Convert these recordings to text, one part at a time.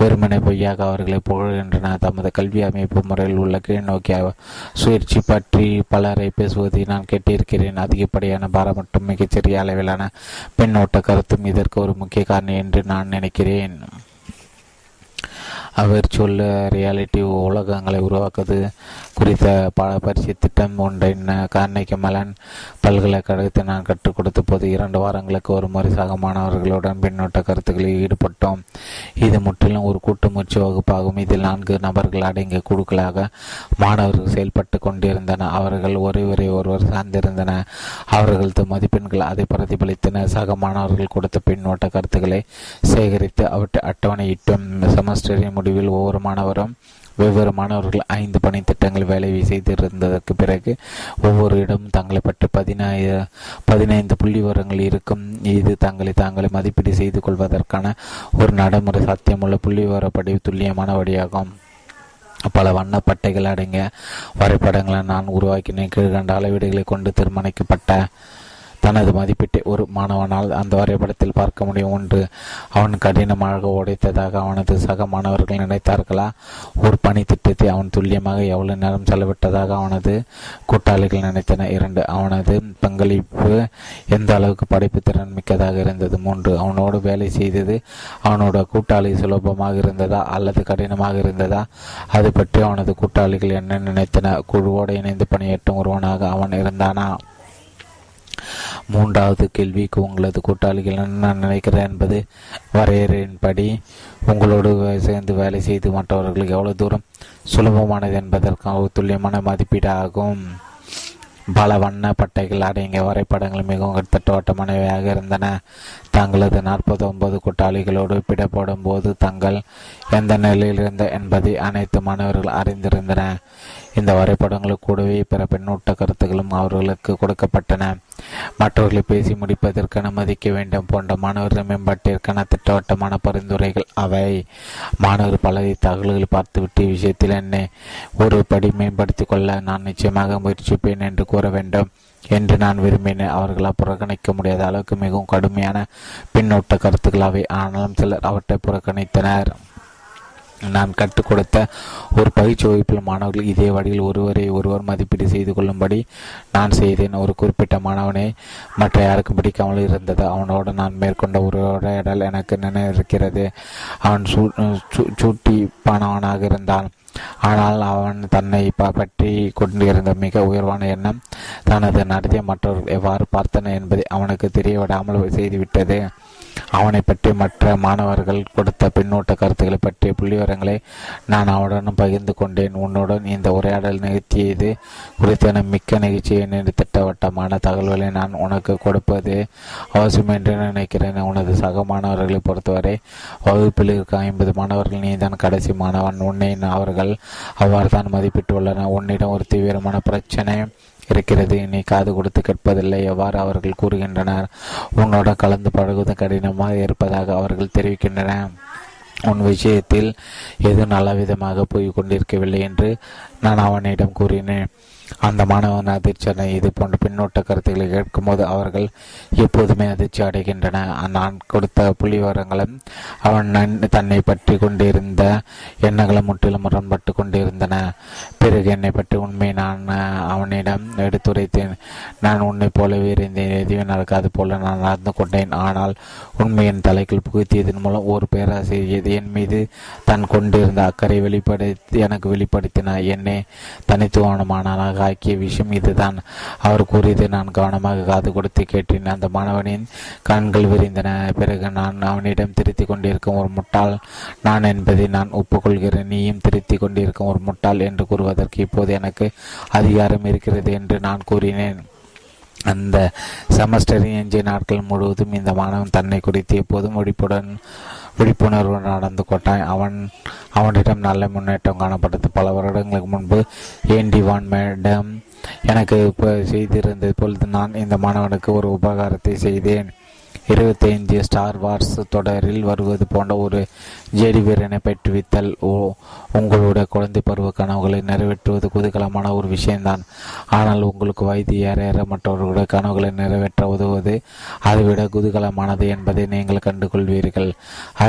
வெறுமனை பொய்யாக அவர்களை புகழ்கின்றன. தமது கல்வி அமைப்பு முறையில் உள்ள கீழ்நோக்கிய சுயற்சி பற்றி பலரை பேசுவதை நான் கேட்டிருக்கிறேன். அதிகப்படியான பாரம் மற்றும் மிகச்சிறிய அளவிலான பின்னோட்ட கருத்தும் இதற்கு ஒரு முக்கிய காரணம் என்று நான் நினைக்கிறேன். விர்ச்சுவல் ரியாலிட்டி உலகங்களை உருவாக்குவது குறித்த பரிசு திட்டம் ஒன்றை கார்னகி மெலன் பல்கலைக்கழகத்தை நான் கற்றுக் கொடுத்த போது 2 வாரங்களுக்கு ஒரு முறை சக மாணவர்களுடன் பின்னோட்ட கருத்துக்களில் ஈடுபட்டோம். இது முற்றிலும் ஒரு கூட்டு முயற்சி வகுப்பாகும். இதில் 4 நபர்கள் அடங்கிய குழுக்களாக மாணவர்கள் செயல்பட்டு கொண்டிருந்தனர். அவர்கள் ஒருவர் சார்ந்திருந்தனர். அவர்களது மதிப்பெண்கள் அதை பிரதிபலித்தன. சக மாணவர்கள் கொடுத்த பின்னோட்ட கருத்துக்களை சேகரித்து அவற்றை அட்டவணையிட்டோம். செமஸ்டரின் முடிவில் ஒவ்வொரு மாணவரும் வெவ்வேறு மாணவர்கள் 5 பணித்திட்டங்கள் வேலை செய்திருந்ததற்கு பிறகு ஒவ்வொரு இடமும் தங்களை பற்றி 15 புள்ளி விவரங்கள் இருக்கும். இது தாங்களை மதிப்பீடு செய்து கொள்வதற்கான ஒரு நடைமுறை சாத்தியமுள்ள புள்ளி விவரப்படி துல்லியமான வழியாகும். பல வண்ண பட்டைகள் அடங்கிய வரைபடங்களை நான் உருவாக்கினேன். கீழ்கண்ட அளவீடுகளை கொண்டு தீர்மானிக்கப்பட்ட தனது மதிப்பீட்டை ஒரு மாணவனால் அந்த வரைபடத்தில் பார்க்க முடியும். 1. அவன் கடினமாக உடைத்ததாக அவனது சக மாணவர்கள் நினைத்தார்களா? ஒரு பணி திட்டத்தை அவன் துல்லியமாக எவ்வளவு நேரம் செலவிட்டதாக அவனது கூட்டாளிகள் நினைத்தன? 2. அவனது பங்களிப்பு எந்த அளவுக்கு படைப்பு திறன் மிக்கதாக இருந்தது? 3. அவனோடு வேலை செய்தது அவனோட கூட்டாளி சுலபமாக இருந்ததா அல்லது கடினமாக இருந்ததா? அது பற்றி அவனது கூட்டாளிகள் என்ன நினைத்தன? குழுவோடு இணைந்து பணியேற்றும் ஒருவனாக அவன் இருந்தானா? 3வது கேள்விக்கு உங்களது கூட்டாளிகள் என்ன நினைக்கிறேன் என்பது வரையறையின்படி உங்களோடு சேர்ந்து வேலை செய்து மற்றவர்களுக்கு எவ்வளவு தூரம் சுலபமானது என்பதற்கான துல்லியமான மதிப்பீடு ஆகும். பல வண்ண பட்டைகள் அடங்கிய வரைபடங்கள் மிகவும் திட்டவட்டமானவையாக இருந்தன. தங்களது 49 கூட்டாளிகளோடு பிடப்படும் போது தாங்கள் எந்த நிலையில் இருந்த என்பதை அனைத்து மாணவர்கள் அறிந்திருந்தன. இந்த வரைபடங்களுக்கு கூடவே பிற பின்னூட்ட கருத்துக்களும் அவர்களுக்கு கொடுக்கப்பட்டன. மற்றவர்களை பேசி முடிப்பதற்கு அனுமதிக்க வேண்டும் போன்ற மாணவர்கள் மேம்பாட்டிற்கான திட்டவட்டமான பரிந்துரைகள் அவை. மாணவர் பல தகவல்களை பார்த்துவிட்டு விஷயத்தில் என்னை ஒரு படி மேம்படுத்திக் கொள்ள நான் நிச்சயமாக முயற்சிப்பேன் என்று கூற வேண்டும் என்று நான் விரும்பினேன். அவர்களால் புறக்கணிக்க முடியாத அளவுக்கு மிகவும் கடுமையான பின்னூட்ட கருத்துக்கள் அவை. ஆனாலும் சிலர் அவற்றை புறக்கணித்தனர். நான் கற்றுக் கொடுத்த ஒரு பயிற்சி வகுப்பில் மாணவர்கள் இதே வழியில் ஒருவர் மதிப்பீடு செய்து கொள்ளும்படி நான் செய்தேன். ஒரு குறிப்பிட்ட மாணவனை மற்ற யாருக்கும் பிடிக்காமல் இருந்தது. அவனோடு நான் மேற்கொண்ட உரையாடல் எனக்கு நினைவிருக்கிறது. அவன் சூட்டிப்பானவனாக இருந்தான். ஆனால் அவன் தன்னை பற்றி கொண்டிருந்த மிக உயர்வான எண்ணம் தனது நடத்திய மற்றவர்கள் எவ்வாறு பார்த்தன என்பதை அவனுக்கு தெரியவிடாமல் செய்துவிட்டது. அவனை பற்றி மற்ற மாணவர்கள் கொடுத்த பின்னூட்ட கருத்துக்களை பற்றிய புள்ளிவரங்களை நான் அவனுடன் பகிர்ந்து கொண்டேன். உன்னுடன் இந்த உரையாடல் நிகழ்த்தியது குறித்த மிக்க நிகழ்ச்சியை திட்டவட்டமான தகவல்களை நான் உனக்கு கொடுப்பது அவசியம் என்று நினைக்கிறேன். உனது சக மாணவர்களை பொறுத்தவரை வகுப்பில் இருக்க 50 மாணவர்கள் நீ தான் கடைசி மாணவன். உன்னை அவர்கள் அவ்வாறு தான் மதிப்பிட்டுள்ளனர். உன்னிடம் ஒரு தீவிரமான பிரச்சனை இருக்கிறது. நீ காது கொடுத்து கேட்பதில்லை. எவ்வாறு அவர்கள் கூறுகின்றனர்? உன்னோட கலந்து பழகுவது கடினமாக இருப்பதாக அவர்கள் தெரிவிக்கின்றனர். உன் விஷயத்தில் எது நல்ல விதமாக போய் கொண்டிருக்கவில்லை என்று நான் அவனிடம் கூறினேன். அந்த மாணவன் அதிர்ச்சியான இது போன்ற பின்னூட்ட கருத்துக்களை கேட்கும்போது அவர்கள் எப்போதுமே அதிர்ச்சி அடைகின்றன. நான் கொடுத்த புள்ளிவரங்களும் அவன் தன்னை பற்றி கொண்டிருந்த எண்ணங்களும் முற்றிலும் முரண்பட்டு கொண்டிருந்தன. பிறகு என்னை பற்றி உண்மை நான் அவனிடம் எடுத்துரைத்தேன். நான் உன்னை போலவே இருந்தேன். எதுவே நடக்காது போல நான் நடந்து கொண்டேன். ஆனால் உண்மையின் தலைக்குள் புகுத்தியதன் மூலம் ஒரு பேராசிரியர் என் மீது தன் கொண்டிருந்த அக்கறை எனக்கு வெளிப்படுத்தினார். என்னை தனித்துவமானானாக ஆக்கிய விஷயம் இதுதான். அவர் கூறியது நான் கவனமாக காது கொடுத்து கேட்டேன். அந்த மாணவனின் கண்கள் விரிந்தன. பிறகு நான் அவனிடம் திருத்திக் கொண்டிருக்கும் ஒரு முட்டாள் நான் என்பதை நான் ஒப்புக்கொள்கிறேன். நீயும் திருத்திக் கொண்டிருக்கும் ஒரு முட்டாள் என்று கூறுவதற்கு இப்போது எனக்கு அதிகாரம் இருக்கிறது என்று நான் கூறினேன். அந்த செமஸ்டரின் எஞ்சிய நாட்கள் முழுவதும் இந்த மாணவன் தன்னை குறித்து எப்போதும் விழிப்புணர்வு நடந்து கொண்டான். அவனிடம் நல்ல முன்னேற்றம் காணப்பட்டது. பல வருடங்களுக்கு முன்பு ஏண்டிவான் மேடம் எனக்கு செய்திருந்தது போல் நான் இந்த மாணவனுக்கு ஒரு உபகாரத்தை செய்தேன். 25 ஸ்டார் வார்ஸ் தொடரில் வருவது போன்ற ஒரு ஜேடி வீரனை பயிற்றுவித்தல் உங்களுடைய குழந்தை பருவ கனவுகளை நிறைவேற்றுவது குதூகலமான ஒரு விஷயம்தான். ஆனால் உங்களுக்கு வயது ஏற மற்றவர்களுடைய கனவுகளை நிறைவேற்ற உதவுவது அதைவிட குதூகலமானது என்பதை நீங்கள் கண்டுகொள்வீர்கள்.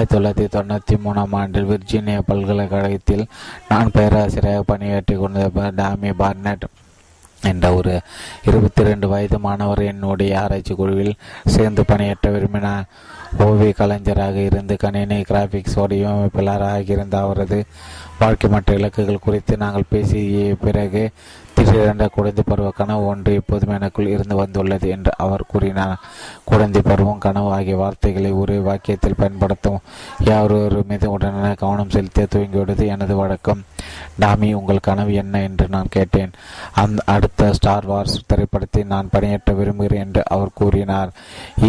1993 ஆண்டில் விர்ஜீனியா பல்கலைக்கழகத்தில் நான் பேராசிரியராக பணியாற்றி கொண்ட டாமி பார்னட் என்ற ஒரு 22 வயது மாணவர் என்னுடைய ஆராய்ச்சி குழுவில் சேர்ந்து பணியாற்ற விரும்பினார். ஓவிய கலைஞராக இருந்து கணினி கிராஃபிக்ஸோடு இயமைப்பாளராக இருந்த அவரது வாழ்க்கை மற்ற இலக்குகள் குறித்து நாங்கள் பேசிய பிறகு, திடீரென்ற குழந்தை பருவ கனவு ஒன்று எப்போதுமே எனக்குள் இருந்து வந்துள்ளது என்று அவர் கூறினார். குழந்தை பருவம், கனவு ஆகிய வார்த்தைகளை ஒரு வாக்கியத்தில் பயன்படுத்தும் யாரொரு மீது உடனே கவனம் செலுத்த துவங்கியுள்ளது எனது வழக்கம். டாமி, உங்கள் கனவு என்ன என்று நான் கேட்டேன். அடுத்த ஸ்டார் வார்ஸ் திரைப்படத்தை நான் பணியாற்ற விரும்புகிறேன் என்று அவர் கூறினார்.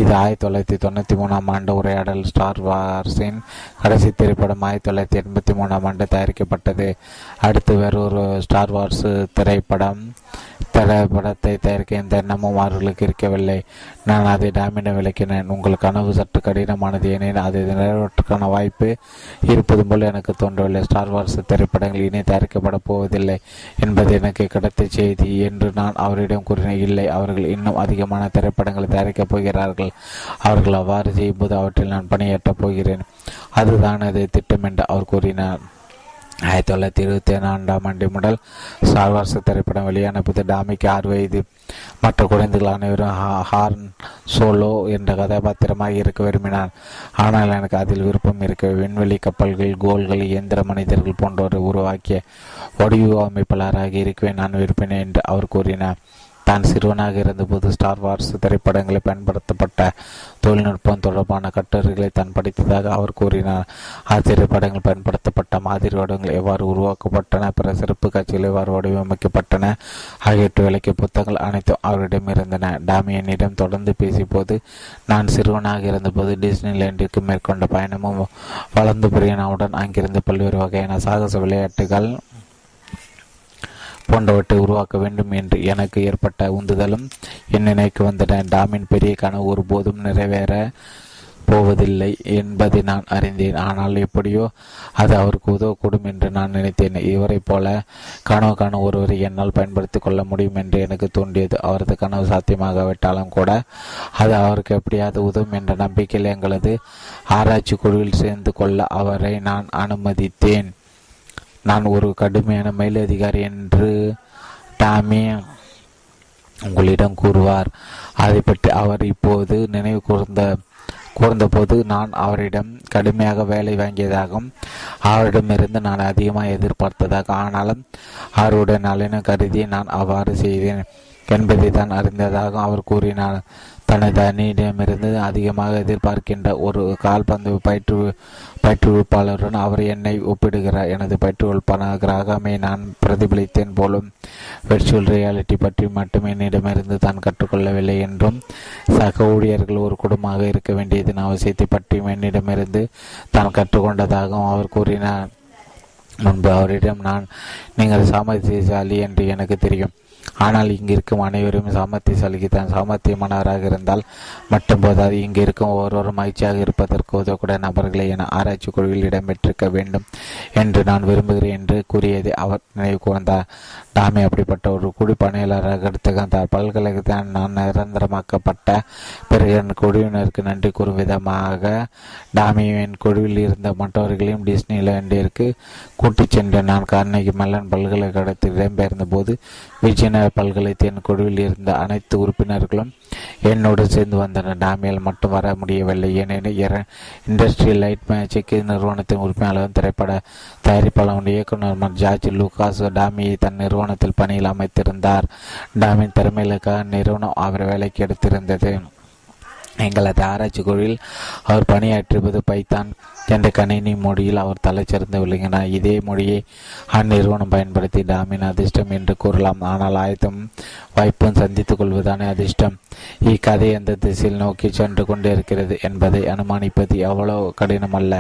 இது 1993 ஆண்டு உரையாடல். ஸ்டார் வார்ஸின் கடைசி திரைப்படம் 1983 ஆண்டு தயாரிக்கப்பட்டது. அடுத்து வேறொரு ஸ்டார் வார்ஸ் திரைப்படத்தை தயாரிக்க எந்த எண்ணமும் அவர்களுக்கு இருக்கவில்லை. நான் அதை டாமியிடம் விளக்கினேன். உங்கள் கனவு சற்று கடினமானது, ஏனெனில் அது நிறைவேற்றுக்கான வாய்ப்பு இருப்பது போல் எனக்கு தோன்றவில்லை. ஸ்டார் வார்ஸ் திரைப்படங்கள் இனி தயாரிக்கப்பட போவதில்லை என்பது எனக்கு கிடைத்த செய்தி என்று நான் அவரிடம் கூறினேன். இல்லை, அவர்கள் இன்னும் அதிகமான திரைப்படங்களை தயாரிக்கப் போகிறார்கள். அவர்கள் அவ்வாறு செய்யும்போது அவற்றில் நான் பணியாற்றப் போகிறேன். அதுதான் அது திட்டம் என்று அவர் கூறினார். 1924 ஆண்டு முதல் ஸ்டார் வார்ஸ் திரைப்படம் வெளியான புது டாமிக்கு 6 வயது. மற்ற குழந்தைகள் அனைவரும் ஹார்ன் சோலோ என்ற கதாபாத்திரமாக இருக்க விரும்பினார். ஆனால் எனக்கு அதில் விருப்பம் இருக்க. விண்வெளி கப்பல்கள், கோள்கள், இயந்திர மனிதர்கள் போன்றவரை உருவாக்கிய வடிவமைப்பாளராக இருக்கவே நான் விரும்பினேன் என்று அவர் கூறினார். தான் சிறுவனாக இருந்தபோது ஸ்டார் வார்ஸ் திரைப்படங்களில் பயன்படுத்தப்பட்ட தொழில்நுட்பம் தொடர்பான கட்டுரைகளை தான் படித்ததாக அவர் கூறினார். அத்திரைப்படங்கள் பயன்படுத்தப்பட்ட மாதிரி வடங்கள் எவ்வாறு உருவாக்கப்பட்டன, பிற சிறப்பு காட்சிகள் எவ்வாறு வடிவமைக்கப்பட்டன ஆகியவற்றை விளக்கிய புத்தகங்கள் அனைத்தும் அவரிடம் இருந்தன. டாமி என்னிடம் தொடர்ந்து பேசிய போது, நான் சிறுவனாக இருந்தபோது டிஸ்னிலேண்டிற்கு மேற்கொண்ட பயணமும் வளர்ந்து பிரியனாவுடன் அங்கிருந்து பல்வேறு வகையான சாகச விளையாட்டுகள் போன்றவற்றை உருவாக்க வேண்டும் என்று எனக்கு ஏற்பட்ட உந்துதலும் என் நினைக்கு வந்தன. டாமின் பெரிய கனவு ஒருபோதும் நிறைவேற போவதில்லை என்பதை நான் அறிந்தேன். ஆனால் எப்படியோ அது அவருக்கு உதவக்கூடும் என்று நான் நினைத்தேன். இவரை போல கனவு காணும் ஒருவரை என்னால் பயன்படுத்தி கொள்ள முடியும் என்று எனக்கு தோன்றியது. அவரது கனவு சாத்தியமாகவிட்டாலும் கூட அது அவருக்கு எப்படியாவது உதவும் என்ற நம்பிக்கையில் எங்களது ஆராய்ச்சி குழுவில் சேர்ந்து கொள்ள அவரை நான் அனுமதித்தேன். நான் ஒரு கடுமையான மேலதிகாரி என்று டாமி உங்களிடம் கூறுவார். அதை பற்றி அவர் இப்போது நினைவு கூர்ந்தபோது நான் அவரிடம் கடுமையாக வேலை வாங்கியதாகவும் அவரிடமிருந்து நான் அதிகமாக எதிர்பார்த்ததாக, ஆனாலும் அவருடைய நலனை கருதி நான் அவ்வாறு செய்தேன் என்பதை தான் அறிந்ததாக அவர் கூறினார். தனது அணியிடமிருந்து அதிகமாக எதிர்பார்க்கின்ற ஒரு கால்பந்து பயிற்றுவிப்பாளருடன் அவர் என்னை ஒப்பிடுகிறார். எனது பயிற்றுவிப்பாளராகவே நான் பிரதிபலித்தேன் போலும். விர்ச்சுவல் ரியாலிட்டி பற்றி மட்டும் என்னிடமிருந்து தான் கற்றுக்கொள்ளவில்லை என்றும், சக ஊழியர்கள் ஒரு குடும்பமாக இருக்க வேண்டியதன் அவசியத்தை பற்றியும் என்னிடமிருந்து தான் கற்றுக்கொண்டதாகவும் அவர் கூறினார். முன்பு அவரிடம் நீங்கள் சாமர்த்தியசாலி என்று எனக்கு தெரியும், ஆனால் இங்கிருக்கும் அனைவரும் சாமர்த்தியசாலிக்குத்தான். சாமர்த்தியமானவராக இருந்தால் மட்டும் போதாது, இங்கு இருக்கும் ஒவ்வொருவரும் மகிழ்ச்சியாக இருப்பதற்கு உதவக்கூடிய நபர்களை என ஆராய்ச்சி குழுவில் இடம்பெற்றிருக்க வேண்டும் என்று நான் விரும்புகிறேன் என்று கூறியதை அவர் நினைவு கூர்ந்தார். டாமி அப்படிப்பட்ட ஒரு குழு பணியாளராக எடுத்துக்கொண்டார். பல்கலைக்கழகத்தில் நான் நிரந்தரமாக்கப்பட்ட பிறகு என் குழுவினருக்கு நன்றி கூறும் விதமாக டாமியும் என் குழுவில் இருந்த மற்றவர்களையும் டிஸ்னிலேண்டிற்கு கூட்டிச் சென்று நான் கார்னகி மெல்லன் பல்கலைக்கழகத்தில் இடம்பெயர்ந்த போது விஜயன பல்கலைத்தின் குழுவில் இருந்த அனைத்து உறுப்பினர்களும் என்னோடு சேர்ந்து வந்தனர். டாமியால் மட்டும் வர முடியவில்லை, ஏனெனில் இண்டஸ்ட்ரியல் லைட் மேஜிக் நிறுவனத்தின் உறுப்பினர்களும் திரைப்பட தயாரிப்பாளர் இயக்குநர் ஜார்ஜ் லூகாஸ் டாமியை தன் நிறுவனத்தில் பணியில் அமைத்திருந்தார். டாமியின் திறமைகளுக்காக நிறுவனம் அவர் வேலைக்கு எடுத்திருந்தது. எங்களது ஆராய்ச்சி குழுவில் அவர் பணியாற்றுவது பைத்தான் என்ற கணினி மொழியில் அவர் தலைச்சிறந்து விளங்கினார். இதே மொழியை அந்நிறுவனம் பயன்படுத்தி டாமின் அதிர்ஷ்டம் என்று கூறலாம். ஆனால் ஆயத்தும் வாய்ப்பும் சந்தித்துக் கொள்வதானே அதிர்ஷ்டம். இக்கதை எந்த திசையில் நோக்கி சென்று கொண்டே இருக்கிறது என்பதை அனுமானிப்பது எவ்வளவு கடினம் அல்ல.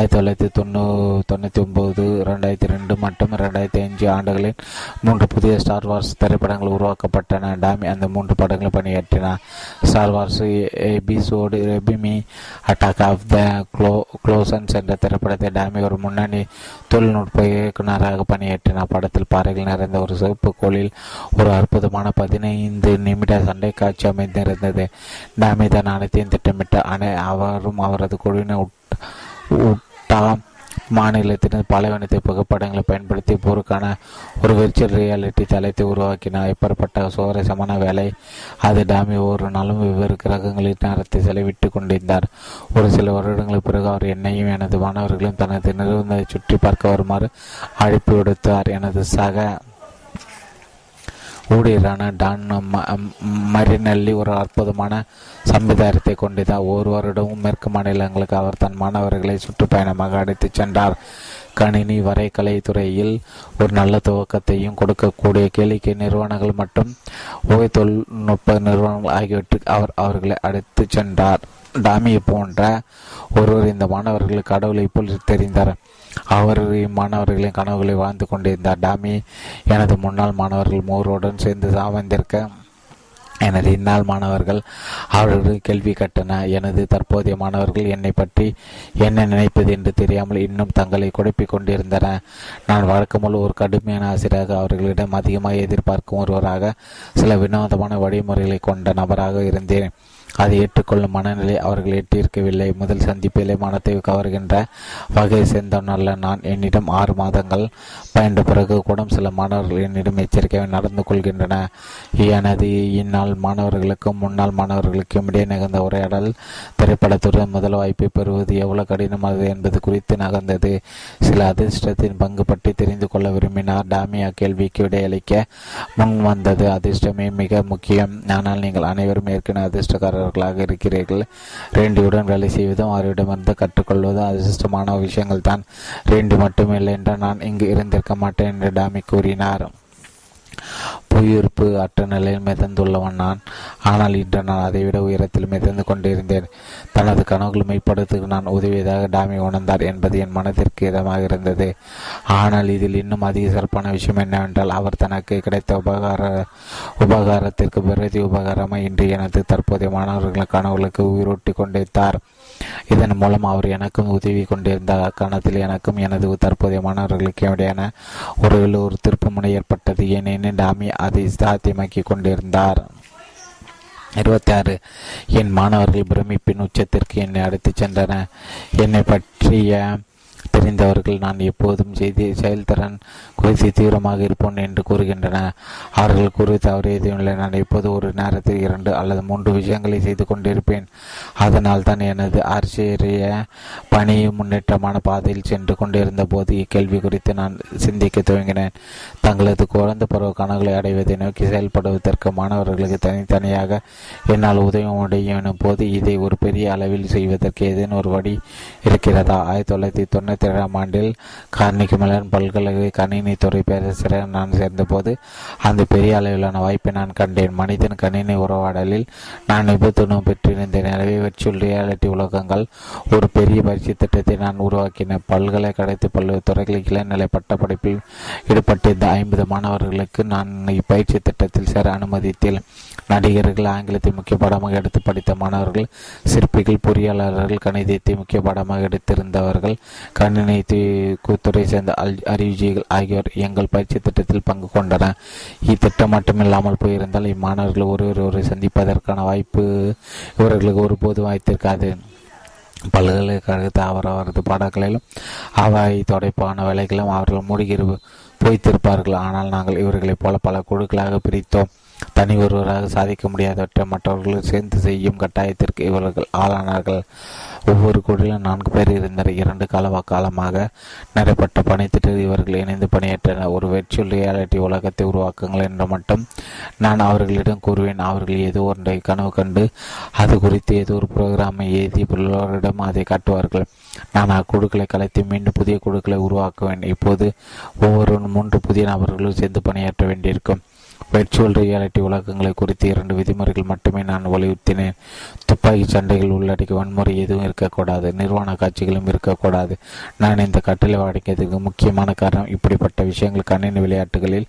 1999, 2002 மற்றும் 2005 ஆண்டுகளில் 3 புதிய ஸ்டார் வார்ஸ் திரைப்படங்கள் உருவாக்கப்பட்டன. டாமி அந்த 3 படங்களை பணியாற்றினார். ஸ்டார் வார்ஸ் எபிசோடு ரெபிமி அட்டாக் ஆஃப் த க்ளோசன்ஸ் என்ற திரைப்படத்தை டாமி ஒரு முன்னணி தொழில்நுட்ப இயக்குநராக பணியேற்றினார். படத்தில் பாறைகள் நிறைந்த ஒரு சிவப்பு கோளில் ஒரு அற்புதமான 15 நிமிட சண்டை காட்சி அமைந்திருந்தது. டாமி தான் அனைத்தையும் திட்டமிட்ட அவரும் அவரது குழுவினர் மாநிலத்தினர் பாலைவனத்தை புகைப்படங்களை பயன்படுத்தி போருக்கான ஒரு விர்ச்சுவல் ரியாலிட்டி தளத்தை உருவாக்கினார். எப்பேற்பட்ட சுவாரஸ்யமான வேலை அது! டாமி ஒவ்வொரு நாளும் வெவ்வேறு கிரகங்களில் நேரத்தை செலவிட்டு கொண்டிருந்தார். ஒரு சில வருடங்களுக்கு பிறகு அவர் என்னையும் எனது மாணவர்களும் தனது நிறுவனத்தை சுற்றி பார்க்க வருமாறு அழைப்பு விடுத்தார். எனது சக ஊழியரான டான் மரினல்லி ஒரு அற்புதமான சம்பிரதாயத்தை கொண்டுதான். ஒரு வருடமும் மேற்கு மாநிலங்களுக்கு அவர் தன் மாணவர்களை சுற்றுப்பயணமாக அழைத்துச் சென்றார். கணினி வரைகலைத்துறையில் ஒரு நல்ல துவக்கத்தையும் கொடுக்கக்கூடிய கேளிக்கை நிறுவனங்கள் மற்றும் உகை தொழில்நுட்ப நிறுவனங்கள் ஆகியவற்றுக்கு அவர் அவர்களை அழைத்து சென்றார். டாமியை போன்ற ஒருவர் இந்த மாணவர்களுக்கு கடவுளை போல் தெரிந்தார். அவர் இம்மாணவர்களின் கனவுகளை வாழ்ந்து கொண்டிருந்தார். டாமி எனது முன்னாள் மாணவர்கள் மோருடன் சேர்ந்து சாவந்திருக்க எனது இந்நாள் மாணவர்கள் அவர்களுக்கு கேள்வி கட்டன. எனது தற்போதைய மாணவர்கள் என்னை பற்றி என்ன நினைப்பது என்று தெரியாமல் இன்னும் தங்களை குழப்பிக் கொண்டிருந்தன. நான் வழக்கம்போல் ஒரு கடுமையான ஆசிரியராக, அவர்களிடம் அதிகமாக எதிர்பார்க்கும் ஒருவராக, சில வினோதமான வழிமுறைகளை கொண்ட நபராக இருந்தேன். அதை ஏற்றுக்கொள்ளும் மனநிலை அவர்கள் எட்டியிருக்கவில்லை. முதல் சந்திப்பிலே மனத்தை கவர்கின்ற வகை சேர்ந்தவனல்ல நான். என்னிடம் 6 மாதங்கள் பயின்ற பிறகு கூட சில மாணவர்கள் என்னிடம் எச்சரிக்கையாக நடந்து கொள்கின்றன. எனது இந்நாள் மாணவர்களுக்கும் முன்னாள் மாணவர்களுக்கும் இடையே நிகழ்ந்த உரையாடல் திரைப்படத்துடன் முதல் வாய்ப்பை பெறுவது எவ்வளவு கடினமானது என்பது குறித்து நகர்ந்தது. சில அதிர்ஷ்டத்தின் பங்கு பற்றி தெரிந்து கொள்ள விரும்பினார். டாமி அக்கேள்விக்கு விடையளிக்க முன் வந்தது. அதிர்ஷ்டமே மிக முக்கியம், ஆனால் நீங்கள் அனைவரும் ஏற்கனவே அதிர்ஷ்டக்காரர் இருக்கிறீர்கள். ரேண்டியுடன் வேலை செய்வதும் அவரிடமிருந்து கற்றுக்கொள்வதும் அதிர்ஷ்டமான விஷயங்கள் தான். ரேண்டி மட்டுமில்லை என்றால் நான் இங்கு இருந்திருக்க மாட்டேன் என்று டாமி கூறினார். புவியீர்ப்பு அற்ற நிலையில் மிதந்துள்ளவன் நான், ஆனால் இன்று நான் அதைவிட உயரத்தில் மிதந்து கொண்டிருந்தேன். தனது கனவுகளை மெய்ப்படுத்த நான் உதவியதாக டாமி உணர்ந்தார் என்பது என் மனதிற்கு இதமாக இருந்தது. ஆனால் இதில் இன்னும் அதிக சிறப்பான விஷயம் என்னவென்றால், அவர் தனக்கு கிடைத்த உபகாரத்திற்கு பிரதி உபகாரமாக இன்று எனது தற்போதைய மாணவர்களின் கனவுகளுக்கு உயிரூட்டி கொண்டிருந்தார். இதன் மூலம் அவர் எனக்கும் உதவி கொண்டிருந்தார். அக்காலத்தில் எனக்கும் எனது தற்போதைய மாணவர்களுக்கு இடையான உறவில் ஒரு திருப்புமுனை ஏற்பட்டது, ஏனெனில் டாமி அதை சாத்தியமாக்கி கொண்டிருந்தார். 26 என் மாணவர்கள் பிரமிப்பின் உச்சத்திற்கு என்னை அழைத்துச் சென்றனர். என்னை பற்றிய தெரிந்தவர்கள் நான் எப்போதும் செயல்திறன் குறித்து தீவிரமாக இருப்போம் என்று கூறுகின்றனர். அவர்கள் குறித்து அவர் எதுவும் இல்லை. நான் எப்போது ஒரு நேரத்தில் 2 அல்லது 3 விஷயங்களை செய்து கொண்டிருப்பேன். அதனால் தான் எனது ஆச்சரிய பணி முன்னேற்றமான பாதையில் சென்று கொண்டிருந்த போது இக்கேள்வி குறித்து நான் சிந்திக்க துவங்கினேன். தங்களது குழந்தை பருவ கனவுகளை அடைவதை நோக்கி செயல்படுவதற்கு மாணவர்களுக்கு தனித்தனியாக என்னால் உதவி முடியும் போது இதை ஒரு பெரிய அளவில் செய்வதற்கு ஏதேனும் ஒரு வழி இருக்கிறதா? 1997ஆம் ஆண்டில் கார்னிகி மெலன் பல்கலைக்கழக கணினி துறை பேராசிரியர் நான் சேர்ந்தபோது அந்த பெரிய அளவிலான வாய்ப்பை நான் கண்டேன். மனிதன் கணினி உறவாடலில் நான் நிபுணத்துவம் பெற்றிருந்த நிலவே விர்ச்சுவல் ரியாலிட்டி உலகங்கள் ஒரு பெரிய பயிற்சி திட்டத்தை நான் உருவாக்கினேன். பல்கலைக்கழகத்தில் பல்வேறு துறைகளில் இளநிலை பட்ட படிப்பில் ஈடுபட்டிருந்த 50 மாணவர்களுக்கு நான் இப்பயிற்சி திட்டத்தில் சேர அனுமதித்தேன். நடிகர்கள் ஆங்கிலத்தை முக்கிய பாடமாக எடுத்து படித்த மாணவர்கள், சிற்பிகள், பொறியாளர்கள் கணிதத்தை முக்கிய பாடமாக எடுத்திருந்தவர்கள், கணினி துறை சேர்ந்த அறிவிஜிகள் ஆகியோர் எங்கள் பயிற்சி திட்டத்தில் பங்கு கொண்டனர். இத்திட்டம் மட்டுமில்லாமல் போயிருந்தால் இம்மாணவர்கள் ஒருவரை சந்திப்பதற்கான வாய்ப்பு இவர்களுக்கு ஒருபோதும் வாய்த்திருக்காது. பல்கலைக்கழகத்தை அவரவரது பாடங்களிலும் அவை தொடர்பான வேலைகளும் அவர்கள் மூழ்கி போய்த்திருப்பார்கள். ஆனால் நாங்கள் இவர்களைப் போல பல குழுக்களாக பிரித்தோம். தனி ஒருவராக சாதிக்க முடியாதவற்றை மற்றவர்கள் சேர்ந்து செய்யும் கட்டாயத்திற்கு இவர்கள் ஆளானார்கள். ஒவ்வொரு குழுவிலும் 4 பேர் இருந்தனர். 2 காலமாக நிறைப்பட்ட பணித்திட்டத்தில் இவர்கள் இணைந்து பணியேற்றனர். ஒரு விர்ச்சுவல் ரியாலிட்டி உலகத்தை உருவாக்குங்கள் என்று மட்டும் நான் அவர்களிடம் கூறுவேன். அவர்கள் ஏதோ ஒன்றை கனவு கண்டு அது குறித்து ஏதோ ஒரு புரோகிராமை எழுதி எல்லோரிடம் அதை காட்டுவார்கள். நான் அக்குழுக்களை கலைத்து மீண்டும் புதிய குழுக்களை உருவாக்குவேன். இப்போது ஒவ்வொரு 3 புதிய நபர்களும் சேர்ந்து பணியாற்ற வேண்டியிருக்கும். வெர்ச்சுவல் ரியாலிட்டி உலகங்களை குறித்து 2 விதிமுறைகள் மட்டுமே நான் வலியுறுத்தினேன். துப்பாக்கி சண்டைகள் உள்ளடக்கி வன்முறை எதுவும் இருக்கக்கூடாது, நிர்வாண காட்சிகளும் இருக்கக்கூடாது. நான் இந்த கட்டளை அடைக்கிறதுக்கு முக்கியமான காரணம் இப்படிப்பட்ட விஷயங்கள் கணினி விளையாட்டுகளில்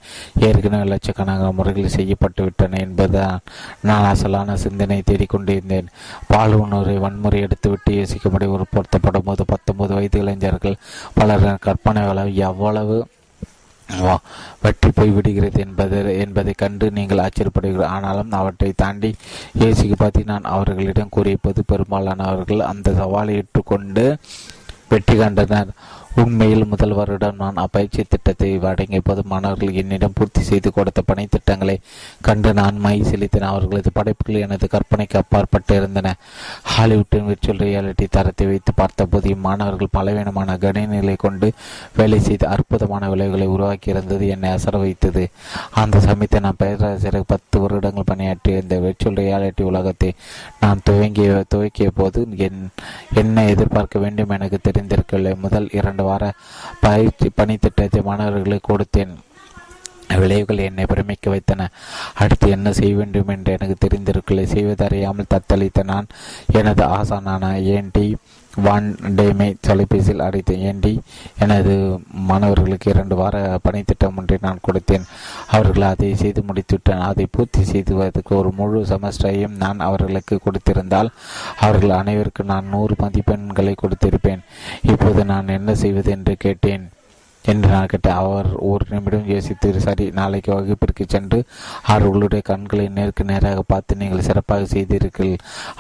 ஏற்கனவே லட்சக்கணக்கான முறைகள் செய்யப்பட்டுவிட்டன என்பதுதான். நான் அசலான சிந்தனையை தேடிக்கொண்டிருந்தேன். பாலுணரை வன்முறை எடுத்துவிட்டு யோசிக்கும்படி ஒரு பொருத்தப்படும் போது 19 வயது இளைஞர்கள் பலரின் கற்பனை அளவு எவ்வளவு வெற்றி போய்விடுகிறது என்பதை கண்டு நீங்கள் ஆச்சரியப்படுகிறீர்கள். ஆனாலும் அவற்றை தாண்டி இயேசுக்கு பற்றி நான் அவர்களிடம் கூறியபோது பெரும்பாலானவர்கள் அந்த சவாலை ஏற்றுக்கொண்டு வெற்றி கண்டனர். உண்மையில் முதல் வருடம் நான் அப்பயிற்சி திட்டத்தை அடங்கிய போது மாணவர்கள் என்னிடம் பூர்த்தி செய்து கொடுத்த பணி திட்டங்களை கண்டு நான் மை செலுத்தின. அவர்களது படைப்புகள் எனது கற்பனைக்கு அப்பாற்பட்டு இருந்தன. ஹாலிவுட்டின் விர்ச்சுவல் ரியாலிட்டி தரத்தை வைத்து பார்த்தபோது இம்மாணவர்கள் பலவீனமான கணினிகளை கொண்டு வேலை செய்து அற்புதமான விளைவுகளை உருவாக்கியிருந்தது என்னை அசர வைத்தது. அந்த சமயத்தை நான் பேராசிரியர் 10 வருடங்கள் பணியாற்றிய இந்த விர்ச்சுவல் ரியாலிட்டி உலகத்தை நான் துவக்கிய போது என்ன எதிர்பார்க்க வேண்டும் எனக்கு தெரிந்திருக்கவில்லை. முதல் 2 வார பயிற்சி பணி திட்டத்தை மாணவர்களை கொடுத்தேன். விளைவுகள் என்னை பிரமிக்க வைத்தன. அடுத்து என்ன செய்ய வேண்டும் என்று எனக்கு தெரிந்திருக்கலை. செய்வதறியாமல் தத்தளித்த நான் எனது ஆசானான ஏன்டி வான் டேமே தொலைபேசியில் அடைத்து, ஏண்டி எனது மாணவர்களுக்கு 2 வார பணித்திட்டம் ஒன்றை நான் கொடுத்தேன், அவர்கள் அதை செய்து முடித்துவிட்டேன். அதை பூர்த்தி செய்துவதற்கு ஒரு முழு செமஸ்டரையும் நான் அவர்களுக்கு கொடுத்திருந்தால் அவர்கள் அனைவருக்கும் நான் 100 மதிப்பெண்களை கொடுத்திருப்பேன். இப்போது நான் என்ன செய்வது என்று நான் கேட்டேன். அவர் ஒரு நிமிடம் யோசித்து, சரி, நாளைக்கு வகுப்பிற்கு சென்று அவர்களுடைய கண்களை நேருக்கு நேராக பார்த்து நீங்கள் சிறப்பாக செய்தீர்கள்,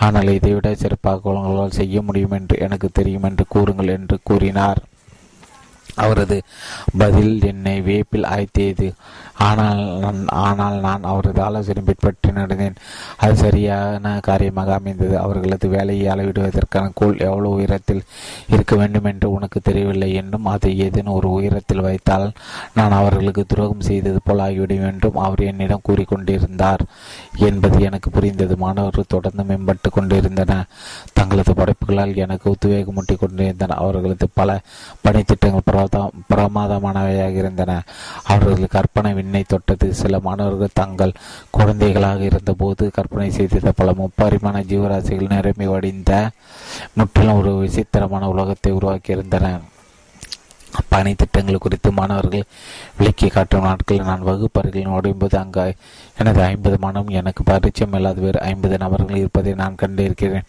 ஆனால் இதைவிட சிறப்பாக உங்களால் செய்ய முடியும் என்று எனக்கு தெரியும் என்று கூறுங்கள் என்று கூறினார். அவரது பதில் என்னை வேப்பில் ஆய்த்தியது. ஆனால் நான் அவரது ஆலோசனை பின்பற்றி நடந்தேன். அது சரியான காரியமாக அமைந்தது. அவர்களது வேலையை அளவிடுவதற்கான கோல் எவ்வளவு உயரத்தில் இருக்க வேண்டும் என்று உனக்கு தெரியவில்லை என்றும், அதை ஏதேனும் ஒரு உயரத்தில் வைத்தால் நான் அவர்களுக்கு துரோகம் செய்தது போல் ஆகிவிடும் என்றும் அவர் என்னிடம் கூறிக்கொண்டிருந்தார் என்பது எனக்கு புரிந்தது. மாணவர்கள் தொடர்ந்து மேம்பட்டு கொண்டிருந்தனர். தங்களது படைப்புகளால் எனக்கு உத்வேகமூட்டி கொண்டிருந்தனர். அவர்களது பல பணித்திட்டங்கள் பிரமாதமானவையாக இருந்தன. அவர்களது கற்பனை விண்ணை தொட்டது. சில மாணவர்கள் தங்கள் குழந்தைகளாக இருந்தபோது கற்பனை செய்த பல முப்பரிமான ஜீவராசிகள் நிரம்பி வடிந்த முற்றிலும் ஒரு விசித்திரமான உலகத்தை உருவாக்கியிருந்தனர். பணி திட்டங்கள் குறித்து மாணவர்கள் விளக்கி காட்டும் நாட்களில் நான் வகுப்பறைகளில் நுழையும்போது அங்கு எனது 50 மாணவம் எனக்கு பரிச்சயம் இல்லாத வேறு 50 நபர்கள் இருப்பதை நான் கண்டிருக்கிறேன்.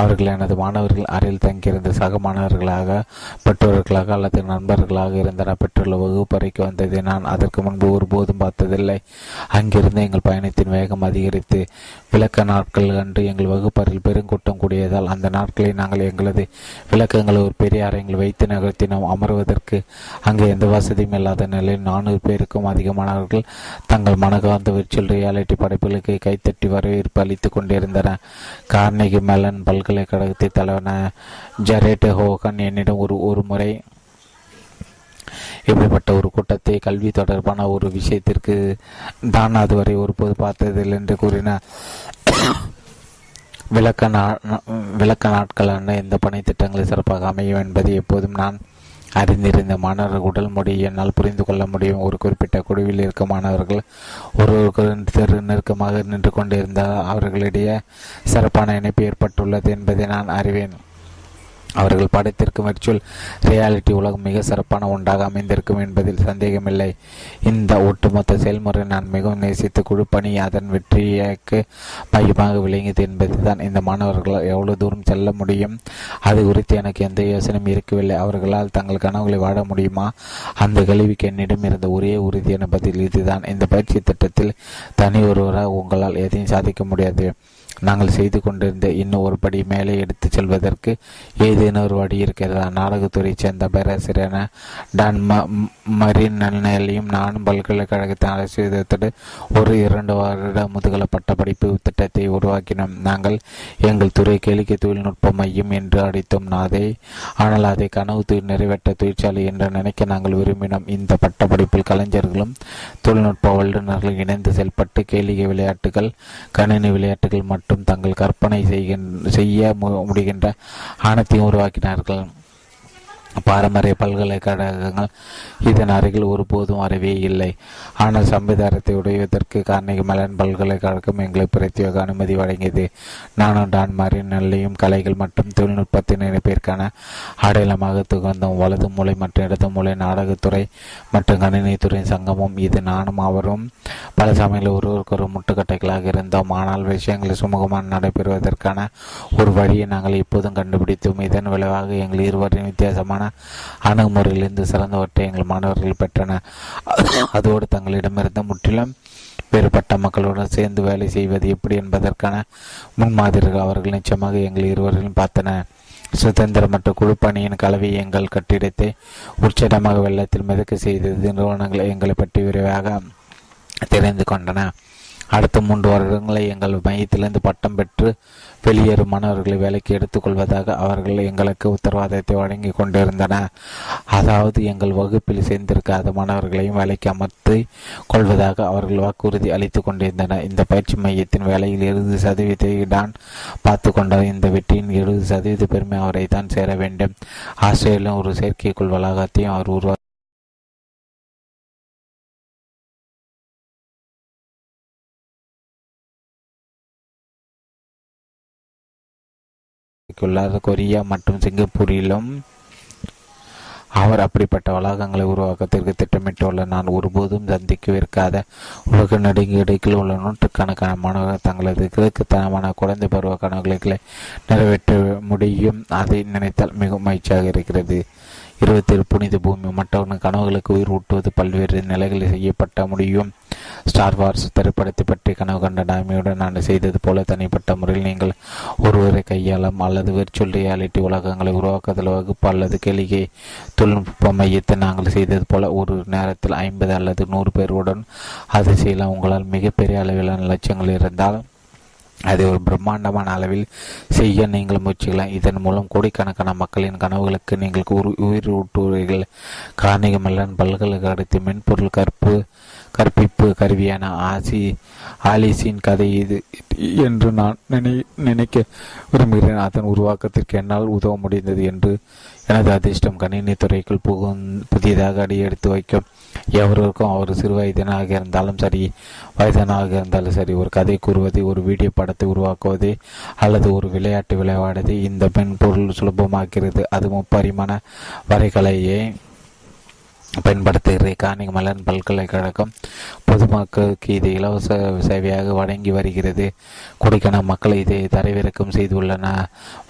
அவர்கள் எனது மாணவர்கள் அறையில் தங்கியிருந்த சக மாணவர்களாக, பெற்றோர்களாக அல்லது நண்பர்களாக இருந்தனர். பெற்றுள்ள வகுப்பறைக்கு வந்ததை நான் அதற்கு முன்பு ஒருபோதும் பார்த்ததில்லை. அங்கிருந்து எங்கள் பயணத்தின் வேகம் அதிகரித்து விளக்க நாட்கள் அன்று எங்கள் வகுப்பறையில் பெருங்கூட்டம் கூடியதால் அந்த நாட்களில் நாங்கள் எங்களது விளக்கங்களை ஒரு பெரிய அறையில் வைத்து நகர்த்தினோம். அமர்வதற்கு அங்கு எந்த வசதியும் இல்லாத நிலையில் 400 பேருக்கும் அதிகமானவர்கள் தங்கள் மனகார்ந்த விர்ச்சுவல் ரியாலிட்டி படைப்புகளுக்கு கைத்தட்டி வரவேற்பு அளித்துக் கொண்டிருந்தனர். கார்னகி மெலன் பல்கலைக்கழகத்தை தலைவனான ஜரேட் ஹோகன் என்னிடம் ஒரு முறை இப்படிப்பட்ட ஒரு கூட்டத்தை கல்வி தொடர்பான ஒரு விஷயத்திற்கு தான் அதுவரை ஒருபோது பார்த்ததில்லை என்று கூறினார். விளக்க நாட்களான இந்த பணி திட்டங்களை சிறப்பாக அமையும் என்பதை எப்போதும் நான் அறிந்திருந்த மாணவர்கள் உடல் மொழியை என்னால் புரிந்து கொள்ள முடியும். ஒரு குறிப்பிட்ட குழுவில் இருக்க மாணவர்கள் ஒருவருக்கு நெருக்கமாக நின்று கொண்டிருந்தால் அவர்களிடையே சிறப்பான இணைப்பு ஏற்பட்டுள்ளது என்பதை நான் அறிவேன். அவர்கள் படைத்திருக்கும் விர்ச்சுவல் ரியாலிட்டி உலகம் மிக சிறப்பான ஒன்றாக அமைந்திருக்கும் என்பதில் சந்தேகமில்லை. இந்த ஒட்டுமொத்த செயல்முறை நான் மிகவும் நேசித்து குழு பணி அதன் வெற்றியக்கு மையமாக விளங்கியது என்பது தான். இந்த மாணவர்களால் எவ்வளவு தூரம் செல்ல முடியும் அது குறித்து எனக்கு எந்த யோசனையும் இருக்கவில்லை. அவர்களால் தங்கள் கனவுகளை வாழ முடியுமா? அந்த கேள்விக்கு என்னிடம் இருந்த ஒரே உறுதியான பதில் இதுதான்: இந்த பயிற்சி திட்டத்தில் தனி ஒருவராக உங்களால் எதையும் சாதிக்க முடியாது. நாங்கள் செய்து கொண்டிருந்த இன்னும் ஒரு படி மேலே எடுத்து செல்வதற்கு ஏதேனும் ஒரு வழி இருக்கிறதா? நாடகத்துறையைச் சேர்ந்த பேராசிரியரான டான் மரினல்லையும் நானும் பல்கலைக்கழகத்தின் அரசியத்தோடு ஒரு 2 வருட முதுகலை பட்ட படிப்பு திட்டத்தை உருவாக்கினோம். நாங்கள் எங்கள் துறை கேளிக்கை தொழில்நுட்ப மையம் என்று அடித்தோம். ஆனால் அதை கனவு நிறைவேற்ற தொழிற்சாலை என்று நினைக்க நாங்கள் விரும்பினோம். இந்த பட்ட படிப்பில் கலைஞர்களும் தொழில்நுட்ப வல்லுநர்களும் இணைந்து செயல்பட்டு கேளிக்கை விளையாட்டுகள், கணினி விளையாட்டுகள் மற்றும் தங்கள் கற்பனை செய்ய முடிகின்ற ஆணத்தையும் உருவாக்கினார்கள். பாரம்பரிய பல்கலைக்கழகங்கள் இதன் அருகில் ஒருபோதும் வரவே இல்லை. ஆனால் சம்பிதாரத்தை உடைவதற்கு கார்னகி மெலன் பல்கலைக்கழகம் எங்களுக்கு பிரத்யேக அனுமதி வழங்கியது. நானும் டான் மரினல்லையும் கலைகள் மற்றும் தொழில்நுட்பத்தின் இணைப்பிற்கான அடையாளமாக துகந்தோம். வலது மூலை மற்றும் இடது மூலை நாடகத்துறை மற்றும் கணினித்துறையின் சங்கமும் இது. நானும் அவரும் பல சமயங்களில் ஒருவருக்கொரு முட்டுக்கட்டைகளாக இருந்தோம். ஆனால் விஷயங்களை சுமூகமாக நடைபெறுவதற்கான ஒரு வழியை நாங்கள் இப்போதும் கண்டுபிடித்தோம். இதன் விளைவாக எங்கள் இருவரின் வித்தியாசமான அணுகுமுறையிலிருந்து சிறந்தவற்றை எங்கள் மாணவர்கள் பெற்றனர். அதோடு தங்களிடமிருந்து முற்றிலும் வேறுபட்ட மக்களுடன் சேர்ந்து வேலை செய்வது எப்படி என்பதற்கான முன்மாதிரிகள் அவர்கள் நிச்சயமாக எங்கள் இருவரிலும் பார்த்தனர். சுதந்திரம் மற்றும் குழுப்பணியின் கலவை எங்கள் கட்டிடத்தை உச்சடமாக வெள்ளத்தில் மிதக்க செய்தது. நிறுவனங்களை எங்களை பற்றி விரைவாக தெரிந்து கொண்டன. அடுத்த 3 வருடங்களை எங்கள் மையத்திலிருந்து பட்டம் பெற்று வெளியேறும் மாணவர்களை வேலைக்கு எடுத்துக்கொள்வதாக அவர்கள் எங்களுக்கு உத்தரவாதத்தை வழங்கி கொண்டிருந்தனர். அதாவது எங்கள் வகுப்பில் சேர்ந்திருக்காத மாணவர்களையும் வேலைக்கு அமர்த்தி கொள்வதாக அவர்கள் வாக்குறுதி அளித்து கொண்டிருந்தனர். இந்த பயிற்சி மையத்தின் வேலையில் 70% தான் பார்த்து கொண்டார். இந்த வெற்றியின் 70% பெருமை அவரை தான் சேர வேண்டும். ஆஸ்திரேலியா ஒரு செயற்கைக்குள் வளாகத்தையும் அவர் கொரியா மற்றும் சிங்கப்பூரிலும் அவர் அப்படிப்பட்ட வளாகங்களை உருவாக்கத்திற்கு திட்டமிட்டுள்ள நான் ஒருபோதும் சந்திக்கவிருக்காத உலக நெடுங்கீடுகளில் உள்ள 100,000 மாணவர்கள் தங்களது கிழக்குத்தனமான குழந்தை பருவ கனவுகளை நிறைவேற்ற முடியும். அதை நினைத்தால் மிகவும் மகிழ்ச்சியாக இருக்கிறது. 27 புனித பூமி மற்றவர்கள் கனவுகளுக்கு உயிர் ஊட்டுவது பல்வேறு நிலைகளில் செய்யப்பட்ட முடியும். ஸ்டார் வார்ஸ் திரைப்படத்தை பற்றி கனவு கண்ட டாமியுடன் நான் செய்தது போல தனிப்பட்ட முறையில் நீங்கள் ஒருவரை கையாளம் அல்லது விர்ச்சுவல் ரியாலிட்டி உலகங்களை உருவாக்குதல் வகுப்பு அல்லது கேளிகை தொழில்நுட்ப மையத்தை நாங்கள் செய்தது போல ஒரு நேரத்தில் 50 அல்லது 100 பேருடன் அதை செய்யலாம். உங்களால் மிகப்பெரிய அளவிலான லட்சியங்கள் இருந்தால் அதை ஒரு பிரம்மாண்டமான அளவில் செய்ய நீங்கள் முயற்சிக்கலாம். இதன் மூலம் கோடிக்கணக்கான மக்களின் கனவுகளுக்கு நீங்கள் உயிர் ஊட்டுவீர்கள். கார்னகி மெலன் பல்கலைக்கழகத்தின் மென்பொருள் கற்பிப்பு கருவியான ஆலிஸின் கதை இது என்று நான் நினைக்க விரும்புகிறேன். அதன் உருவாக்கத்திற்கு என்னால் உதவ முடிந்தது என்று எனது அதிர்ஷ்டம். கணினி துறைக்குள் புதியதாக அடியெடுத்து வைக்கும் எவருக்கும் அவர் சிறு வயதனாக இருந்தாலும் சரி வயதனாக இருந்தாலும் சரி ஒரு கதை கூறுவதை, ஒரு வீடியோ படத்தை உருவாக்குவது அல்லது ஒரு விளையாட்டு விளையாடுவதை இந்த மென்பொருள் சுலபமாக்கிறது. அது முப்பரிமாண வரைகலையை பயன்படுத்துகிற கார்னகி மெலன் பல்கலைக்கழகம் பொதுமக்களுக்கு இது இலவச சேவையாக வழங்கி வருகிறது. கொடைக்கான மக்கள் இதை தரவிறக்கம் செய்துள்ளன.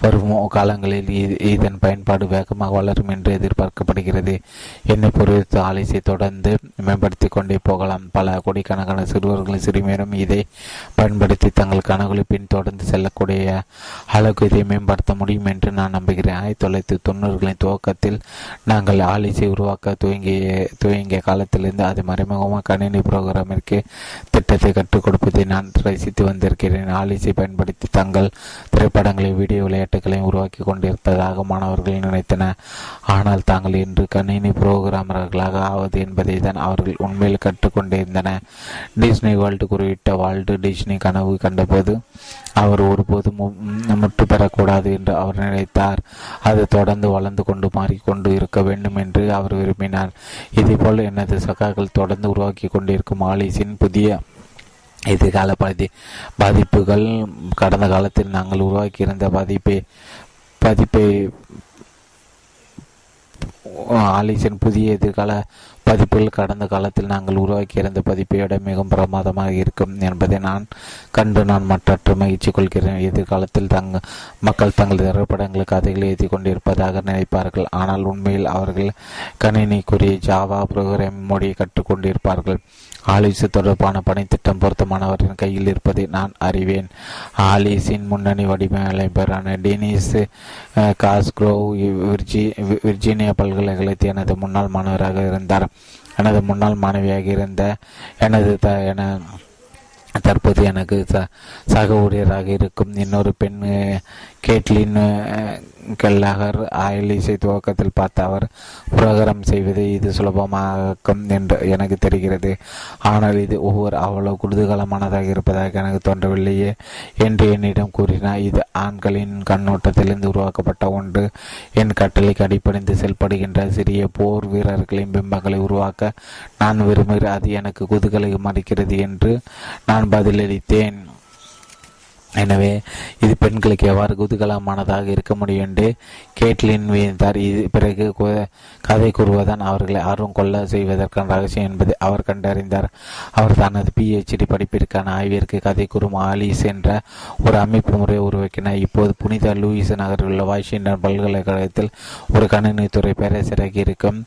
வரும் காலங்களில் இதன் பயன்பாடு வேகமாக வளரும் என்று எதிர்பார்க்கப்படுகிறது. என்னை பொறுத்து ஆலோசனை தொடர்ந்து மேம்படுத்தி கொண்டே போகலாம். பல கொடைக்கான சிறுவர்களும் சிறுமியரும் இதை பயன்படுத்தி தங்கள் கனவுகளை பின் தொடர்ந்து செல்லக்கூடிய அளவுக்கு இதை மேம்படுத்த முடியும் என்று நான் நம்புகிறேன். 1990களின் துவக்கத்தில் நாங்கள் ஆலோசனை உருவாக்க துவங்கிய காலத்திலிருந்து அது மறைமுகமாக கணினி புரோகிராமிற்கு திட்டத்தை கற்றுக் கொடுப்பதை நான் ரசித்து வந்திருக்கிறேன். ஆலிசை பயன்படுத்தி தங்கள் திரைப்படங்களையும் வீடியோ விளையாட்டுகளையும் உருவாக்கி கொண்டிருப்பதாக மாணவர்கள் நினைத்தனர். ஆனால் தாங்கள் இன்று கணினி புரோகிராமர்களாக ஆவது என்பதை தான் அவர்கள் உண்மையில் கற்றுக்கொண்டிருந்தனர். டிஸ்னி வேர்ல்டு குறிப்பிட்ட வால்ட் டிஸ்னி கனவு கண்டபோது அவர் ஒருபோதும் முற்று பெறக்கூடாது என்று அவர் நினைத்தார். அது தொடர்ந்து வளர்ந்து கொண்டு மாறிக்கொண்டு இருக்க வேண்டும் என்று அவர் விரும்பினார். இதேபோல் எனது சகாக்கள் தொடர்ந்து உருவாக்கி கொண்டிருக்கும் ஆலிஸின் புதிய எதிர்கால பாதிப்புகள் கடந்த காலத்தில் நாங்கள் உருவாக்கியிருந்த பதிப்பை ஆலிஸின் புதிய எதிர்கால பதிப்புகள் கடந்த காலத்தில் நாங்கள் உருவாக்கியிருந்த பதிப்பையோட மிகவும் பிரமாதமாக இருக்கும் என்பதை நான் கண்டு நான் மற்ற மகிழ்ச்சி கொள்கிறேன். எதிர்காலத்தில் மக்கள் தங்கள் திரைப்படங்கள் கதைகளை எழுதி கொண்டிருப்பதாக நினைப்பார்கள். ஆனால் உண்மையில் அவர்கள் கணினிக்குரிய ஜாவா புரோகிராம் மொழியை கற்றுக்கொண்டிருப்பார்கள். ஆலிசு தொடர்பான பணித்திட்டம் பொருத்தமானவரின் கையில் இருப்பதை நான் அறிவேன். ஆலிஸின் முன்னணி வடிவமைப்பாளரான டெனிஸ் காஸ்க்ரோவ் விர்ஜீனியா பல்கலைக்கழகத்தில் எனது முன்னாள் மாணவராக இருந்தார். எனது முன்னாள் மாணவியாக இருந்த தற்போது எனக்கு சக ஊழியராக இருக்கும் இன்னொரு பெண் கேட்லின் கெல்லகர் ஆயில் இசை துவக்கத்தில் பார்த்த அவர், பிரகரம் செய்வது இது சுலபமாகும் என்று எனக்கு தெரிகிறது, ஆனால் இது ஒவ்வொரு அவ்வளவு குதூகலமானதாக இருப்பதாக எனக்கு தோன்றவில்லையே என்று என்னிடம் கூறினார். இது ஆண்களின் கண்ணோட்டத்திலிருந்து உருவாக்கப்பட்ட ஒன்று. என் கட்டளைக்கு அடிப்படைந்து செயல்படுகின்ற சிறிய போர் வீரர்களின் பிம்பங்களை உருவாக்க நான் விரும்புகிறேன். அது எனக்கு குதூகலம் அளிக்கிறது என்று நான் பதிலளித்தேன். எனவே இது பெண்களுக்கு எவ்வாறு குதூகலமானதாக இருக்க முடியும் என்று கேட்லின் வியந்தார். இது பிறகு கதை கூறுவதான் அவர்களை ஆர்வம் கொள்ள செய்வதற்கான ரகசியம் என்பதை அவர் கண்டறிந்தார். அவர் தனது PhD படிப்பிற்கான ஆய்விற்கு கதை கூறும் ஆலிஸ் என்ற ஒரு அமைப்பு முறையை உருவாக்கினார். இப்போது புனித லூயிஸ் நகரில் உள்ள வாஷிங்டன் பல்கலைக்கழகத்தில் ஒரு கணினித்துறை பேராசிரியராக இருக்கும்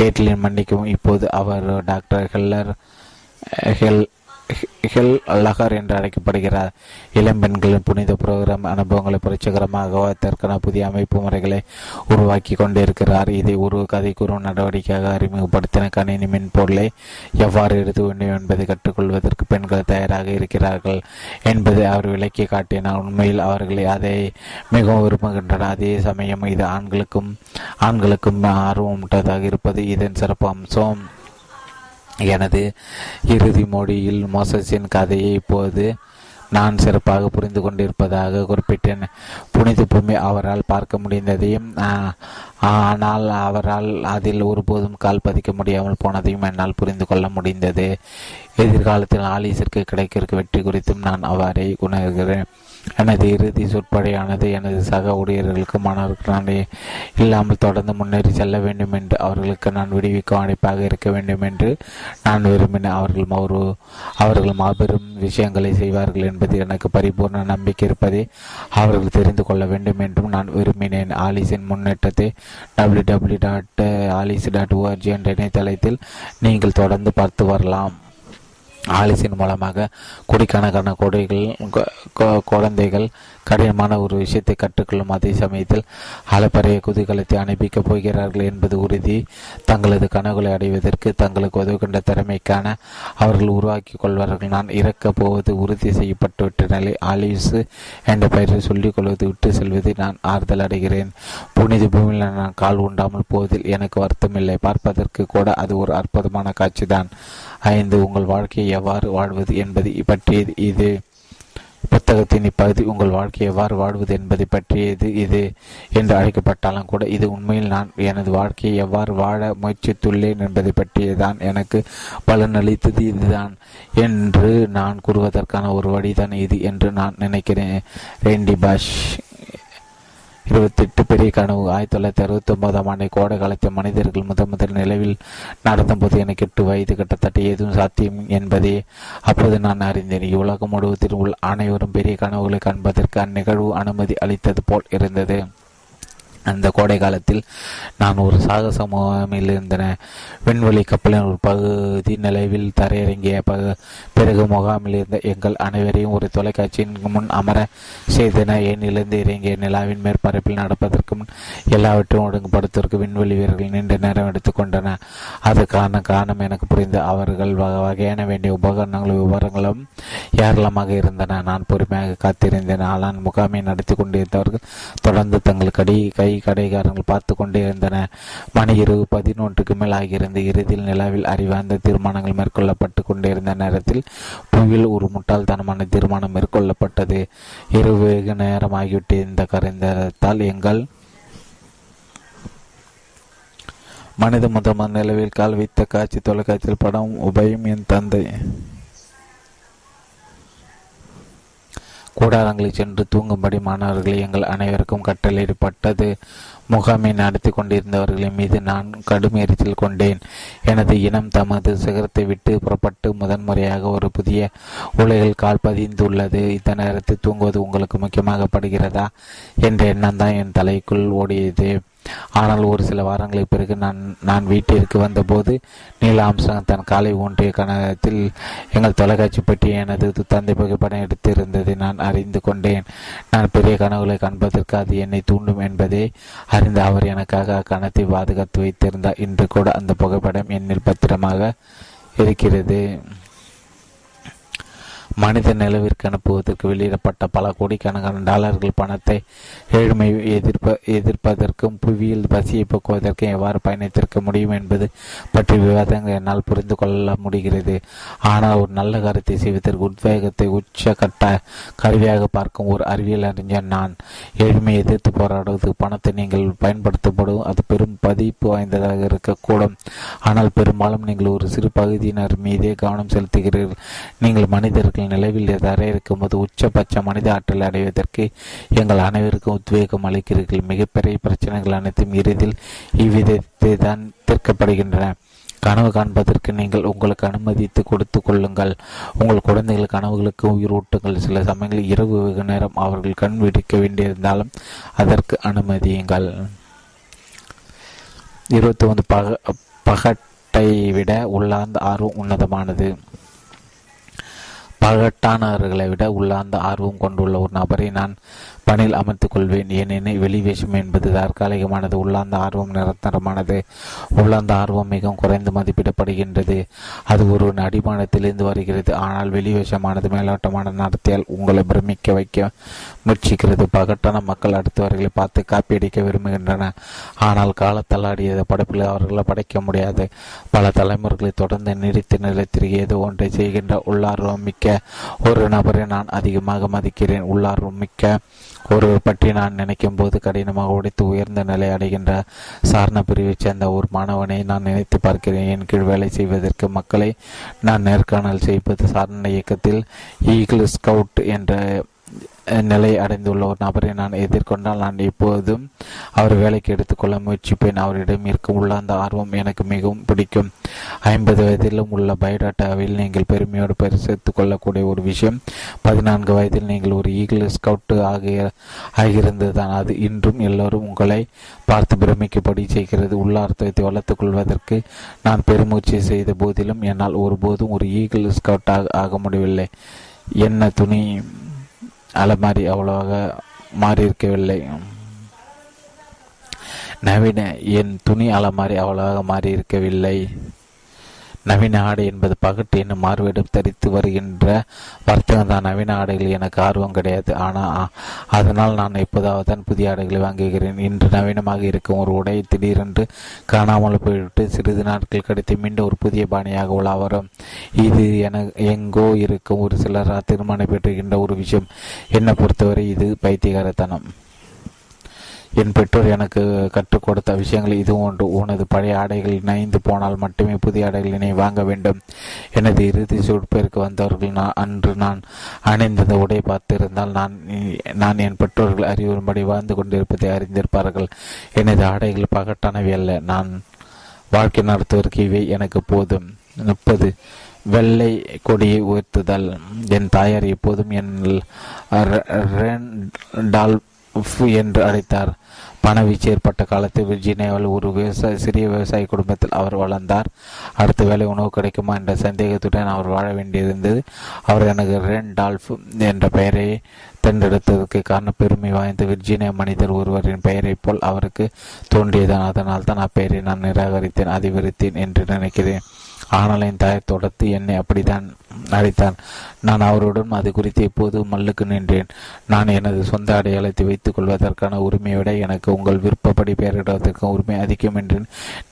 கேட்லின் மன்னிக்கும். இப்போது அவர் டாக்டர் ஹெல்லகர் என்று அழைக்கப்படுகிறார். இளம்பெண்களின் புனித புரோகிராம் அனுபவங்களை புரட்சிகரமாக புதிய அமைப்பு முறைகளை உருவாக்கி கொண்டிருக்கிறார். இதை ஒரு கதைக்கூறும் நடவடிக்கையாக அறிமுகப்படுத்தின கணினி மென்பொருளை எவ்வாறு எழுத வேண்டும் என்பதை கற்றுக்கொள்வதற்கு பெண்கள் தயாராக இருக்கிறார்கள் என்பதை அவர் விளக்கி காட்டினார். உண்மையில் அவர்களை அதை மிகவும் விரும்புகின்றனர். அதே சமயம் இது ஆண்களுக்கும் ஆர்வமூட்டதாக இருப்பது இதன் சிறப்பு அம்சம். எனது இறுதி மொழியில் மோசஸின் கதையை இப்போது நான் சிறப்பாக புரிந்து கொண்டிருப்பதாக குறிப்பிட்டேன். புனித பூமி அவரால் பார்க்க முடிந்ததையும் ஆனால் அவரால் அதில் ஒருபோதும் கால் பதிக்க முடியாமல் போனதையும் என்னால் புரிந்து கொள்ள முடிந்தது. எதிர்காலத்தில் ஆலிஸிற்கு கிடைக்க வெற்றி குறித்தும் நான் அவரை உணர்கிறேன். எனது இறுதி சொற்படையானது எனது சக ஊழியர்களுக்கு மாணவர்களே இல்லாமல் தொடர்ந்து முன்னேறி செல்ல வேண்டும் என்று, அவர்களுக்கு நான் விடுவிக்கும் அடைப்பாக இருக்க வேண்டும் என்று நான் விரும்பினேன். அவர்கள் மாபெரும் விஷயங்களை செய்வார்கள் என்பது எனக்கு பரிபூர்ண நம்பிக்கை இருப்பதை அவர்கள் தெரிந்து கொள்ள வேண்டும் என்றும் நான் விரும்பினேன். ஆலிஸின் முன்னேற்றத்தை www.alice.org என்ற இணையதளத்தில் நீங்கள் தொடர்ந்து பார்த்து வரலாம். ஆலிஸின் மூலமாக கோடிக்கணக்கான குழந்தைகள் கடினமான ஒரு விஷயத்தை கற்றுக்கொள்ளும் அதே சமயத்தில் அளப்பரிய குதூகலத்தை அனுப்பிக்கப் போகிறார்கள் என்பது உறுதி. தங்களது கனவுகளை அடைவதற்கு தங்களுக்கு உதவுகின்ற திறமைக்கான அவர்கள் உருவாக்கி கொள்வார்கள். நான் இறக்கப் போவது உறுதி செய்யப்பட்டுவிட்ட நிலை ஆலிஸ் என்ற பெயரை சொல்லிக் கொள்வது விட்டு செல்வதை நான் ஆறுதல் அடைகிறேன். புனித பூமியில் நான் கால் உண்டாமல் போவதில் எனக்கு வருத்தமில்லை. பார்ப்பதற்கு கூட அது ஒரு அற்புதமான காட்சிதான். 5 உங்கள் வாழ்க்கையை எவ்வாறு வாழ்வது என்பது பற்றியது இது. புத்தகத்தின் இப்பகுதி உங்கள் வாழ்க்கையை எவ்வாறு வாழ்வது என்பதை பற்றியது இது என்று அழைக்கப்பட்டாலும் கூட இது உண்மையில் நான் எனது வாழ்க்கையை எவ்வாறு வாழ முயற்சித்துள்ளேன் என்பதை பற்றியதான் எனக்கு பலனளித்தது. இதுதான் என்று நான் கூறுவதற்கான ஒரு வழிதான் இது என்று நான் நினைக்கிறேன். ரெண்டி பாஷ் 28 பெரிய கனவு 1969 கோடை காலத்தில் மனிதர்கள் முதல் நிலவில் நடத்தும் போது எனக்கு 8 வயது. கிட்டத்தட்ட எதுவும் சாத்தியம் என்பதே அப்போது நான் அறிந்தேன். உலகம் முழுவதில் உள்ள அனைவரும் பெரிய கனவுகளை காண்பதற்கு அந்நிகழ்வு அனுமதி அளித்தது போல் இருந்தது. அந்த கோடை காலத்தில் நான் ஒரு சாகச முகாமில் இருந்தன. விண்வெளி கப்பலின் ஒரு பகுதி நிலவில் தரையிறங்கிய பிறகு முகாமில் இருந்த எங்கள் அனைவரையும் ஒரு தொலைக்காட்சியின் முன் அமர செய்தன. எண்ணிலிருந்து இறங்கிய நிலாவின் மேற்பரப்பில் நடப்பதற்கும் எல்லாவற்றையும் ஒடுங்குபடுத்துவதற்கு விண்வெளி வீரர்கள் நீண்ட நேரம் எடுத்துக்கொண்டன. அதுக்கான காரணம் எனக்கு புரிந்து அவர்கள் வகையான வேண்டிய விவரங்களும் ஏராளமாக இருந்தன. நான் பொறுமையாக காத்திருந்தேன். ஆனால் முகாமை நடத்தி கொண்டிருந்தவர்கள் தொடர்ந்து தங்கள் கடைக்காரர்கள் பார்த்து கொண்டே இருந்தன. மணி 11 மேல் ஆகியிருந்த இறுதியில் நிலாவில் அறிவார்ந்த தீர்மானங்கள் மேற்கொள்ளப்பட்டு கொண்டிருந்த நேரத்தில் புவியில் ஒரு முட்டாள்தனமான தீர்மானம் மேற்கொள்ளப்பட்டது. 2 நேரம் ஆகிவிட்டு இந்த கரைந்ததால் எங்கள் மனித முதல் நிலவில் கால் வைத்த காட்சி தொலைக்காட்சியில் படம் உபயம் என் தந்தை கூடாரங்களை சென்று தூங்கும்படி மாணவர்களை எங்கள் அனைவருக்கும் கட்டளையிடப்பட்டது. முகாமை நடத்தி கொண்டிருந்தவர்களின் மீது நான் கடும் எரிச்சல் கொண்டேன். எனது இனம் தமது சிகரத்தை விட்டு புறப்பட்டு முதன்முறையாக ஒரு புதிய உலகில் கால் பதிந்துள்ளது. இந்த நேரத்தில் தூங்குவது உங்களுக்கு முக்கியமாக படுகிறதா என்ற எண்ணம் தான் என் தலைக்குள் ஓடியது. ஆனால் ஒரு சில வாரங்களுக்கு பிறகு நான் வீட்டிற்கு வந்தபோது நீல் ஆம்ஸ்ட்ராங் தன் காலை ஊன்றிய கணத்தில் எங்கள் தொலைக்காட்சி பற்றி எனது தந்தை புகைப்படம் எடுத்திருந்ததை நான் அறிந்து கொண்டேன். நான் பெரிய கனவுகளை காண்பதற்கு அது என்னை தூண்டும் என்பதை அறிந்த அவர் எனக்காக அக்கணத்தை பாதுகாத்து வைத்திருந்தார். இன்று கூட அந்த புகைப்படம் என்னில் பத்திரமாக இருக்கிறது. மனித நிலவிற்கு அனுப்புவதற்கு வெளியிடப்பட்ட பல கோடிக்கணக்கான டாலர்கள் பணத்தை ஏழ்மை எதிர்ப்பதற்கும் புவியில் பசியை போக்குவதற்கும் எவ்வாறு பயணித்திருக்க முடியும் என்பது பற்றி விவாதங்கள் என்னால் புரிந்து கொள்ள முடிகிறது. ஆனால் ஒரு நல்ல கருத்தை செய்வதற்கு உத்வேகத்தை உச்ச கட்ட கருவியாக பார்க்கும் ஒரு அறிவியல் அறிஞர் நான். ஏழ்மையை எதிர்த்து போராடுவது பணத்தை நீங்கள் பயன்படுத்தப்படும் அது பெரும் பதிப்பு வாய்ந்ததாக இருக்கக்கூடும். ஆனால் பெரும்பாலும் நீங்கள் ஒரு சிறு பகுதியினர் மீதே கவனம் செலுத்துகிறீர்கள். நீங்கள் மனிதர்கள் நிலவில் இருக்கும்போது உச்சபட்ச மனித ஆற்றலை அடைவதற்கு எங்கள் அனைவருக்கும் உத்வேகம் அளிக்கிறீர்கள். மிகப்பெரிய பிரச்சனைகள் அனைத்தும் இறுதியில் இவ்விதத்தை தான் தீர்க்கப்படுகின்றன. கனவு காண்பதற்கு நீங்கள் உங்களுக்கு அனுமதித்து கொடுத்து கொள்ளுங்கள். உங்கள் குழந்தைகள் கனவுகளுக்கு உயிர் ஊட்டுங்கள். சில சமயங்களில் இரவு வெகு நேரம் அவர்கள் கண் விழிக்க வேண்டியிருந்தாலும் அதற்கு அனுமதியுங்கள். 21 பகட்டை விட உள்ளார்ந்த ஆர்வம் உன்னதமானது. பகட்டானவர்களை விட உள்ளார்ந்த ஆர்வம் கொண்டுள்ள ஒரு நபரை நான் பணியில் அமர்த்துக் கொள்வேன். ஏனெனில் வெளிவேஷம் என்பது தற்காலிகமானது. உள்ளார்ந்த ஆர்வம் நிரந்தரமானது. உள்ளார்ந்த ஆர்வம் மிகவும் குறைந்து மதிப்பிடப்படுகின்றது. அது ஒருவன் அடிமானத்திலிருந்து வருகிறது. ஆனால் வெளிவேஷமானது மேலோட்டமான நடத்தியால் உங்களை பிரமிக்க வைக்க முயற்சிக்கிறது. பகட்டான மக்கள் அடுத்தவர்களை பார்த்து காப்பி அடிக்க விரும்புகின்றனர். ஆனால் காலத்தள்ளாடிய படைப்பில் அவர்களை படைக்க முடியாது. பல தலைமுறைகளை தொடர்ந்து நிறுத்தி நிலைத்திற்கு ஏதோ ஒன்றை செய்கின்ற உள்ளார்வம் மிக்க ஒரு நபரை நான் அதிகமாக மதிக்கிறேன். உள்ளார்வம் மிக்க ஒருவர் பற்றி நான் நினைக்கும் போது கடினமாக உடைத்து உயர்ந்த நிலை அடைகின்ற சாரண பிரிவைச் சேர்ந்த ஒரு மாணவனை நான் நினைத்து பார்க்கிறேன். என் கீழ் வேலை செய்வதற்கு மக்களை நான் நேர்காணல் செய்வது சாரண இயக்கத்தில் ஈகிள் ஸ்கவுட் என்ற நிலை அடைந்துள்ள ஒரு நபரை நான் எதிர்கொண்டால் நான் எப்போதும் அவர் வேலைக்கு எடுத்துக்கொள்ள முயற்சிப்பேன். அவரிடம் இருக்கும் உள்ள அந்த ஆர்வம் எனக்கு மிகவும் பிடிக்கும். 50 வயதிலும் உள்ள பயோடாட்டாவில் நீங்கள் பெருமையோடு பரிசெடுத்து கொள்ளக்கூடிய ஒரு விஷயம் 14 வயதில் நீங்கள் ஒரு ஈகிள் ஸ்கவுட் ஆகியிருந்ததுதான். அது இன்றும் எல்லோரும் உங்களை பார்த்து பிரமிக்கப்படி செய்கிறது. உள்ளார்த்தத்தை வளர்த்துக் கொள்வதற்கு நான் பெருமூச்சு செய்த போதிலும் என்னால் ஒருபோதும் ஒரு ஈகிள் ஸ்கவுட் ஆக முடியவில்லை. என்ன துணி அலமாரி அவ்வளவாக மாறியிருக்கவில்லை. நவீன என் துணி அலமாரி அவ்வளவாக மாறியிருக்கவில்லை. நவீன ஆடை என்பது பகட்டு என்னும் மார்வேடம் தரித்து வருகின்ற வர்த்தகம் தான். நவீன ஆடைகள் எனக்கு ஆர்வம் கிடையாது. ஆனால் அதனால் நான் எப்போதாவது தான் புதிய ஆடைகளை வாங்குகிறேன். இன்று நவீனமாக இருக்கும் ஒரு உடையை திடீரென்று காணாமல் போய்விட்டு சிறிது நாட்கள் கழித்து மீண்டும் ஒரு புதிய பாணியாக உலா வரும். இது எங்கோ இருக்கும் ஒரு சிலர் தீர்மானம் பெற்றுகின்ற ஒரு விஷயம். என்னை பொறுத்தவரை இது பைத்தியகாரத்தனம். என் பெற்றோர் எனக்கு கற்றுக் கொடுத்த விஷயங்கள் இதுவும் ஒன்று. உனது பழைய ஆடைகள் இணைந்து போனால் மட்டுமே புதிய ஆடைகளினை வாங்க வேண்டும். எனது இறுதி சொற்பேருக்கு வந்தவர்கள் அன்று நான் அணிந்தது உடை பார்த்திருந்தால் நான் என் பெற்றோர்கள் அறிவுறும்படி வாழ்ந்து கொண்டிருப்பதை அறிந்திருப்பார்கள். எனது ஆடைகள் பகட்டானவை அல்ல. நான் வாழ்க்கை நடத்துவதற்கு இவை எனக்கு போதும். 30 வெள்ளை கொடியை உயர்த்துதல். என் தாயார் எப்போதும் என் ரெண்டால் என்று அழைத்தார். பணவீச்சு ஏற்பட்ட காலத்தில் விர்ஜீனியாவில் ஒரு சிறிய விவசாய குடும்பத்தில் அவர் வளர்ந்தார். அடுத்த வேலை உணவு கிடைக்குமா என்ற சந்தேகத்துடன் அவர் வாழ வேண்டியிருந்தது. அவர் எனக்கு ரெண்டால்ஃப் என்ற பெயரை தேர்ந்தெடுத்ததற்கு காரணம் பெருமை வாய்ந்த விர்ஜீனியா மனிதர் ஒருவரின் பெயரை போல் அவருக்கு தோன்றியதான். அதனால் தான் அப்பெயரை நான் நிராகரித்தேன், அதிகரித்தேன் என்று நினைக்கிறேன். ஆனால் என் தாயை தொடர்ந்து என்னை அப்படித்தான் அழைத்தான். நான் அவருடன் அது குறித்து எப்போதும் மல்லுக்கு நின்றேன். நான் எனது சொந்த அடையாளத்தை வைத்துக் கொள்வதற்கான உரிமையை விட எனக்கு உங்கள் விருப்பப்படி பெயரிடுவதற்கு உரிமை அதிகம் என்று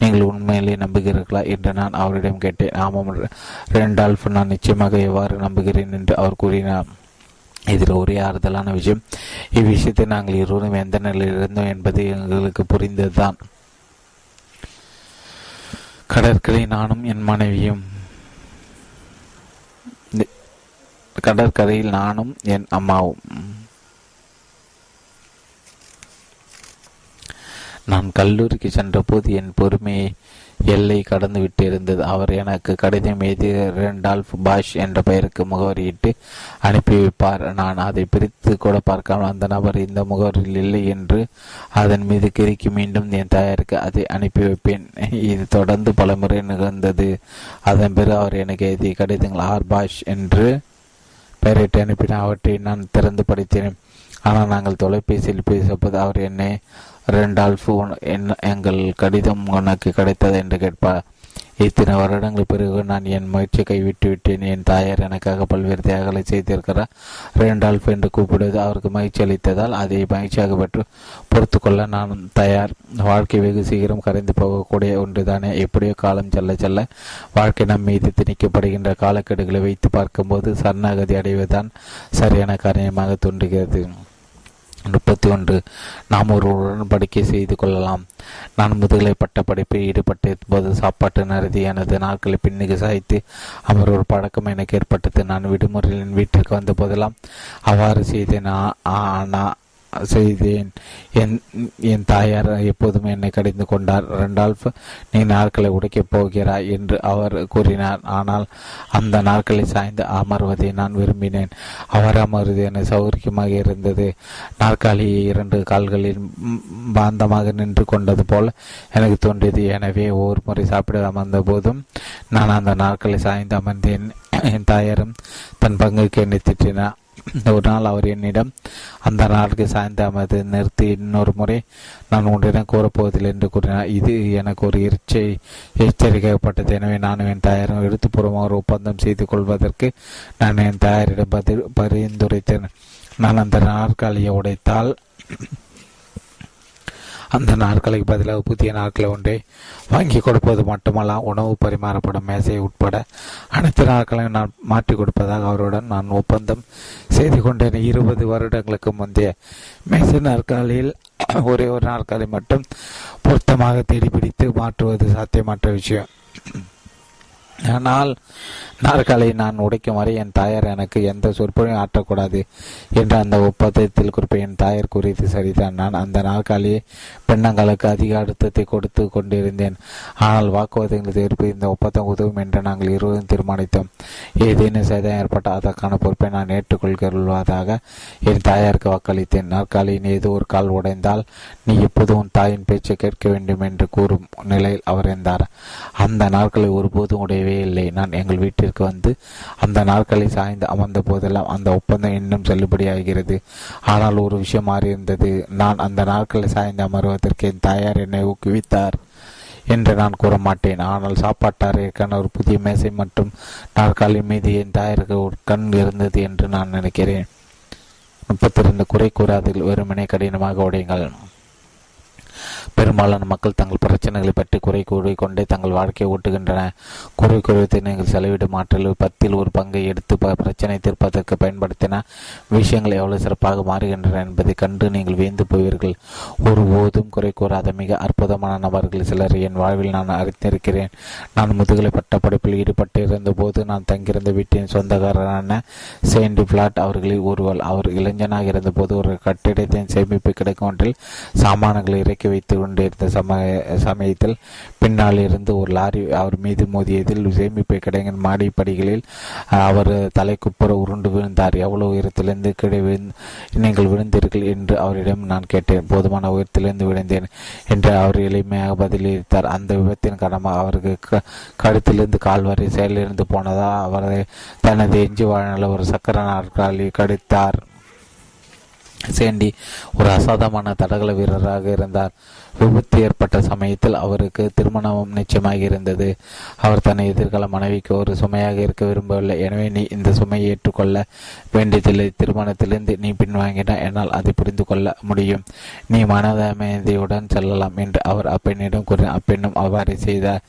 நீங்கள் உண்மையிலே நம்புகிறீர்களா என்று நான் அவரிடம் கேட்டேன். ஆமாம் ரெண்டால்ஃப், நான் நிச்சயமாக எவ்வாறு நம்புகிறேன் என்று அவர் கூறினார். இதில் ஒரே ஆறுதலான விஷயம் இவ்விஷயத்தை நாங்கள் இருவரும் எந்த நிலையில் இருந்தோம் என்பது எங்களுக்கு புரிந்ததுதான். கடற்கரையில் நானும் என் அம்மாவும். நான் கல்லூரிக்கு சென்றபோது என் பொறுமையை எல்லை கடந்து விட்டு இருந்தது. அவர் எனக்கு கடிதம் எழுதி ரெண்டால்ஃப் பாஷ் என்ற பெயருக்கு முகவரியிட்டு அனுப்பி வைப்பார். நான் அதை பிரித்து கூட பார்க்காமல் அந்த நபர் இந்த முகவரியில் இல்லை என்று அதன் மீது கிறுக்கி மீண்டும் என் தாயாருக்கு அதை அனுப்பி வைப்பேன். இது தொடர்ந்து பல முறை நிகழ்ந்தது. அதன் பிறகு அவர் எனக்கு எழுதிய கடிதங்கள் ஆர் பாஷ் என்று பெயரிட்டு அனுப்பினார். அவற்றை நான் திறந்து படித்தேன். ஆனால் நாங்கள் தொலைபேசியில் பேசப்போது அவர் என்னை ரெண்டால்ஃப் எங்கள் கடிதம் உனக்கு கிடைத்தது என்று கேட்பார். இத்தனை வருடங்கள் பிறகு நான் என் முயற்சியை கைவிட்டுவிட்டேன். என் தாயார் எனக்காக பல்வேறு தியாகங்களை செய்திருக்கிறார். ரெண்டால்ஃப் என்று கூப்பிடுவது அவருக்கு மகிழ்ச்சி அளித்ததால் அதை மகிழ்ச்சியாக பெற்று பொறுத்து கொள்ள நான் தயார். வாழ்க்கை வெகு சீக்கிரம் கரைந்து போகக்கூடிய ஒன்றுதானே. எப்படியோ காலம் செல்ல செல்ல வாழ்க்கை நம் மீது திணிக்கப்படுகின்ற காலக்கெடுகளை வைத்து பார்க்கும்போது சரணாகதி அடைவதுதான் சரியான காரணமாக தோன்றுகிறது. 31. நாம் ஒரு உடன்படிக்கை செய்து கொள்ளலாம். நான் முதுகலை பட்ட படிப்பில் ஈடுபட்ட போது சாப்பாட்டு நடத்தி எனது நாட்களை பின்னுக்கு சாய்த்து அவர் ஒரு பழக்கம் எனக்கு ஏற்பட்டது. நான் விடுமுறையில் வீட்டிற்கு வந்த போதெல்லாம் அவ்வாறு செய்தேன். என் தாயார் எப்போதும் என்னை கடிந்து கொண்டார். ரெண்டால்ஃப், நீ நாட்களை உடைக்கப் போகிறாய் என்று அவர் கூறினார். ஆனால் அந்த நாட்களை சாய்ந்து அமர்வதை நான் விரும்பினேன். அவர் அமர்வது என சௌகரியமாக இருந்தது. நாற்காலியை இரண்டு கால்களில் பாந்தமாக நின்று கொண்டது போல் எனக்கு தோன்றியது. எனவே ஒவ்வொரு முறை சாப்பிட அமர்ந்த போதும் நான் அந்த நாட்களை சாய்ந்து அமர்ந்தேன். என் தாயாரும் தன் பங்குக்கு என்னை திட்டினார். ஒரு நாள் அவர் என்னிடம், அந்த நாளுக்கு சாய்ந்த அமர்ந்து நிறுத்தி இன்னொரு முறை நான் ஒன்றிடம் கூறப்போவதில்லை என்று கூறினார். இது எனக்கு ஒரு எச்சரிக்கைப்பட்டது. எனவே நானும் என் தாயாரும் எழுத்துப்பூர்வமாக ஒரு ஒப்பந்தம் செய்து கொள்வதற்கு நான் என் தாயாரிடம் பரிந்துரைத்தேன். நான் அந்த நாற்காலியை உடைத்தால் அந்த நாற்காலிக்கு பதிலாக புதிய நாட்களை ஒன்றை வாங்கி கொடுப்பது மட்டுமல்ல, உணவு பரிமாறப்படும் மேசையை உட்பட அனைத்து நாட்களையும் நான் மாற்றி கொடுப்பதாக அவருடன் நான் ஒப்பந்தம் செய்து கொண்டேன். 20 வருடங்களுக்கு முந்தைய மேசை நாற்காலியில் ஒரே ஒரு நாற்காலி மட்டும் பொருத்தமாக தேடிப்பிடித்து மாற்றுவது சாத்தியமற்ற விஷயம். ஆனால் நாற்காலியை நான் உடைக்கும் வரை என் தாயார் எனக்கு எந்த சொற்பொழியும் ஆற்றக்கூடாது என்று அந்த ஒப்பந்தத்தில் குறிப்பிட்ட என் தாயார் குறித்து சரிதான். நான் அந்த நாற்காலியை பெண்ணங்களுக்கு அதிக அழுத்தத்தை கொடுத்து கொண்டிருந்தேன். ஆனால் வாக்குவாதங்களை தீர்ப்பு இந்த ஒப்பந்தம் உதவும் என்று நாங்கள் 20 தீர்மானித்தோம். ஏதேனும் சேதம் ஏற்பட்ட அதற்கான பொறுப்பை நான் ஏற்றுக்கொள்வதாக என் தாயாருக்கு வாக்களித்தேன். நாற்காலியின் ஏதோ ஒரு கால் உடைந்தால் நீ எப்போது உன் தாயின் பேச்சை கேட்க வேண்டும் என்று கூறும் நிலையில் அவர் இருந்தார். அந்த நாற்காலி ஒருபோதும் உடைய இல்லை. நான் எங்கள் வீட்டிற்கு வந்து அந்த நாட்களை சாய்ந்து அமர்ந்த போதெல்லாம் அந்த ஒப்பந்தம் இன்னும் செல்லுபடியாகிறது. ஆனால் ஒரு விஷயம் மாறியிருந்தது. நான் அந்த நாட்களை சாய்ந்து அமர்வதற்கு என் தாயார் என்னை ஊக்குவித்தார் என்று நான் கூற மாட்டேன். ஆனால் சாப்பாட்டு அறைக்கான ஒரு புதிய மேசை மற்றும் நாற்காலி மீது என் தாயாருக்கு ஒரு கண் இருந்தது என்று நான் நினைக்கிறேன். 32. குறை கூறாதில் வெறுமனே கடினமாக உடையுங்கள். பெரும்பாலான மக்கள் தங்கள் பிரச்சனைகளை பற்றி குறை கூறிக்கொண்டே தங்கள் வாழ்க்கையை ஓட்டுகின்றனர். குறை குறைத்து நீங்கள் செலவிடும் ஆற்றல் 10% எடுத்து பிரச்சனை தீர்ப்பதற்கு பயன்படுத்தின விஷயங்கள் எவ்வளவு சிறப்பாக மாறுகின்றன என்பதை கண்டு நீங்கள் வியந்து போவீர்கள். ஒரு போதும் குறை கூறாத மிக அற்புதமான நபர்கள் சிலர் என் வாழ்வில் நான் அறிந்திருக்கிறேன். நான் முதுகலை பட்ட படிப்பில் ஈடுபட்டு இருந்த போது நான் தங்கியிருந்த வீட்டின் சொந்தக்காரரான சேண்டி பிளாட் அவர்களில் ஒருவர். அவர் இளைஞனாக இருந்தபோது ஒரு கட்டிடத்தின் சேமிப்பு கிடைக்கும் ஒன்றில் சாமான்களை இறக்கி வைத்து கொண்டிருந்த சமயத்தில் பின்னால் இருந்து ஒரு லாரி அவர் மீது மோதியதில் சேமிப்பு கிடங்கின் மாடி படிகளில் அவர் தலைக்குப்புற உருண்டு விழுந்தார். எவ்வளவு உயரத்திலிருந்து கீழே நீங்கள் விழுந்தீர்கள் என்று அவரிடம் நான் கேட்டேன். போதுமான உயரத்திலிருந்து விழுந்தேன் என்று அவர் எளிமையாக பதிலளித்தார். அந்த விபத்தின் காரணமாக அவருக்கு கழுத்திலிருந்து கால் வரை செயலிருந்து போனதா அவரை தனது எஞ்சி வாழ்நாள் ஒரு சக்கர நாற்காலி கடித்தார். சேண்டி ஒரு அசாதமான தடகள வீரராக இருந்தார். விபத்து ஏற்பட்ட சமயத்தில் அவருக்கு திருமணம் நிச்சயமாக இருந்தது. அவர் தன்னை எதிர்கால மனைவிக்கு ஒரு சுமையாக இருக்க விரும்பவில்லை. எனவே நீ இந்த சுமையை ஏற்றுக்கொள்ள வேண்டியதில்லை. திருமணத்திலிருந்து நீ பின்வாங்கினால் என்னால் அதை புரிந்து கொள்ள முடியும். நீ மனதமைதியுடன் செல்லலாம் என்று அவர் அப்பெண்ணிடம் கூறினார். அப்பெண்ணும் அவ்வாறு செய்தார்.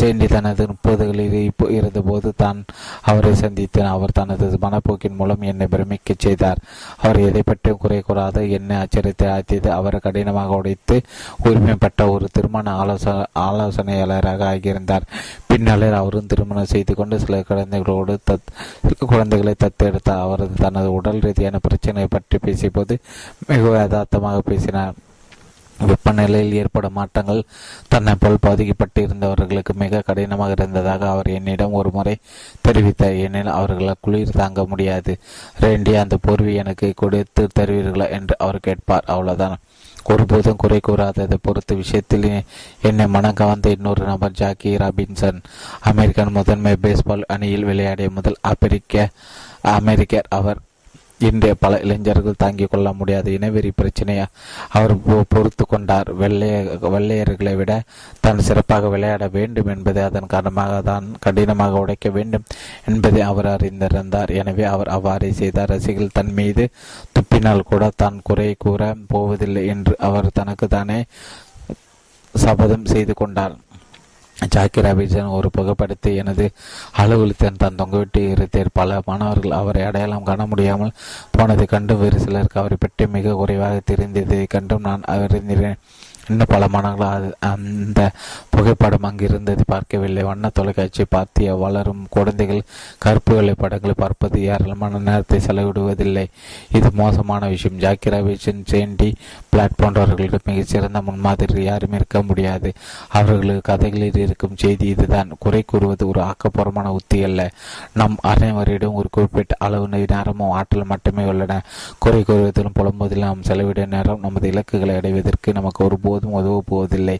சேண்டி தனது 30களில் இருந்தபோது தான் அவரை சந்தித்தார். அவர் தனது மனப்போக்கின் மூலம் என்னை பிரமிக்க செய்தார். அவர் எதை பற்றியும் குறை கூறாத என்னை ஆச்சரியத்தை ஆழ்த்தியது. அவரை கடினமாக உடைத்து உரிமைப்பட்ட ஒரு திருமண ஆலோசனையாளராக ஆகியிருந்தார். பின்னாளில் அவரும் திருமணம் செய்து கொண்டு சில குழந்தைகளோடு குழந்தைகளை தத்தெடுத்தார். அவர் தனது உடல் ரீதியான பிரச்சனை பற்றி பேசிய போது மிகவும் யதார்த்தமாக பேசினார். வெப்பநிலையில் ஏற்படும் மாற்றங்கள் தன்னை போல் பாதிக்கப்பட்டு இருந்தவர்களுக்கு மிக கடினமாக இருந்ததாக அவர் என்னிடம் ஒரு முறை தெரிவித்தார். ஏனெனில் அவர்களால் குளிர் தாங்க முடியாது. ரெண்டி, அந்த போர்வை எனக்கு கொடுத்து தருவீர்களா என்று அவர் கேட்பார். அவ்வளவுதான். ஒருபோதும் குறை கூறாததை பொறுத்து விஷயத்தில் என்னை மனம் கவர்ந்த இன்னொரு நபர் ஜாக்கி ராபின்சன். அமெரிக்கன் முதன்மை பேஸ்பால் அணியில் விளையாடிய முதல் அமெரிக்கர் அவர். இன்றைய பல இளைஞர்கள் தாங்கிக் கொள்ள முடியாத இனவெறி பிரச்சனையை அவர் பொறுத்து கொண்டார். வெள்ளையர்களை விட தான் சிறப்பாக விளையாட வேண்டும் என்பதை, அதன் காரணமாக தான் கடினமாக உடைக்க வேண்டும் என்பதை அவர் அறிந்திருந்தார். எனவே அவர் அவ்வாறே செய்தார். ரசிகர்கள் தன் மீது துப்பினால் கூட தான் குறை கூற போவதில்லை என்று அவர் தனக்கு தானே சபதம் செய்து கொண்டார். ஜாக்கிர் அபிஜன் ஒரு புகைப்படத்தை எனது அலுவலகத்தில் தான் தொங்கவிட்டு இருத்தார். பல மாணவர்கள் அவரை அடையாளம் காண முடியாமல் போனதை கண்டும் வேறு சிலருக்கு அவரை பற்றி மிக குறைவாக தெரிந்ததை கண்டும் நான் அறிந்திருந்தேன். இன்னும் பல மாணவர்கள் அந்த புகைப்படம் அங்கிருந்தது பார்க்கவில்லை. வண்ண தொலைக்காட்சியை பார்த்து வளரும் குழந்தைகள் கருப்பு வெள்ளை படங்களை பார்ப்பது ஏராளமான நேரத்தை செலவிடுவதில்லை. இது மோசமான விஷயம். ஜாக்கிர் அபிஜன், சேண்டி பிளாட் போன்றவர்களுக்கு மிகச்சிறந்த முன்மாதிரி யாரும் இருக்க முடியாது. அவர்களுக்கு கதைகளில் இருக்கும் செய்தி இதுதான்: குறை கூறுவது ஒரு ஆக்கப்பூர்வமான உத்தி அல்ல. நம் அனைவரிடம் ஒரு குறிப்பிட்ட அளவு நேரமும் ஆற்றல் மட்டுமே உள்ளன. குறை கூறுவதிலும் புலம்புவதிலும் நாம் செலவிட நேரம் நமது இலக்குகளை அடைவதற்கு நமக்கு ஒரு உதவ போவதில்லை.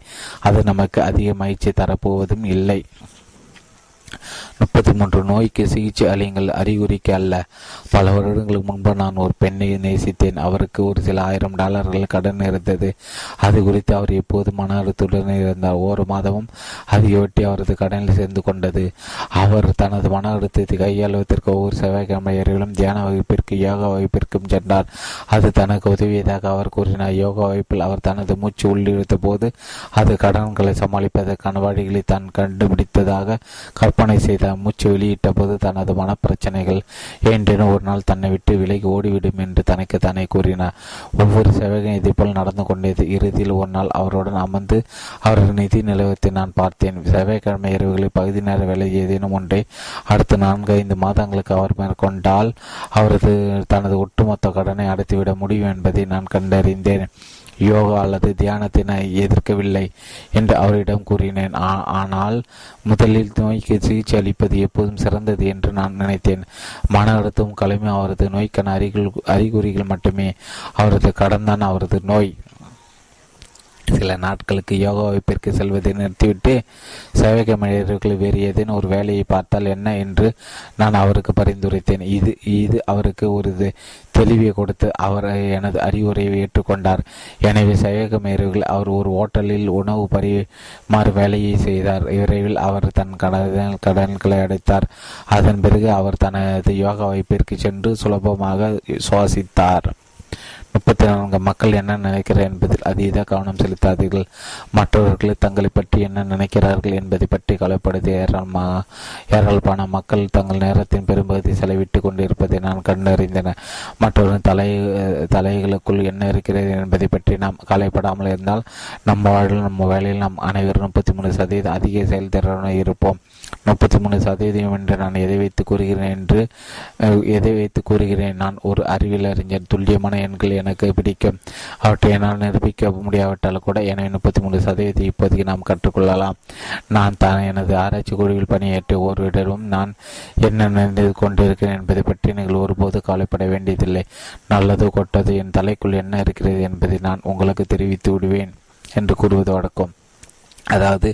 அது நமக்கு அதிக மகிழ்ச்சி தரப்போவதும் இல்லை. 33 நோய்க்கு சிகிச்சை அளியுங்கள், அறிகுறிக்கு அல்ல. பல வருடங்களுக்கு முன்பு நான் ஒரு பெண்ணை நேசித்தேன். அவருக்கு ஒரு சில $1000 கடன் இருந்தது. அது குறித்து அவர் எப்போது மன அழுத்தத்துடன் இருந்தார். ஒரு மாதமும் அதை ஒட்டி அவரது கடனில் சேர்ந்து கொண்டது. அவர் தனது மன அழுத்தத்தை கையாளுவதற்கு ஒவ்வொரு செவ்வாய்க்கிழமை இரவிலும் தியான வகுப்பிற்கு, யோகா வகுப்பிற்கும் சென்றார். அது தனக்கு உதவியதாக அவர் கூறினார். யோகா வகுப்பில் அவர் தனது மூச்சு உள்ளிழுத்த போது அது கடன்களை சமாளிப்பதற்கான வழிகளை தான் கண்டுபிடித்ததாக கற்பனை செய்தார். மூச்சு வெளியிட்ட போது தனது மனப்பிரச்சனைகள் ஏன்றேனும் ஒரு நாள் தன்னை விட்டு விலகி ஓடிவிடும் என்று தனக்கு தானே கூறினார். ஒவ்வொரு சேவகம் இதேபோல் நடந்து கொண்டது. இறுதியில் ஒரு நாள் அவருடன் அமர்ந்து அவரது நிதி நிலவரத்தை நான் பார்த்தேன். செவ்வாய்க்கிழமை இரவுகளில் பகுதி நேர வேலை ஏதேனும் ஒன்றை அடுத்த 4-5 மாதங்களுக்கு அவர் மேற்கொண்டால் அவரது தனது ஒட்டுமொத்த கடனை அடைத்துவிட முடியும் என்பதை நான் கண்டறிந்தேன். யோகா அல்லது தியானத்தினை எதிர்க்கவில்லை என்று அவரிடம் கூறினேன். ஆனால் முதலில் நோய்க்கு சிகிச்சை அளிப்பது எப்போதும் சிறந்தது என்று நான் நினைத்தேன். மன அழுத்தமும் கலமே அவரது நோய்க்கான அறிகுறிகள் மட்டுமே. அவரது கடன் தான் அவரது நோய். சில நாட்களுக்கு யோகா வகுப்பிற்கு செல்வதை நிறுத்திவிட்டு சேவைக்க மனிதர்கள் வேறு ஏதேனும் ஒரு வேலையை பார்த்தால் என்ன என்று நான் அவருக்கு பரிந்துரைத்தேன். இது அவருக்கு ஒரு தெளிவை கொடுத்து அவர் எனது அறிவுரையை ஏற்றுக்கொண்டார். எனவே சேவைக்க மனிதர்கள் அவர் ஒரு ஹோட்டலில் உணவு பரிமாறு வேலையை செய்தார். விரைவில் அவர் தன் கடன்களை அடைத்தார். அதன் பிறகு அவர் தனது யோகா வகுப்பிற்கு சென்று சுலபமாக சுவாசித்தார். 34 மக்கள் என்ன நினைக்கிறார் என்பதில் அதீத கவனம் செலுத்தாதீர்கள். மற்றவர்களை தங்களை பற்றி என்ன நினைக்கிறார்கள் என்பதை பற்றி கவலைப்படுது. ஏராளமான மக்கள் தங்கள் நேரத்தின் பெரும்பகுதி செலவிட்டுக் கொண்டிருப்பதை நான் கண்டறிந்தேன். மற்றவர்கள் தலைகளுக்குள் என்ன இருக்கிறது என்பதை பற்றி நாம் கவலைப்படாமல் இருந்தால் நம்ம வாழ்வில், நம்ம வேலையில் நாம் அனைவரும் 33% அதிக செயல்திறனுடன் இருப்போம். 33% என்று நான் எதை வைத்து கூறுகிறேன்? நான் ஒரு அறிவியலறிஞர். துல்லியமான எண்கள் எனக்கு பிடிக்கும். அவற்றை என்னால் நிரூபிக்க முடியாவிட்டால் கூட எனவே 33% இப்போதைக்கு நாம் கற்றுக்கொள்ளலாம். நான் எனது ஆராய்ச்சி குழுவில் பணியேற்ற ஒருவரிடமும் நான் என்ன நினைந்து கொண்டிருக்கிறேன் என்பதை பற்றி நீங்கள் ஒருபோது கவலைப்பட வேண்டியதில்லை. நல்லதோ கொட்டதோ என் தலைக்குள் என்ன இருக்கிறது என்பதை நான் உங்களுக்கு தெரிவித்து விடுவேன் என்று கூறுவது வழக்கம். அதாவது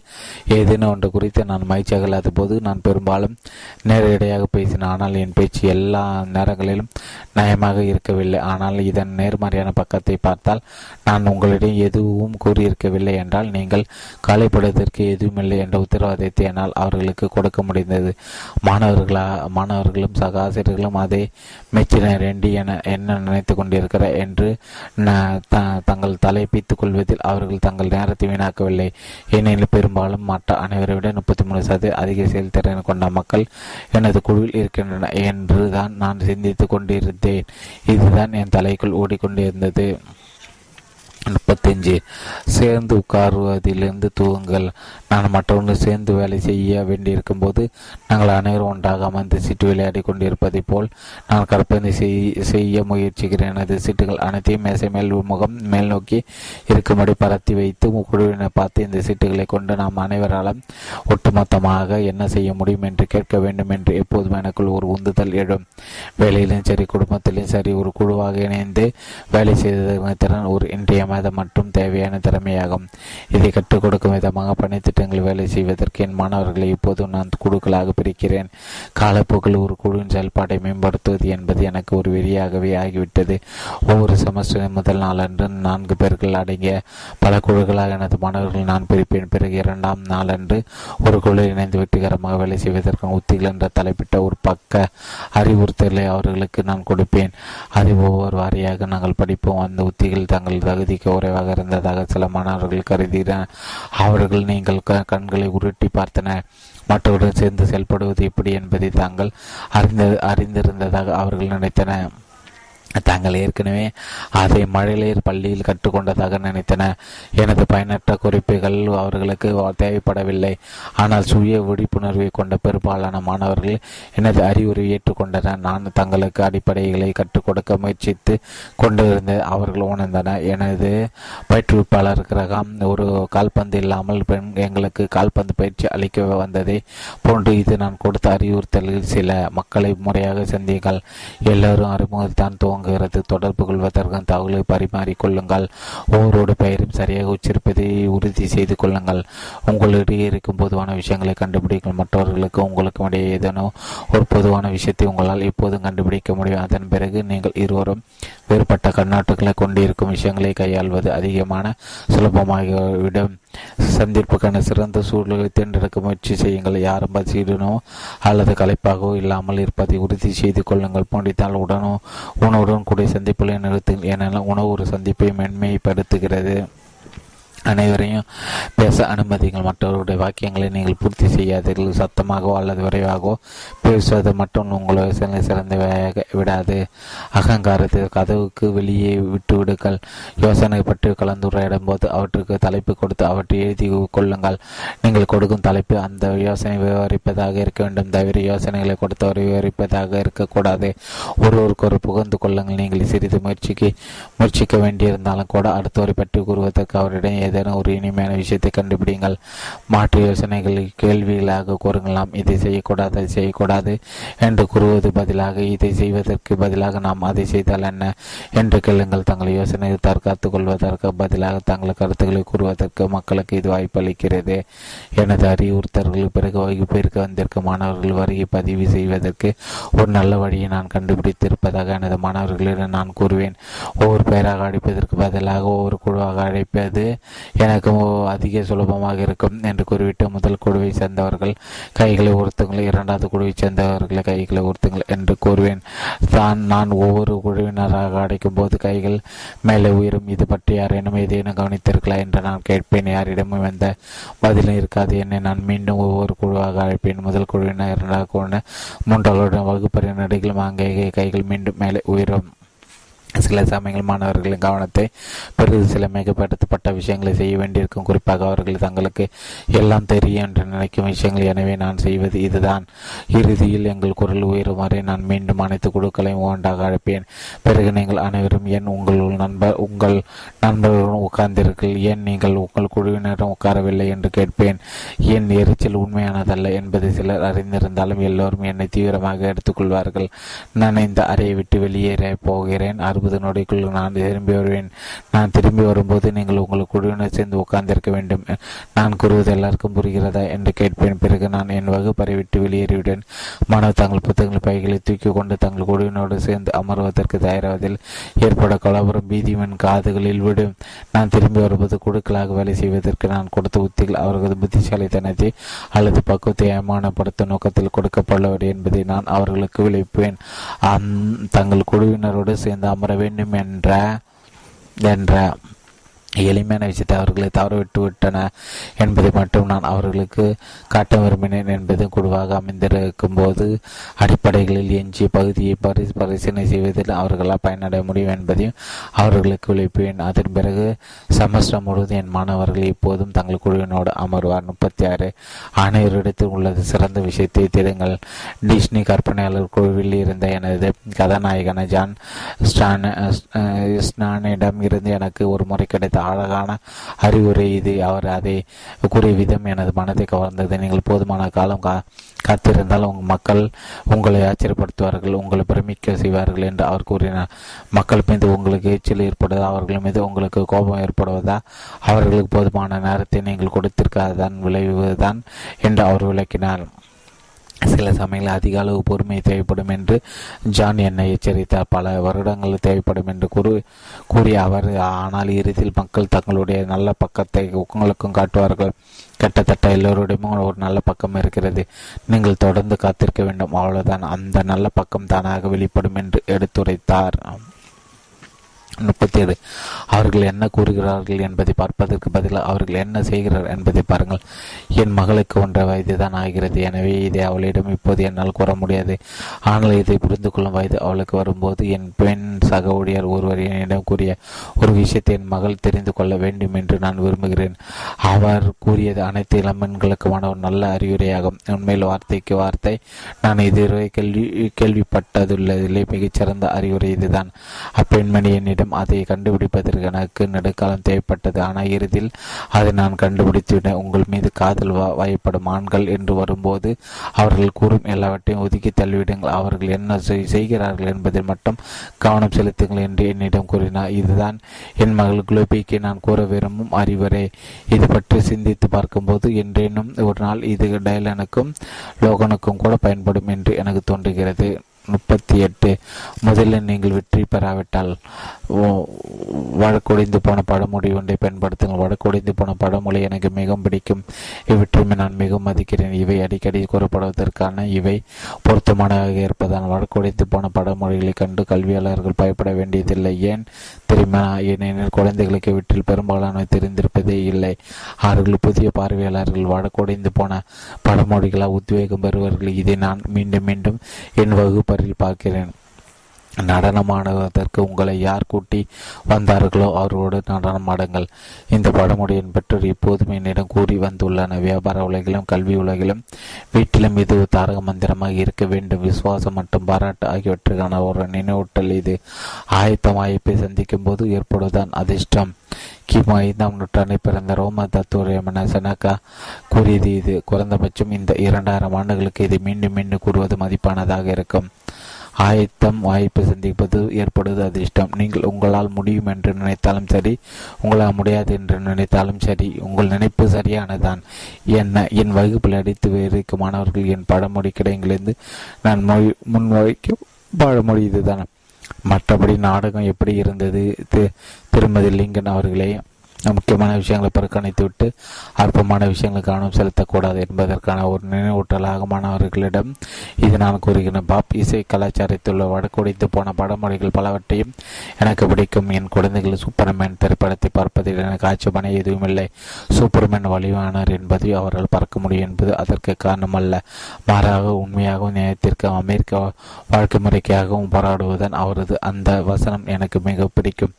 ஏதேனும் ஒன்று குறித்து நான் மகிழ்ச்சியாக இல்லாத போது நான் பெரும்பாலும் நேரடியாக பேசினேன். ஆனால் என் பேச்சு எல்லா நேரங்களிலும் நயமாக இருக்கவில்லை. ஆனால் இதன் நேர்மறையான பக்கத்தை பார்த்தால் நான் உங்களிடம் எதுவும் கூறியிருக்கவில்லை என்றால் நீங்கள் கவலைப்படுவதற்கு எதுவுமில்லை என்ற உத்தரவாதத்தை என்னால் அவர்களுக்கு கொடுக்க முடிந்தது. மாணவர்களும் சகாசிரியர்களும் அதை மெச்சினர் என்று என்ன நினைத்து கொண்டிருக்கிற என்று தங்கள் தலை பித்துக் கொள்வதில் அவர்கள் தங்கள் நேரத்தை வீணாக்கவில்லை. ஏனெனில் பெரும்பாலும் மற்ற அனைவரை விட 33% அதிக செயல்திறன் கொண்ட மக்கள் எனது குழுவில் இருக்கின்றனர் என்று தான் நான் சிந்தித்து கொண்டிருந்தேன். இதுதான் என் தலைக்குள் ஓடிக்கொண்டிருந்தது. 35 சேர்ந்து உட்காருவதிலிருந்து துவங்கள். நான் மற்றொன்று சேர்ந்து வேலை செய்ய வேண்டியிருக்கும் போது நாங்கள் அனைவரும் ஒன்றாக அமர்ந்து சீட்டு விளையாடி கொண்டிருப்பதை போல் நான் கற்பனை செய்ய முயற்சிக்கிறேன். எனது சீட்டுகள் அனைத்தையும் மேசை மேல் நோக்கி இருக்கும்படி பரத்தி வைத்து குழுவினை பார்த்து இந்த சீட்டுகளை கொண்டு நாம் அனைவராலும் ஒட்டுமொத்தமாக என்ன செய்ய முடியும் என்று கேட்க வேண்டும் என்று எப்போதும் எனக்குள் ஒரு உந்துதல் எழும். வேலையிலும் சரி, குடும்பத்திலும் சரி, ஒரு குழுவாக இணைந்து வேலை செய்த திறன் ஒரு இன்றைய மற்றும் தேவையான திறமையாகும். இதை கற்றுக் கொடுக்கும் விதமாக பணித்திட்ட திட்டங்கள் வேலை செய்வதற்கு என் மாணவர்களை இப்போது நான் குழுக்களாக பிரிக்கிறேன். காலப்போக்கில் ஒரு குழுவின் செயல்பாட்டை மேம்படுத்துவது என்பது எனக்கு ஒரு வெறியாகவே ஆகிவிட்டது. ஒவ்வொரு செமஸ்டரின் முதல் நாளன்று 4 பேர்கள் அடங்கிய பல குழுக்களாக எனது மாணவர்கள் நான் பிரிப்பேன். பிறகு 2ஆம் நாளன்று ஒரு குழு இணைந்து வெற்றிகரமாக வேலை செய்வதற்கான உத்திகள் என்ற தலைப்பிட்ட ஒரு பக்க அறிவுறுத்தலை அவர்களுக்கு நான் கொடுப்பேன். அதை ஒவ்வொரு வாரியாக நாங்கள் படிப்போம். அந்த உத்திகள் தங்கள் தகுதிக்கு குறைவாக இருந்ததாக சில மாணவர்கள் கருதுகிறார். அவர்கள் நீங்கள் கண்களை உருட்டி பார்த்தனர். மற்றவர்கள் சேர்ந்து செயல்படுவது எப்படி என்பதை தாங்கள் அறிந்திருந்ததாக அவர்கள் நினைத்தனர். தாங்கள் ஏற்கனவே அதை மழலையர் பள்ளியில் கற்றுக்கொண்டதாக நினைத்தன. எனது பயனற்ற குறிப்புகள் அவர்களுக்கு தேவைப்படவில்லை. ஆனால் சுய விழிப்புணர்வை கொண்ட பெரும்பாலான மாணவர்கள் எனது அறிவுரை ஏற்றுக்கொண்டனர். நான் தங்களுக்கு அடிப்படைகளை கற்றுக் கொடுக்க முயற்சித்து கொண்டிருந்த அவர்கள் உணர்ந்தனர். எனது பயிற்றுவிப்பாளர் கிரகம் ஒரு கால்பந்து இல்லாமல் எங்களுக்கு கால்பந்து பயிற்சி அளிக்க வந்ததை போன்று இது நான் கொடுத்த அறிவுறுத்தலில் சில மக்களை முறையாக சந்திகள் எல்லோரும் அறிமுகத்தான் தொடர்பு கொள்வதற்கான தகவலை பரிமாறிக்கொள்ளுங்கள். ஒவ்வொருடைய பெயரும் சரியாக உச்சரிப்பதை உறுதி செய்து கொள்ளுங்கள். உங்களிடையே இருக்கும் பொதுவான விஷயங்களை கண்டுபிடிக்க மற்றவர்களுக்கு உங்களுக்கும் இடையே ஏதேனோ ஒரு பொதுவான விஷயத்தை உங்களால் எப்போதும் கண்டுபிடிக்க முடியும். அதன் பிறகு நீங்கள் இருவரும் வேறுபட்ட கண்ணோட்டங்களை கொண்டிருக்கும் விஷயங்களை கையாள்வது அதிகமான சுலபமாகிவிடும். சந்திப்புக்கான சிறந்த சூழலை தேர்ந்தெடுக்க முயற்சி செய்யுங்கள். யாரும் பசியிடனோ அல்லது கலைப்பாகவோ இல்லாமல் இருப்பதை உறுதி செய்து கொள்ளுங்கள். முடித்தால் உணவுடன் கூடிய சந்திப்புகளை நிறுத்துங்கள். ஏனெனில் உணவு ஒரு சந்திப்பை மென்மைப்படுத்துகிறது. அனைவரையும் பேச அனுமதிங்கள். மற்றவருடைய வாக்கியங்களை நீங்கள் பூர்த்தி செய்யாதீர்கள். சத்தமாகவோ அல்லது விரைவாகவோ பேசுவது மட்டும் உங்களை சிறந்த விடாது. அகங்காரத்தை கதவுக்கு வெளியே விட்டுவிடுங்கள். யோசனை பற்றி கலந்துரையாடும் போது அவற்றுக்கு தலைப்பு கொடுத்து அவற்றை எழுதி கொள்ளுங்கள். நீங்கள் கொடுக்கும் தலைப்பு அந்த யோசனை விவரிப்பதாக இருக்க வேண்டும். தவிர யோசனைகளை கொடுத்தவரை விவரிப்பதாக இருக்கக்கூடாது. ஒருவருக்கொரு புகழ்ந்து கொள்ளுங்கள். நீங்கள் சிறிது முயற்சிக்க வேண்டியிருந்தாலும் கூட அடுத்தவரை பற்றி கூறுவதற்கு அவரிடம் ஏதேனும் ஒரு இனிமையான விஷயத்தை கண்டுபிடிங்கள். மாற்று யோசனைகளை கேள்விகளாக கூறுங்களாம். இதை செய்யக்கூடாது, அதை செய்யக்கூடாது என்று கூறுவது பதிலாக இதை செய்வதற்கு பதிலாக நாம் அதை செய்தால் என்ன என்று கேளுங்கள். தங்கள் யோசனையை தற்காத்துக் கொள்வதற்கு பதிலாக தங்கள் கருத்துக்களை கூறுவதற்கு மக்களுக்கு இது வாய்ப்பளிக்கிறது. எனது அறிவுறுத்தல்கள் பிறகு வகுப்பிற்கு வந்திருக்கும் மாணவர்கள் வருகை பதிவு செய்வதற்கு ஒரு நல்ல வழியை நான் கண்டுபிடித்திருப்பதாக எனது மாணவர்களிடம் நான் கூறுவேன். ஒவ்வொரு பெயராக அழைப்பதற்கு பதிலாக ஒவ்வொரு குழுவாக அழைப்பது எனக்கு அதிக சுலபமாக இருக்கும் என்று கூறிவிட்டு முதல் குழுவை சேர்ந்தவர்கள் கைகளை உறுத்துங்கள், இரண்டாவது குழுவை சேர்ந்தவர்களை கைகளை உறுத்துங்கள் என்று கூறுவேன். நான் ஒவ்வொரு குழுவினராக அடைக்கும் போது கைகள் மேலே உயரும். இது பற்றி யாரேனும் ஏதேனும் கவனித்திருக்கலா என்று நான் கேட்பேன். யாரிடமும் எந்த பதிலும் இருக்காது. என்னை நான் மீண்டும் ஒவ்வொரு குழுவாக அழைப்பேன். முதல் குழுவினர், இரண்டாவது குழுவினர், மூன்றாவது வகுப்பறையின் நடுகளும் அங்கே கைகள் மீண்டும் மேலே உயரும். சில சமயங்கள் மாணவர்களின் கவனத்தை பிறகு சில மிகப்படுத்தப்பட்ட விஷயங்களை செய்ய வேண்டியிருக்கும். குறிப்பாக அவர்கள் தங்களுக்கு எல்லாம் தெரியும் என்று நினைக்கும் விஷயங்கள். எனவே நான் செய்வது இதுதான். இறுதியில் எங்கள் குரல் உயருமாறே நான் மீண்டும் அனைத்து குழுக்களையும் ஒன்றாக அழைப்பேன். பிறகு நீங்கள் அனைவரும் ஏன் உங்கள் நண்பர்களுடன் உட்கார்ந்தீர்கள், ஏன் நீங்கள் உங்கள் குழுவினரும் உட்காரவில்லை என்று கேட்பேன். என் எரிச்சல் உண்மையானதல்ல என்பதை சிலர் அறிந்திருந்தாலும் எல்லோரும் என்னை தீவிரமாக எடுத்துக்கொள்வார்கள். நான் இந்த அறையை விட்டு வெளியேற போகிறேன். 60 நொடிக்குள் நான் திரும்பி வருவேன். நான் திரும்பி வரும்போது நீங்கள் உங்கள் குழுவினர் சேர்ந்து உட்கார்ந்திருக்க வேண்டும். நான் கூறுவது எல்லாருக்கும் புரிகிறதா என்று கேட்பேன். பிறகு நான் என் வகுப்பறை விட்டு வெளியேறிவிட்டேன். மாணவர் தங்கள் புத்தகங்கள் பைகளை தூக்கி கொண்டு தங்கள் குழுவினோடு சேர்ந்து அமர்வதற்கு தயாராவதில் ஏற்பட கலவரம் பீதிமன் காதுகளில் விடும். நான் திரும்பி வரும்போது குழுக்களாக வேலை செய்வதற்கு நான் கொடுத்த உத்திகள் அவர்களது புத்திசாலித்தனத்தை அல்லது பக்குவத்தை ஏமானப்படுத்த நோக்கத்தில் கொடுக்கப்படவில்லை என்பதை நான் அவர்களுக்கு விளைவிப்பேன். தங்கள் குழுவினரோடு சேர்ந்து அமர வேண்டும் என்ற எளிமையான விஷயத்தை அவர்களை தவறவிட்டு விட்டன என்பதை மட்டும் நான் அவர்களுக்கு காட்ட விரும்பினேன் என்பது குழுவாக அமைந்திருக்கும் போது அடிப்படைகளில் எஞ்சிய பகுதியை பரிசீலனை செய்வதில் அவர்களால் பயனடைய முடியும் என்பதையும் அவர்களுக்கு விளைவிப்பேன். அதன் பிறகு செமஸ்டர் முழுவதும் என் மாணவர்கள் இப்போதும் தங்கள் குழுவினோடு அமர்வார். 36 அனைவரிடத்தில் உள்ளது சிறந்த விஷயத்தை தேடுங்கள். டிஸ்னி கற்பனையாளர் குழுவில் இருந்த எனது கதாநாயகன ஜான் ஸ்டானிடம் இருந்து எனக்கு ஒரு முறை கிடைத்த அழகான அறிவுரை இது. அவர் அதை கூறிய விதம் எனது மனத்தை கவர்ந்தது. நீங்கள் போதுமான காலம் காத்திருந்தால் உங்கள் மக்கள் உங்களை ஆச்சரியப்படுத்துவார்கள், உங்களை பிரமிக்க செய்வார்கள் என்று அவர் கூறினார். மக்கள் மீது உங்களுக்கு எச்சில் ஏற்படுவதா, அவர்கள் மீது உங்களுக்கு கோபம் ஏற்படுவதா, அவர்களுக்கு போதுமான நேரத்தை நீங்கள் கொடுத்திருக்காதான் விளைவுதான் என்று அவர் விளக்கினார். சில சமயங்கள் அதிக அளவு பொறுமை தேவைப்படும் என்று ஜான் என்னை எச்சரித்தார். பல வருடங்கள் தேவைப்படும் என்று கூறிய அவர், ஆனால் இறுதியில் மக்கள் தங்களுடைய நல்ல பக்கத்தை உங்களுக்கும் காட்டுவார்கள். கிட்டத்தட்ட எல்லோருடையும் ஒரு நல்ல பக்கம் இருக்கிறது, நீங்கள் தொடர்ந்து காத்திருக்க வேண்டும், அவ்வளவுதான். அந்த நல்ல பக்கம் தானாக வெளிப்படும் என்று எடுத்துரைத்தார். 37. அவர்கள் என்ன கூறுகிறார்கள் என்பதை பார்ப்பதற்கு பதிலாக அவர்கள் என்ன செய்கிறார்கள் என்பதை பாருங்கள். என் மகளுக்கு 1 வயது தான் ஆகிறது, எனவே இதை அவளிடம் இப்போது என்னால் கூற முடியாது. ஆனால் இதை புரிந்து கொள்ளும் வயது அவளுக்கு வரும்போது என் பெண் சக ஊழியர் ஒருவர் என்னிடம் கூறிய ஒரு விஷயத்தை என் மகள் தெரிந்து கொள்ள வேண்டும் என்று நான் விரும்புகிறேன். அவர் கூறியது அனைத்து இளம்பெண்களுக்குமான ஒரு நல்ல அறிவுரையாகும். உண்மையில் வார்த்தைக்கு வார்த்தை நான் இதுவரை கேள்விப்பட்டதுள்ளதிலே மிகச்சிறந்த அறிவுரை இதுதான். அப்பெண்மணி என்னிடம் அதை கண்டுபிடிப்பதற்கு எனக்கு நெடுக்காலம் தேவைப்பட்டது, ஆனால் இறுதியில் அதை நான் கண்டுபிடித்துவிட்டேன். உங்கள் மீது காதல் வயப்படும் ஆண்கள் என்று வரும்போது அவர்கள் கூறும் எல்லாவற்றையும் ஒதுக்கி தள்ளிவிடுங்கள், அவர்கள் என்ன செய்கிறார்கள் என்பதை மட்டும் கவனம் செலுத்துங்கள் என்று என்னிடம் கூறினார். இதுதான் என் மகள் குலோபிக்கு நான் கூற விரும்பும் அறிவுரை. இது பற்றி சிந்தித்து பார்க்கும்போது என்றேனும் ஒரு நாள் இது டைலனுக்கும் லோகனுக்கும் கூட பயன்படும் என்று எனக்கு தோன்றுகிறது. 38. முதலில் நீங்கள் வெற்றி பெறாவிட்டால் வழக்குடைந்து போன படமொழி ஒன்றை பயன்படுத்துங்கள். வழக்குடைந்து போன படமொழி எனக்கு மிகவும் பிடிக்கும், இவற்றையுமே நான் மிகவும் மதிக்கிறேன். இவை அடிக்கடி கூறப்படுவதற்கான இவை பொருத்தமானதாக இருப்பதால் வழக்குடைந்து போன படமொழிகளை கண்டு கல்வியாளர்கள் பயப்பட வேண்டியதில்லை. ஏன் தெரியுமா? ஏனெனில் குழந்தைகளுக்கு வீட்டில் பெரும்பாலான தெரிந்திருப்பதே இல்லை. அவர்கள் புதிய பார்வையாளர்கள் வழக்குடைந்து போன படமொழிகளால் உத்வேகம் பெறுவார்கள். இதை நான் மீண்டும் மீண்டும் என் வகுப்பு பார்க்கிறேன். நடனமாடுவதற்கு உங்களை யார் கூட்டி வந்தார்களோ அவரோடு நடனமாடுங்கள். இந்த படமுடியின் பெற்றோர் இப்போதும் என்னிடம் கூறி வந்துள்ளன. வியாபார உலகிலும் கல்வி உலகிலும் வீட்டிலும் இது தாரக மந்திரமாக இருக்க வேண்டும். விசுவாசம் மற்றும் பாராட்டு ஆகியவற்றுக்கான ஒரு நினைவூட்டல் இது. ஆயத்தம் வாய்ப்பை சந்திக்கும் போது ஏற்படுவதுதான் அதிர்ஷ்டம். கிமு 5ஆம் நூற்றாண்டை பிறந்த ரோம தத்துவமான செனகா கூறியது இது. குறைந்தபட்சம் இந்த 2000 ஆண்டுகளுக்கு இது மீண்டும் மீண்டும் கூறுவது மதிப்பானதாக இருக்கும். ஆயத்தம் வாய்ப்பை சந்திப்பது ஏற்படுவது அதிர்ஷ்டம். நீங்கள் உங்களால் முடியும் என்று நினைத்தாலும் சரி, உங்களால் முடியாது என்று நினைத்தாலும் சரி, உங்கள் நினைப்பு சரியானதான். என் வகுப்பில் அடித்து வேறு மாணவர்கள் என் பழமொழி கிடையிலிருந்து நான் முன்வைக்கும் பழமொழி இதுதான். மற்றபடி நாடகம் எப்படி இருந்தது? திருமதி லிங்கன் அவர்களே, முக்கியமான விஷயங்களை புறக்கணித்துவிட்டு அற்பமான விஷயங்களை கவனம் செலுத்தக்கூடாது என்பதற்கான ஒரு நினைவூட்டலாக மாணவர்களிடம் இது நான் கூறுகிறேன். பாப் இசை கலாச்சாரத்தில் வடக்குடைத்து போன படமொழிகள் பலவற்றையும் எனக்கு பிடிக்கும். என் குழந்தைகள் சூப்பர்மேன் திரைப்படத்தை பார்ப்பதில் எனக்கு ஆட்சேபனை எதுவும் இல்லை. சூப்பர்மேன் வலிவானார் என்பதை அவர்கள் பார்க்க முடியும் என்பது அதற்கு காரணம் அல்ல. மாறாக உண்மையாகவும் நியாயத்திற்கும் அமெரிக்க வாழ்க்கை முறைக்காகவும் போராடுவதன் அவரது அந்த வசனம் எனக்கு மிக பிடிக்கும்.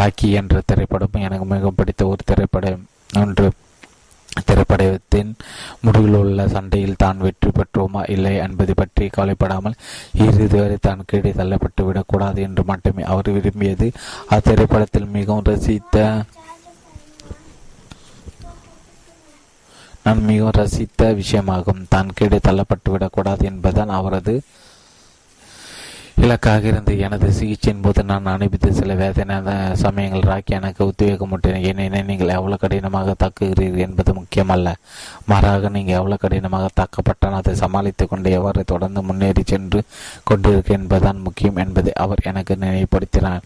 ராக்கி என்ற திரைப்படமும் எனக்கு மிக படித்த ஒரு திரைப்படம். 1. திரைப்படத்தின் முடிவில் உள்ள சண்டையில் தான் வெற்றி பெற்றோமா இல்லை என்பது பற்றி கவலைப்படாமல் இறுதிவரை தான் கீழே தள்ளப்பட்டு விடக்கூடாது என்று மட்டுமே அவர் விரும்பியது. அத்திரைப்படத்தில் மிகவும் ரசித்த விஷயமாகும். தான் கீழே தள்ளப்பட்டுவிடக்கூடாது என்பதுதான் அவரது இலக்காக இருந்து எனது சிகிச்சையின் போது நான் அனுப்பித்த சில வேதனையான சமயங்கள் ராக்கி எனக்கு உத்வேகம் முட்டினேன். ஏனெனில் நீங்கள் எவ்வளவு கடினமாக தாக்குகிறீர்கள் என்பது முக்கியமல்ல, மாறாக நீங்கள் எவ்வளவு கடினமாக தாக்கப்பட்டால் அதை சமாளித்து கொண்டு எவ்வாறு தொடர்ந்து முன்னேறி சென்று கொண்டிருக்க என்பதுதான் முக்கியம் என்பதை அவர் எனக்கு நினைவுபடுத்தினார்.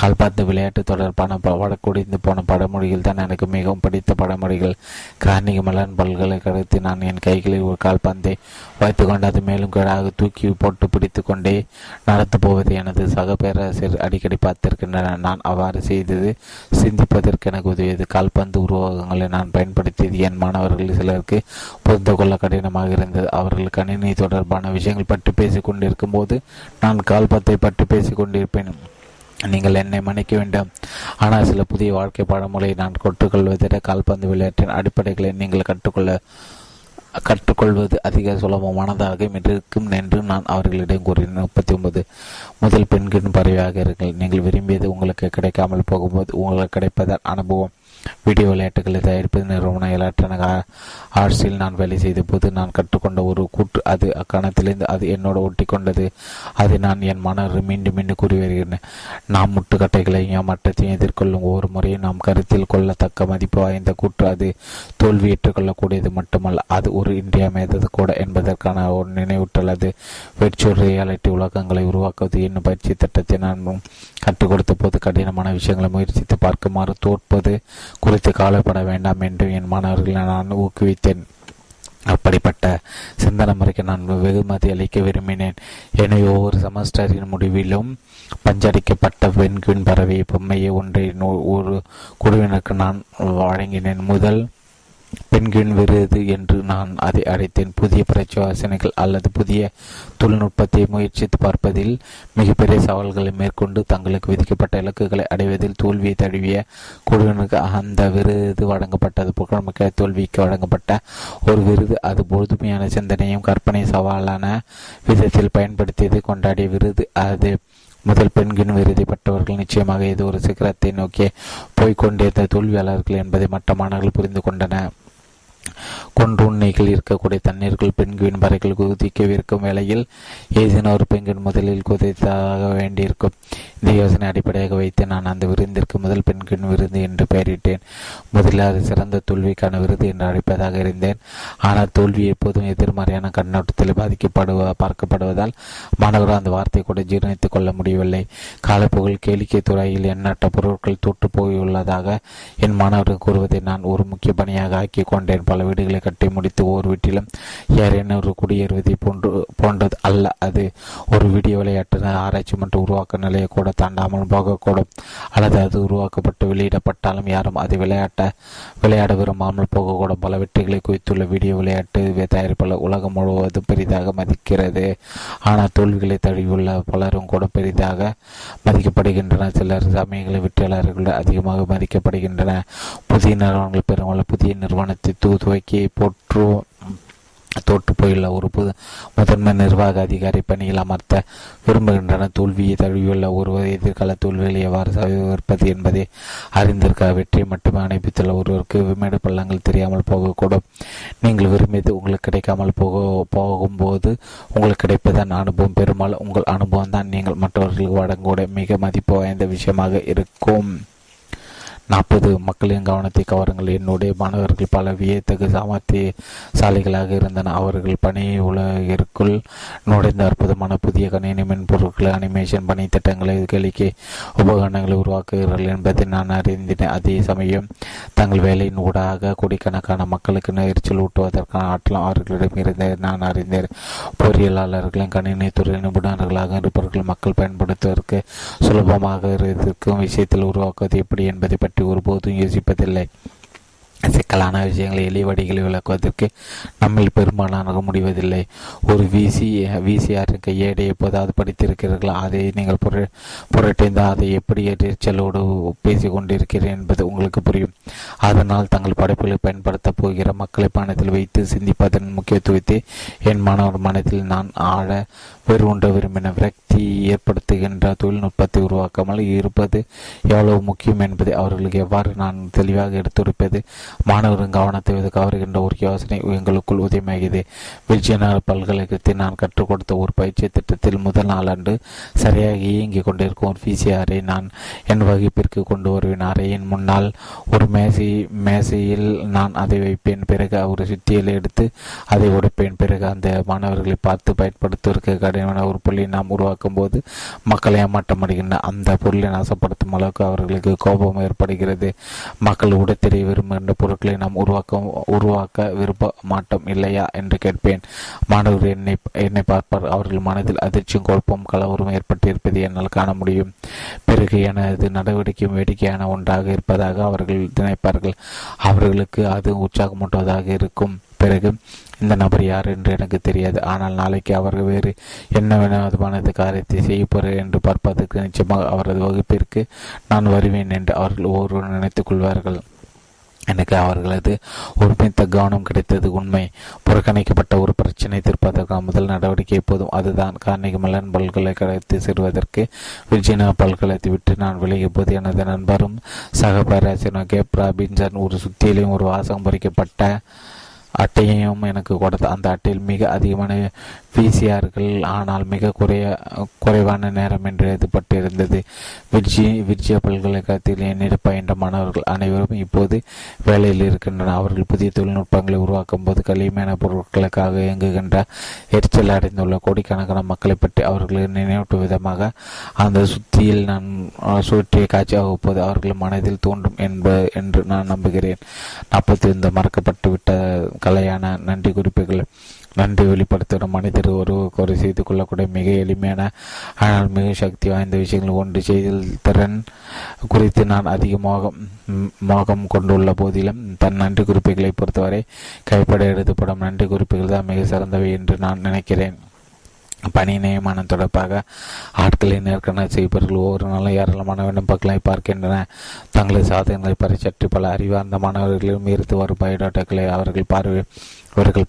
கால்பாத்து விளையாட்டு தொடர்பான வடக்குடைந்து போன படமொழிகள் தான் எனக்கு மிகவும் பிடித்த படமொழிகள். கிரானிக் மலன் பல்கலைக்கழகத்தில் நான் என் கைகளில் ஒரு கால்பந்தை வைத்துக்கொண்டு அது மேலும் கீழாக தூக்கி போட்டு பிடித்து கொண்டே நடத்து போவதை எனது சக பேராசிரியர் அடிக்கடி பார்த்திருக்கின்றனர். நான் அவ்வாறு செய்தது சிந்திப்பதற்கு எனக்கு உதவியது. கால்பந்து உருவகங்களை நான் பயன்படுத்தியது என் மாணவர்கள் சிலருக்கு புரிந்து கொள்ள கடினமாக இருந்தது. அவர்கள் கணினி தொடர்பான விஷயங்கள் பற்றி பேசிக் கொண்டிருக்கும் போது நான் கால்பந்தை பற்றி பேசிக் கொண்டிருப்பேன். நீங்கள் என்னை மன்னிக்க வேண்டும், ஆனால் சில புதிய வாழ்க்கை பாடமுறையை நான் கற்றுக்கொள்வதிட கால்பந்து விளையாட்டின் அடிப்படைகளை நீங்கள் கற்றுக்கொள்ள கற்றுக்கொள்வது அதிக சுலபமானதாகவும் இருக்கும் என்று நான் அவர்களிடம் கூறினேன். 39 முதல் பெண்களின் பறவையாக இருங்கள். நீங்கள் விரும்பியது உங்களுக்கு கிடைக்காமல் போகும்போது உங்களுக்கு கிடைப்பதன் அனுபவம். வீடியோ விளையாட்டுகளை தயாரிப்பது நிறுவன எலக்ட்ரானிக் ஆர்ட்ஸில் நான் வேலை செய்த போது நான் கற்றுக்கொண்ட ஒரு கூற்று அது. அக்கணத்திலிருந்து அது என்னோட ஒட்டி கொண்டது. அது நான் என் மனவர் மீண்டும் மீண்டும் கூறி வருகிறேன். நாம் முட்டுக்கட்டைகளையும் ஏமாற்றத்தையும் எதிர்கொள்ளும் ஒவ்வொரு முறையும் நாம் கருத்தில் கொள்ளத்தக்க மதிப்பு வாய்ந்த கூற்று. அது தோல்வி ஏற்றுக்கொள்ளக்கூடியது மட்டுமல்ல, அது ஒரு இன்றியமையாதது கூட என்பதற்கான ஒரு நினைவூட்டல். அது வெர்ச்சுவல் ரியாலிட்டி உலகங்களை உருவாக்குவது என்னும் பயிற்சி திட்டத்தை நான் கற்றுக் கொடுத்த போது கடினமான விஷயங்களை முயற்சித்து பார்க்குமாறு தோற்பது குறித்து கவலைப்பட வேண்டாம் என்று என் மாணவர்களை நான் ஊக்குவித்தேன். அப்படிப்பட்ட சிந்தனை முறைக்கு நான் வெகுமதி அளிக்க விரும்பினேன். எனவே ஒவ்வொரு செமஸ்டரின் முடிவிலும் பஞ்சடிக்கப்பட்ட பெண்குவின் பறவை பொம்மையை ஒன்றை ஒரு குழுவினருக்கு நான் வழங்கினேன். முதல் பெண்கின் விருது என்று நான் அதை அழைத்தேன். புதிய பிரச்சோசனைகள் அல்லது புதிய தொழில்நுட்பத்தை முயற்சித்து பார்ப்பதில் மிகப்பெரிய சவால்களை மேற்கொண்டு தங்களுக்கு விதிக்கப்பட்ட இலக்குகளை அடைவதில் தோல்வியை தழுவிய குழுவினருக்கு அந்த விருது வழங்கப்பட்டது. புகழ்மிக்க தோல்விக்கு வழங்கப்பட்ட ஒரு விருது. அது பொதுமையான சிந்தனையும் கற்பனை சவாலான விதத்தில் பயன்படுத்தியது கொண்டாடிய விருது. அது முதல் பெண்கின் விருதை பெற்றவர்கள் நிச்சயமாக இது ஒரு சிகரத்தை நோக்கி போய்கொண்டிருந்த தோல்வியாளர்கள் என்பதை மற்ற மாணவர்கள் புரிந்து கொண்டனர். கொன்றுண்ணிகள் இருக்கக்கூடிய தண்ணீர்கள் பெண்குவின் பறைகள் குதிக்கவிருக்கும் வேளையில் ஏதேனும் ஒரு பெண்கின் முதலில் குதித்தாக வேண்டியிருக்கும். இந்த யோசனை அடிப்படையாக வைத்து நான் அந்த விருந்திற்கு முதல் பெண்கின் விருது என்று பெயரிட்டேன். முதலாவது சிறந்த தோல்விக்கான விருது என்று அழைப்பதாக இருந்தேன். ஆனால் தோல்வி எப்போதும் எதிர்மறையான கண்ணோட்டத்தில் பார்க்கப்படுவதால் மாணவர்கள் அந்த வார்த்தை கூட ஜீரணித்துக் கொள்ள முடியவில்லை. காலப்போக்கில் கேளிக்கை துறையில் எண்ணற்ற பொருட்கள் தோற்று போயுள்ளதாக என் மாணவர்கள் கூறுவதை நான் ஒரு முக்கிய பணியாக ஆக்கி கொண்டேன். பல வீடுகளை கட்டி முடித்து ஒவ்வொரு வீட்டிலும் யாரேனும் ஒரு குடியேறுவதை போன்றது அல்ல. அது ஒரு வீடியோ விளையாட்டு ஆராய்ச்சி மற்றும் உருவாக்க நிலையை கூட தாண்டாமல் போகக்கூடும், அல்லது அது உருவாக்கப்பட்டு வெளியிடப்பட்டாலும் யாரும் அது விளையாட விரும்பாமல் போகக்கூடும். பல வெற்றிகளை குவித்துள்ள வீடியோ விளையாட்டு தயாரிப்பாளர் உலகம் முழுவதும் பெரிதாக மதிக்கிறது. ஆனால் தோல்விகளை தழுவியுள்ள பலரும் கூட பெரிதாக மதிக்கப்படுகின்றன. சிலர் சமயங்களில் வெற்றியாளர்கள் அதிகமாக மதிக்கப்படுகின்றன. புதிய நிறுவனங்கள் பெரும்பாலும் புதிய நிறுவனத்தை துவக்கி தோற்று போயுள்ள ஒரு முதன்மை நிர்வாக அதிகாரி பணியில் அமர்த்த விரும்புகின்றன. தோல்வியை தழுவியுள்ள ஒருவர் எதிர்கால தோல்விகளை எவ்வாறு சவிப்பது என்பதை அறிந்திருக்க வெற்றியை மட்டுமே அனுப்பித்துள்ள ஒருவருக்கு மேடு பள்ளங்கள் தெரியாமல் போகக்கூடும். நீங்கள் விரும்பியது உங்களுக்கு கிடைக்காமல் போகும்போது உங்களுக்கு கிடைப்பதன் அனுபவம் பெரும்பாலும் உங்கள் அனுபவம் தான் நீங்கள் மற்றவர்களுக்கு வழங்கூட மிக மதிப்பு வாய்ந்த விஷயமாக இருக்கும். 40 மக்களின் கவனத்தை கவருங்கள். என்னுடைய மாணவர்கள் பல வியத்தகு சாமர்த்தியசாலிகளாக இருந்தன. அவர்கள் பணி உலகிற்குள் நுழைந்த அற்புதமான புதிய கணினி மென்பொருட்கள் அனிமேஷன் பணி திட்டங்களை கேளிக்கை உபகரணங்களை உருவாக்குகிறார்கள் என்பதை நான் அறிந்தேன். அதே சமயம் தங்கள் வேலையின் ஊடாக கோடிக்கணக்கான மக்களுக்கு எரிச்சல் ஊட்டுவதற்கான ஆற்றலும் அவர்களிடம் இருந்ததை நான் அறிந்தேன். பொறியியலாளர்களும் கணினி துறை நிபுணர்களாக இருப்பவர்கள் மக்கள் பயன்படுத்துவதற்கு சுலபமாக இருக்கும் விஷயத்தில் உருவாக்குவது எப்படி என்பதை பற்றி ஒருபோதும் யோசிப்பதில்லை. சிக்கலான விஷயங்களை எளிய வடிகளை விளக்குவதற்கு நம்மில் பெரும்பாலான முடிவதில்லை. ஒரு விசிஆரின் கையேடை எப்போதாவது படித்திருக்கிறீர்களா? அதை நீங்கள் புரட்டிந்தால் அதை எப்படி எரிச்சலோடு பேசி கொண்டிருக்கிறேன் என்பது உங்களுக்கு புரியும். அதனால் தங்கள் படைப்புகளை பயன்படுத்தப் போகிற மக்களை மனத்தில் வைத்து சிந்திப்பதன் முக்கியத்துவத்தை என் மாணவர் மனத்தில் நான் ஆழ வேறு ஒன்று விரும்பின விரக்தி ஏற்படுத்துகின்ற தொழில்நுட்பத்தை உருவாக்காமல் இருப்பது எவ்வளவு முக்கியம் என்பதை அவர்களுக்கு எவ்வாறு நான் தெளிவாக எடுத்துரைப்பது மாணவரின் கவனத்தை கவருகின்ற ஒரு யோசனை எங்களுக்குள் உதவியாகியது. விஜயநகர் பல்கலைக்கழகத்தில் நான் கற்றுக் கொடுத்த ஒரு பயிற்சி திட்டத்தில் முதல் நாளாண்டு சரியாக இயங்கிக் கொண்டிருக்கும் ஒரு விசிஆரை நான் என் வகுப்பிற்கு கொண்டு வருவேன். அறையின் முன்னால் ஒரு மேசையில் நான் அதை வைப்பேன். பிறகு ஒரு சுத்தியலை எடுத்து அதை உடைப்பேன். பிறகு அந்த மாணவர்களை பார்த்து பயன்படுத்துவதற்கு கடினமான ஒரு பொருளை நாம் உருவாக்கும் போது மக்களை ஏமாற்றமடைகின்றன. அந்த பொருளை நாசப்படுத்தும் அளவுக்கு அவர்களுக்கு கோபம் ஏற்படுகிறது. மக்கள் உடைத்தெறிய விரும்புகின்ற பொருட்களை நாம் உருவாக்க விரும்ப மாட்டோம் இல்லையா என்று கேட்பேன். மாணவர்கள் என்னை பார்ப்பார். அவர்கள் மனதில் அதிர்ச்சியும் குழப்பம் கலவரும் ஏற்பட்டிருப்பதை என்னால் காண முடியும். பிறகு எனது நடவடிக்கையும் வேடிக்கையான ஒன்றாக இருப்பதாக அவர்கள் நினைப்பார்கள். அவர்களுக்கு அது உற்சாகமூட்டுவதாக இருக்கும். பிறகு இந்த நபர் யார் என்று எனக்கு தெரியாது, ஆனால் நாளைக்கு அவர்கள் வேறு என்னவெனது காரியத்தை செய்யப்போகிறார் என்று பார்ப்பதற்கு நிச்சயமாக அவரது வகுப்பிற்கு நான் வருவேன் என்று அவர்கள் ஒருவர் நினைத்துக் கொள்வார்கள். எனக்கு அவர்களது ஒருமித்த கவனம் கிடைத்தது உண்மை. புறக்கணிக்கப்பட்ட ஒரு பிரச்சினை தீர்ப்பதற்கான முதல் நடவடிக்கை எப்போதும் அதுதான். கார்னிகி மெல்லன் பல்கலைக்கழகத்தை சேர்வதற்கு விர்ஜீனியா பல்கலைக்கழகத்தை விட்டு நான் விலகிய போது எனது நண்பரும் சக பேராசிரியர் கேப் ராபின்சன் ஒரு சுத்தியிலையும் ஒரு வாசகம் பொறிக்கப்பட்ட அட்டையையும் எனக்கு கொடுத்த. அந்த அட்டையில் மிக அதிகமான பிசிஆர்கள் ஆனால் மிக குறைவான நேரம் என்று எழுதப்பட்டிருந்தது. விர்ஜினியா பல்கலைக்கழகத்தில் என்னிடம் பயின்ற மாணவர்கள் அனைவரும் இப்போது வேலையில் இருக்கின்றனர். அவர்கள் புதிய தொழில்நுட்பங்களை உருவாக்கும் போது கலிமையான பொருட்களுக்காக இயங்குகின்ற எரிச்சல் அடைந்துள்ள கோடிக்கணக்கான மக்களை பற்றி அவர்கள் நினைவூட்டும் விதமாக அந்த சுத்தியில் நான் சுற்றிய காட்சியாக போது அவர்கள் மனதில் தோன்றும் என்று நான் நம்புகிறேன். 45 மறக்கப்பட்டுவிட்ட கலையான நன்றி குறிப்புகள். நன்றி வெளிப்படுத்தும் மனிதர் ஒருவருக்கொரு செய்து கொள்ளக்கூடிய மிக எளிமையான ஆனால் மிக சக்தி வாய்ந்த விஷயங்கள் ஒன்று. செய்தில் திறன் குறித்து நான் அதிகமாக மோகம் கொண்டுள்ள போதிலும் தன் நன்றி குறிப்புகளை பொறுத்தவரை கைப்பட எழுதப்படும் நன்றி குறிப்புகள் தான் மிக சிறந்தவை என்று நான் நினைக்கிறேன். பணி நியமனம் தொடர்பாக ஆட்களை நேர்காண செய்பவர்கள் ஒவ்வொரு நாளும் ஏராளமான விண்ணப்பங்களை பார்க்கின்றன. தங்களது சாதனைகளை பரிசற்றி பல அறிவார்ந்த மாணவர்களிடம் இருந்து வரும் பயோடாட்டாக்களை அவர்கள்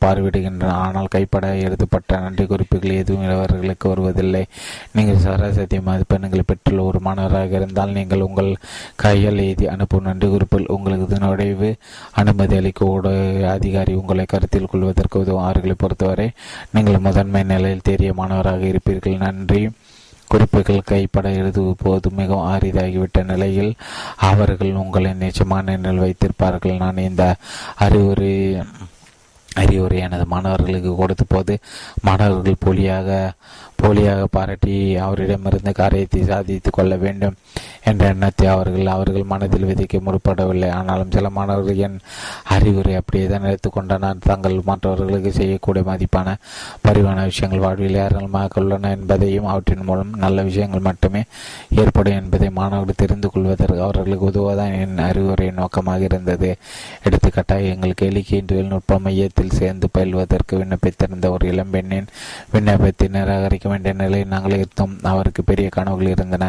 பார்வையிடுகின்றனர். ஆனால் கைப்பட எழுதப்பட்ட நன்றி குறிப்புகள் எதுவும் இவர்களுக்கு வருவதில்லை. நீங்கள் சராசரி மதிப்பெண்களை பெற்றுள்ள ஒரு மாணவராக இருந்தால் நீங்கள் உங்கள் கையால் எழுதி அனுப்பும் நன்றி குறிப்புகள் உங்களுக்கு நுழைவு அனுமதி அளிக்க அதிகாரி உங்களை கருத்தில் கொள்வதற்கு உதவும். அவர்களை பொறுத்தவரை நீங்கள் முதன்மை நிலையில் தெரிய மாணவராக இருப்பீர்கள். நன்றி குறிப்புகள் கைப்பட எழுதும்போது மிகவும் அரிதாகிவிட்ட நிலையில் அவர்கள் உங்களை நிச்சயமான நிலையில் வைத்திருப்பார்கள். நான் இந்த அறிவுரை எனது மாணவர்களுக்கு கொடுத்த போது மாணவர்கள் போலியாக பாராட்டி அவரிடமிருந்து காரியத்தை சாதித்து கொள்ள வேண்டும் என்ற எண்ணத்தை அவர்கள் மனதில் விதைக்க முற்படவில்லை. ஆனாலும் சில மாணவர்கள் என் அறிவுரை அப்படியே தான் எடுத்துக்கொண்டனர். தாங்கள் மற்றவர்களுக்கு செய்யக்கூடிய மதிப்பான பரிவான விஷயங்கள் வாழ்வில் ஏராளமாக உள்ளன என்பதையும் அவற்றின் மூலம் நல்ல விஷயங்கள் மட்டுமே ஏற்படும் என்பதை மாணவர்கள் தெரிந்து கொள்வதற்கு அவர்களுக்கு உதவுவதான் என் அறிவுரை நோக்கமாக இருந்தது. எடுத்துக்காட்டாக எங்கள் கேளிக்கை தொழில்நுட்ப மையத்தில் சேர்ந்து பயில்வதற்கு விண்ணப்பித்திருந்த ஒரு இளம்பெண்ணின் விண்ணப்பத்தை நிராகரிக்க வேண்டிய நிலையில் நாங்கள் இருந்தோம். அவருக்கு பெரிய கனவுகள் இருந்தன.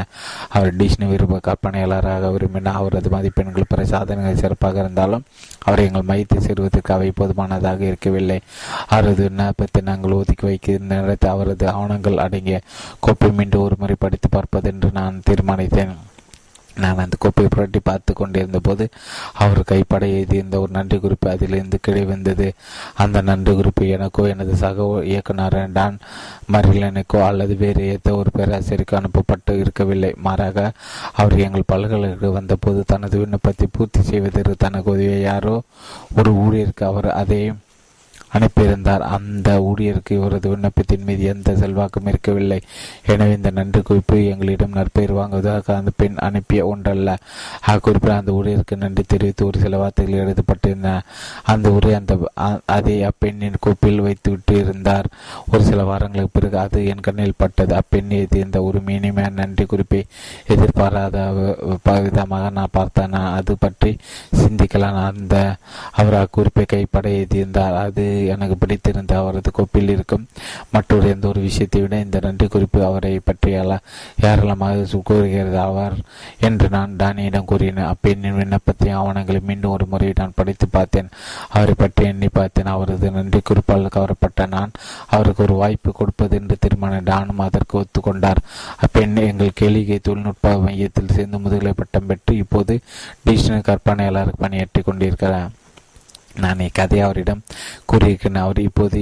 அவர் டிஸ்னி விரும்ப கற்பனையாளராக விரும்பினார். அவரது மதிப்பெண்கள் பிற சாதனைகள் சிறப்பாக இருந்தாலும் அவர் எங்கள் மையத்தை சேருவதற்கு அவை போதுமானதாக இருக்கவில்லை. அவரது விண்ணப்பத்தை நாங்கள் ஒதுக்கி வைக்கிற நேரத்தை அவரது ஆவணங்கள் அடங்கிய கோப்பை மீண்டும் ஒரு முறை படித்து பார்ப்பதென்று நான் தீர்மானித்தேன். நான் அந்த கோப்பையை புரட்டி பார்த்து கொண்டிருந்த போது அவர் கைப்பட எழுதியிருந்த ஒரு நன்றி குறிப்பு அதிலிருந்து கிடைவந்தது. அந்த நன்றி குறிப்பு எனக்கோ எனது சக இயக்குனர் டான் மரிலனுக்கோ அல்லது வேறு ஏதோ ஒரு பேராசிரியருக்கு அனுப்பப்பட்டு இருக்கவில்லை. மாறாக அவர் எங்கள் பல்கலைக்கு வந்தபோது தனது விண்ணப்பத்தை பூர்த்தி செய்வதற்கு தனக்கு உதவிய யாரோ ஒரு ஊழியருக்கு அவர் அதை அனுப்பியிருந்தார். அந்த ஊழியருக்கு இவரது விண்ணப்பத்தின் மீது எந்த செல்வாக்கும் இருக்கவில்லை. எனவே இந்த நன்றி குறிப்பு எங்களிடம் நற்பெயர் வாங்குவதாக அந்த பெண் அனுப்பிய ஒன்றல்ல. அக்குறிப்பில் அந்த ஊழியருக்கு நன்றி தெரிவித்து ஒரு சில வார்த்தைகள் எழுதப்பட்டிருந்த அந்த உரை அதை அப்பெண்ணின் கோப்பில் வைத்துவிட்டு இருந்தார். ஒரு சில வாரங்களுக்கு பிறகு அது என் கண்ணில் பட்டது. அப்பெண் எதிர்ந்த ஒரு மீனிமையான நன்றி குறிப்பை எதிர்பாராத விதமாக நான் பார்த்தேன். அது பற்றி சிந்திக்கலாம். அவர் அக்குறிப்பை கைப்பட எதிர்ந்தார். அது எனக்கு பிடித்திருந்த அவரது கோப்பில் இருக்கும் மற்றொரு எந்த ஒரு விஷயத்தை விட இந்த நன்றி குறிப்பு அவரை பற்றி ஏராளமாக கூறுகிறது அவர் என்று நான் டானியிடம் கூறினேன். அப்பெண்ணின் விண்ணப்பத்தையும் ஆவணங்களை மீண்டும் ஒரு முறை நான் படித்து பார்த்தேன். அவரை பற்றி எண்ணி பார்த்தேன். அவரது நன்றி குறிப்பால் கவரப்பட்ட நான் அவருக்கு ஒரு வாய்ப்பு கொடுப்பது என்று தீர்மானம் டானும் அதற்கு ஒத்துக்கொண்டார். அப்பெண் எங்கள் கேளிக்கை தொழில்நுட்ப மையத்தில் சேர்ந்து முதுகலை பட்டம் பெற்று இப்போது டிஜிட்டல் கற்பனையாளருக்கு பணியாற்றி கொண்டிருக்கிறார். நான் இக்கதையை அவரிடம் கூறியிருக்கிறேன். அவர் இப்போது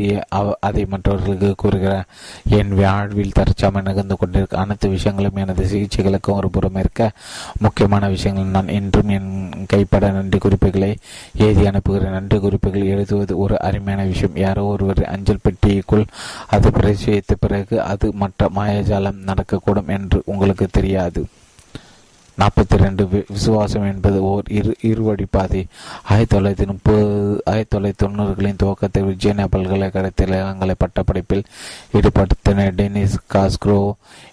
அதை மற்றவர்களுக்கு கூறுகிறார். என் வாழ்வில் தற்சாமல் நிகழ்ந்து கொண்டிருக்க அனைத்து விஷயங்களும் எனது சிகிச்சைகளுக்கும் ஒரு புறம் இருக்க முக்கியமான விஷயங்கள். நான் இன்றும் என் கைப்பட நன்றி குறிப்புகளை எழுதி அனுப்புகிறேன். நன்றி குறிப்புகள் எழுதுவது ஒரு அருமையான விஷயம். யாரோ ஒருவர் அஞ்சல் பெட்டிக்குள் அது பிரசுரித்த பிறகு அது மற்ற மாயஜாலம் நடக்கக்கூடும் என்று உங்களுக்கு தெரியாது. 42 விசுவாசம் என்பது ஓர் இருவடி பாதை. 1990s துவக்கத்தில் விர்ஜீனியா பல்கலைக்கழகத்தில் இளங்கலை பட்டப்படிப்பில் ஈடுபடுத்தின டெனிஸ் காஸ்க்ரோ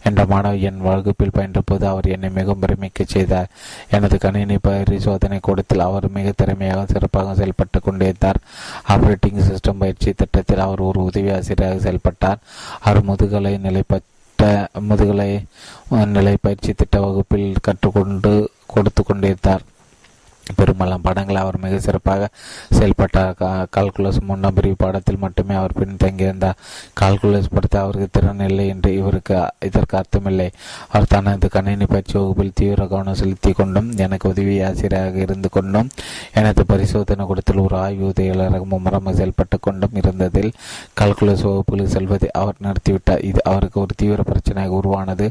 என்ற மாணவர் என் வகுப்பில் பயின்ற போது அவர் என்னை மிகவும் பெருமைக்க செய்தார். எனது கணினி பரிசோதனை கூடத்தில் அவர் மிக திறமையாக சிறப்பாக செயல்பட்டு கொண்டிருந்தார். ஆப்ரேட்டிங் சிஸ்டம் பயிற்சி திட்டத்தில் அவர் ஒரு உதவி ஆசிரியராக செயல்பட்டார். அவர் முதுகலை நிலை பயிற்சி திட்ட வகுப்பில் கற்றுக்கொண்டு கொடுத்து கொண்டிருந்தார். பெரும்பாலும் படங்கள் அவர் மிக சிறப்பாக செயல்பட்டார். கால்குலஸ் 3ஆம் பிரிவு பாடத்தில் மட்டுமே அவர் பின் தங்கியிருந்தார். கால்குலஸ் படுத்த அவருக்கு திறன் இல்லை என்று இதற்கு அர்த்தமில்லை. அவர் தனது கணினி பயிற்சி வகுப்பில் தீவிர கவனம் செலுத்தி கொண்டும் எனக்கு உதவி ஆசிரியராக இருந்து கொண்டும் எனது பரிசோதனை கூடத்தில் ஒரு ஆய்வு உதவியாளராக மும்முரமாக செயல்பட்டு கொண்டும் இருந்ததில் கால்குலஸ் வகுப்புகளுக்கு செல்வதை அவர் நிறுத்திவிட்டார். இது அவருக்கு ஒரு தீவிர பிரச்சனையாக உருவானது.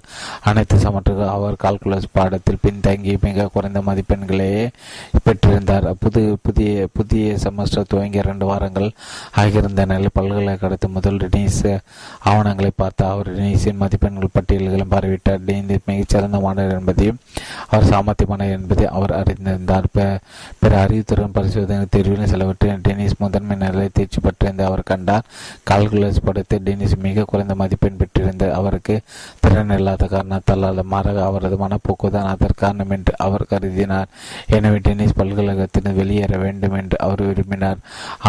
அனைத்து சமற்றுகள் அவர் கால்குலஸ் பாடத்தில் பின்தங்கி மிக குறைந்த மதிப்பெண்களையே பெற்றிருந்தார். புதிய செமஸ்டர் துவங்கி 2 வாரங்கள் ஆகியிருந்த நிலையில் பல்கலைக்கழகத்து முதல் டெனிஸ் ஆவணங்களை பார்த்து அவர் டெனிஸின் மதிப்பெண்கள் பட்டியல்களும் பார்வையிட்டார். டெனிஸ் மிகச்சிறந்த மாணவர் என்பதையும் அவர் சாமர்த்தியமானவர் என்பதை அவர் அறிந்திருந்தார். பிற அறிவுத்துறையின் பரிசோதனை தேர்விலும் சிலவற்றில் டெனிஸ் முதன்மை நிலையை தேர்ச்சி பெற்றிருந்த அவர் கண்டார். கால்குலஸ் படுத்து டெனிஸ் மிக குறைந்த மதிப்பெண் பெற்றிருந்த அவருக்கு திறன் இல்லாத காரணத்தால் அல்ல, மாறாக அவரது மனப்போக்குதான் அதற்கு காரணம் என்று அவர் கருதினார். எனவே டென்னிஸ் பல்கலைக்கழகத்திலிருந்து வெளியேற வேண்டும் என்று அவர் விரும்பினார்.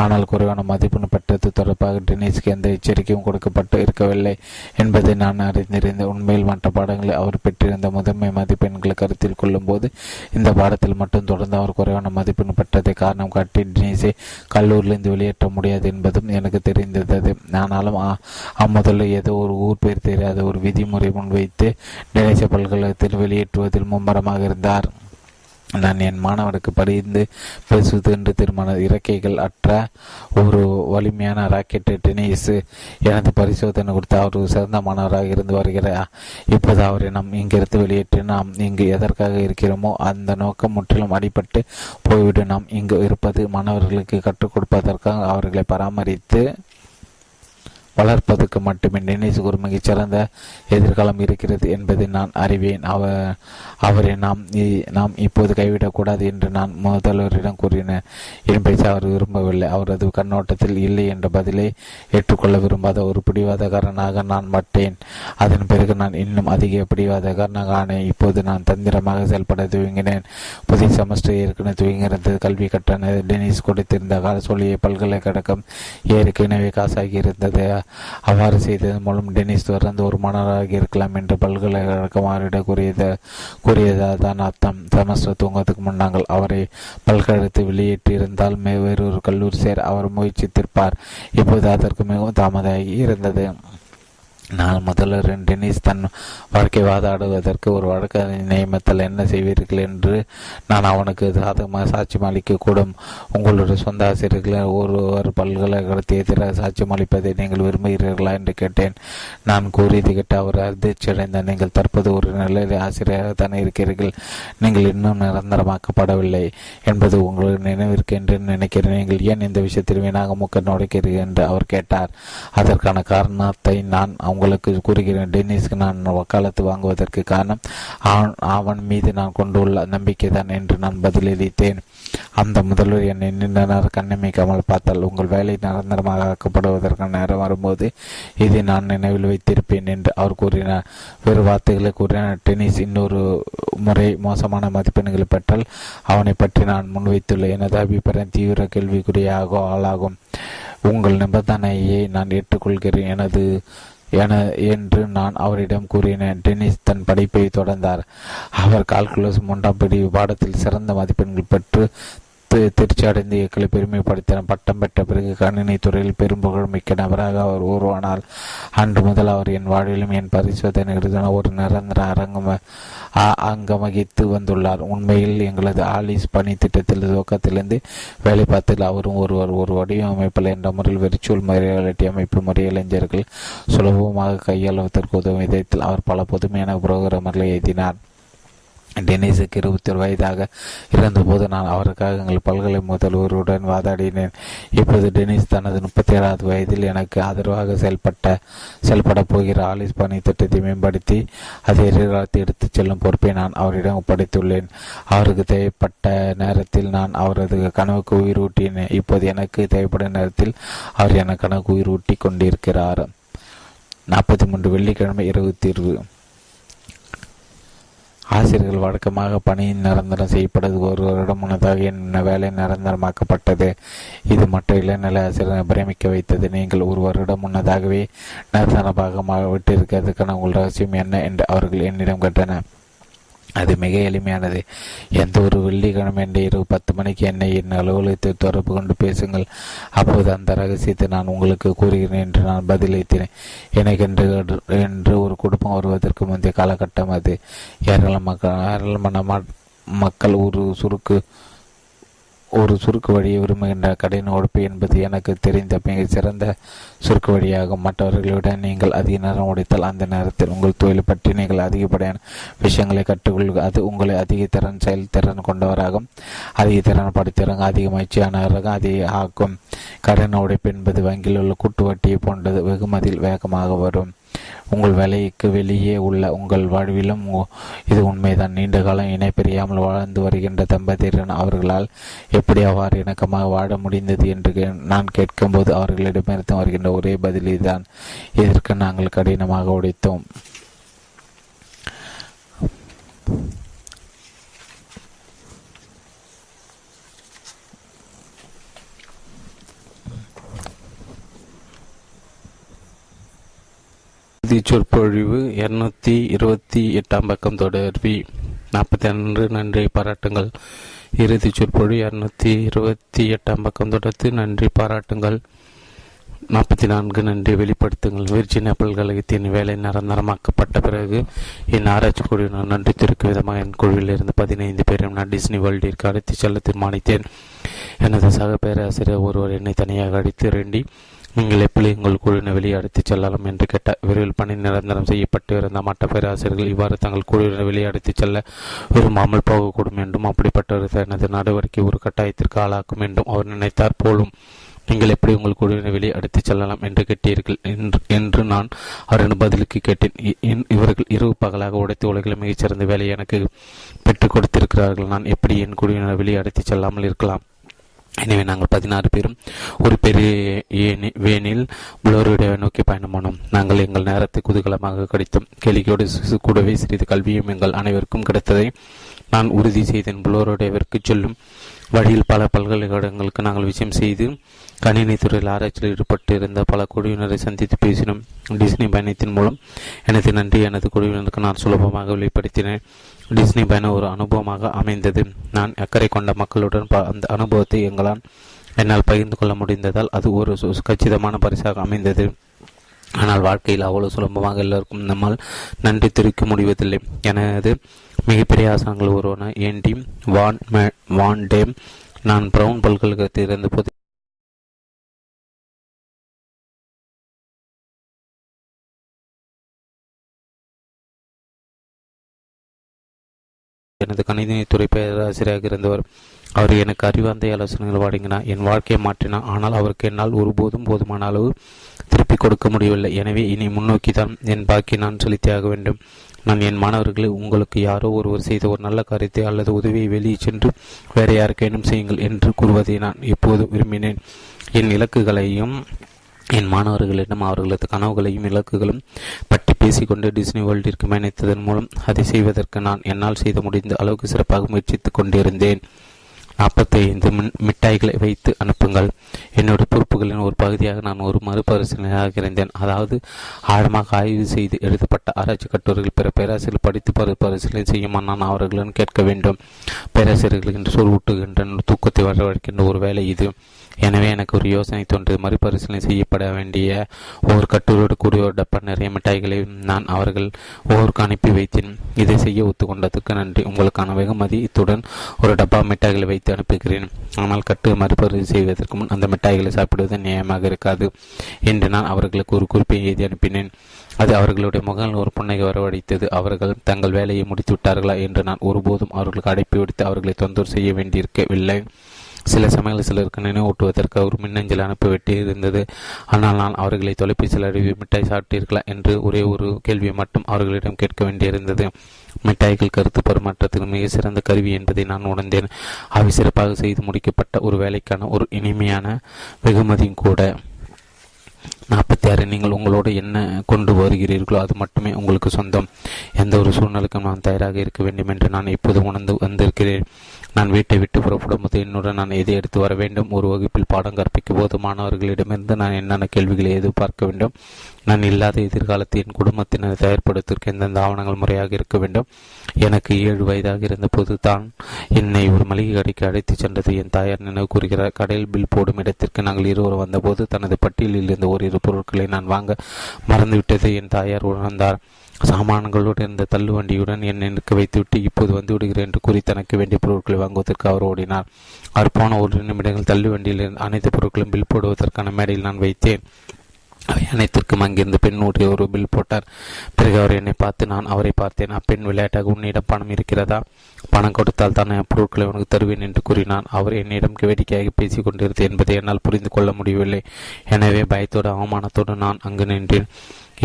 ஆனால் குறைவான மதிப்பெண் பெற்றது தொடர்பாக டென்னிஸ்க்கு எந்த எச்சரிக்கையும் கொடுக்கப்பட்டு இருக்கவில்லை என்பதை நான் அறிந்திருந்தேன். உண்மையில் மற்ற பாடங்களை அவர் பெற்றிருந்த முதன்மை மதிப்பெண்களை கருத்தில் கொள்ளும் போது இந்த பாடத்தில் மட்டும் தொடர்ந்து அவர் குறைவான மதிப்பெண் பெற்றதை காரணம் காட்டி டென்னிஸை கல்லூரிலிருந்து வெளியேற்ற முடியாது என்பதும் எனக்கு தெரிந்தது. ஆனாலும் அம்முதலில் ஏதோ ஒரு ஊர் பேர் தெரியாத ஒரு விதிமுறை முன்வைத்து டென்னிஸை பல்கலைக்கழகத்தில் வெளியேற்றுவதில் மும்முரமாக இருந்தார். நான் என் மாணவருக்கு படிந்து பேசுவது என்று தீர்மானம். இறக்கைகள் அற்ற ஒரு வலிமையான ராக்கெட்டு டென்னிஸ் எனது பரிசோதனை கொடுத்து அவர் ஒரு சிறந்த மாணவராக இருந்து வருகிறார். இப்போது அவரை நாம் இங்கிருந்து வெளியேற்றி நாம் இங்கு எதற்காக இருக்கிறோமோ அந்த நோக்கம் முற்றிலும் அடிபட்டு போய்விடும். நாம் இங்கு இருப்பது மாணவர்களுக்கு கற்றுக் கொடுப்பதற்காக, அவர்களை பராமரித்து வளர்ப்பதற்கு மட்டுமே. டென்னிஸுக்கு ஒரு மிகச்சிறந்த எதிர்காலம் இருக்கிறது என்பதை நான் அறிவேன். அவரை நாம் இப்போது கைவிடக்கூடாது என்று நான் முதல்வரிடம் கூறினேன். என் பேச்சு அவர் விரும்பவில்லை. அவரது கண்ணோட்டத்தில் இல்லை என்ற பதிலை ஏற்றுக்கொள்ள விரும்பாத ஒரு பிடிவாதக்காரனாக நான் மாட்டேன். அதன் பிறகு நான் இன்னும் அதிக பிடிவாதக்காரனாக ஆனேன். இப்போது நான் தந்திரமாக செயல்பட துவங்கினேன். புதிய செமஸ்டர் ஏற்கனவே துவங்கியிருந்தது. கல்வி கட்டண டென்னிஸ் கொடுத்திருந்த சோழியை பல்கலைக்கழகம் ஏற்கனவே காசாகி இருந்தது. அவ்வாறு செய்ததன் மூலம் டென்னிஸ் தொடர்ந்து ஒரு மாணவராக இருக்கலாம் என்று பல்கலைக்கழகம் அவரிடம் கூறியதான் அர்த்தம். செமஸ்டர் தூங்குவதற்கு முன் நாங்கள் அவரை பல்கலைக்கழகத்தை வெளியேற்றியிருந்தால் வேறொரு கல்லூரி சேர் அவர் முயற்சித்திருப்பார். இப்போது அதற்கு மிகவும் தாமதமாகி இருந்தது. நான் முதல்வர் டென்னிஸ் தன் வாழ்க்கை வாதாடுவதற்கு ஒரு வழக்கு நியமத்தில் என்ன செய்வீர்கள் என்று நான் அவனுக்கு சாதகமாக சாட்சியம் அளிக்கக்கூடும். உங்களுடைய சொந்த ஆசிரியர்கள் ஒருவர் பல்கலைக்கழகத்தை எதிராக சாட்சியம் அளிப்பதை நீங்கள் விரும்புகிறீர்களா என்று கேட்டேன். நான் கூறியது கேட்டு அவர் அதிர்ச்சி அடைந்தார். நீங்கள் தற்போது ஒரு நிலையில் ஆசிரியராகத்தானே இருக்கிறீர்கள். நீங்கள் இன்னும் நிரந்தரமாக்கப்படவில்லை என்பது உங்களுடைய நினைவிற்கு என்று நினைக்கிறேன். நீங்கள் ஏன் இந்த விஷயத்தில் வீணாக மூக்க நுழைக்கிறீர்கள் என்று அவர் கேட்டார். அதற்கான காரணத்தை நான் உங்களுக்கு கூறுகிறேன். டென்னிஸ்க்கு நான் வக்காலத்து வாங்குவதற்கு காரணம் அவன் மீது நான் கொண்டுள்ள நம்பிக்கைதான் என்று நான் பதிலளித்தேன். அந்த முதல்வர் என்னை நின்றனர் கண்ணமைக்காமல் பார்த்தால் உங்கள் வேலை நிரந்தரமாக ஆக்கப்படுவதற்கான நேரம் வரும்போது இதை நான் நினைவில் வைத்திருப்பேன் என்று அவர் கூறினார். வேறு வார்த்தைகளை கூறினார். டென்னிஸ் இன்னொரு முறை மோசமான மதிப்பெண்களை பெற்றால் அவனை பற்றி நான் முன்வைத்துள்ள எனது அபிப்பிராயம் தீவிர கேள்விக்குறியாக ஆளாகும். உங்கள் நிபந்தனையை நான் ஏற்றுக்கொள்கிறேன் என்று நான் அவரிடம் கூறினேன். டென்னிஸ் தன் படிப்பை தொடர்ந்தார். அவர் கால்குலஸ் 3ஆம் பிரிவு பாடத்தில் சிறந்த மதிப்பெண்கள் பெற்று திருச்சி அடைந்த இயக்களை பெருமைப்படுத்தினார். பட்டம் பெற்ற பிறகு கணினி துறையில் பெரும்புகழ் மிக்க நபராக அவர் உருவானார். அன்று முதல் அவர் என் வாழ்விலும் என் பரிசோதனை ஒரு நிரந்தர அங்கமகித்து வந்துள்ளார். உண்மையில் எங்களது ஆலிஸ் பணி திட்டத்தில் துவக்கத்திலிருந்து வேலை பார்த்ததில் அவரும் ஒரு வடிவமைப்பில் என்ற முறையில் விர்ச்சுவல் ரியாலிட்டி அமைப்பு முறை இளைஞர்கள் சுலபமாக கையாளுவதற்கு உதவும் விதத்தில் அவர் பல புதுமையான புரோகிராமர்களை எழுதினார். டென்னிஸுக்கு 21 வயதாக இருந்தபோது நான் அவருக்காக எங்கள் பல்கலை முதல்வருடன் வாதாடினேன். இப்போது டென்னிஸ் தனது 37வது வயதில் எனக்கு ஆதரவாக செயல்பட போகிற ஆலிஸ் பணி திட்டத்தை மேம்படுத்தி அதை எதிர்காலத்தை எடுத்துச் செல்லும் பொறுப்பை நான் அவரிடம் ஒப்படைத்துள்ளேன். அவருக்கு தேவைப்பட்ட நேரத்தில் நான் அவரது கனவுக்கு உயிர் ஊட்டினேன். இப்போது எனக்கு தேவைப்படும் நேரத்தில் அவர் எனக்கு கனவுக்கு உயிர் ஊட்டி கொண்டிருக்கிறார். 43 வெள்ளிக்கிழமை 20 ஆசிரியர்கள் வழக்கமாக பணி நிரந்தரம் செய்யப்பட்டது. 1 வருடம் முன்னதாக என் வேலை நிரந்தரமாக்கப்பட்டது. இது மற்ற இளநிலை ஆசிரியரை பிரமிக்க வைத்தது. நீங்கள் 1 வருடம் முன்னதாகவே நிரந்தரமாக விட்டிருக்கிறதுக்கான உங்கள் ரகசியம் என்ன என்று அவர்கள் என்னிடம் கேட்டனர். அது மிக எளிமையானது. எந்த ஒரு வெள்ளிக்கிழமை என்ற இரவு 10 மணிக்கு என்னை என் அலுவலகத்தை தொடர்பு கொண்டு பேசுங்கள். அப்போது அந்த ரகசியத்தை நான் உங்களுக்கு கூறுகிறேன் என்று நான் பதிலளித்தேன். எனக்கு என்று ஒரு குடும்பம் வருவதற்கு முந்தைய காலகட்டம் அது. ஏராளமான மக்கள் ஒரு சுருக்கு வழியை விரும்புகின்ற கடின உழைப்பு என்பது எனக்கு தெரிந்த மிக சிறந்த சுருக்கு வழியாகும். மற்றவர்களை நீங்கள் அதிக நேரம் உடைத்தால் அந்த நேரத்தில் உங்கள் தொழிலை பற்றி நீங்கள் அதிகப்படியான விஷயங்களை கற்றுக்கொள். அது உங்களை அதிக திறன் செயல்திறன் கொண்டவராகும், அதிக திறன் படித்தவராக, அதிக முயற்சியானவராக அதிக ஆக்கும். கடின உடைப்பு என்பது வங்கியில் உள்ள கூட்டு வட்டியை போன்றது, வெகுமதியில் வேகமாக வரும். உங்கள் வேலைக்கு வெளியே உள்ள உங்கள் வாழ்விலும் இது உண்மைதான். நீண்ட காலம் இணை பெரியாமல் வாழ்ந்து வருகின்ற தம்பதியர் அவர்களால் எப்படி அவ்வாறு இணக்கமாக வாழ முடிந்தது என்று நான் கேட்கும்போது அவர்களிடமிருந்து வருகின்ற ஒரே பதில்தான், இதற்கு நாங்கள் கடினமாக உழைத்தோம். சொற்பொழிவு 228 பக்கம் தொடர்பி 41. நன்றி பாராட்டுங்கள். இறுதி சொற்பொழிவு 228 பக்கம் தொடர்த்து நன்றி பாராட்டுங்கள். 44. நன்றி வெளிப்படுத்துங்கள். விர்ஜினியா பல்கலைக்கழகத்தின் வேலை நிரந்தரமாக்கப்பட்ட பிறகு என் ஆராய்ச்சி குழுவினர் நன்றி தெரிவிக்கும் விதமாக என் குழுவில் இருந்து 15 பேரும் நான் டிஸ்னி வேர்ல்டிற்கு அழைத்து செல்ல தீர்மானித்தேன். எனது சக பேராசிரியர் ஒருவர் என்னை தனியாக அழைத்து, ரெண்டி, நீங்கள் எப்படி உங்கள் குழுவினை வெளியே அடித்துச் செல்லலாம் என்று கேட்டார். விரைவில் பணி நிரந்தரம் செய்யப்பட்டு இருந்த மற்ற பேராசிரியர்கள் இவ்வாறு தங்கள் குழுவினை வெளியே அடித்துச் செல்ல விரும்பாமல் போகக்கூடும் என்றும் அப்படிப்பட்ட எனது நடவடிக்கை ஒரு கட்டாயத்திற்கு ஆளாக்கும் என்றும் அவர் நினைத்தார் போலும். நீங்கள் எப்படி உங்கள் குழுவினை வெளியே அடித்துச் செல்லலாம் என்று கேட்டீர்கள் என்று நான் அவரின் பதிலுக்கு கேட்டேன். இவர்கள் இரவு பகலாக உடைத்து உலகில் மிகச்சிறந்த வேலையை எனக்கு பெற்றுக் கொடுத்திருக்கிறார்கள். நான் எப்படி என் குழுவினை வெளியே அடித்துச் செல்லாமல் இருக்கலாம்? எனவே நாங்கள் 16 பேரும் ஒரு பெரிய வேனில் புளோரிடாவை நோக்கி பயணமானோம். நாங்கள் எங்கள் நேரத்தை குதூகலமாக கழித்தோம். கேளிக்கையோடு கூடவே சிறிது கல்வியும் எங்கள் அனைவருக்கும் கிடைத்ததை நான் உறுதி செய்தேன். புளோரிடாவிற்கு செல்லும் வழியில் பல பல்கலைக்கழகங்களுக்கு நாங்கள் விஷயம் செய்து கணினி துறையில் ஆராய்ச்சியில் ஈடுபட்டு இருந்த பல குழுவினரை சந்தித்து பேசினோம். டிஸ்னி பயணத்தின் மூலம் எனது நன்றி எனது குழுவினருக்கு நான் சுலபமாக வெளிப்படுத்தினேன். டிஸ்னி பயணம் ஒரு அனுபவமாக அமைந்தது. நான் அக்கறை கொண்ட மக்களுடன் அந்த அனுபவத்தை என்னால் பகிர்ந்து கொள்ள முடிந்ததால் அது ஒரு கச்சிதமான பரிசாக அமைந்தது. ஆனால் வாழ்க்கையில் அவ்வளவு சுலபமாக எல்லோருக்கும் நம்மால் நன்றி தெரிவிக்க முடிவதில்லை. எனது மிகப்பெரிய ஆசனங்கள் ஒருவன ஏண்டி வான் டேம். நான் பிரவுன் பல்கலைக்கழகத்தில் இருந்தபோது எனது கணினித்துறை பேராசிரியராக இருந்தவர். அவர் எனக்கு அறிவார்ந்த ஆலோசனைகள் வழங்கினார், என் வாழ்க்கையை மாற்றினார். ஆனால் அவருக்கு என்னால் ஒருபோதும் போதுமான அளவு திருப்பிக் கொடுக்க முடியவில்லை. எனவே இனி முன்னோக்கி தான் என் பாக்கி நான் செலுத்தியாக வேண்டும். நான் என் மாணவர்களை, உங்களுக்கு யாரோ ஒருவர் செய்த ஒரு நல்ல காரியத்தை அல்லது உதவியை வெளியே சென்று வேறு யாருக்கேனும் செய்யுங்கள் என்று கூறுவதை நான் இப்போது விரும்பினேன். என் இலக்குகளையும் என் மாணவர்களிடம் அவர்களது கனவுகளையும் இலக்குகளும் பற்றி பேசிக்கொண்டு டிஸ்னி வேர்ல்டிற்கு பயணித்ததன் மூலம் அதை செய்வதற்கு நான் என்னால் செய்து முடிந்த அளவுக்கு சிறப்பாக முயற்சித்துக் கொண்டிருந்தேன். 45. மிட்டாய்களை வைத்து அனுப்புங்கள். என்னுடைய பொறுப்புகளின் ஒரு பகுதியாக நான் ஒரு மறுபரிசீலனையாக இருந்தேன். அதாவது, ஆழமாக ஆய்வு செய்து எழுதப்பட்ட ஆராய்ச்சி கட்டுரைகள் பிற பேராசிரியர்கள் படித்து மறுபரிசீலனை செய்யுமா நான் அவர்களிடம் கேட்க வேண்டும். பேராசிரியர்கள் என்று சோர்வூட்டுகின்ற தூக்கத்தை வரவழைக்கின்ற ஒரு வேலை இது. எனவே எனக்கு ஒரு யோசனை தோன்றியது. மறுபரிசீலனை செய்யப்பட வேண்டிய ஒவ்வொரு கட்டுரையோடு கூடிய ஒரு டப்பா நிறைய மிட்டாய்களை நான் அவர்கள் ஒவ்வொருக்கு அனுப்பி வைத்தேன். இதை செய்ய ஒத்துக்கொண்டதற்கு நன்றி. உங்களுக்கான வெகுமதி இத்துடன் ஒரு டப்பா மிட்டாய்களை வைத்து அனுப்புகிறேன். ஆனால் கட்டு மறுபரிசீலனை செய்வதற்கு முன் அந்த மிட்டாய்களை சாப்பிடுவது நியாயமாக இருக்காது என்று நான் அவர்களுக்கு ஒரு குறிப்பை எழுதி அனுப்பினேன். அது அவர்களுடைய முகங்கள் ஒரு புன்னகை வரவழைத்தது. அவர்கள் தங்கள் வேலையை முடித்துவிட்டார்களா என்று நான் ஒருபோதும் அவர்களுக்கு அடைப்பி விடுத்து அவர்களை தொந்தரவு செய்ய வேண்டியிருக்கவில்லை. சில சமயங்கள் சிலருக்கு நினைவூட்டுவதற்கு ஒரு மின்னஞ்சல் அனுப்பிவிட்டு இருந்தது. ஆனால் நான் அவர்களை தொலைபேசியில் அருவி மிட்டாய் சாப்பிட்டீர்களா என்று ஒரே ஒரு கேள்வியை மட்டும் அவர்களிடம் கேட்க வேண்டியிருந்தது. மிட்டாய்கள் கருத்து பரிமாற்றத்துக்கு மிக சிறந்த கருவி என்பதை நான் உணர்ந்தேன். அவை சிறப்பாக செய்து முடிக்கப்பட்ட ஒரு வேலைக்கான ஒரு இனிமையான வெகுமதியும் கூட. 46. நீங்கள் உங்களோடு என்ன கொண்டு வருகிறீர்களோ அது மட்டுமே உங்களுக்கு சொந்தம். எந்த ஒரு சூழ்நிலைக்கும் நான் தயாராக இருக்க வேண்டும் என்று நான் இப்போது உணர்ந்து வந்திருக்கிறேன். நான் வீட்டை விட்டு புறப்படும் போது என்னுடன் நான் எதை எடுத்து வர வேண்டும், ஒரு வகுப்பில் பாடம் கற்பிக்கும் போது மாணவர்களிடமிருந்து நான் என்னென்ன கேள்விகளை எதிர்பார்க்க வேண்டும், நான் இல்லாத எதிர்காலத்தின் குடும்பத்தினர் தயார்படுத்திற்கு எந்தெந்த ஆவணங்கள் முறையாக இருக்க வேண்டும். எனக்கு 7 வயதாக இருந்தபோது தான் என்னை ஒரு மளிகை கடைக்கு அழைத்து சென்றது என் தாயார் நினைவு கூறுகிறார். கடையில் பில் போடும் இடத்திற்கு நாங்கள் இருவர் வந்தபோது தனது பட்டியலில் இருந்த ஓரிரு பொருட்களை நான் வாங்க மறந்துவிட்டதை என் தாயார் உணர்ந்தார். சாமான்களோடு இருந்த தள்ளுவண்டியுடன் என்னை நிற்க வைத்துவிட்டு இப்போது வந்து விடுகிறேன் என்று கூறி தனக்கு வேண்டிய பொருட்களை வாங்குவதற்கு அவர் ஓடினார். அறுப்பான 1 நிமிடங்கள் தள்ளுவண்டியில் அனைத்து பொருட்களும் பில் போடுவதற்கான மேடையில் நான் வைத்தேன். அவை அனைத்திற்கும் அங்கிருந்து பெண் ஊற்றி ஒரு பில் போட்டார். பிறகு அவர் என்னை பார்த்து நான் அவரை பார்த்தேன். அப்பெண் விளையாட்டாக, உன்னிடம் பணம் இருக்கிறதா, பணம் கொடுத்தால் தான் என் பொருட்களை உனக்கு தருவேன் என்று கூறினான். அவர் என்னிடம் வேடிக்கையாக பேசிக் கொண்டிருந்தது என்பதை என்னால் புரிந்து கொள்ள முடியவில்லை. எனவே பயத்தோடு அவமானத்தோடு நான் அங்கு நின்றேன்.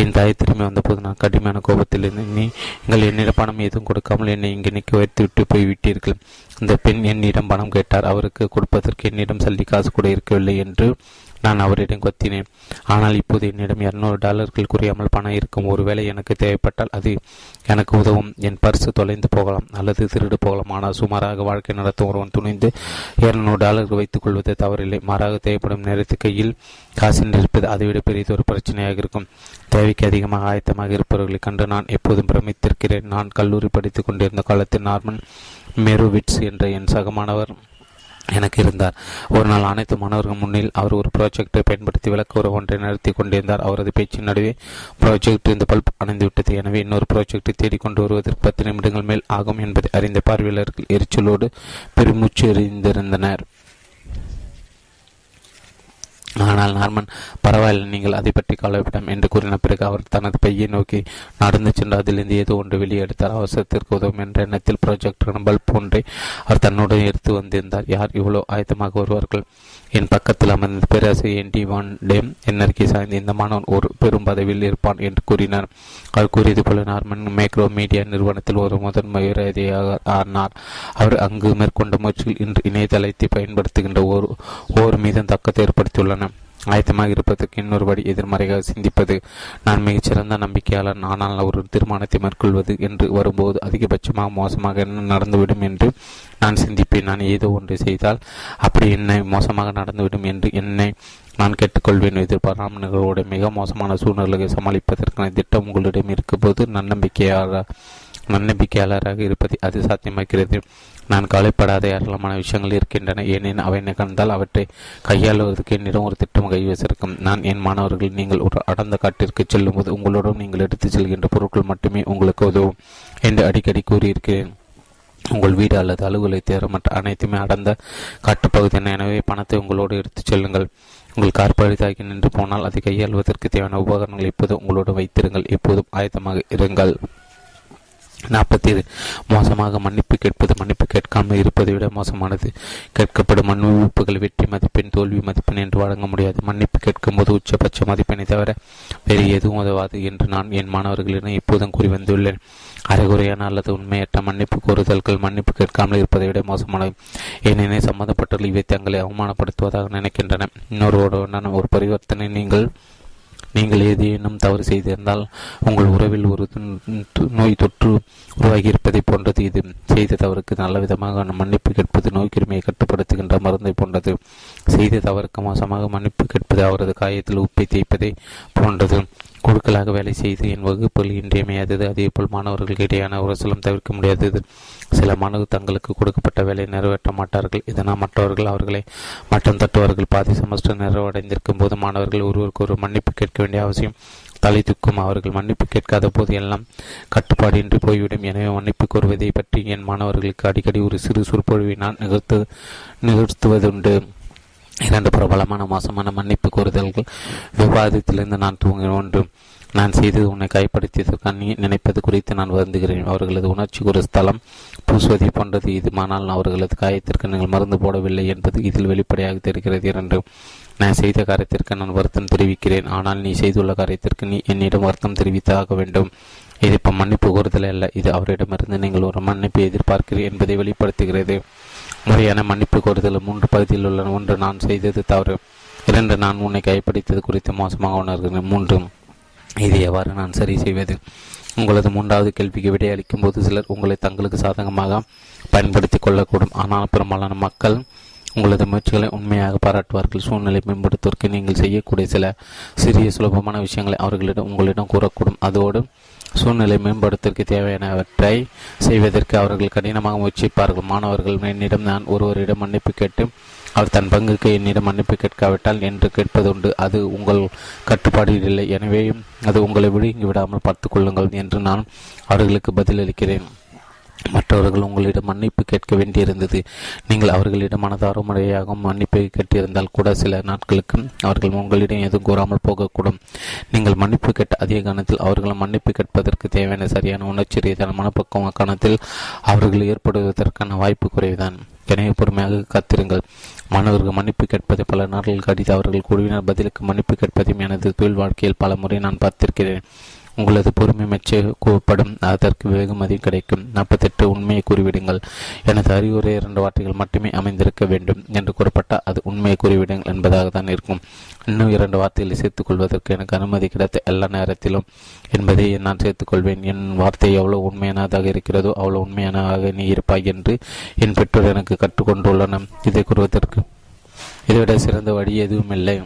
என் தாயை திரும்பி வந்தபோது நான் கடுமையான கோபத்தில் இருந்தேன். நீங்கள் என்னிடம் பணம் எதுவும் கொடுக்காமல் என்னை இங்கே நிற்க வைத்து விட்டு போய்விட்டீர்கள். இந்த பெண் என்னிடம் பணம் கேட்டார். அவருக்கு கொடுப்பதற்கு என்னிடம் சல்லி காசு கூட இருக்கவில்லை என்று நான் அவரிடம் கொத்தினேன். ஆனால் இப்போது என்னிடம் $200 குறையாமல் பணம் இருக்கும். ஒருவேளை எனக்கு தேவைப்பட்டால் அது எனக்கு உதவும். என் பர்சு தொலைந்து போகலாம் அல்லது திருடு போகலாம். ஆனால் சுமாராக வாழ்க்கை நடத்தும் ஒருவன் துணிந்து $200 வைத்துக் கொள்வது தவறில்லை. மாறாக தேவைப்படும் நேரத்து கையில் காசில் இருப்பது அதைவிட பெரியது ஒரு பிரச்சனையாக இருக்கும். தேவைக்கு அதிகமாக ஆயத்தமாக இருப்பவர்களை கண்டு நான் எப்போதும் பிரமித்திருக்கிறேன். நான் கல்லூரி படித்துக் கொண்டிருந்த காலத்தில் நார்மன் மெரோவிட்ஸ் என்ற என் சகமானவர் எனக்கு இருந்தார். ஒரு நாள் அனைத்து மாணவர்கள் முன்னில் அவர் ஒரு ப்ராஜெக்டை பயன்படுத்தி விளக்க உறவு ஒன்றை நடத்தி கொண்டிருந்தார். அவரது பேச்சின் நடுவே ப்ராஜெக்ட் இந்த பல்ப் அணைந்துவிட்டது. எனவே இன்னொரு ப்ராஜெக்டை தேடிக்கொண்டு வருவதற்கு 10 நிமிடங்கள் மேல் ஆகும் என்பதை அறிந்த பார்வையாளர்கள் எரிச்சலோடு பெருமூச்சு எறிந்திருந்தனர். ஆனால் நார்மன், பரவாயில்லை, நீங்கள் அதை பற்றி கவலைப்படாம் என்று கூறின பிறகு அவர் தனது பையை நோக்கி நடந்து சென்று அதிலிருந்து ஏதோ ஒன்று வெளியெடுத்தார். அவசரத்திற்கு உதவும் என்ற எண்ணத்தில் ப்ராஜெக்டரான பல்ப் ஒன்றை அவர் தன்னுடன் எடுத்து வந்திருந்தார். யார் இவ்வளோ ஆயத்தமாக வருவார்கள்? என் பக்கத்தில் அமர்ந்த பேராசிரியர் என் டி வான் டேம் எண்ணறிக்கை சாய்ந்து இந்த மாணவன் ஒரு பெரும் பதவியில் இருப்பான் என்று கூறினார். அவர் கூறியது போல நார்மன் மேக்ரோ மீடியா நிறுவனத்தில் ஒரு முதன்மையாக ஆனார். அவர் அங்கு மேற்கொண்ட முயற்சியில் இன்று இணையதளத்தை பயன்படுத்துகின்ற ஓர் மீதும் தாக்கத்தை ஏற்படுத்தியுள்ளன. ஆயத்தமாக இருப்பதற்கு இன்னொரு வழி எதிர்மறையாக சிந்திப்பது. நான் மிகச்சிறந்த நம்பிக்கையாளன், ஆனால் ஒரு தீர்மானத்தை மேற்கொள்வது என்று வரும்போது அதிகபட்சமாக மோசமாக என்ன நடந்துவிடும் என்று நான் சிந்திப்பேன். நான் ஏதோ ஒன்று செய்தால் அப்படி என்னை மோசமாக நடந்துவிடும் என்று என்னை நான் கேட்டுக்கொள்வேன். எதிர்பாராமனர்களோட மிக மோசமான சூழ்நிலைகளை சமாளிப்பதற்கான திட்டம் உங்களிடம் இருக்கும்போது நன்னம்பிக்கையாளராக இருப்பதை அது சாத்தியமாக்கிறது. நான் கவலைப்படாத ஏராளமான விஷயங்கள் இருக்கின்றன. ஏனெனில் அவை நிகழ்ந்தால் அவற்றை கையாளுவதற்கு என்னிடம் ஒரு திட்டம் கைவசிருக்கும். நான் என் மாணவர்கள், நீங்கள் ஒரு அடர்ந்த காட்டிற்கு செல்லும்போது உங்களோடும் நீங்கள் எடுத்துச் செல்கின்ற பொருட்கள் மட்டுமே உங்களுக்கு உதவும் என்று அடிக்கடி கூறியிருக்கிறேன். உங்கள் வீடு அல்லது அலுவலகத்தை மற்ற அனைத்துமே அடர்ந்த காட்டுப்பகுதியான. எனவே பணத்தை உங்களோடு எடுத்துச் செல்லுங்கள். உங்கள் கார் பழுதாகி நின்று போனால் அதை கையாள்வதற்கு தேவையான உபகரணங்கள் இப்போது உங்களோடு வைத்திருங்கள். எப்போதும் ஆயத்தமாக இருங்கள். 47 மோசமாக மன்னிப்பு கேட்பது மன்னிப்பு கேட்காமல் இருப்பதை விட மோசமானது. கேட்கப்படும் மன்னிப்புகள் வெற்றி மதிப்பெண், தோல்வி மதிப்பெண் என்று வழங்க முடியாது. மன்னிப்பு கேட்கும் போது உச்சபட்ச மதிப்பெண்ணை தவிர வேறு எதுவும் உதவாது என்று நான் என் மாணவர்களிடம் எப்போதும் கூறி வந்துள்ளேன். அரைகுறையான அல்லது உண்மையற்ற மன்னிப்பு கோருதல்கள் மன்னிப்பு கேட்காமல் இருப்பதை விட மோசமானது. ஏனெனில் சம்பந்தப்பட்ட இவை தங்களை அவமானப்படுத்துவதாக நினைக்கின்றன. இன்னொருவருடனான ஒரு பரிவர்த்தனை, நீங்கள் ஏதேனும் தவறு செய்திருந்தால் உங்கள் உறவில் ஒரு நோய் தொற்று உருவாகி இருப்பதை போன்றது இது. செய்த தவறுக்கு நல்ல விதமாக மன்னிப்பு கேட்பது நோய்க்கிருமையை கட்டுப்படுத்துகின்ற மருந்தை போன்றது. செய்த தவறுக்கு மோசமாக மன்னிப்பு கேட்பது அவரது காயத்தில் உப்பை தேய்ப்பதை போன்றது. குழுக்களாக வேலை செய்து என் வகுப்புகள் இன்றியமையாதது. அதேபோல் மாணவர்களுக்கு இடையான உரசலும் தவிர்க்க முடியாதது. சில மாணவர்கள் தங்களுக்கு கொடுக்கப்பட்ட வேலையை நிறைவேற்ற மாட்டார்கள். இதனால் மற்றவர்கள் அவர்களை மட்டம் தட்டுவார்கள். பாதி செமஸ்டர் நிறைவடைந்திருக்கும் போது மாணவர்கள் ஒருவருக்கு ஒரு மன்னிப்பு கேட்க வேண்டிய அவசியம் தலை தூக்கும். அவர்கள் மன்னிப்பு கேட்காத போது எல்லாம் கட்டுப்பாடின்றி போய்விடும். எனவே மன்னிப்பு கோருவதை பற்றி என் மாணவர்களுக்கு அடிக்கடி ஒரு சிறு சொற்பொழிவை நான் நிகழ்த்துவதுண்டு. 2 பிரபலமான மோசமான மன்னிப்பு கோருதல்கள் விவாதத்திலிருந்து நான் துவங்கினேன். 1, நான் செய்தது உன்னை கைப்படுத்தியதற்காக நீ நினைப்பது குறித்து நான் வருந்துகிறேன். அவர்களது உணர்ச்சிக்கு ஒரு ஸ்தலம் பூசுவதை போன்றது இது. ஆனால் அவர்களது காயத்திற்கு நீங்கள் மருந்து போடவில்லை என்பது இதில் வெளிப்படையாக தெரிகிறது. 2, நான் செய்த காரியத்திற்கு நான் வருத்தம் தெரிவிக்கிறேன். ஆனால் நீ செய்துள்ள காரியத்திற்கு நீ என்னிடம் வருத்தம் தெரிவித்தாக வேண்டும். இது இப்போ மன்னிப்பு கோருதல் அல்ல, இது அவரிடமிருந்து நீங்கள் ஒரு மன்னிப்பை எதிர்பார்க்கிறீர்கள் என்பதை வெளிப்படுத்துகிறது. முறையான மன்னிப்பு கோருதல் 3 பகுதியில் உள்ளன. 1, நான் செய்தது தவறு. 2, நான் உன்னை கைப்பிடித்தது குறித்து மோசமாக உணர்கிறேன். 3, இது எவ்வாறு நான் சரி செய்வது. உங்களது மூன்றாவது கேள்விக்கு விடையளிக்கும் போது சிலர் உங்களை தங்களுக்கு சாதகமாக பயன்படுத்தி கொள்ளக்கூடும். ஆனால் பெரும்பாலான மக்கள் உங்களது முயற்சிகளை உண்மையாக பாராட்டுவார்கள். சூழ்நிலை மேம்படுத்துவதற்கு நீங்கள் செய்யக்கூடிய சில சிறிய சுலபமான விஷயங்களை அவர்களிடம் உங்களிடம் கூறக்கூடும். அதோடு சூழ்நிலை மேம்படுத்திற்கு தேவையானவற்றை செய்வதற்கு அவர்கள் கடினமாக முயற்சிப்பார்கள். மாணவர்கள் என்னிடம் நான் ஒருவரிடம் மன்னிப்பு கேட்டு அவர் தன் பங்குக்கு என்னிடம் மன்னிப்பு கேட்காவிட்டால் என்று கேட்பதுண்டு. அது உங்கள் கட்டுப்பாடு இல்லை, எனவே அது உங்களை விழுங்கி விடாமல் பார்த்துக் கொள்ளுங்கள் என்று நான் அவர்களுக்கு பதிலளிக்கிறேன். மற்றவர்கள் உங்களிடம் மன்னிப்பு கேட்க வேண்டியிருந்தது. நீங்கள் அவர்களிடம் மனதார முறையாக மன்னிப்பை கேட்டிருந்தால் கூட சில நாட்களுக்கு அவர்கள் உங்களிடம் எதுவும் கூறாமல் போகக்கூடும். நீங்கள் மன்னிப்பு கேட்ட அதே கணத்தில் அவர்கள் மன்னிப்பு கேட்பதற்கு தேவையான சரியான உணர்ச்சி ரீதியான மனப்பக்குவ கணத்தில் அவர்கள் ஏற்படுவதற்கான வாய்ப்பு குறைவுதான். எனவே பொறுமையாக காத்திருங்கள். மாணவர்கள் மன்னிப்பு கேட்பதை பல நாட்கள் கடித்து அவர்கள் குழுவினர் பதிலுக்கு மன்னிப்பு கேட்பதையும் எனது தொழில் வாழ்க்கையில் பல முறை நான் பார்த்திருக்கிறேன். உங்களது பொறுமை மெச்சப்படும், அதற்கு வெகுமதி கிடைக்கும். 48 உண்மையை கூறிவிடுங்கள். எனது அறிவுரை 2 வார்த்தைகள் மட்டுமே அமைந்திருக்க வேண்டும் என்று கூறப்பட்ட அது உண்மையை கூறிவிடுங்கள் என்பதாக தான் இருக்கும். இன்னும் 2 வார்த்தைகளை சேர்த்துக்கொள்வதற்கு எனக்கு அனுமதி கிடைத்த எல்லா நேரத்திலும் என்பதை நான் சேர்த்துக்கொள்வேன். என் வார்த்தை எவ்வளவு உண்மையானதாக இருக்கிறதோ அவ்வளோ உண்மையானதாக நீ இருப்பாய் என்று என் பெற்றோர் எனக்கு கற்றுக்கொண்டுள்ளன. இதை கூறுவதற்கு இதைவிட சிறந்த வழி எதுவும் இல்லை.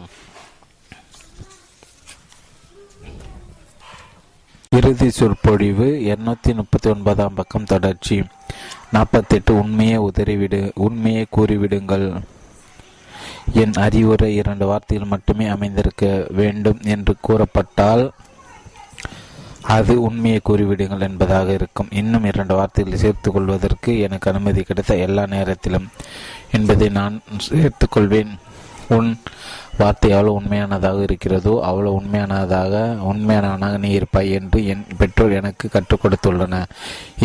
இறுதி சொற்பொழிவு 239 பக்கம் தொடர்ச்சி. 48 உண்மையை உதறிவிடு உண்மையை கூறிவிடுங்கள். என் அறிவுரை 2 வார்த்தைகள் மட்டுமே அமைந்திருக்க வேண்டும் என்று கூறப்பட்டால் அது உண்மையை கூறிவிடுங்கள் என்பதாக இருக்கும். இன்னும் 2 வார்த்தைகளை சேர்த்துக்கொள்வதற்கு எனக்கு அனுமதி கிடைத்த எல்லா நேரத்திலும் என்பதை நான் சேர்த்துக்கொள்வேன். உன் வார்த்தை எவ்வளோ உண்மையானதாக இருக்கிறதோ அவ்வளோ உண்மையானவனாக நீ இருப்பாய் என்று என் பெற்றோர் எனக்கு கற்றுக் கொடுத்துள்ளன.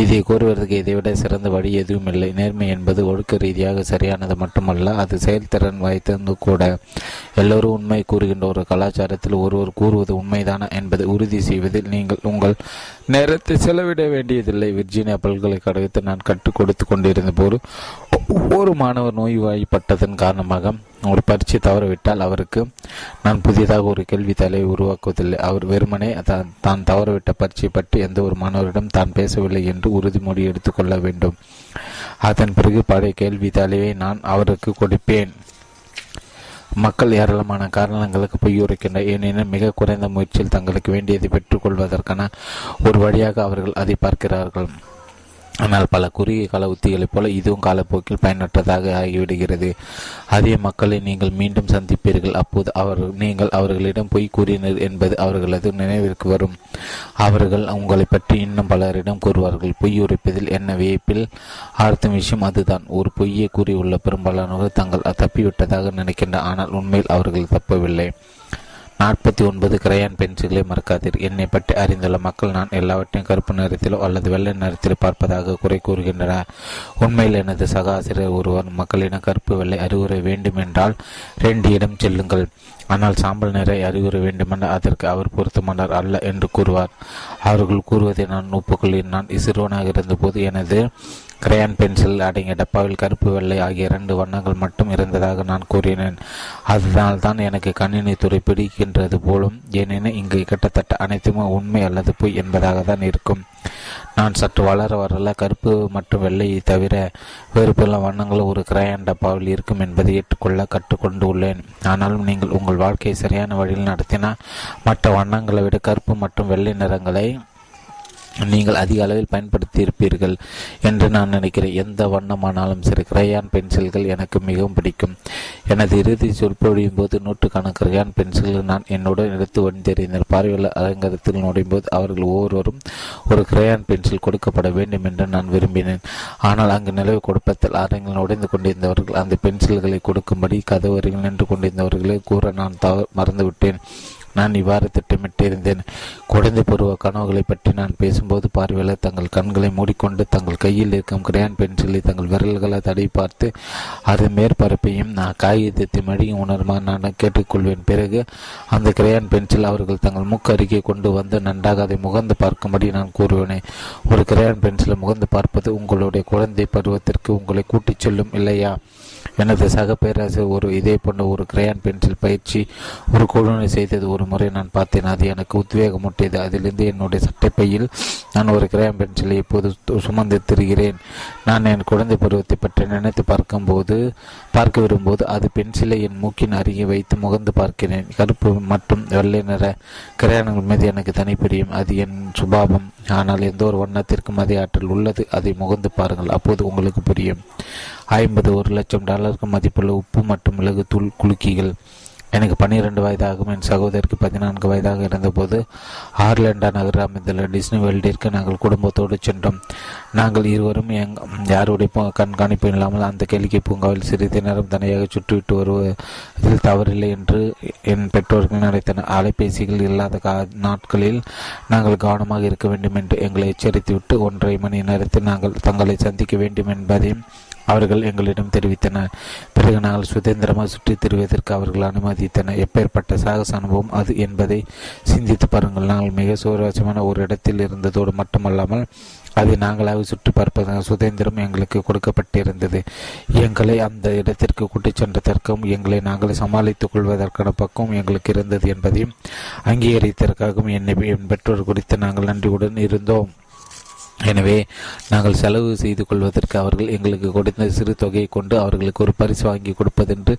இதை கோருவதற்கு இதைவிட சிறந்த வழி எதுவும் இல்லை. நேர்மை என்பது ஒழுக்க ரீதியாக சரியானது மட்டுமல்ல, அது செயல்திறன் வாய்ந்தது கூட. எல்லோரும் உண்மை கூறுகின்ற ஒரு கலாச்சாரத்தில் ஒருவர் கூறுவது உண்மைதான என்பதை உறுதி செய்வதில் நீங்கள் உங்கள் நேரத்தை செலவிட வேண்டியதில்லை. விர்ஜீனியா பல்கலைக்கழகத்தை நான் கற்றுக் கொடுத்து கொண்டிருந்த போது ஒரு மாணவர் நோய்வாய்ப்பட்டதன் காரணமாக ஒரு பரீட்சை தவறவிட்டால் அவருக்கு நான் புதியதாக ஒரு கேள்வித்தாளை உருவாக்குவதில்லை. அவர் வெறுமனே தான் தவறவிட்ட பரீட்சை பற்றி எந்த ஒரு மாணவரிடம் தான் பேசவில்லை என்று உறுதிமொழி எடுத்துக்கொள்ள வேண்டும். அதன் பிறகு பழைய கேள்வித்தாளையை நான் அவருக்கு கொடுப்பேன். மக்கள் ஏராளமான காரணங்களுக்கு பொய் உரைக்கின்றனர். ஏனெனில் மிக குறைந்த முயற்சியில் தங்களுக்கு வேண்டியதை பெற்றுக்கொள்வதற்கான ஒரு வழியாக அவர்கள் அதை பார்க்கிறார்கள். ஆனால் பல குறுகிய கால உத்திகளைப் போல இதுவும் காலப்போக்கில் பயனற்றதாக ஆகிவிடுகிறது. அதே மக்களை நீங்கள் மீண்டும் சந்திப்பீர்கள். அப்போது நீங்கள் அவர்களிடம் பொய் கூறினர் என்பது அவர்களது நினைவிற்கு வரும். அவர்கள் உங்களை பற்றி இன்னும் பலரிடம் கூறுவார்கள். பொய் உரைப்பதில் என்ன வியப்பில் ஆர்த்தும் விஷயம் அதுதான். ஒரு பொய்யை கூறியுள்ள பெரும்பாலானவர்கள் தாங்கள் தப்பிவிட்டதாக நினைக்கின்றனர். ஆனால் உண்மையில் அவர்கள் தப்பவில்லை. 49 கிரையான் பென்சில்களை மறக்காதீர். என்னை பற்றி அறிந்துள்ள மக்கள் நான் எல்லாவற்றையும் கருப்பு நிறத்திலோ அல்லது வெள்ளை நிறத்திலோ பார்ப்பதாக குறை கூறுகின்றன. உண்மையில் எனது சக ஆசிரியர் ஒருவர் மக்களிடம் கருப்பு வெள்ளை அறிவுரை வேண்டுமென்றால் 2 இடம் செல்லுங்கள், ஆனால் சாம்பல் நிறை அறிவுரை வேண்டுமென்றால் அதற்கு அவர் பொருத்தமானார் அல்ல என்று கூறுவார். அவர்கள் கூறுவதை நான் ஒப்புக்கொள்கிறேன். நான் சிறுவனாக இருந்தபோது எனது கிரையான் பென்சில் அடங்கிய டப்பாவில் கருப்பு வெள்ளை ஆகிய 2 வண்ணங்கள் மட்டும் இருந்ததாக நான் கூறினேன். அதனால்தான் எனக்கு கணினி துறை பிடிக்கின்றது போலும், ஏனெனில் இங்கு கிட்டத்தட்ட அனைத்துமே உண்மை அல்லது பொய் என்பதாக தான் இருக்கும். நான் சற்று வளர வரல கருப்பு மற்றும் வெள்ளையை தவிர வேறு பல வண்ணங்கள் ஒரு கிரையான் டப்பாவில் இருக்கும் என்பதை ஏற்றுக்கொள்ள கற்றுக்கொண்டு உள்ளேன். ஆனாலும் நீங்கள் உங்கள் வாழ்க்கையை சரியான வழியில் நடத்தினால் மற்ற வண்ணங்களை விட கருப்பு மற்றும் வெள்ளை நிறங்களை நீங்கள் அதிக அளவில் பயன்படுத்தி இருப்பீர்கள் என்று நான் நினைக்கிறேன். எந்த வண்ணமானாலும் சரி, கிரையான் பென்சில்கள் எனக்கு மிகவும் பிடிக்கும். எனது இறுதி சொற்பொழியும் போது 100க்கான கிரையான் பென்சில்கள் நான் என்னுடன் எடுத்து வந்திருந்தேன். பார்வையாளர் அரங்கத்தில் நுழையும் போது அவர்கள் ஒவ்வொருவரும் ஒரு கிரையான் பென்சில் கொடுக்கப்பட வேண்டும் என்று நான் விரும்பினேன். ஆனால் அங்கு நிலவு கொடுப்பதில் அரங்கில் நுழைந்து கொண்டிருந்தவர்கள் அந்த பென்சில்களை கொடுக்கும்படி கதவருகில் நின்று கொண்டிருந்தவர்களே கூற நான் மறந்துவிட்டேன். நான் இவ்வாறு திட்டமிட்டிருந்தேன். குழந்தை பருவ கனவுகளை பற்றி நான் பேசும்போது பார்வையாளர் தங்கள் கண்களை மூடிக்கொண்டு தங்கள் கையில் இருக்கும் கிரையான் பென்சிலை தங்கள் விரல்களை தடவி பார்த்து அது மேற்பரப்பையும் நான் காகிதத்தை மடியும் உணர்வாக நான் கேட்டுக்கொள்வேன். பிறகு அந்த கிரையான் பென்சில் அவர்கள் தங்கள் மூக்கு அருகே கொண்டு வந்து நன்றாக அதை முகந்து பார்க்கும்படி நான் கூறுவேனே. ஒரு கிரையான் பென்சிலை முகந்து பார்ப்பது உங்களுடைய குழந்தை பருவத்திற்கு உங்களை கூட்டிச் செல்லும் இல்லையா எனது சக பேராசிரியர் ஒரு இதே போன்ற ஒரு கிரையான் பென்சில் பயிற்சி ஒரு கொழுனை செய்தது ஒரு முறை நான் பார்த்தேன். அது எனக்கு உத்வேகமூட்டியது. அதிலிருந்து என்னுடைய சட்டைப்பையில் நான் ஒரு கிரையான் பென்சிலை இப்போது சுமந்து திரிகிறேன். நான் என் குழந்தை பருவத்தை பற்றி நினைத்து பார்க்க விரும்பும்போது அது பென்சிலை என் மூக்கின் அருகே வைத்து முகந்து பார்க்கிறேன். கருப்பு மற்றும் வெள்ளை நிற கிரையான்கள் மீது எனக்கு தனிப்பிரியும். அது என் சுபாவம். ஆனால் எந்த ஒரு வண்ணத்திற்கும் அதே ஆற்றல் உள்ளது. அதை முகந்து பாருங்கள், அப்போது உங்களுக்கு புரியும். $51,00,000 மதிப்புள்ள உப்பு மற்றும் மிளகு தூள் குலுக்கிகள். எனக்கு 12 வயதாகும். என் சகோதரிக்கு 14 வயதாக இருந்தபோது ஆர்லாண்டா நகர அமைந்துள்ள டிஸ்னி வேர்ல்டிற்கு நாங்கள் குடும்பத்தோடு சென்றோம். நாங்கள் இருவரும் யாருடைய கண்காணிப்பு இல்லாமல் அந்த கேளிக்கை பூங்காவில் சிறிது நேரம் தனியாக சுற்றிவிட்டு வருவதில் தவறில்லை என்று என் பெற்றோர்கள் நினைத்தனர். அலைபேசிகள் இல்லாத நாட்களில் நாங்கள் கவனமாக இருக்க வேண்டும் என்று எங்களை எச்சரித்துவிட்டு 1:30 நாங்கள் தங்களை சந்திக்க வேண்டும் என்பதையும் அவர்கள் எங்களிடம் தெரிவித்தனர். பிறகு நாங்கள் சுதந்திரமாக சுற்றித் திரிவதற்கு அவர்கள் அனுமதித்தனர். எப்பேற்பட்ட சாகச அனுபவம் அது என்பதை சிந்தித்து பாருங்கள். நாங்கள் மிக சுவாரஸ்யமான ஒரு இடத்தில் இருந்ததோடு மட்டுமல்லாமல் அதை நாங்களாக சுற்றி பார்ப்பதற்கு சுதந்திரம் எங்களுக்கு கொடுக்கப்பட்டிருந்தது. எங்களை அந்த இடத்திற்கு கூட்டிச் சென்றதற்கும் எங்களை நாங்களே சமாளித்துக் கொள்வதற்கான பக்கம் எங்களுக்கு இருந்தது என்பதையும் அங்கீகரித்ததற்காகவும் என் பெற்றோர் குறித்து நாங்கள் நன்றியுடன் இருந்தோம். எனவே நாங்கள் செலவு செய்து கொள்வதற்கு அவர்கள் எங்களுக்கு கொடுத்த சிறு தொகையை கொண்டு அவர்களுக்கு ஒரு பரிசு வாங்கி கொடுப்பதென்று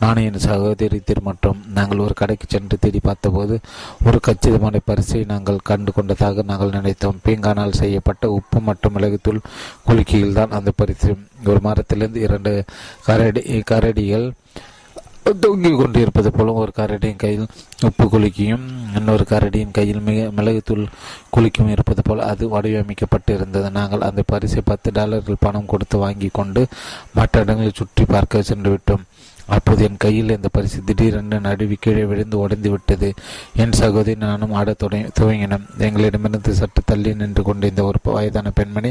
நானும் என் சகோதரி தீர்மானித்தோம். நாங்கள் ஒரு கடைக்கு சென்று தேடி பார்த்தபோது ஒரு கச்சிதமான பரிசை நாங்கள் கண்டு கொண்டதாக நாங்கள் நினைத்தோம். பீங்கானால் செய்யப்பட்ட உப்பு மற்றும் மிளகுத்தூள் குலுக்கியில் தான் அந்த பரிசு. ஒரு மரத்திலிருந்து 2 கரடிகள் தொங்கிக் கொண்டிருப்பது போல ஒரு கரடியின் கையில் உப்பு குலுக்கியும் இன்னொரு கரடியின் கையில் மிளகுத்தூள் குலுக்கியும் இருப்பது போல் அது வடிவமைக்கப்பட்டு இருந்தது. நாங்கள் அந்த பரிசை $10 பணம் கொடுத்து வாங்கி கொண்டு மற்ற இடங்களை சுற்றி பார்க்க சென்று விட்டோம். அப்போது என் கையில் இந்த பரிசு திடீரென்று நடுவி கீழே விழுந்து உடைந்து விட்டது. என் சகோதரி நானும் ஆட துவங்கினோம். எங்களிடமிருந்து சற்று தள்ளி நின்று கொண்டு இந்த ஒரு வயதான பெண்மணி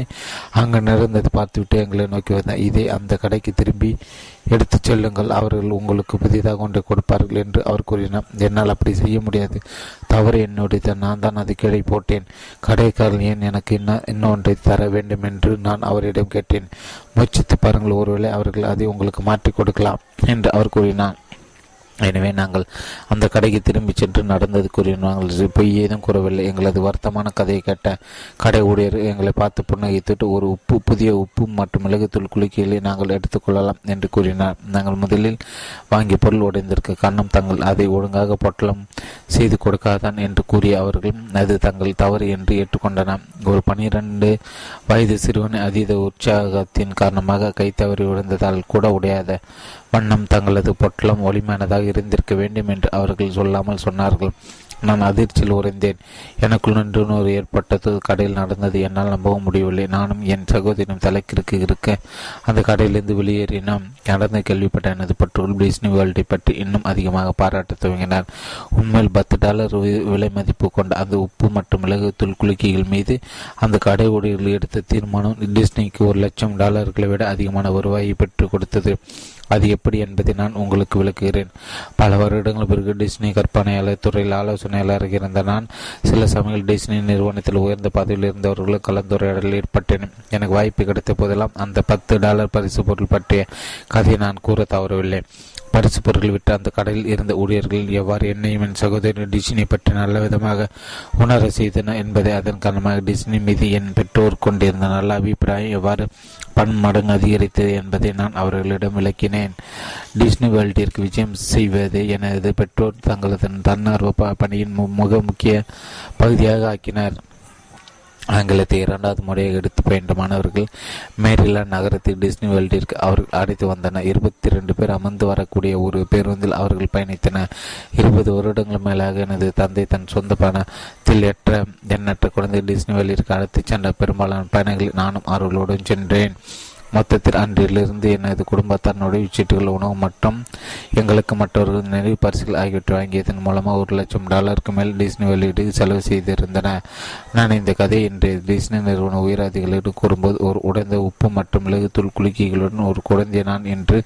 அங்கு நிறந்ததை பார்த்துவிட்டு எங்களை நோக்கி வந்தார். இதை அந்த கடைக்கு திரும்பி எடுத்துச் செல்லுங்கள், அவர்கள் உங்களுக்கு புதிதாக ஒன்று கொடுப்பார்கள் என்று அவர் கூறினார். என்னால் அப்படி செய்ய முடியாது, தவறு என்னுடைய, நான் தான் அதை கீழே போட்டேன். கடைக்காரன் ஏன் எனக்கு இன்னொன்றை தர வேண்டும் என்று நான் அவரிடம் கேட்டேன். முயற்சித்து பாருங்கள், ஒருவேளை அவர்கள் அதை உங்களுக்கு மாற்றிக் கொடுக்கலாம் என்று அவர் கூறினார். எனவே நாங்கள் அந்த கடைக்கு திரும்பி சென்று நடந்தது கூறினார்கள். பொய் ஏதும் கூறவில்லை. எங்களது வருத்தமான கதையை கேட்ட கடை ஊழியர் எங்களை பார்த்து புன்னகைத்துட்டு ஒரு புதிய உப்பு மற்றும் மிளகுத்தூள் குலுக்கிகளை நாங்கள் எடுத்துக்கொள்ளலாம் என்று கூறினார். நாங்கள் முதலில் வாங்கிய பொருள் உடைந்திருக்க காரணம் தாங்கள் அதை ஒழுங்காக பொட்டலம் செய்து கொடுக்காதான் என்று கூறிய அவர்கள் அது தங்கள் தவறு என்று ஏற்றுக்கொண்டனர். ஒரு 12 வயது சிறுவனை அதீத உற்சாகத்தின் காரணமாக கை தவறி விழுந்ததால் கூட உடையாத வண்ணம் தங்களது பொட்டலம் ஒளிமையானதாக இருந்திருக்க வேண்டும் என்று அவர்கள் சொல்லாமல் சொன்னார்கள். நான் அதிர்ச்சியில் உறைந்தேன். எனக்குள் நின்றுணர்வு ஏற்பட்டது. கடையில் நடந்தது என்னால் நம்பவும் முடியவில்லை. நானும் என் சகோதரியும் தலைக்கிற்கு இருக்க அந்த கடையிலிருந்து வெளியேறினோம். நடந்து கேள்விப்பட்ட எனது பற்றுகள் டிஸ்னி வேர்ல்டை பற்றி இன்னும் அதிகமாக பாராட்ட துவங்கினார். உண்மையில் $10 விலை மதிப்பு கொண்ட அந்த உப்பு மற்றும் மிளகுத்தூள் குலுக்கிகள் மீது அந்த கடை ஊழியர்கள் எடுத்த தீர்மானம் டிஸ்னிக்கு $1,00,000 விட அதிகமான வருவாயை பெற்றுக் கொடுத்தது. அது எப்படி என்பதை நான் உங்களுக்கு விளக்குகிறேன். பல வருடங்கள் பிறகு டிஸ்னி கற்பனையாளர் துறையில் ஆலோசனையாளராக இருந்த நான் சில சமயங்கள் டிஸ்னி நிறுவனத்தில் உயர்ந்த பதவியில் இருந்தவர்களும் கலந்துரையாடலில் ஏற்பட்டேன். எனக்கு வாய்ப்பு கிடைத்த போதெல்லாம் அந்த $10 பரிசு பொருள் பற்றிய கதையை நான் கூற தவறவில்லை. பரிசு பொருட்கள் விட்டு அந்த கடையில் இருந்த ஊழியர்கள் எவ்வாறு என்னையும் என் சகோதரி டிஸ்னி பற்றி நல்ல விதமாக உணர செய்தன என்பதை அதன் காரணமாக டிஸ்னி மீது என் பெற்றோர் கொண்டிருந்த நல்ல அபிப்பிராயம் எவ்வாறு பன்மடங்கு அதிகரித்தது என்பதை நான் அவர்களிடம் விளக்கினேன். டிஸ்னி வேர்ல்டிற்கு விஜயம் செய்வது எனது பெற்றோர் தங்களது தன்னார்வ பணியின் மிக முக்கிய பகுதியாக ஆக்கினர். ஆங்கிலத்தை 2வது முறையாக எடுத்து பயின்ற மாணவர்கள் மேரிலாண்ட் நகரத்தில் டிஸ்னி வேர்ல்டிற்கு அவர்கள் அழைத்து வந்தனர். 22 பேர் அமர்ந்து வரக்கூடிய ஒரு பேருந்தில் அவர்கள் பயணித்தனர். 20 வருடங்கள் மேலாக எனது தந்தை தன் சொந்த பணத்தில் எண்ணற்ற குழந்தை டிஸ்னி வேர்ல்டிற்கு அழைத்துச் சென்ற பெரும்பாலான பயணங்களில் நானும் அவர்களுடன் சென்றேன். மொத்தத்தில் அன்றிலிருந்து எனது குடும்பத்தார் நுழைவுச்சீட்டுகள், உணவு மற்றும் எங்களுக்கு மற்றவர்கள் நினைவு பரிசுகள் ஆகியவற்றை வாங்கியதன் மூலமாக $1,00,000 மேல் டிஸ்னி வேர்ல்டு செலவு செய்திருந்தன. நான் இந்த கதையை இன்று டிஸ்னி நிறுவன உயர் அதிகாரிகளிடம் கூறும்போது ஒரு உடைந்த உப்பு மற்றும் மிளகுத்தூள் குலுக்கிகளுடன் ஒரு குழந்தையை நான் இன்று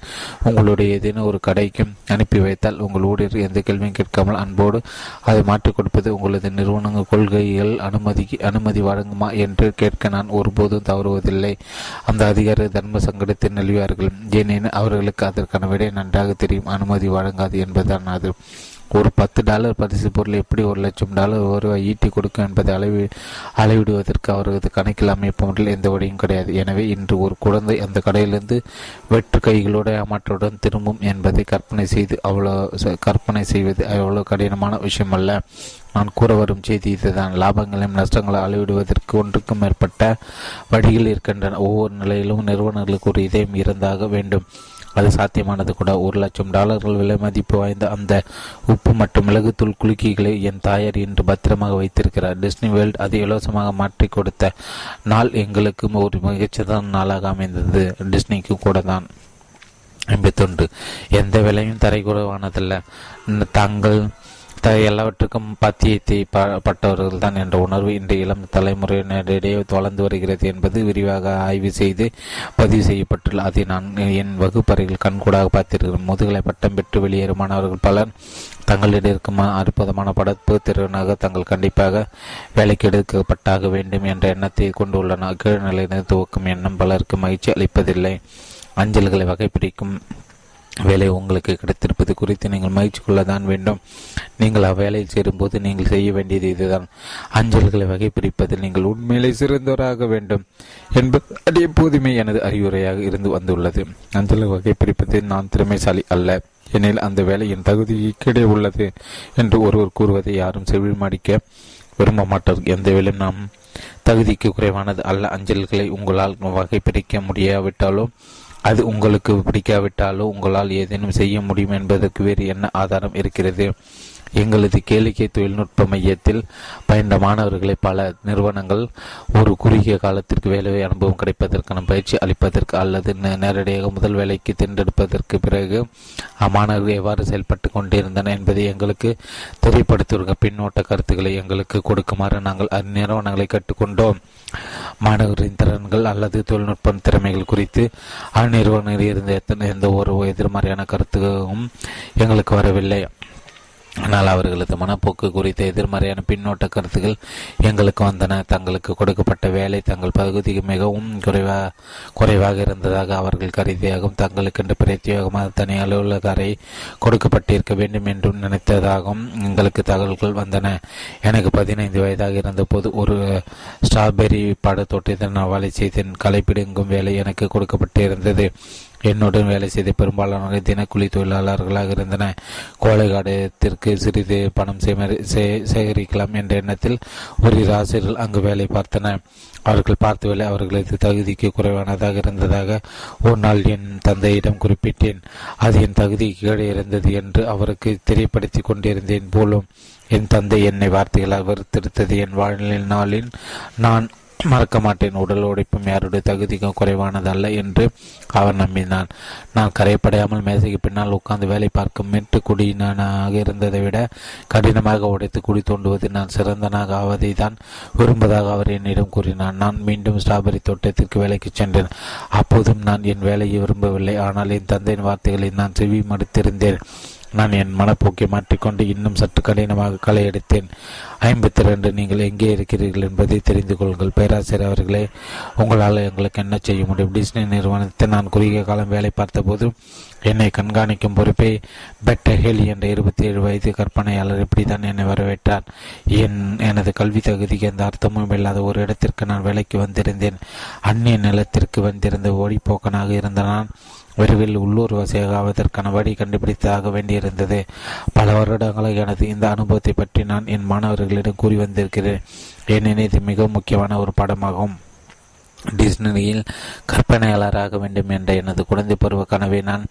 உங்களுடைய ஏதேனும் ஒரு கடைக்கு அனுப்பி வைத்தால் உங்கள் ஊழியர் எந்த கேள்வியும் கேட்காமல் அன்போடு அதை மாற்றிக் கொடுப்பது உங்களது நிறுவன கொள்கைகள் அனுமதி வழங்குமா என்று கேட்க நான் ஒருபோதும் தவறுவதில்லை. அந்த அதிகாரி தர்ம சங்கடத்தில் நெழுவார்கள். ஏனெனில் அவர்களுக்கு அதற்கான விடை நன்றாக தெரியும். அனுமதி வழங்காது என்பதுதான் அது. ஒரு $10 பரிசு பொருள் எப்படி $1,00,000 ஒருவாய் ஈட்டி கொடுக்கும் என்பதை அளவிடுவதற்கு அவர்களது கணக்கில் அமைப்பவர்கள் எந்த வழியும் கிடையாது. எனவே இன்று ஒரு குழந்தை அந்த கடையிலிருந்து வெற்று கைகளோட ஏமாற்றவுடன் திரும்பும் என்பதை கற்பனை செய்வது அவ்வளோ கடினமான விஷயம் அல்ல. நான் கூற வரும் செய்தி இதுதான். லாபங்களையும் நஷ்டங்களை அளவிடுவதற்கு ஒன்றுக்கும் மேற்பட்ட வழிகள் இருக்கின்றன. ஒவ்வொரு நிலையிலும் நிறுவனங்களுக்கு ஒரு இதயம் இருந்தாக வேண்டும். அது சாத்தியமானது கூட. $1,00,000 விலை மதிப்பு வாய்ந்த அந்த உப்பு மற்றும் மிளகுத்தூள் குலுக்கிகளை என் தாயார் இன்று பத்திரமாக வைத்திருக்கிறார். டிஸ்னி வேர்ல்டு அதை இலவசமாக மாற்றி கொடுத்த நாள் எங்களுக்கு ஒரு மிகச்சிறந்த நாளாக அமைந்தது. டிஸ்னிக்கு கூட தான். 51 எந்த விலையும் தரைக்குறைவானதல்ல. தாங்கள் எல்லாவற்றுக்கும் பாத்தியத்தை பட்டவர்கள் தான் என்ற உணர்வு இன்றைய இளம் தலைமுறையினரிடையே வளர்ந்து வருகிறது என்பது விரிவாக ஆய்வு செய்து பதிவு செய்யப்பட்டுள்ள அதை நான் என் வகுப்பறையில் கண்கூடாக பார்த்திருக்கிறேன். முதுகலை பட்டம் பெற்று வெளியேறுமானவர்கள் பலர் தங்களிடம் இருக்கும் அற்புதமான படைப்பு திறனாக தாங்கள் கண்டிப்பாக வேலைக்கு எடுக்கப்பட்டாக வேண்டும் என்ற எண்ணத்தை கொண்டுள்ளன. கீழ்நிலையினர் துவக்கும் எண்ணம் பலருக்கு மகிழ்ச்சி அளிப்பதில்லை. அஞ்சல்களை வகைப்பிடிக்கும் வேலை உங்களுக்கு கிடைத்திருப்பது குறித்து நீங்கள் மகிழ்ச்சி கொள்ளத்தான் வேண்டும். நீங்கள் அவ்வேலையில் சேரும்போது நீங்கள் செய்ய வேண்டியது இதுதான். அஞ்சல்களை வகைப்பிரிப்பதில் நீங்கள் உண்மையிலே சிறந்தவராக வேண்டும் என்பது அது எப்போதுமே எனது அறிவுரையாக இருந்து வந்துள்ளது. அஞ்சல்களை வகைப்பிரிப்பதில் நான் திறமைசாலி அல்ல, எனில் அந்த வேலை என் தகுதிக்கிடையே உள்ளது என்று ஒருவர் கூறுவதை யாரும் செவிமடிக்க விரும்ப மாட்டார்கள். எந்த வேலையும் நாம் தகுதிக்கு குறைவானது அல்ல. அஞ்சல்களை உங்களால் வகைப்பிரிக்க முடியாவிட்டாலும் அது உங்களுக்கு பிடிக்காவிட்டாலோ உங்களால் ஏதேனும் செய்ய முடியும் என்பதற்கு வேறு என்ன ஆதாரம் இருக்கிறது? எங்களது கேளிக்கை தொழில்நுட்ப மையத்தில் பயின்ற மாணவர்களை பல நிறுவனங்கள் ஒரு குறுகிய காலத்திற்கு வேலை அனுபவம் கிடைப்பதற்கான பயிற்சி அளிப்பதற்கு அல்லது நேரடியாக முதல் வேலைக்கு தேர்ந்தெடுப்பதற்கு பிறகு அம்மாணவர்கள் எவ்வாறு செயல்பட்டு கொண்டிருந்தனர் என்பதை எங்களுக்கு தெரியப்படுத்தியுள்ள பின்னோட்ட கருத்துக்களை எங்களுக்கு கொடுக்குமாறு நாங்கள் அந்நிறுவனங்களை கேட்டுக்கொண்டோம். மாணவர்களின் திறன்கள் அல்லது தொழில்நுட்ப திறமைகள் குறித்து அந்நிறுவனங்களில் இருந்த எந்த ஒரு எதிர்மறையான கருத்துக்கும் எங்களுக்கு வரவில்லை. ஆனால் அவர்களது மனப்போக்கு குறித்த எதிர்மறையான பின்னோட்ட கருத்துக்கள் எங்களுக்கு வந்தன. தங்களுக்கு கொடுக்கப்பட்ட வேலை தங்கள் பகுதிக்கு மிகவும் குறைவாக இருந்ததாக அவர்கள் கருதியாகவும் தங்களுக்கென்று பிரத்தியோகமாக தனி அலுவலக அறை கொடுக்கப்பட்டிருக்க வேண்டும் என்றும் நினைத்ததாகவும் எங்களுக்கு தகவல்கள் வந்தன. எனக்கு 15 வயதாக இருந்தபோது ஒரு ஸ்ட்ராபெரி பட தொட்டில் நான் வேலை செய்தேன். களைப்பிடுங்கும் வேலை எனக்கு கொடுக்கப்பட்டிருந்தது. என்னுடன் வேலை செய்த பெரும்பாலான தினக்கூலி தொழிலாளர்களாக இருந்தன. கோழை காடத்திற்கு சிறிது பணம் சேகரிக்கலாம் என்ற எண்ணத்தில் ஒரு ஆசிரியர்கள் அங்கு வேலை பார்த்தனர். அவர்கள் பார்த்த வேலை அவர்களது தகுதிக்கு குறைவானதாக இருந்ததாக ஒரு நாள் என் தந்தையிடம் குறிப்பிட்டேன். அது என் தகுதிக்கு கீழே இருந்தது என்று அவருக்கு தெரியப்படுத்தி கொண்டிருந்தேன் போலும். என் தந்தை என்னை வார்த்தைகளால் வெறுத்தெடுத்தது என் வாழ்நிலை நாளில் நான் மறக்க மாட்டேன். உடல் உடைப்பும் யாருடைய தகுதிக்கும் குறைவானதல்ல என்று அவர் நம்பினான். நான் கரைப்படையாமல் மேசைக்கு பின்னால் உட்கார்ந்து வேலை பார்க்கும் மீட்டு குடியினாக இருந்ததை விட கடினமாக உடைத்து குடி தோண்டுவது நான் சிறந்தனாக ஆவதை தான் விரும்புவதாக அவர் என்னிடம் கூறினார். நான் மீண்டும் ஸ்ட்ராபெரி தோட்டத்திற்கு வேலைக்கு சென்றேன். அப்போதும் நான் என் வேலையை விரும்பவில்லை. ஆனால் என் தந்தையின் வார்த்தைகளை நான் செவி மடுத்திருந்தேன். நான் என் மனப்போக்கை மாற்றிக்கொண்டு இன்னும் சற்று கடினமாக களை எடுத்தேன். 52 நீங்கள் எங்கே இருக்கிறீர்கள் என்பதை தெரிந்து கொள்ளுங்கள். பேராசிரியர் அவர்களே, உங்களால் எங்களுக்கு என்ன செய்ய முடியும்? டிஸ்னி நிறுவனத்தை நான் குறுகிய காலம் வேலை பார்த்தபோது என்னை கண்காணிக்கும் பொறுப்பை பெட்டஹெலி என்ற 27 வயது கற்பனையாளர் இப்படித்தான் என்னை வரவேற்றார். எனது கல்வி தகுதிக்கு எந்த அர்த்தமும் இல்லாத ஒரு இடத்திற்கு நான் வேலைக்கு வந்திருந்தேன். அந்நிய நிலத்திற்கு வந்திருந்த ஓடிப்போக்கனாக இருந்த நான் விரைவில் உள்ளூர் வசையாக ஆவதற்கான வழி கண்டுபிடித்தாக வேண்டியிருந்தது. பல வருடங்களாக எனது இந்த அனுபவத்தை பற்றி நான் என் மாணவர்களிடம் கூறி வந்திருக்கிறேன். ஏனெனில் இது மிக முக்கியமான ஒரு படமாகும். டிஸ்னியில் கற்பனையாளராக வேண்டும் என்ற எனது குழந்தை பருவ கனவை நான்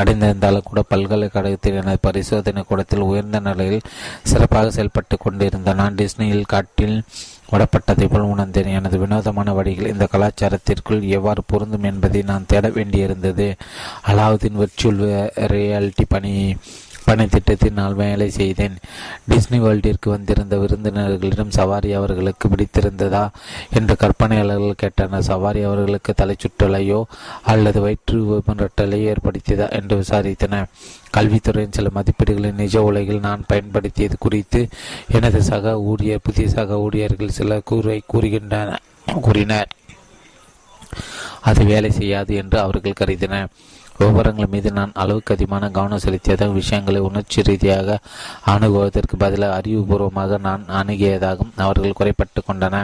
அடைந்திருந்தாலும் கூட பல்கலைக்கழகத்தில் எனது பரிசோதனை கூடத்தில் உயர்ந்த நிலையில் சிறப்பாக செயல்பட்டு கொண்டிருந்த நான் டிஸ்னியில் காட்டில் விடப்பட்டதை போல் உணர்ந்தேன். எனது வினோதமான வழிகள் இந்த கலாச்சாரத்திற்குள் எவ்வாறு பொருந்தும் என்பதை நான் தேட வேண்டியிருந்தது. அலாவுதீன் விர்ச்சுவல் ரியாலிட்டி பணித்திட்டத்தில் நான் வேலை செய்தேன். டிஸ்னி வேர்ல்டிற்கு வந்திருந்த விருந்தினர்களிடம் சவாரி அவர்களுக்கு பிடித்திருந்ததா என்று கற்பனையாளர்கள் கேட்டனர். சவாரி அவர்களுக்கு தலை சுற்றலையோ அல்லது வயிற்று விமரட்டலையோ ஏற்படுத்தியதா என்று விசாரித்தனர். கல்வித்துறையின் சில மதிப்பீடுகளை நிஜ உலகில் நான் பயன்படுத்தியது குறித்து எனது புதிய சக ஊழியர்கள் சில கூறினார். அது வேலை செய்யாது என்று அவர்கள் கருதினர். விவரங்கள் மீது நான் அளவுக்கு அதிகமான கவனம் செலுத்தியதாக விஷயங்களை உணர்ச்சி ரீதியாக அணுகுவதற்கு பதிலாக அறிவுபூர்வமாக நான் அணுகியதாகவும் அவர்கள் குறைப்பட்டு கொண்டன.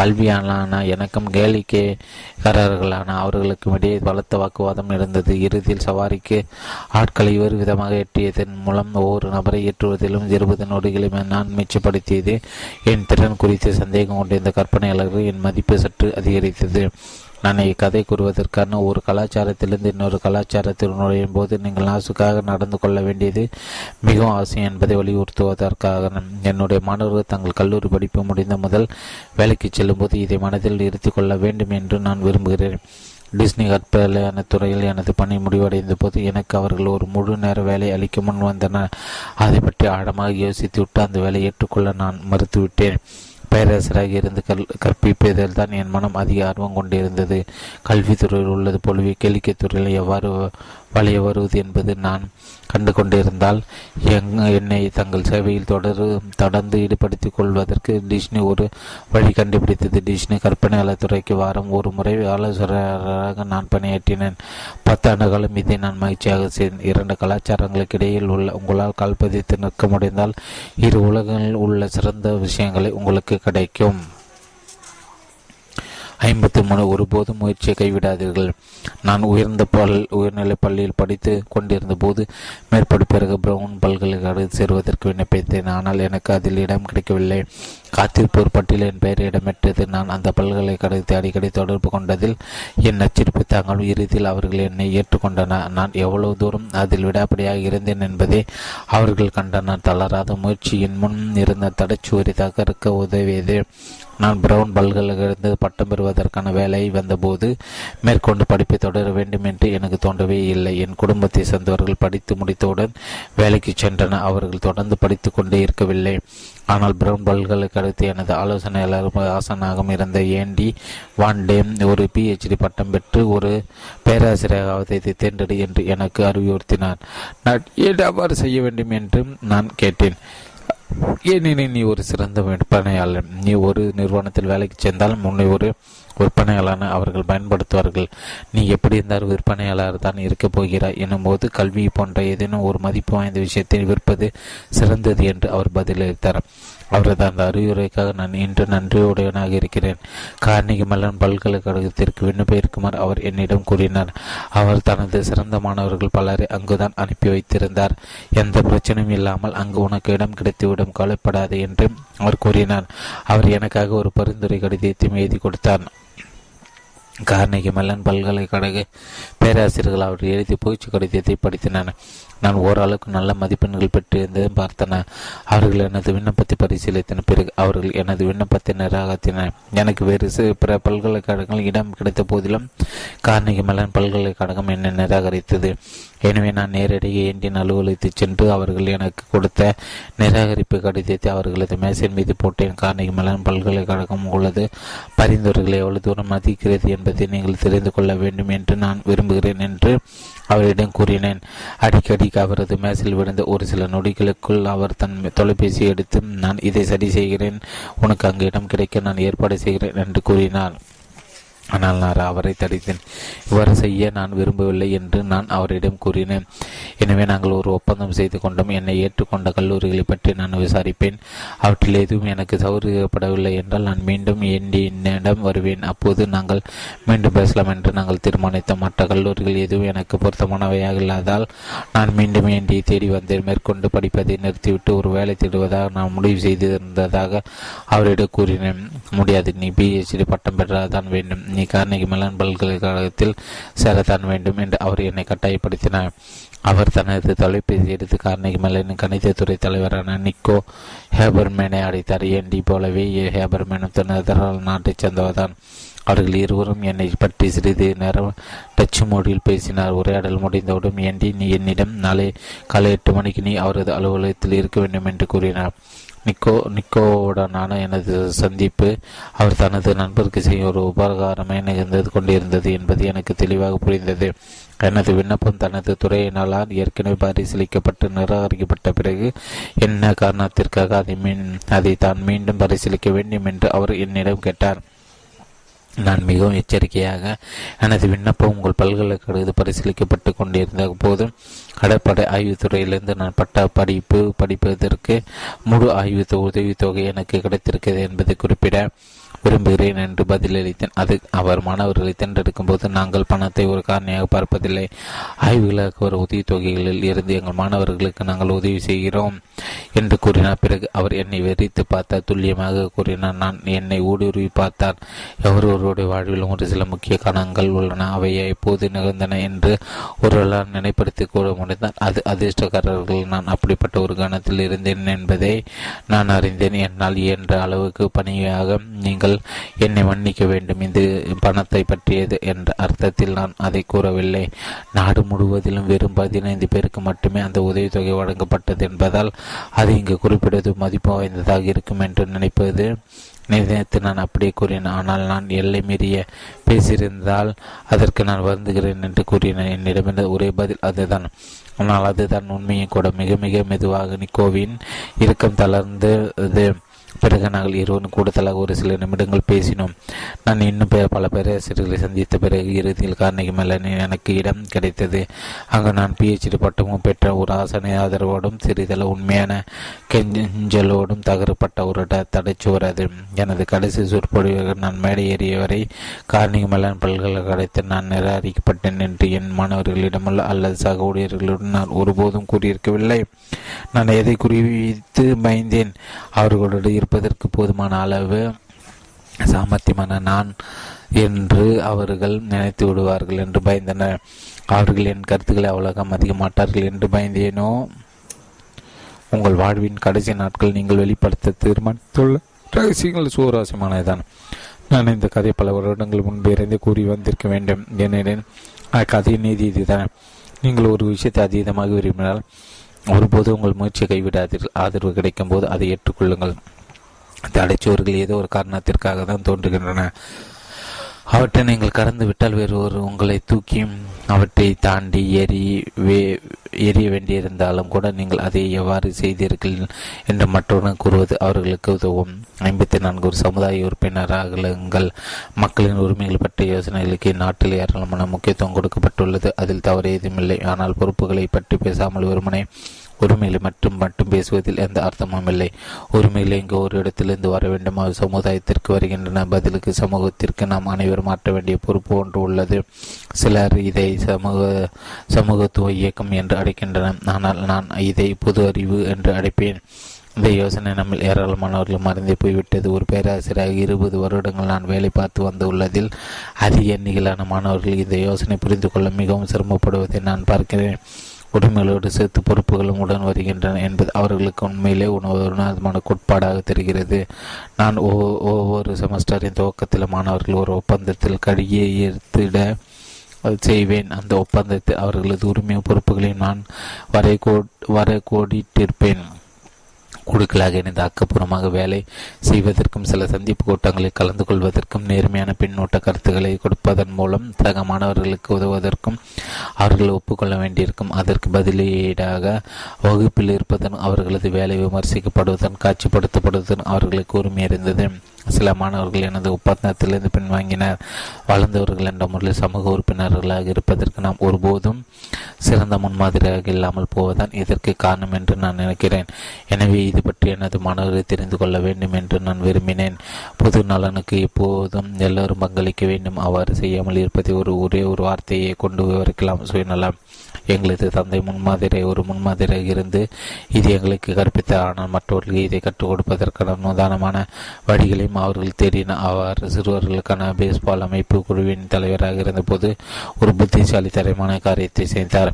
கல்வியாளான எனக்கும் கேளிக்கைக்காரர்களான அவர்களுக்கும் இடையே பலத்த வாக்குவாதம் நடந்தது. இறுதியில் சவாரிக்கு ஆட்களை ஒரு விதமாக ஏற்றியதன் மூலம் ஒவ்வொரு நபரை ஏற்றுவதிலும் 20 நொடிகளையும் நான் மிச்சப்படுத்தியது. என் திறன் குறித்து சந்தேகம் கொண்ட இந்த கற்பனையாளர்கள் என் மதிப்பு சற்று அதிகரித்தது. நான் இக்கதை கூறுவதற்கான ஒரு கலாச்சாரத்திலிருந்து இன்னொரு கலாச்சாரத்தில் நுழையும் போது நீங்கள் நாசுக்காக நடந்து கொள்ள வேண்டியது மிகவும் அவசியம் என்பதை வலியுறுத்துவதற்காக என்னுடைய மாணவர்கள் தங்கள் கல்லூரி படிப்பு முடிந்த முதல் வேலைக்கு செல்லும் போது இதை மனதில் இருத்தி கொள்ள வேண்டும் என்று நான் விரும்புகிறேன். டிஸ்னி கற்பனையான துறையில் எனது பணி முடிவடைந்த போது எனக்கு அவர்கள் ஒரு முழு நேர வேலை அளிக்க முன் வந்தனர். அதை பற்றி ஆழமாக யோசித்துவிட்டு அந்த வேலையை ஏற்றுக்கொள்ள நான் மறுத்துவிட்டேன். பேரரசராக இருந்து கற்பிப்பதில் தான் என் மனம் அதிக ஆர்வம் கொண்டிருந்தது. கல்வித்துறையில் உள்ளது போலவே கேளிக்கை துறையில் எவ்வாறு வளைய வருவது என்பது நான் கண்டு கொண்டிருந்தால் என்னை தங்கள் சேவையில் தொடர்ந்து ஈடுபடுத்திக் கொள்வதற்கு டிஸ்னி ஒரு வழி கண்டுபிடித்தது. டிஸ்னி கற்பனையாளர் துறைக்கு வாரம் ஒரு முறை ஆலோசகராக நான் பணியாற்றினேன். 10 ஆண்டு காலம் இதை நான் மகிழ்ச்சியாக செய்தேன். 2 கலாச்சாரங்களுக்கு இடையில் உங்களால் கால்பதித்து நிற்க முடிந்தால் 2 உலகங்களில் உள்ள சிறந்த விஷயங்களை உங்களுக்கு கிடைக்கும். 53 ஒருபோதும் முயற்சியை கைவிடாதீர்கள். நான் உயர்நிலைப் பள்ளியில் படித்து கொண்டிருந்த போது மேற்படி பிறகு பிரவுன் பல்கலைக்கழகத்தில் சேருவதற்கு விண்ணப்பித்தேன். ஆனால் எனக்கு அதில் இடம் கிடைக்கவில்லை. காத்திருப்போர் பட்டியலில் என் பெயரை இடம்பெற்றது. நான் அந்த பல்கலைக்கழகத்தை அடிக்கடி தொடர்பு கொண்டதில் என் அச்சடிப்பு தாங்கள் இறுதியில் அவர்கள் என்னை ஏற்றுக்கொண்டனர். நான் எவ்வளவு தூரம் அதில் விடாப்படியாக இருந்தேன் என்பதை அவர்கள் கண்டனர். தளராத முயற்சியின் முன் இருந்த தடைச்சுவரி தகர்க்க உதவியது. நான் பிரவுன் பல்கலைக்கழகத்தில் பட்டம் பெறுவதற்கான வேலை வந்தபோது மேற்கொண்டு படிப்பை தொடர வேண்டும் என்று எனக்கு தோன்றவே இல்லை. என் குடும்பத்தை சேர்ந்தவர்கள் படித்து முடித்தவுடன் வேலைக்கு சென்றனர். அவர்கள் தொடர்ந்து படித்து கொண்டே இருக்கவில்லை. ஆனால் பிரவுன் பல்கலைக்கழகத்தை எனது ஆலோசனையாளர் ஆசனாக இருந்த ஏண்டி வான் டேம் ஒரு PhD பட்டம் பெற்று ஒரு பேராசிரியராக தேர்ந்தெடு என்று எனக்கு அறிவுறுத்தினார். நான் ஏன் அவ்வாறு செய்ய வேண்டும் என்று நான் கேட்டேன். ஏனெனில் நீ ஒரு சிறந்த விற்பனையாளர். நீ ஒரு நிறுவனத்தில் வேலைக்கு சேர்ந்தால் முன்னே ஒரு விற்பனையாளரான அவர்கள் பயன்படுத்துவார்கள். நீ எப்படி இருந்தாலும் விற்பனையாளர் தான் இருக்கப் போகிறாய் என்னும் போது கல்வி போன்ற ஏதேனும் ஒரு மதிப்பு வாய்ந்த விஷயத்தை விற்பது சிறந்தது என்று அவர் பதிலளித்தார். அவரது அந்த அறிவுரைக்காக நான் இன்று நன்றியுடையவனாக இருக்கிறேன். கார்னிகி மெல்லன் பல்கலைக்கழகத்திற்கு விண்ணப்ப இருக்குமாறு அவர் என்னிடம் கூறினார். அவர் தனது சிறந்த மாணவர்கள் பலரை அங்குதான் அனுப்பி வைத்திருந்தார். எந்த பிரச்சனையும் இல்லாமல் அங்கு உனக்கு இடம் கிடைத்துவிடும், கவலைப்படாது என்று அவர் கூறினார். அவர் எனக்காக ஒரு பரிந்துரை கடிதத்தையும் எழுதி கொடுத்தார். கார்னிகி மெல்லன் பல்கலைக்கழக பேராசிரியர்கள் அவர் எழுதி புகழ்ச்சி கடிதத்தை படித்தனர். நான் ஓரளவுக்கு நல்ல மதிப்பெண்கள் பெற்றிருந்ததும் பார்த்தன. அவர்கள் எனது விண்ணப்பத்தை பரிசீலித்தன. பிறகு அவர்கள் எனது விண்ணப்பத்தை நிராகரித்தனர். எனக்கு வேறு பிற பல்கலைக்கழகங்கள் இடம் கிடைத்த போதிலும் கார்னிகி மெல்லன் பல்கலைக்கழகம் என்னை நிராகரித்தது. எனவே நான் நேரடியாக ஏண்டின் அலுவலகத்தை சென்று அவர்கள் எனக்கு கொடுத்த நிராகரிப்பு கடிதத்தை அவர்களது மேசையின் மீது போட்டேன். கார்னிகி மெல்லன் பல்கலைக்கழகம் உங்களது பரிந்துரைகளை எவ்வளவு தூரம் மதிக்கிறது என்பதை நீங்கள் தெரிந்து கொள்ள வேண்டும் என்று நான் விரும்புகிறேன் என்று அவரிடம் கூறினேன். அடிக்கடி அவரது மேசில் விழுந்த ஒரு சில நொடிகளுக்குள் அவர் தன் தொலைபேசியை எடுத்து, நான் இதை சரி செய்கிறேன், உனக்கு அங்கு இடம் கிடைக்க நான் ஏற்பாடு செய்கிறேன் என்று கூறினார். ஆனால் நான் அவரை தடுத்தேன். இவ்வாறு செய்ய நான் விரும்பவில்லை என்று நான் அவரிடம் கூறினேன். எனவே நாங்கள் ஒரு ஒப்பந்தம் செய்து கொண்டோம். என்னை ஏற்றுக்கொண்ட கல்லூரிகளை பற்றி நான் விசாரிப்பேன். அவற்றில் எதுவும் எனக்கு சௌகரியப்படவில்லை என்றால் நான் மீண்டும் என்னிடம் வருவேன். அப்போது நாங்கள் மீண்டும் பேசலாம் என்று நாங்கள் தீர்மானித்தோம். மற்ற கல்லூரிகள் எதுவும் எனக்கு பொருத்தமானவையாக இல்லாதால் நான் மீண்டும் ஏண்டியை தேடி வந்தேன். மேற்கொண்டு படிப்பதை நிறுத்திவிட்டு ஒரு வேலை தேடுவதாக நான் முடிவு செய்திருந்ததாக அவரிடம் கூறினேன். முடியாது, நீ PhD பட்டம் பெற்றால்தான் வேண்டும், நீ கார்னிகி மெல்லன் பல்கலைக்கழகத்தில் சேரத்தான் வேண்டும் என்று அவர் என்னை கட்டாயப்படுத்தினார். அவர் தனது தொலைபேசி எடுத்து கார்னிகி மெல்லனின் கணிதத்துறை தலைவரான நிக்கோ ஹேபர்மேனை அழைத்தார். ஏண்டி போலவே ஹேபர்மேனும் தனது நாட்டைச் சேர்ந்தவர்தான். அவர்கள் இருவரும் என்னை பற்றி சிறிது நேரம் டச்சு மொழியில் பேசினார். உரையாடல் முடிந்தவுடன் ஏண்டி, நீ என்னிடம் நாளை காலை 8 மணிக்கு நீ அவரது அலுவலகத்தில் இருக்க வேண்டும் என்று கூறினார். நிக்கோவுடனான எனது சந்திப்பு அவர் தனது நண்பருக்கு செய்யும் ஒரு உபகாரமே நிகழ்ந்து கொண்டிருந்தது என்பது எனக்கு தெளிவாக புரிந்தது. எனது விண்ணப்பம் தனது துறையினால் ஏற்கனவே பரிசீலிக்கப்பட்டு நிராகரிக்கப்பட்ட பிறகு என்ன காரணத்திற்காக அதை தான் மீண்டும் பரிசீலிக்க வேண்டும் என்று அவர் என்னிடம் கேட்டார். நான் மிகவும் எச்சரிக்கையாக எனது விண்ணப்பம் உங்கள் பல்கலைக்கழகத்தில் பரிசீலிக்கப்பட்டு கொண்டிருந்த போது கடற்படை ஆய்வுத்துறையிலிருந்து நான் பட்ட படிப்பதற்கு முழு ஆய்வு உதவித்தொகை எனக்கு கிடைத்திருக்கிறது என்பதை குறிப்பிட விரும்புகிறேன் என்று பதிலளித்தேன். அது அவர் மாணவர்களை தேர்ந்தெடுக்கும் போது நாங்கள் பணத்தை ஒரு காரணியாக பார்ப்பதில்லை. ஆய்வுகளுக்கு ஒரு உதவித்தொகைகளில் இருந்து எங்கள் மாணவர்களுக்கு நாங்கள் உதவி செய்கிறோம் என்று கூறினார். பிறகு அவர் என்னை வெறித்து பார்த்தார். துல்லியமாக கூறினார். நான் என்னை ஊடுருவி பார்த்தார். எவரொருவருடைய வாழ்விலும் ஒரு சில முக்கிய கணங்கள் உள்ளன. அவையை எப்போது நிகழ்ந்தன என்று ஒருவரால் நினைப்படுத்திக் கூட முடிந்தார். அது அதிர்ஷ்டக்காரர்கள். நான் அப்படிப்பட்ட ஒரு கணத்தில் இருந்தேன் என்பதை நான் அறிந்தேன். என்னால் இயன்ற அளவுக்கு பணியாக நீங்கள் என்னை மன்னிக்க வேண்டும். இது பணத்தை பற்றியது என்ற அர்த்தத்தில் நான் அதை கூறவில்லை. நாடு முழுவதிலும் வெறும் 15 பேருக்கு மட்டுமே அந்த உதவித்தொகை வழங்கப்பட்டது என்பதால் அது இங்கு குறிப்பிடுவது மதிப்பு வாய்ந்ததாக இருக்கும் என்று நினைத்து நான் அப்படியே கூறினேன். ஆனால் நான் எல்லை மீறிய பேசியிருந்தால் அதற்கு நான் வருந்துகிறேன் என்று கூறினேன். என்னிடமிருந்து ஒரே பதில் அதுதான். ஆனால் அதுதான் உண்மையும் கூட. மிக மிக மெதுவாக நிக்கோவின் இறுக்கம் தளர்ந்தது. பிறகு நாங்கள் இருவரும் கூடுதலாக ஒரு சில நிமிடங்கள் பேசினோம். நான் இன்னும் பல பேராசிரியர்களை சந்தித்த பிறகு இறுதியில் கார்னகி மெல்லனில் எனக்கு இடம் கிடைத்தது. அங்கு நான் PhD பட்டமும் பெற்ற ஒரு ஆசனை ஆதரவோடும் சிறிதள உண்மையான கெஞ்சலோடும் தகரப்பட்ட ஒரு தடைச்சுவர் அது. எனது கடைசி சொற்பொழிவாக நான் மேடை ஏறியவரை கார்னகி மெல்லன் பல்கலைக்கழகத்தில் நான் நிராகரிக்கப்பட்டேன் என்று என் மாணவர்களிடமல்ல அல்லது சக ஊழியர்களுடன் நான் ஒருபோதும் கூறியிருக்கவில்லை. நான் எதை குறிவித்து பயந்தேன்? அவர்களோடு இருப்பதற்கு போதுமான அளவு சாமர்த்தியமான நான் என்று அவர்கள் நினைத்து விடுவார்கள் என்று பயந்தனர். அவர்கள் என் கருத்துக்களை அவ்வளவாக மதிக்க மாட்டார்கள் என்று பயந்தேனோ? உங்கள் வாழ்வின் கடைசி நாட்கள் நீங்கள் வெளிப்படுத்த தீர்மானித்துள்ள ரகசியங்கள் சுவாரஸ்யமானதுதான். நான் இந்த கதை பல வருடங்கள் முன்பு இறந்து கூறி வந்திருக்க வேண்டும். ஏனெனில் அக்கதையின் நீதி இதுதான். நீங்கள் ஒரு விஷயத்தை அதீதமாக விரும்பினால் ஒருபோது உங்கள் முயற்சியை கைவிடாதீர்கள். ஆதரவு கிடைக்கும் போது அதை ஏற்றுக்கொள்ளுங்கள். தடைச்சுவர்கள் ஏதோ ஒரு காரணத்திற்காக தான் தோன்றுகின்றன. அவற்றை நீங்கள் கடந்து விட்டால் வேறு ஒரு உங்களை தூக்கி அவற்றை தாண்டி எரிய வேண்டியிருந்தாலும் கூட நீங்கள் அதை எவ்வாறு செய்தீர்கள் என்று மற்றவர்கள் கூறுவது அவர்களுக்கு உதவும். 54 ஒரு சமுதாய உறுப்பினராகங்கள். மக்களின் உரிமைகள் பற்றிய யோசனைகளுக்கு நாட்டில் ஏராளமான முக்கியத்துவம் கொடுக்கப்பட்டுள்ளது. அதில் தவறு ஏதுமில்லை. ஆனால் பொறுப்புகளை பற்றி பேசாமல் வெறுமனை உரிமைகளை மட்டும் பேசுவதில் எந்த அர்த்தமும் இல்லை. உரிமைகளை இங்கு ஒரு இடத்திலிருந்து வர வேண்டும். அது சமுதாயத்திற்கு வருகின்றன. பதிலுக்கு சமூகத்திற்கு நாம் அனைவரும் மாற்ற வேண்டிய பொறுப்பு ஒன்று உள்ளது. சிலர் இதை சமூகத்துவ இயக்கம் என்று அழைக்கின்றனர். ஆனால் நான் இதை பொது அறிவு என்று அழைப்பேன். இந்த யோசனை நம்ம ஏராளமானவர்கள் மறந்தே போய்விட்டது. ஒரு பேராசிரியராக 20 வருடங்கள் நான் வேலை பார்த்து வந்துள்ளதில் அதிக எண்ணிக்கையிலான மாணவர்கள் இந்த யோசனை புரிந்து கொள்ள மிகவும் சிரமப்படுவதை நான் பார்க்கிறேன். உரிமைகளோடு சேர்த்து பொறுப்புகளும் உடன் வருகின்றன என்பது அவர்களுக்கு உண்மையிலே உணர்வான கோட்பாடாக தெரிகிறது. நான் ஒவ்வொரு செமஸ்டரின் துவக்கத்தில் மாணவர்கள் ஒரு ஒப்பந்தத்தில் கையெழுத்திட செய்வேன். அந்த ஒப்பந்தத்தில் அவர்களது உரிமை பொறுப்புகளையும் நான் வரைகோடிட்டிருப்பேன். குழுக்களாக இணைந்து ஆக்கப்பூர்வமாக வேலை செய்வதற்கும் சில சந்திப்பு கூட்டங்களில் கலந்து கொள்வதற்கும் நேர்மையான பின்னூட்ட கருத்துக்களை கொடுப்பதன் மூலம் சக மாணவர்களுக்கு உதவுவதற்கும் அவர்கள் ஒப்புக்கொள்ள வேண்டியிருக்கும். அதற்கு பதிலீடாக வகுப்பில் இருப்பதன் அவர்களது வேலை விமர்சிக்கப்படுவதன் காட்சிப்படுத்தப்படுவதன் அவர்களுக்கு உரிமை இருந்தது. சில மாணவர்கள் எனது ஒப்பந்தத்திலிருந்து பின்வாங்கினர். வளர்ந்தவர்கள் என்ற முறையில் சமூக உறுப்பினர்களாக இருப்பதற்கு நாம் ஒருபோதும் சிறந்த முன்மாதிரியாக இல்லாமல் போவதுதான் இதற்கு காரணம் என்று நான் நினைக்கிறேன். எனவே இது பற்றி எனது மாணவர்களை தெரிந்து கொள்ள வேண்டும் என்று நான் விரும்பினேன். பொது நலனுக்கு எப்போதும் எல்லோரும் பங்களிக்க வேண்டும். அவ்வாறு செய்யாமல் இருப்பதை ஒரே ஒரு வார்த்தையை கொண்டு விவரிக்கலாம்: சுயநலம். எங்களது தந்தை ஒரு முன்மாதிரியாக இருந்து இது எங்களுக்கு கற்பித்தார். ஆனால் மற்றவர்களுக்கு இதை கற்றுக் கொடுப்பதற்கான நூதனமான வழிகளையும் அவர்கள் தேடின. அவர் சிறுவர்களுக்கான பேஸ்பால் அமைப்பு குழுவின் தலைவராக இருந்தபோது ஒரு புத்திசாலித்தரமான காரியத்தை செய்தார்.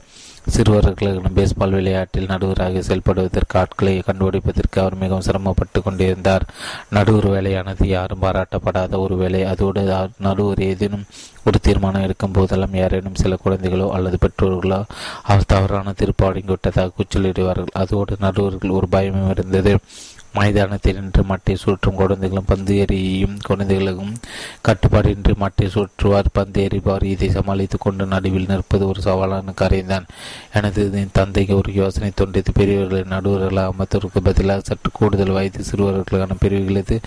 சிறுவர்களுக்கான பேஸ்பால் விளையாட்டில் நடுவராக செயல்படுவதற்கு ஆட்களை கண்டுபிடிப்பதற்கு அவர் மிகவும் சிரமப்பட்டு கொண்டிருந்தார். நடுவர் வேலையானது யாரும் பாராட்டப்படாத ஒரு வேலை. அதோடு நடுவர் ஏதேனும் ஒரு தீர்மானம் எடுக்கும் போதெல்லாம் யாரேனும் சில குழந்தைகளோ அல்லது பெற்றோர்களோ அவர் தவறான தீர்ப்பு அடங்கிவிட்டதாக கூச்சலிடுவார்கள். அதோடு நடுவர்கள் ஒரு பயமும் இருந்தது. மைதானத்தில் நின்று மட்டை சுற்றும் குழந்தைகளும் பந்து எறியும் குழந்தைகளுக்கும் கட்டுப்பாடின்றி மட்டை சுற்றுவார் பந்து எறிவார். இதை சமாளித்துக் கொண்டு நடுவில் நிற்பது ஒரு சவாலான காரியம்தான். எனது தந்தைக்கு ஒரு யோசனை தோன்றியது. பெரியவர்களை நடுவர்களாக அமர்த்துவதற்கு பதிலாக சற்று கூடுதல் வயது சிறுவர்களுக்கான பிரிவுகளது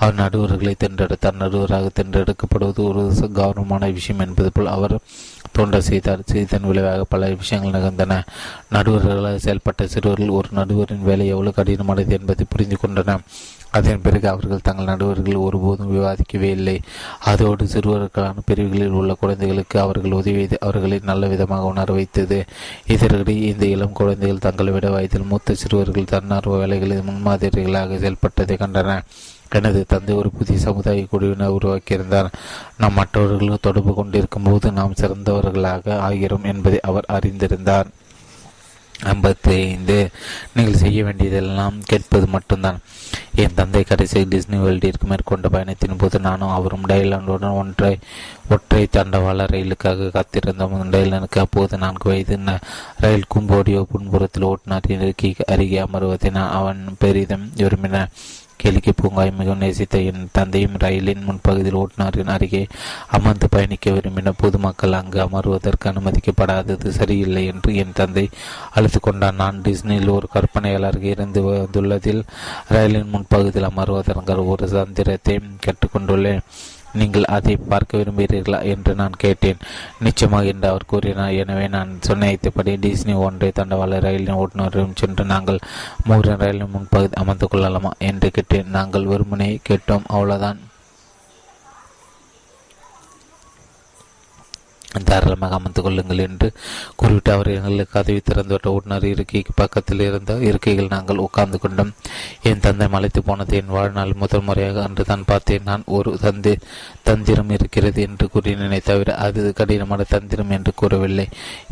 அவர் நடுவர்களை தென்றெடுத்தார். நடுவராக தென்றெடுக்கப்படுவது ஒரு கௌரவமான விஷயம் என்பது போல் அவர் தோன்ற செய்தார். செய்தன் விளைவாக பல விஷயங்கள் நிகழ்ந்தன. நடுவர்களால் செயல்பட்ட சிறுவர்கள் ஒரு நடுவரின் வேலை எவ்வளவு கடினமானது என்பதை புரிந்து கொண்டனர். அதன் பிறகு அவர்கள் தங்கள் நடுவர்கள் ஒருபோதும் விவாதிக்கவே இல்லை. அதோடு சிறுவர்களான பிரிவுகளில் உள்ள குழந்தைகளுக்கு அவர்கள் உதவி அவர்களை நல்ல விதமாக உணர வைத்தது. இதற்கிடையே இந்த இளம் குழந்தைகள் தங்களை விட வயதில் மூத்த சிறுவர்கள் தன்னார்வ வேலைகளில் முன்மாதிரிகளாக செயல்பட்டதை கண்டனர். எனது தந்தை ஒரு புதிய சமுதாய குழுவினர் உருவாக்கியிருந்தார். நாம் மற்றவர்களுக்கு தொடர்பு கொண்டிருக்கும் போது நாம் சிறந்தவர்களாக ஆகிறோம் என்பதை அவர் அறிந்திருந்தார். 55 நீங்கள் செய்ய வேண்டியதெல்லாம் கேட்பது மட்டும்தான். என் தந்தை கடைசி டிஸ்னி வேர்ல்டிற்கு மேற்கொண்ட பயணத்தின் போது நானும் அவரும் டைலாண்டுடன் ஒற்றை தண்டவாள ரயிலுக்காக காத்திருந்தோம். டைலானுக்கு அப்போது 4 வயது. ரயில் கும்போடியோ புன்புறத்தில் ஓட்டுநர் அருகே அமருவதை அவன் பெரிதும் விரும்பினான். கேளிக்கை பூங்காய் மிகவும் நேசித்த என் தந்தையும் ரயிலின் முன்பகுதியில் ஓட்டுநரின் அருகே அமர்ந்து பயணிக்க விரும்பின. பொதுமக்கள் அங்கு அமர்வதற்கு அனுமதிக்கப்படாதது சரியில்லை என்று என் தந்தை அழுத்து கொண்டான். நான் டிஸ்னியில் ஒரு கற்பனையாளருக்கு இருந்து வந்துள்ளதில் ரயிலின் முன்பகுதியில் அமர்வதற்கு ஒரு தந்திரத்தை கற்றுக்கொண்டுள்ளேன். நீங்கள் அதை பார்க்க விரும்புகிறீர்களா என்று நான் கேட்டேன். நிச்சயமாக என்று அவர் கூறினார். எனவே நான் சொன்னபடி டிஸ்னி ஒன்றை தண்டவாள ரயிலின் ஓட்டுநரும் சென்று நாங்கள் 3 ரயிலின் முன்பகுதி அமர்ந்து கொள்ளலாமா என்று கேட்டேன். நாங்கள் வெறுமனே கேட்டோம், அவ்வளோதான். தாராளமாக அமர்ந்து கொள்ளுங்கள் என்று குறிப்பிட்டு அவர் எங்களுக்கு கதவி திறந்துவிட்ட ஓட்டுநர் இருக்கைக்கு பக்கத்தில் இருந்த இருக்கைகள் நாங்கள் உட்கார்ந்து கொண்டோம். என் தந்தை மலைத்து போனது என் வாழ்நாள் முதல் முறையாக அன்று தான் பார்த்தேன். நான் ஒரு தந்திரம் இருக்கிறது என்று கூறினேனே தவிர அது கடினமான தந்திரம் என்று கூறவில்லை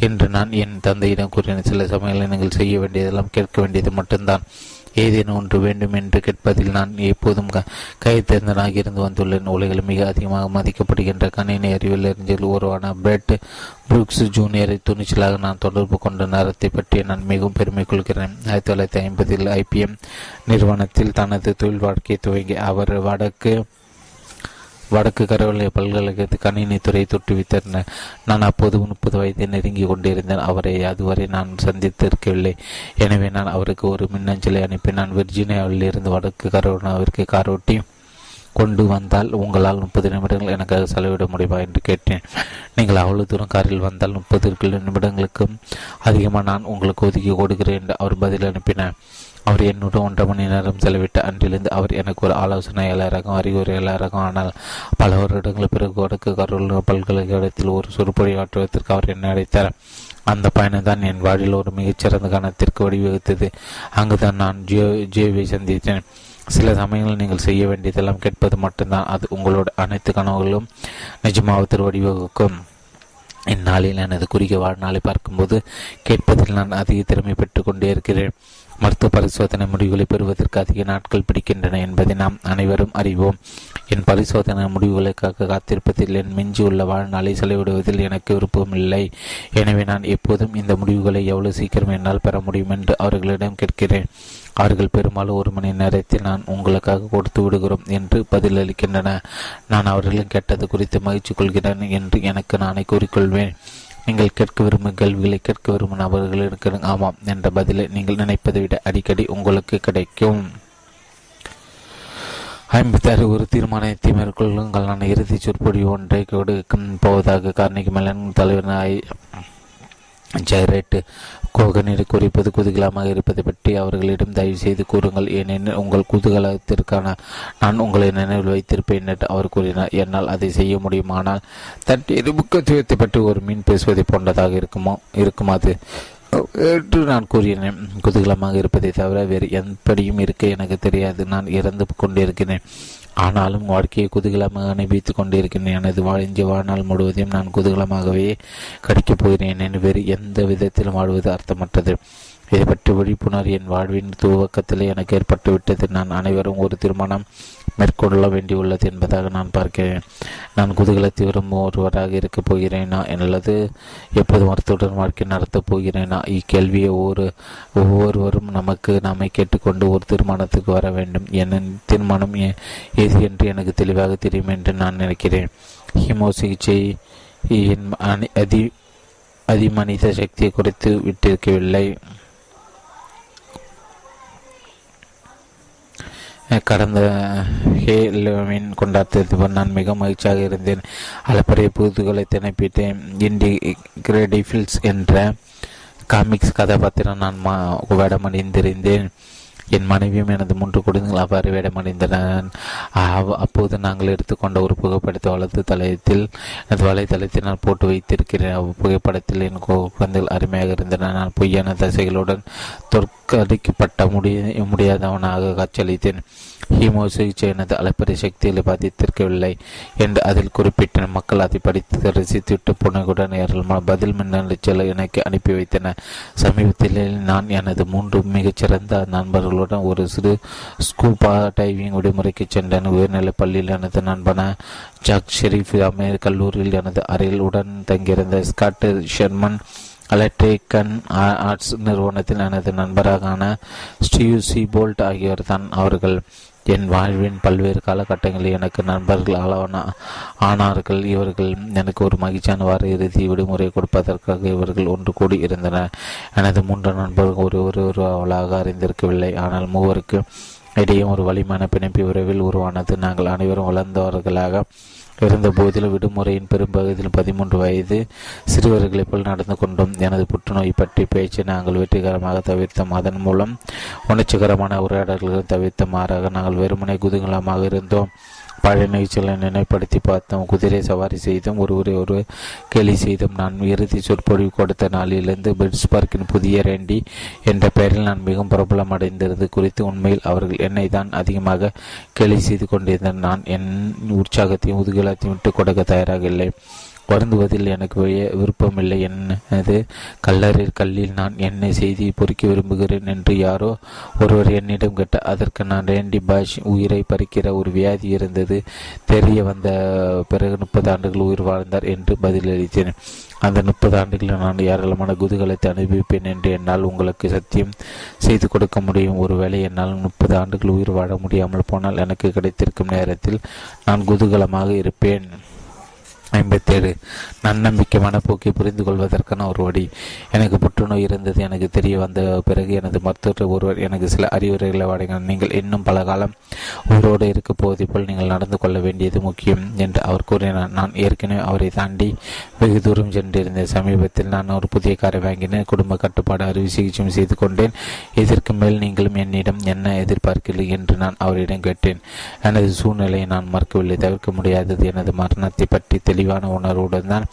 என்று நான் என் தந்தையிடம் கூறினேன். சில சமயங்களில் நீங்கள் செய்ய வேண்டியதெல்லாம் கேட்க வேண்டியது மட்டும்தான். ஏதேனும் ஒன்று வேண்டும் என்று கேட்பதில் நான் எப்போதும் கைத்தேர்ந்தனாக இருந்து வந்துள்ளேன். உலகில் மிக அதிகமாக மதிக்கப்படுகின்ற கணினி அறிவியல் அறிஞர்கள் ஒருவான பிரெட் புரூக்ஸ் ஜூனியரை துணிச்சலாக நான் தொடர்பு கொண்ட நேரத்தை பற்றி நான் மிகவும் பெருமை கொள்கிறேன். 1950 IBM நிறுவனத்தில் தனது தொழில் வாழ்க்கையை துவங்கி அவர் வடக்கு கரோலினா பல்கலைக்கழகத்து கணினித்துறையை தொட்டுவித்தனர். நான் அப்போது 30 வயதை நெருங்கி கொண்டிருந்தேன். அவரை அதுவரை நான் சந்தித்திருக்கவில்லை. எனவே நான் அவருக்கு ஒரு மின்னஞ்சலை அனுப்பி, நான் விர்ஜீனியாவிலிருந்து வடக்கு கரோலினாவிற்கு கார் ஓட்டி கொண்டு வந்தால் உங்களால் 30 நிமிடங்கள் எனக்காக செலவிட முடியுமா என்று கேட்டேன். நீங்கள் அவ்வளவு தூரம் காரில் வந்தால் 30 நிமிடங்களுக்கும் அதிகமாக நான் உங்களுக்கு ஒதுக்கி கொடுக்கிறேன் என்று அவர் பதில் அனுப்பினார். அவர் என்னுடன் 1.5 மணி நேரம் செலவிட்ட அன்றிலிருந்து அவர் எனக்கு ஒரு ஆலோசனையாளராகவும் அறிவுரையாளராகவும் ஆனால் பல வருடங்கள் பிறகு வடக்கு கரோலினா பல்கலைக்கழகத்தில் ஒரு சொற்பொழிவாற்றுவதற்கு அவர் என்னை அழைத்தார். அந்த பயணம்தான் என் வாழ்வில் ஒரு மிகச்சிறந்த கணத்திற்கு வடிவகுத்தது. அங்குதான் நான் ஜேவை சந்தித்தேன். சில சமயங்கள் நீங்கள் செய்ய வேண்டியதெல்லாம் கேட்பது மட்டும்தான். அது உங்களோட அனைத்து கனவுகளும் நிஜமாவதற்கு வடிவகுக்கும். இந்நாளில் எனது குறுகிய வாழ்நாளை பார்க்கும்போது கேட்பதில் நான் அதிக திறமை பெற்றுக் கொண்டே இருக்கிறேன். மருத்துவ பரிசோதனை முடிவுகளை பெறுவதற்கு அதிக நாட்கள் பிடிக்கின்றன என்பதை நாம் அனைவரும் அறிவோம். என் பரிசோதனை முடிவுகளுக்காக காத்திருப்பதில் என் மிஞ்சி உள்ள வாழ்நாளை செலவிடுவதில் எனக்கு விருப்பமில்லை. எனவே நான் எப்போதும் இந்த முடிவுகளை எவ்வளவு சீக்கிரம் என்னால் பெற முடியும் என்று அவர்களிடம் கேட்கிறேன். அவர்கள் பெரும்பாலும் 1 மணி நேரத்தில் நான் உங்களுக்காக கொடுத்து விடுகிறோம் என்று பதிலளிக்கின்றன. நான் அவர்களும் கேட்டது குறித்து மகிழ்ச்சி கொள்கிறேன் என்று எனக்கு நானே கூறிக்கொள்வேன். நீங்கள் கேட்க விரும்பும் கேள்விகளை கேட்க விரும்பும் அவர்கள் இருக்கிற ஆமாம் என்ற பதிலை நீங்கள் நினைப்பதை விட அடிக்கடி உங்களுக்கு கிடைக்கும். 56 ஒரு தீர்மானத்தை மேற்கொள்ளுங்கள். இறுதிச் சொற்பொழி ஒன்றை கொடுக்கும் போவதாக கார்னிகி மெலன் தலைவர் ஜெரட் கோகனரை குறிப்பது குதூகலமாக இருப்பதை பற்றி அவர்களிடம் தயவு செய்து கூறுங்கள். ஏனெனில் உங்கள் குதூகலத்திற்கான நான் உங்களை நினைவில் வைத்திருப்பேன் என்று அவர் கூறினார். என்னால் அதை செய்ய முடியுமானால் தன் எதிர்ப்புக்கத்துவத்தை பற்றி ஒரு மீன் பேசுவதை போன்றதாக இருக்குமாது என்று நான் கூறினேன். குதூகலமாக இருப்பதை தவிர வேறு எப்படியும் இருக்க எனக்கு தெரியாது. நான் இறந்து கொண்டிருக்கிறேன், ஆனாலும் வாழ்க்கையை குதூகலமாக அனுபவித்துக் கொண்டிருக்கிறேன். எனது வாழ்நாள் முழுவதையும் நான் குதூகலமாகவே கடிக்கப் போகிறேன். வேறு எந்த விதத்திலும் வாழ்வது அர்த்தமற்றது. இதை பற்றி விழிப்புணர்வு என் வாழ்வின் துவக்கத்தில் எனக்கு ஏற்பட்டுவிட்டது. நான் அனைவரும் ஒரு தீர்மானம் மேற்கொள்ள வேண்டியுள்ளது என்பதாக நான் பார்க்கிறேன். நான் குதூகலத்தை விரும்பும் ஒருவராக இருக்கப் போகிறேனா அல்லது எப்போதும் மருத்துவத்துடன் வாழ்க்கை நடத்தப் போகிறேனா? இக்கேள்வியை ஒவ்வொருவரும் நமக்கு நாமே கேட்டுக்கொண்டு ஒரு தீர்மானத்துக்கு வர வேண்டும். என் தீர்மானம் ஏது என்று எனக்கு தெளிவாக தெரியும் என்று நான் நினைக்கிறேன். ஹீமோ சிகிச்சை என் அதிமனித சக்தியை குறைத்து விட்டிருக்கவில்லை. கடந்த ஹேலோவின் கொண்டாட்டத்திற்கு நான் மிக மகிழ்ச்சியாக இருந்தேன். அளப்பரிய புதுகளை திணைப்பிட்டேன். இண்டி கிரெடிஃபில்ஸ் என்ற காமிக்ஸ் கதாபாத்திரம் நான் வேடமடைந்திருந்தேன். என் மனைவியும் எனது 3 குழந்தைகள் அவ்வாறு வேடமடைந்தனர். அப்போது நாங்கள் எடுத்துக்கொண்ட ஒரு புகைப்படத்தை எனது வலைத்தளத்தில் நான் போட்டு வைத்திருக்கிறேன். புகைப்படத்தில் என் குழந்தைகள் அருமையாக இருந்தன. நான் பொய்யான தசைகளுடன் தோற்கடிக்கப்பட்ட முடியாதவனாக காட்சியளித்தேன். ஹீமோ சிகிச்சை எனது அளப்பரிய சக்திகளை பாதித்திருக்கவில்லை என்று அதில் குறிப்பிட்ட மக்கள் அதை படித்து ரசித்துவிட்டு புனைகுடன் பதில் மின்னஞ்சலை எனக்கு அனுப்பி வைத்தனர். சமீபத்தில் நான் எனது 3 மிகச்சிறந்த நண்பர்களுடன் ஒரு சிறு ஸ்கூபா டைவிங் விடுமுறைக்கு சென்றேன். உயர்நிலைப் பள்ளியில் எனது நண்பன ஜாக் ஷெரீஃப் கல்லூரியில் எனது அறையில் உடன் தங்கியிருந்த ஸ்காட் ஷெர்மன் எலக்ட்ரிக்கன் ஆர்ட்ஸ் நிறுவனத்தில் எனது நண்பரான ஸ்டீவ் சி போல்ட் ஆகியோர் தான் அவர்கள். என் வாழ்வின் பல்வேறு காலகட்டங்களில் எனக்கு நண்பர்கள் ஆனார்கள். இவர்கள் எனக்கு ஒரு மகிழ்ச்சியான வார இறுதி விடுமுறை கொடுப்பதற்காக இவர்கள் ஒன்று கூடி இருந்தனர். எனது 3 நண்பர்கள் ஒரு அவளாக அறிந்திருக்கவில்லை, ஆனால் மூவருக்கு இடையே ஒரு வலிமான பிணைப்பு விரைவில் உருவானது. நாங்கள் அனைவரும் வளர்ந்தவர்களாக இருந்த போதிலும் விடுமுறையின் பெரும்பகுதியில் 13 வயது சிறுவர்களை போல் நடந்து கொண்டோம். எனது புற்றுநோய் பற்றி பேச்சை நாங்கள் வெற்றிகரமாக தவிர்த்தோம். அதன் மூலம் உணர்ச்சிகரமான உரையாடல்களை தவிர்த்த மாறாக நாங்கள் வெறுமனை குதூகலமாக இருந்தோம். பழைய நிகழ்ச்சிகளை நினைப்படுத்தி பார்த்தோம், குதிரை சவாரி செய்தோம், ஒரு கேலி செய்தோம். நான் இறுதி சொற்பொழிவு கொடுத்த நாளிலிருந்து பிட்ஸ்பர்க்கின் புதிய ரெண்டி என்ற பெயரில் நான் மிகவும் பிரபலம் அடைந்தது குறித்து உண்மையில் அவர்கள் என்னை தான் அதிகமாக கேலி செய்து கொண்டிருந்தனர். நான் என் உற்சாகத்தையும் உதுகலாத்தையும் விட்டு கொடுக்க தயாராக இல்லை. வருந்துவதில் எனக்கு விருப்பமில்லை. எனது கல்லில் நான் என்னை செய்தி பொறிக்க விரும்புகிறேன் என்று யாரோ ஒருவர் என்னிடம் கேட்ட அதற்கு நான் ரேண்டி பாஷ் உயிரை பறிக்கிற ஒரு வியாதி இருந்தது தெரிய வந்த பிறகு 30 ஆண்டுகள் உயிர் வாழ்ந்தார் என்று பதிலளித்தேன். அந்த 30 ஆண்டுகளில் நான் ஏராளமான குதூகலத்தை அனுபவிப்பேன் என்று என்னால் உங்களுக்கு சத்தியம் செய்து கொடுக்க முடியும். ஒருவேளை என்னால் 30 ஆண்டுகள் உயிர் வாழ முடியாமல் போனால் எனக்கு கிடைத்திருக்கும் நேரத்தில் நான் குதூகலமாக இருப்பேன். 57 நன்னம்பிக்கை மனப்போக்கை புரிந்து கொள்வதற்கான ஒரு வழி. எனக்கு புற்றுநோய் இருந்தது எனக்கு தெரிய வந்த பிறகு எனது மருத்துவர் ஒருவர் எனக்கு சில அறிவுரைகளை வழங்கினார். நீங்கள் இன்னும் பல காலம் உயிரோடு இருக்க போவதை போல் நீங்கள் நடந்து கொள்ள வேண்டியது முக்கியம் என்று அவர் கூறினார். நான் ஏற்கனவே அவரை தாண்டி வெகு தூரம் சென்றிருந்தேன். சமீபத்தில் நான் ஒரு புதிய காரை வாங்கினேன், குடும்ப கட்டுப்பாடு அறுவை சிகிச்சையும் செய்து கொண்டேன். இதற்கு மேல் நீங்களும் என்னிடம் என்ன எதிர்பார்க்கிறீர்கள் என்று நான் அவரிடம் கேட்டேன். எனது சூழ்நிலையை நான் மறக்கவில்லை, தவிர்க்க முடியாதது. எனது மரணத்தை பற்றி தெளிவான உணர்வுடன் தான்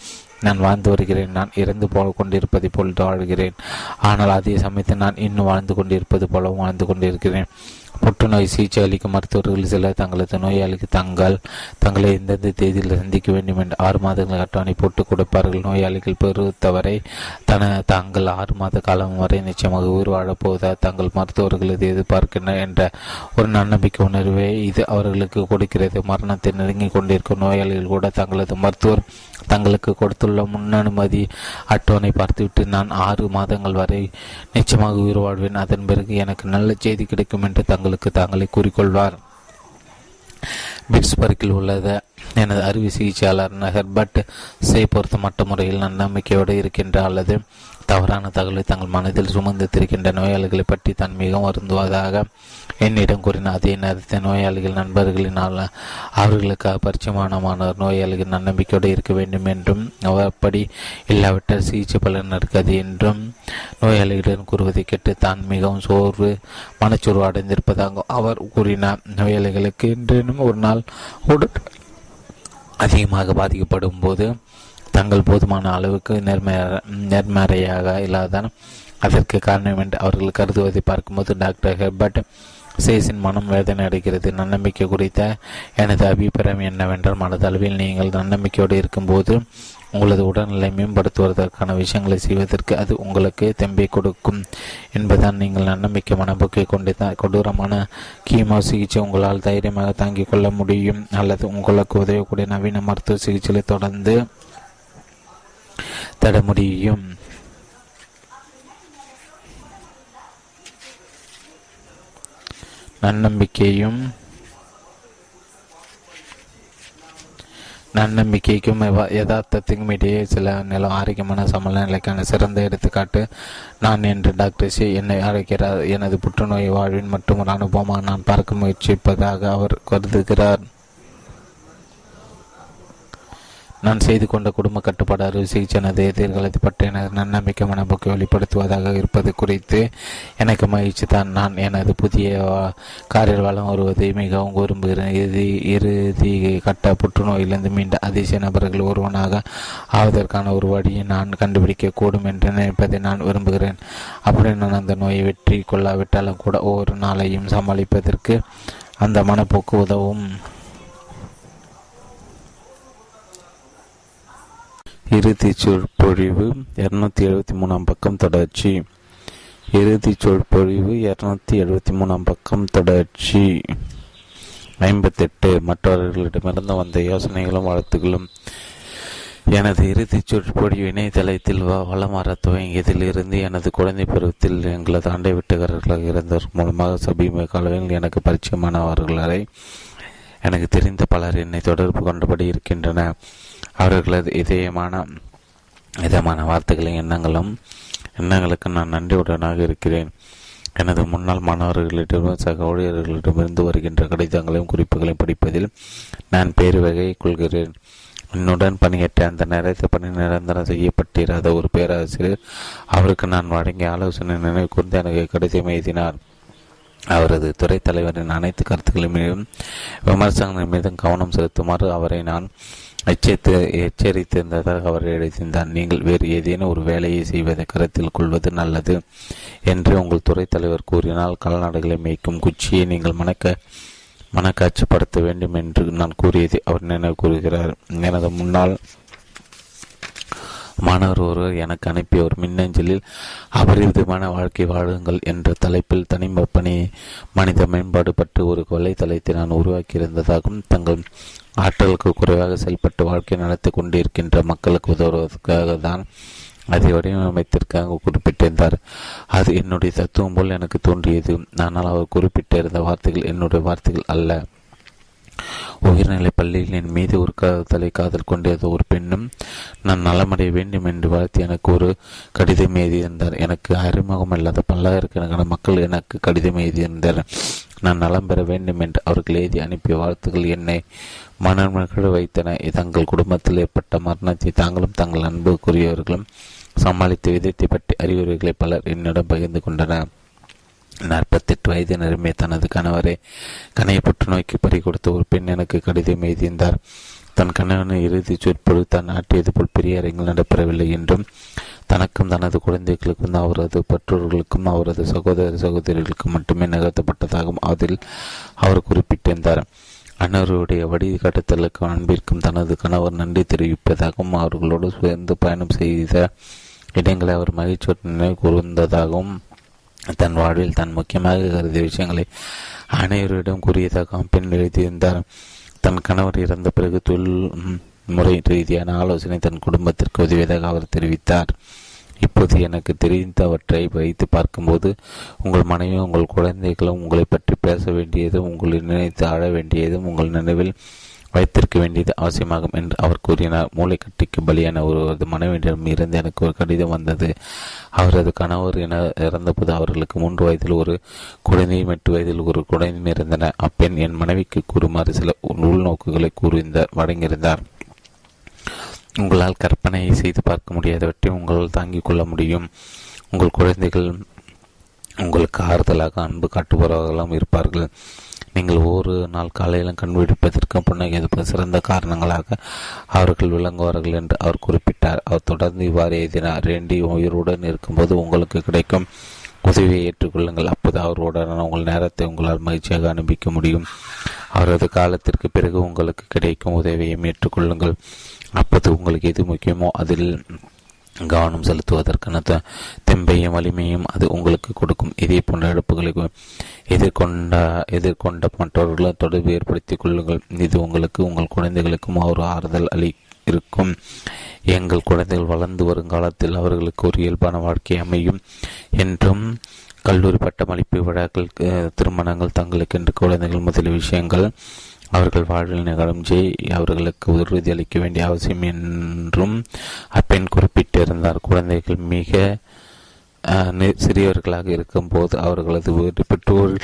நான் வாழ்ந்து வருகிறேன். நான் இறந்து கொண்டிருப்பதை போல் வாழ்கிறேன், ஆனால் அதே சமயத்தில் நான் இன்னும் வாழ்ந்து கொண்டிருப்பது போலவும் வாழ்ந்து கொண்டிருக்கிறேன். புற்றுநோய் சிகிச்சை அளிக்கும் மருத்துவர்கள் சிலர் தங்களது நோயாளிக்கு தங்களை எந்தெந்த தேதியில் சந்திக்க வேண்டும் என்று 6 மாதங்கள் அட்டவணை போட்டுக் கொடுப்பார்கள். நோயாளிகள் பொறுத்தவரை தாங்கள் 6 மாத காலம் வரை நிச்சயமாக உயிர் வாழப்போவதால் தங்கள் மருத்துவர்களது எதிர்பார்க்கின்றனர் என்ற ஒரு நன்னம்பிக்கை உணர்வை இது அவர்களுக்கு கொடுக்கிறது. மரணத்தை நெருங்கிக் கொண்டிருக்கும் நோயாளிகள் கூட தங்களது மருத்துவர் தங்களுக்கு கொடுத்துள்ள முன்னனுமதி அட்டவணை பார்த்துவிட்டு நான் 6 மாதங்கள் வரை நிச்சயமாக உயிர் வாழ்வேன், அதன் பிறகு எனக்கு நல்ல செய்தி கிடைக்கும் என்று தாங்களே கூறிக்கொள்வார். பிட்ஸ்பர்க்கில் உள்ளது எனது அறுவை சிகிச்சையாளர் ஹெர்பர்ட் சே பொருத்தமற்ற முறையில் நன்னம்பிக்கையோடு இருக்கின்ற அல்லது தவறான தகவலை தங்கள் மனதில் சுமந்து திருக்கின்ற நோயாளிகளை பற்றி தான் மிகவும் வருந்துவதாக என்னிடம் கூறினார். அதே நேரத்தில் நோயாளிகள் நண்பர்களினால் அவர்களுக்காக பரிச்சயமானமான நோயாளிகள் நன்னம்பிக்கையோடு இருக்க வேண்டும் என்றும் அப்படி இல்லாவிட்டால் சிகிச்சை பலன் இருக்காது என்றும் நோயாளிகளிடம் கூறுவதை கேட்டு தான் மிகவும் மனச்சோர்வு அடைந்திருப்பதாக அவர் கூறினார். நோயாளிகளுக்கு இன்றும் ஒரு நாள் உடல் அதிகமாக பாதிக்கப்படும் போது தங்கள் போதுமான அளவுக்கு நேர்மறையாக இல்லாத அதற்கு காரணம் என்று அவர்கள் கருதுவதை பார்க்கும்போது டாக்டர் ஹெர்பர்ட் சேஸின் மனம் வேதனை அடைகிறது. நன்னம்பிக்கை குறித்த எனது அபிப்பிராயம் என்னவென்றால் மனதளவில் நீங்கள் நன்னம்பிக்கையோடு இருக்கும்போது உங்களது உடல்நிலை மேம்படுத்துவதற்கான விஷயங்களை செய்வதற்கு அது உங்களுக்கு தெம்பை கொடுக்கும் என்பதால் நீங்கள் நன்னம்பிக்கை மனப்போக்கை கொண்டு கொடூரமான கீமோ சிகிச்சை உங்களால் தைரியமாக தாங்கிக் கொள்ள முடியும். அல்லது உங்களுக்கு உதவக்கூடிய நவீன மருத்துவ சிகிச்சைகளை தொடர்ந்து தட முடியும். நன்னம்பிக்கைக்கும் யதார்த்தத்துக்கும் இடையே சில ஆரோக்கியமான சமநிலைக்கான சிறந்த எடுத்துக்காட்டு நான் என்று டாக்டர் சி என்னை அழைக்கிறார். எனது புற்றுநோய் வாழ்வின் மற்றும் ஒரு அனுபவமாக நான் பார்க்க முயற்சிப்பதாக அவர் கருதுகிறார். நான் செய்து கொண்ட குடும்ப கட்டுப்பாடு அறுவை சிகிச்சை எனது எதிர்காலத்தை பற்றி எனது நன்னம்பிக்கை மனப்போக்கை வெளிப்படுத்துவதாக இருப்பது குறித்து எனக்கு மகிழ்ச்சி தான். நான் எனது புதிய காரில் வளம் வருவதை மிகவும் விரும்புகிறேன். இறுதி கட்ட புற்றுநோயிலிருந்து மீண்டும் அதிசய நபர்கள் ஒருவனாக ஆவதற்கான ஒரு வழியை நான் கண்டுபிடிக்கக்கூடும் என்று நினைப்பதை நான் விரும்புகிறேன். அப்படி நான் அந்த நோயை வெற்றி கொள்ளாவிட்டாலும் கூட ஒவ்வொரு நாளையும் சமாளிப்பதற்கு அந்த மனப்போக்கு உதவும். இறுதிச் சொற்பொழிவு 273 பக்கம் தொடர்ச்சி. இறுதிச் சொற்பொழிவு 273 பக்கம் தொடர்ச்சி 58 மற்றவர்களிடமிருந்து வந்த யோசனைகளும் வாழ்த்துக்களும். எனது இறுதிச் சொற்பொழிவு இணையதளத்தில் வளம் வர துவங்கியதில் இருந்து எனது குழந்தை பருவத்தில் எங்களது ஆண்டை வெட்டுக்காரர்களாக இருந்தவர் மூலமாக சமீப காலங்களில் எனக்கு பரிச்சயமானவர்களை எனக்கு தெரிந்த பலர் என்னை தொடர்பு கொண்டபடி இருக்கின்றனர். அவர்களது இதமான வார்த்தைகளும் எண்ணங்களுக்கு நான் நன்றியுடனாக இருக்கிறேன். எனது முன்னாள் மாணவர்களிடமும் சக ஊழியர்களிடமிருந்து வருகின்ற கடிதங்களையும் குறிப்புகளையும் படிப்பதில் நான் பேருவகை கொள்கிறேன். என்னுடன் பணியற்ற அந்த நேரத்தை பணி நிரந்தரம் செய்யப்பட்டிராத ஒரு பேராசிரியர் அவருக்கு நான் வழங்கிய ஆலோசனை நினைவு கூர்ந்து எனக்கு கடிதம் எழுதினார். அவரது துறை தலைவரின் அனைத்து கருத்துக்களின் மீதும் விமர்சனங்கள் மீதும் கவனம் செலுத்துமாறு அவரை நான் எச்சரித்திருந்ததாக அவர் எழுதினார். நீங்கள் வேறு ஏதேனும் ஒரு வேலையை செய்வதை கருத்தில் கொள்வது நல்லது என்று உங்கள் துறை தலைவர் கூறினால் கால்நடைகளை மேய்க்கும் குச்சியை நீங்கள் மனக்காட்சிப்படுத்த வேண்டும் என்று நான் கூறியதை அவர் நினைவு கூறுகிறார். எனது முன்னாள் மாணவர் ஒருவர் எனக்கு அனுப்பிய ஒரு மின்னஞ்சலில் அபரிவிதமான வாழ்க்கை வாழுங்கள் என்ற தலைப்பில் மனித மேம்பாடு பற்றி ஒரு வலைத்தளத்தை நான் உருவாக்கியிருந்ததாகவும் தங்கள் ஆற்றலுக்கு குறைவாக செயல்பட்டு வாழ்க்கை நடத்தி கொண்டிருக்கின்ற மக்களுக்கு உதவுவதற்காக தான் அதை வடிவமைத்திற்காக குறிப்பிட்டிருந்தார். அது என்னுடைய தத்துவம் போல் எனக்கு தோன்றியது. ஆனால் அவர் குறிப்பிட்டிருந்த வார்த்தைகள் என்னுடைய வார்த்தைகள் அல்ல. உயர்நிலை பள்ளியில் என் மீது ஒரு காதல் கொண்டிருந்த ஒரு பெண்ணும் நான் நலமடைய வேண்டும் என்று வாழ்த்து எனக்கு ஒரு கடிதம் எழுதியிருந்தார். எனக்கு அறிமுகம் இல்லாத பல்லாயிரக்கணக்கான மக்கள் எனக்கு கடிதம் எழுதியிருந்தார். நான் நலம் பெற வேண்டும் என்று அவர்கள் எழுதி அனுப்பிய வாழ்த்துக்கள் என்னை மனமகிழ வைத்தன. தங்கள் குடும்பத்தில் ஏற்பட்ட மரணத்தை தாங்களும் தங்கள் அன்புக்குரியவர்களும் சமாளித்த விதத்தை பற்றி அறிவுரைகளை பலர் என்னிடம் பகிர்ந்து கொண்டனர். 48 வயது நிரம்பிய தனது கணவரை கணைய புற்றுநோய்க்கு பறி கொடுத்த ஒரு பெண் எனக்கு கடிதம் எழுதியிருந்தார். தன் கணவனை இறுதி சொற்பொழுது தான் ஆற்றியது போல் பெரிய அரங்கில் நடைபெறவில்லை என்றும் தனக்கும் தனது குழந்தைகளுக்கும் அவரது பெற்றோர்களுக்கும் அவரது சகோதர சகோதரிகளுக்கும் மட்டுமே நிகழ்த்தப்பட்டதாகவும் அதில் அவர் குறிப்பிட்டிருந்தார். அன்னருடைய வழிகாட்டுதலுக்கும் அன்பிற்கும் தனது கணவர் நன்றி தெரிவிப்பதாகவும் அவர்களோடு சேர்ந்து பயணம் செய்த இடங்களை அவர் மகிழ்ச்சியுடன் நினைவு கூர்ந்ததாகவும் தன் வாழ்வில் தான் முக்கியமாக கருதிய விஷயங்களை அனைவரிடம் கூறியதாகவும் பெண் எழுதியிருந்தார். தன் கணவர் இறந்த பிறகு முறை ரீதியான ஆலோசனை தன் குடும்பத்திற்கு உதவியதாக அவர் தெரிவித்தார். இப்போது எனக்கு தெரிந்தவற்றை வைத்து பார்க்கும்போது உங்கள் மனைவியும் உங்கள் குழந்தைகளும் உங்களை பற்றி பேச வேண்டியதும் உங்களை நினைத்து ஆழ வேண்டியதும் உங்கள் நினைவில் வைத்திருக்க வேண்டியது அவசியமாகும் என்று அவர் கூறினார். மூளைக்கட்டிக்கு பலியான ஒருவரது மனைவியிடம் இருந்து எனக்கு ஒரு கடிதம் வந்தது. அவரது கணவர் என இறந்தபோது அவர்களுக்கு 3 வயதில் ஒரு குழந்தையும் 8 வயதில் ஒரு குழந்தையும் இருந்தன. அப்பெண் என் மனைவிக்கு கூறுமாறு சில உள்நோக்குகளை வழங்கியிருந்தார். உங்களால் கற்பனை செய்து பார்க்க முடியாதவற்றை உங்களால் தாங்கிக் கொள்ள முடியும். உங்கள் குழந்தைகள் உங்களுக்கு ஆறுதலாக அன்பு காட்டுபவர்களாகவும் இருப்பார்கள். நீங்கள் ஒவ்வொரு நாள் காலையிலும் கண்டுபிடிப்பதற்கும் புன்னகைப்பதற்கு சிறந்த காரணங்களாக அவர்கள் விளங்குவார்கள் என்று அவர் குறிப்பிட்டார். அவர் தொடர்ந்து இவ்வாறு எழுதினார். 2 உயிருடன் இருக்கும்போது உங்களுக்கு கிடைக்கும் உதவியை ஏற்றுக்கொள்ளுங்கள். அப்போது அவருடன் உங்கள் நேரத்தை உங்களால் மகிழ்ச்சியாக அனுபவிக்க முடியும். அவரது காலத்திற்கு பிறகு உங்களுக்கு கிடைக்கும் உதவியையும் ஏற்றுக்கொள்ளுங்கள். அப்போது உங்களுக்கு எது முக்கியமோ அதில் கவனம் செலுத்துவதற்கான தெம்பையும் வலிமையும் அது உங்களுக்கு கொடுக்கும். இதே போன்ற இழப்புகளுக்கு எதிர்கொண்ட மற்றவர்களும் தொடர்பு ஏற்படுத்திக் கொள்ளுங்கள். இது உங்களுக்கு உங்கள் குழந்தைகளுக்கும் ஒரு ஆறுதல் இருக்கும். எங்கள் குழந்தைகள் வளர்ந்து வரும் காலத்தில் அவர்களுக்கு ஒரு இயல்பான வாழ்க்கை அமையும் என்றும், கல்லூரி பட்டமளிப்பு விழாக்கள், திருமணங்கள், தங்களுக்கென்று குழந்தைகள் முதலிய விஷயங்கள் அவர்கள் வாழ்வில் நிகழும் அவர்களுக்கு உறுதி அளிக்க வேண்டிய அவசியம் என்றும் அப்பெண் குறிப்பிட்டிருந்தார். குழந்தைகள் மிக சிறியவர்களாக இருக்கும்போது அவர்களது பெற்றோர்கள்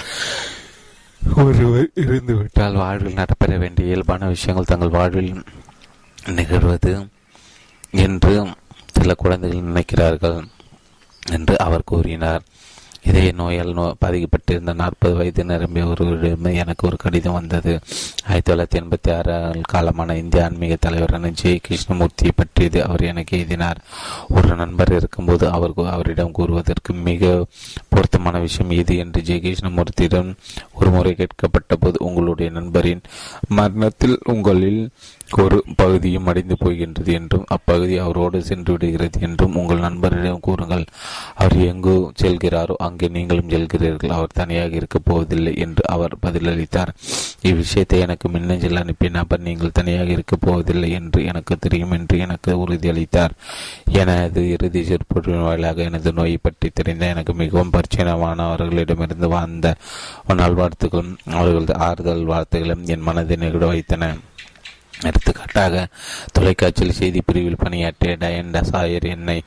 ஒருவர் இருந்துவிட்டால் வாழ்வில் நடைபெற வேண்டிய இயல்பான விஷயங்கள் தங்கள் வாழ்வில் நிகழ்வது என்று சில குழந்தைகள் நினைக்கிறார்கள் என்று அவர் கூறினார். இதய நோயால் பாதிக்கப்பட்டிருந்த 40 வயது நிரம்பிய ஒருவரிடமே எனக்கு ஒரு கடிதம் வந்தது. 1986 காலமான இந்திய ஆன்மீக தலைவரான ஜெய கிருஷ்ணமூர்த்தியை பற்றியது. அவர் எனக்கு எழுதினார். ஒரு நண்பர் இருக்கும்போது அவரிடம் கூறுவதற்கு மிக பொருத்தமான விஷயம் இது என்று ஜெய கிருஷ்ணமூர்த்தியிடம் ஒரு முறை கேட்கப்பட்ட போது, உங்களுடைய நண்பரின் மரணத்தில் உங்களில் ஒரு பகுதியும் அடைந்து போகின்றது என்றும், அப்பகுதி அவரோடு சென்று விடுகிறது என்றும் உங்கள் நண்பரிடம் கூறுங்கள். அவர் எங்கு செல்கிறாரோ அங்கே நீங்களும் செல்கிறீர்கள். அவர் தனியாக இருக்கப் போவதில்லை என்று அவர் பதிலளித்தார். இவ்விஷயத்தை எனக்கு மின்னஞ்சல் அனுப்பிய நபர், நீங்கள் தனியாக இருக்கப் போவதில்லை என்று எனக்கு தெரியும் என்று எனக்கு உறுதியளித்தார். எனது இறுதி சொற்பொழிவின் வாயிலாக எனது நோயை பற்றி தெரிந்த எனக்கு மிகவும் பரிச்சயமானவர்களிடமிருந்து வாழ்ந்த நல்வாழ்த்துக்களும் அவர்களது ஆறுதல் வார்த்தைகளும் என் மனதை நெகிழ வைத்தன. எடுத்துக்காட்டாக, தொலைக்காட்சியில் செய்தி பிரிவில் பணியாற்றிய டயன் டசாயர் என்னை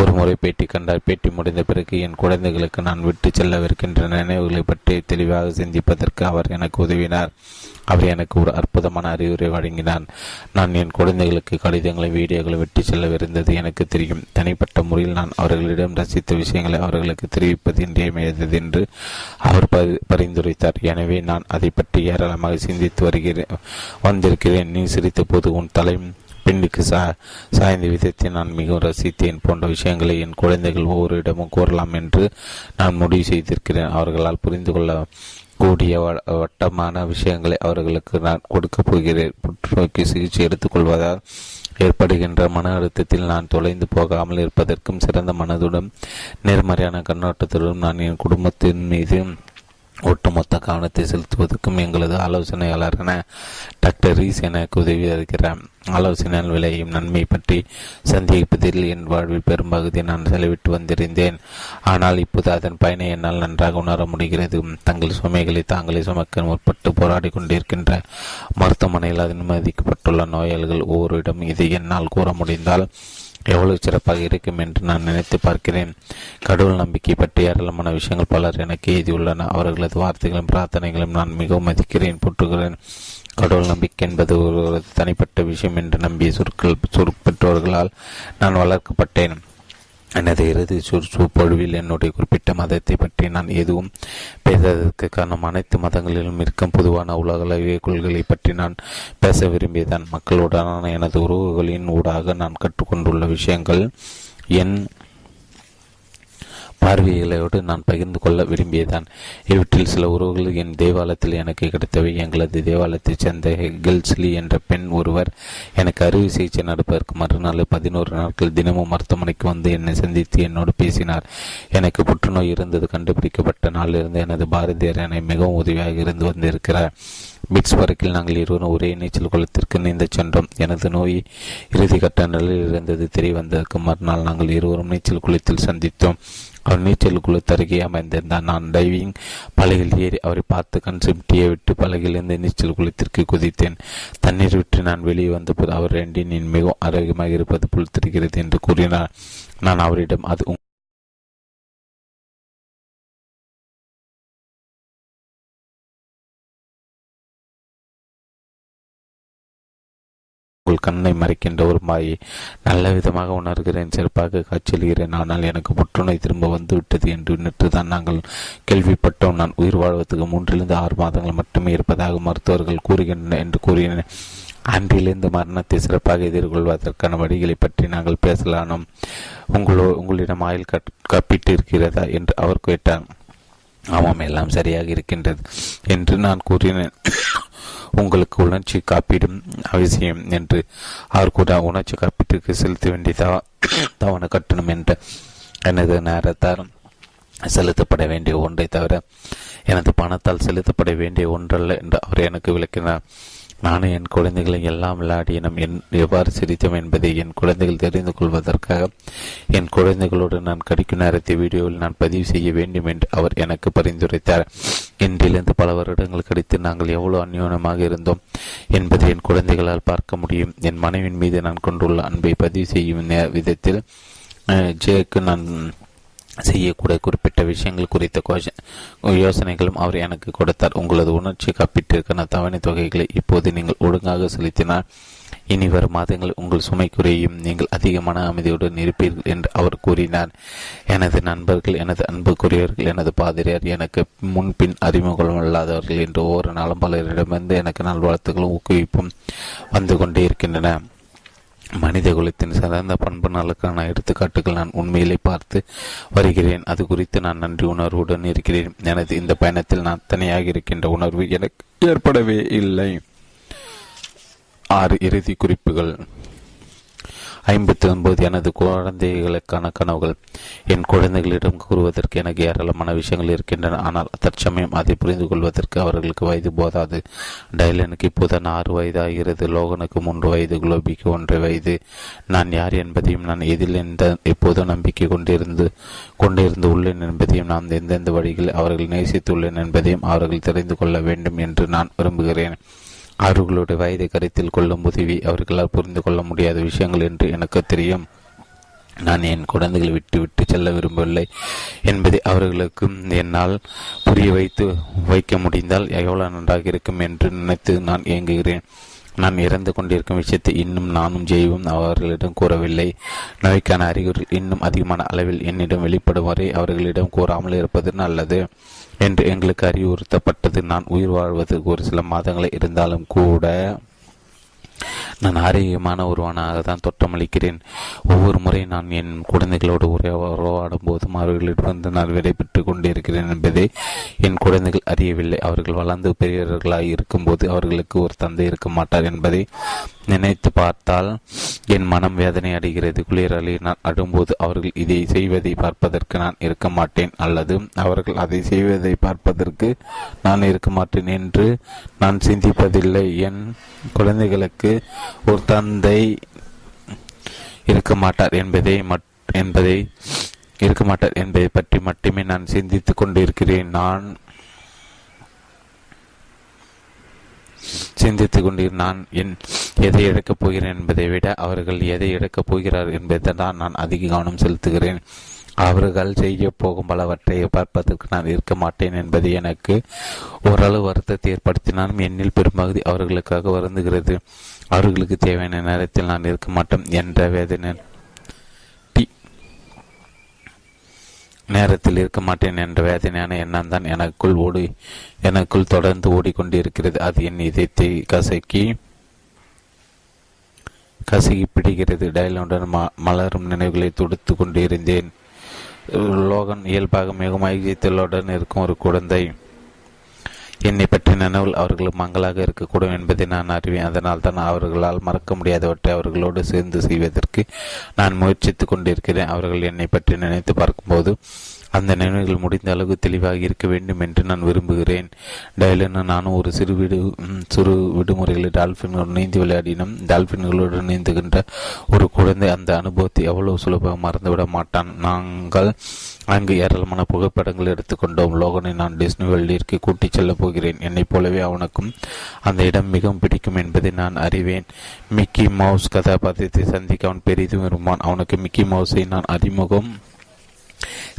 ஒரு முறை பேட்டி கண்டார். பேட்டி முடிந்த பிறகு என் குழந்தைகளுக்கு நான் விட்டு செல்லவிருக்கின்ற நினைவுகளை பற்றி தெளிவாக சிந்திப்பதற்கு அவர் எனக்கு உதவினார். அவர் எனக்கு ஒரு அற்புதமான அறிவுரை வழங்கினார். நான் என் குழந்தைகளுக்கு கடிதங்களை, வீடியோக்களை விட்டு செல்லவிருந்தது எனக்கு தெரியும். தனிப்பட்ட முறையில் நான் அவர்களிடம் ரசித்த விஷயங்களை அவர்களுக்கு தெரிவிப்பது இன்றியமையாதது என்று அவர் பரிந்துரைத்தார். எனவே நான் அதை பற்றி ஏராளமாக சிந்தித்து வந்திருக்கிறேன். நீ சிரித்த போது உன் தலை பின்னுக்கு சாய்ந்த விதத்தை நான் மிகவும் ரசித்தேன். போன்ற விஷயங்களை என் குழந்தைகள் ஒவ்வொரு இடமும் கூறலாம் என்று நான் முடிவு செய்திருக்கிறேன். அவர்களால் புரிந்து கொள்ள கூடிய வட்டமான விஷயங்களை அவர்களுக்கு நான் கொடுக்கப் போகிறேன். புற்றுநோய்க்கு சிகிச்சை எடுத்துக்கொள்வதால் ஏற்படுகின்ற மன அழுத்தத்தில் நான் தொலைந்து போகாமல் இருப்பதற்கும் சிறந்த மனதுடன் நேர்மறையான கண்ணோட்டத்துடன் நான் என் குடும்பத்தின் மீது ஒட்டுமொத்த கவனத்தை செலுத்துவதற்கும் எங்களது ஆலோசனையாளரான டாக்டர் ரீஸ் எனக்கு உதவி அளிக்கிறார். ஆலோசனையால் விளையும் நன்மையை பற்றி சந்தேகிப்பதில் என் வாழ்வில் பெரும்பகுதியை நான் செலவிட்டு வந்திருந்தேன். ஆனால் இப்போது அதன் பயனை என்னால் நன்றாக உணர முடிகிறது. தங்கள் சுமைகளை தாங்களே சுமக்க முற்பட்டு போராடி கொண்டிருக்கின்ற மருத்துவமனையில் அனுமதிக்கப்பட்டுள்ள நோயாளிகள் ஒவ்வொருடம் இதை என்னால் கூற முடிந்தால் எவ்வளவு சிறப்பாக இருக்கும் என்று நான் நினைத்து பார்க்கிறேன். கடவுள் நம்பிக்கை பற்றி ஏராளமான விஷயங்கள் பலர் எனக்கு எழுதியுள்ளன. அவர்களது வார்த்தைகளும் பிரார்த்தனைகளும் நான் மிகவும் மதிக்கிறேன், போற்றுகிறேன். கடவுள் நம்பிக்கை என்பது ஒரு தனிப்பட்ட விஷயம் என்று நம்பிய பெற்றோர்களால் நான் வளர்க்கப்பட்டேன். எனது இறுதி பொழுவில் என்னுடைய குறிப்பிட்ட மதத்தை பற்றி நான் எதுவும் பேசுவதற்கு காரணம், அனைத்து மதங்களிலும் இருக்கும் பொதுவான உலகளவிய கொள்கைகளை பற்றி நான் பேச விரும்பியதான். மக்களுடனான எனது உறவுகளின் ஊடாக நான் கற்றுக்கொண்டுள்ள விஷயங்கள் என் பார்வைகளோடு நான் பகிர்ந்து கொள்ள விரும்பியதான். இவற்றில் சில உறவுகள் என் தேவாலயத்தில் எனக்கு கிடைத்தவை. எங்களது தேவாலயத்தைச் சேர்ந்த ஹெகில்ஸ்லி என்ற பெண் ஒருவர் எனக்கு அறுவை சிகிச்சை நடப்பதற்கு மறுநாள் 11 நாட்கள் தினமும் மருத்துவமனைக்கு வந்து என்னை சந்தித்து என்னோடு பேசினார். எனக்கு புற்றுநோய் இருந்தது கண்டுபிடிக்கப்பட்ட நாளிலிருந்து எனது பாரதியார் என்னை மிகவும் உதவியாக இருந்து வந்திருக்கிறார். பிட்ஸ்பர்க்கில் நாங்கள் இருவரும் ஒரே நீச்சல் குளத்திற்கு நீந்த சென்றோம். எனது நோய் இறுதி கட்ட நிலையில் இருந்தது தெரிய வந்ததற்கு மறுநாள் நாங்கள் இருவரும் நீச்சல் குளத்தில் சந்தித்தோம். அவர் நீச்சல் குளத்து அருகே அமைந்திருந்தார். நான் டைவிங் பலகில் ஏறி அவரை பார்த்து கண் சிமிட்டியை விட்டு பலகிலிருந்து நீச்சல் குளத்திற்கு குதித்தேன். தண்ணீர் விட்டு நான் வெளியே வந்தபோது அவர் ரெண்டி நீ மிகவும் ஆரோக்கியமாக இருப்பது போல் தெரிகிறது என்று கூறினார். நான் அவரிடம் அது கண்ணை மறைக்கின்ற ஒரு மாயை நல்ல விதமாக உணர்கிறேன், சிறப்பாக காய்ச்சலுகிறேன். ஆனால் எனக்கு புற்றுநோய் திரும்ப வந்துவிட்டது என்று நின்றுதான் நாங்கள் கேள்விப்பட்டோம். நான் உயிர் வாழ்வதற்கு 3-6 மாதங்கள் மட்டுமே இருப்பதாக மருத்துவர்கள் கூறுகின்றனர் என்று கூறினேன். அன்றிலிருந்து மரணத்தை சிறப்பாக எதிர்கொள்வதற்கான வழிகளை பற்றி நாங்கள் பேசலானோம். உங்களிடம் ஆயுள் காப்பீட்டு இருக்கிறதா என்று அவர் கேட்டார். ஆமாம், எல்லாம் சரியாக இருக்கின்றது என்று நான் கூறினேன். உங்களுக்கு உணர்ச்சி காப்பீடும் அவசியம் என்று அவர் கூட உணர்ச்சி காப்பீட்டுக்கு செலுத்த வேண்டிய தவணை கட்டணம் என்ற எனது நேரத்தால் செலுத்தப்பட வேண்டிய ஒன்றை தவிர எனது பணத்தால் செலுத்தப்பட வேண்டிய ஒன்றல்ல என்று அவர் எனக்கு விளக்கினார். நானும் என் குழந்தைகளை எல்லாம் விளையாடினம் எவ்வாறு சிரித்தோம் என்பதை என் குழந்தைகள் தெரிந்து கொள்வதற்காக என் குழந்தைகளோடு நான் கடிக்கும் நேரத்தை வீடியோவில் நான் பதிவு செய்ய வேண்டும் என்று அவர் எனக்கு பரிந்துரைத்தார். இன்றிலிருந்து பல வருடங்கள் கழித்து நாங்கள் எவ்வளவு அந்யோன்யமாக இருந்தோம் என்பதை என் குழந்தைகளால் பார்க்க முடியும். என் மனைவின் மீது நான் கொண்டுள்ள அன்பை பதிவு செய்யும் விதத்தில் ஜேக்கு நான் செய்யக்கூடிய குறிப்பிட்ட விஷயங்கள் குறித்த யோசனைகளும் அவர் எனக்கு கொடுத்தார். உங்களது உணர்ச்சி காப்பீட்டிற்கான தவணை தொகைகளை இப்போது நீங்கள் ஒழுங்காக செலுத்தினார் இனி வரும் மாதங்கள் உங்கள் சுமை குறையும், நீங்கள் அதிகமான அமைதியுடன் இருப்பீர்கள் என்று அவர் கூறினார். எனது நண்பர்கள், எனது அன்புக்குரியவர்கள், எனது பாதிரியார், எனக்கு முன்பின் அறிமுகம் இல்லாதவர்கள் என்று ஒவ்வொரு நாளும் பலரிடமிருந்து எனக்கு நல்வாழ்த்துக்களும் ஊக்குவிப்பும் வந்து கொண்டே இருக்கின்றன. மனித குலத்தின் சிறந்த பண்பு நலக்கான எடுத்துக்காட்டுகள் நான் உண்மையிலே பார்த்து வருகிறேன். அது குறித்து நான் நன்றி உணர்வுடன் இருக்கிறேன். எனது இந்த பயணத்தில் நான் தனியாக இருக்கின்ற உணர்வு எனக்கு ஏற்படவே இல்லை. 6 இறுதி குறிப்புகள். 59 எனது குழந்தைகளுக்கான கனவுகள். என் குழந்தைகளிடம் கூறுவதற்கு எனக்கு ஏராளமான விஷயங்கள் இருக்கின்றன, ஆனால் தற்சமயம் அதை புரிந்து கொள்வதற்கு அவர்களுக்கு வயது போதாது. டைலனுக்கு இப்போதான் 6 வயது ஆகிறது, லோகனுக்கு 3 வயது, குலோபிக்கு 1 வயது. நான் யார் என்பதையும் நான் எதில் எப்போதோ நம்பிக்கை கொண்டிருந்து உள்ளேன் என்பதையும் நான் எந்தெந்த வழிகளில் அவர்கள் நேசித்துள்ளேன் என்பதையும் அவர்கள் தெரிந்து கொள்ள வேண்டும் என்று நான் விரும்புகிறேன். அவர்களுடைய வயதை கருத்தில் கொள்ளும் உதவி அவர்களால் புரிந்து கொள்ள முடியாத விஷயங்கள் என்று எனக்கு தெரியும். நான் என் குழந்தைகளை விட்டு செல்ல விரும்பவில்லை என்பதை அவர்களுக்கு என்னால் புரிய வைக்க முடிந்தால் எவ்வளவு நன்றாக இருக்கும் என்று நினைத்து நான் ஏங்குகிறேன். நான் இறந்து கொண்டிருக்கும் விஷயத்தை இன்னும் நானும் ஜெய்வும் அவர்களிடம் கூறவில்லை. நோய்க்கான அறிகுறிகள் இன்னும் அதிகமான அளவில் என்னிடம் வெளிப்படும் வரை அவர்களிடம் கூறாமல் இருப்பது நல்லது என்று எங்களுக்கு அறிவுறுத்தப்பட்டது. நான் உயிர் வாழ்வதற்கு ஒரு சில மாதங்களே இருந்தாலும் கூட நான் ஆரோக்கியமான ஒருவனாக தான் தோற்றமளிக்கிறேன். ஒவ்வொரு முறை நான் என் குழந்தைகளோடு உறவாடும் போதும் அவர்களிடமிருந்து நான் விடைபெற்று கொண்டிருக்கிறேன் என்பதை என் குழந்தைகள் அறியவில்லை. அவர்கள் வளர்ந்து பெரியவர்களாக இருக்கும்போது அவர்களுக்கு ஒரு தந்தை இருக்க மாட்டார் என்பதை நினைத்து பார்த்தால் என் மனம் வேதனை அடைகிறது. குளிரலை நான் அடும்போது அவர்கள் இதை செய்வதை பார்ப்பதற்கு நான் இருக்க மாட்டேன் அல்லது அவர்கள் அதை செய்வதை பார்ப்பதற்கு நான் இருக்க மாட்டேன் என்று நான் சிந்திப்பதில்லை. என் குழந்தைகளுக்கு ஒரு தந்தை இருக்க மாட்டார் என்பதை பற்றி மட்டுமே நான் சிந்தித்துக் கொண்டிருக்கிறேன். நான் எதை இழக்கப் போகிறேன் என்பதை விட அவர்கள் எதை இழக்கப் போகிறார் என்பதை தான் நான் அதிக கவனம் செலுத்துகிறேன். அவர்கள் செய்ய போகும் பலவற்றை பார்ப்பதற்கு நான் இருக்க மாட்டேன் என்பது எனக்கு ஓரளவு வருத்தத்தை ஏற்படுத்தினாலும் என்னில் பெரும்பகுதி அவர்களுக்காக வருந்துகிறது. அவர்களுக்கு தேவையான நேரத்தில் நான் இருக்க மாட்டேன் என்ற வேதனை எண்ணம் தான் எனக்குள் தொடர்ந்து ஓடிக்கொண்டிருக்கிறது. அது என் இதயத்தை கசகி பிடிக்கிறது. டயலுடன் மலரும் நினைவுகளை தொடுத்து கொண்டிருந்தேன். லோகன் இயல்பாக மிகவும் ஐக்கியத்தலுடன் இருக்கும் ஒரு குழந்தை. என்னை பற்றி நினைவில் அவர்கள் மங்களாக இருக்கக்கூடும் என்பதை நான் அறிவேன். அதனால் தான் அவர்களால் மறக்க முடியாதவற்றை அவர்களோடு சேர்ந்து செய்வதற்கு நான் முயற்சித்து கொண்டிருக்கிறேன். அவர்கள் என்னை பற்றி நினைத்து பார்க்கும்போது அந்த நினைவுகள் முடிந்த அளவு தெளிவாக இருக்க வேண்டும் என்று நான் விரும்புகிறேன். டயலனும் நானும் ஒரு சிறு விடுமுறைகளில் டால்ஃபின்களுடன் நீந்தி விளையாடினோம். டால்ஃபின்களுடன் நீந்துகின்ற ஒரு குழந்தை அந்த அனுபவத்தை எவ்வளவு சுலபமாக மறந்துவிட மாட்டான். நாங்கள் அங்கு ஏராளமான புகைப்படங்கள் எடுத்துக்கொண்டோம். லோகனை நான் டிஸ்னி வேல்டிற்கு கூட்டிச் செல்லப் போகிறேன். என்னைப் போலவே அவனுக்கும் அந்த இடம் மிகவும் பிடிக்கும் என்பதை நான் அறிவேன். மிக்கி மவுஸ் கதாபாத்திரத்தை சந்திக்க அவன் பெரிதும் விரும்புவான். அவனுக்கு மிக்கி மவுஸை நான் அறிமுகம்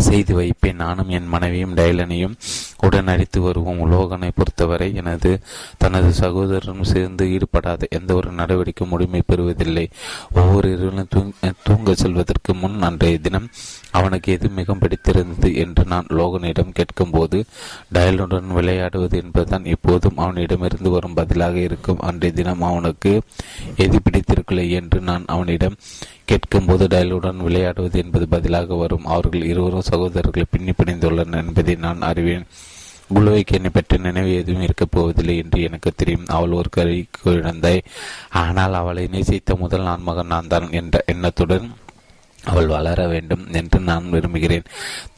செய்து வைப்பேன். நானும் என் மனைவியும் டயலனையும் உடன் அடித்து வருவோம். லோகனை பொறுத்தவரை தனது சகோதரரும் சேர்ந்து ஈடுபடாத எந்த ஒரு நடவடிக்கை முழுமை பெறுவதில்லை. ஒவ்வொரு இரவிலும் தூங்க செல்வதற்கு முன் அன்றைய தினம் அவனுக்கு எது மிகவும் பிடித்திருந்தது என்று நான் லோகனிடம் கேட்கும்போது டயலுடன் விளையாடுவது என்பதுதான் இப்போதும் அவனிடமிருந்து வரும் பதிலாக இருக்கும். அன்றைய தினம் அவனுக்கு எது பிடித்திருக்கலை என்று நான் அவனிடம் கேட்கும்போது டயலுடன் விளையாடுவது என்பது பதிலாக வரும். அவர்கள் இருவரும் சகோதரர்களை பின்னி பிணைந்துள்ளனர் என்பதை நான் அறிவேன். குழுவைக்கு என்னை பற்றி நினைவு எதுவும் இருக்கப் போவதில்லை என்று எனக்கு தெரியும். அவள் ஒரு கழிந்தாய், ஆனால் அவளை நேசித்த முதல் நான் மகன் நான் தான் என்ற எண்ணத்துடன் அவள் வளர வேண்டும் என்று நான் விரும்புகிறேன்.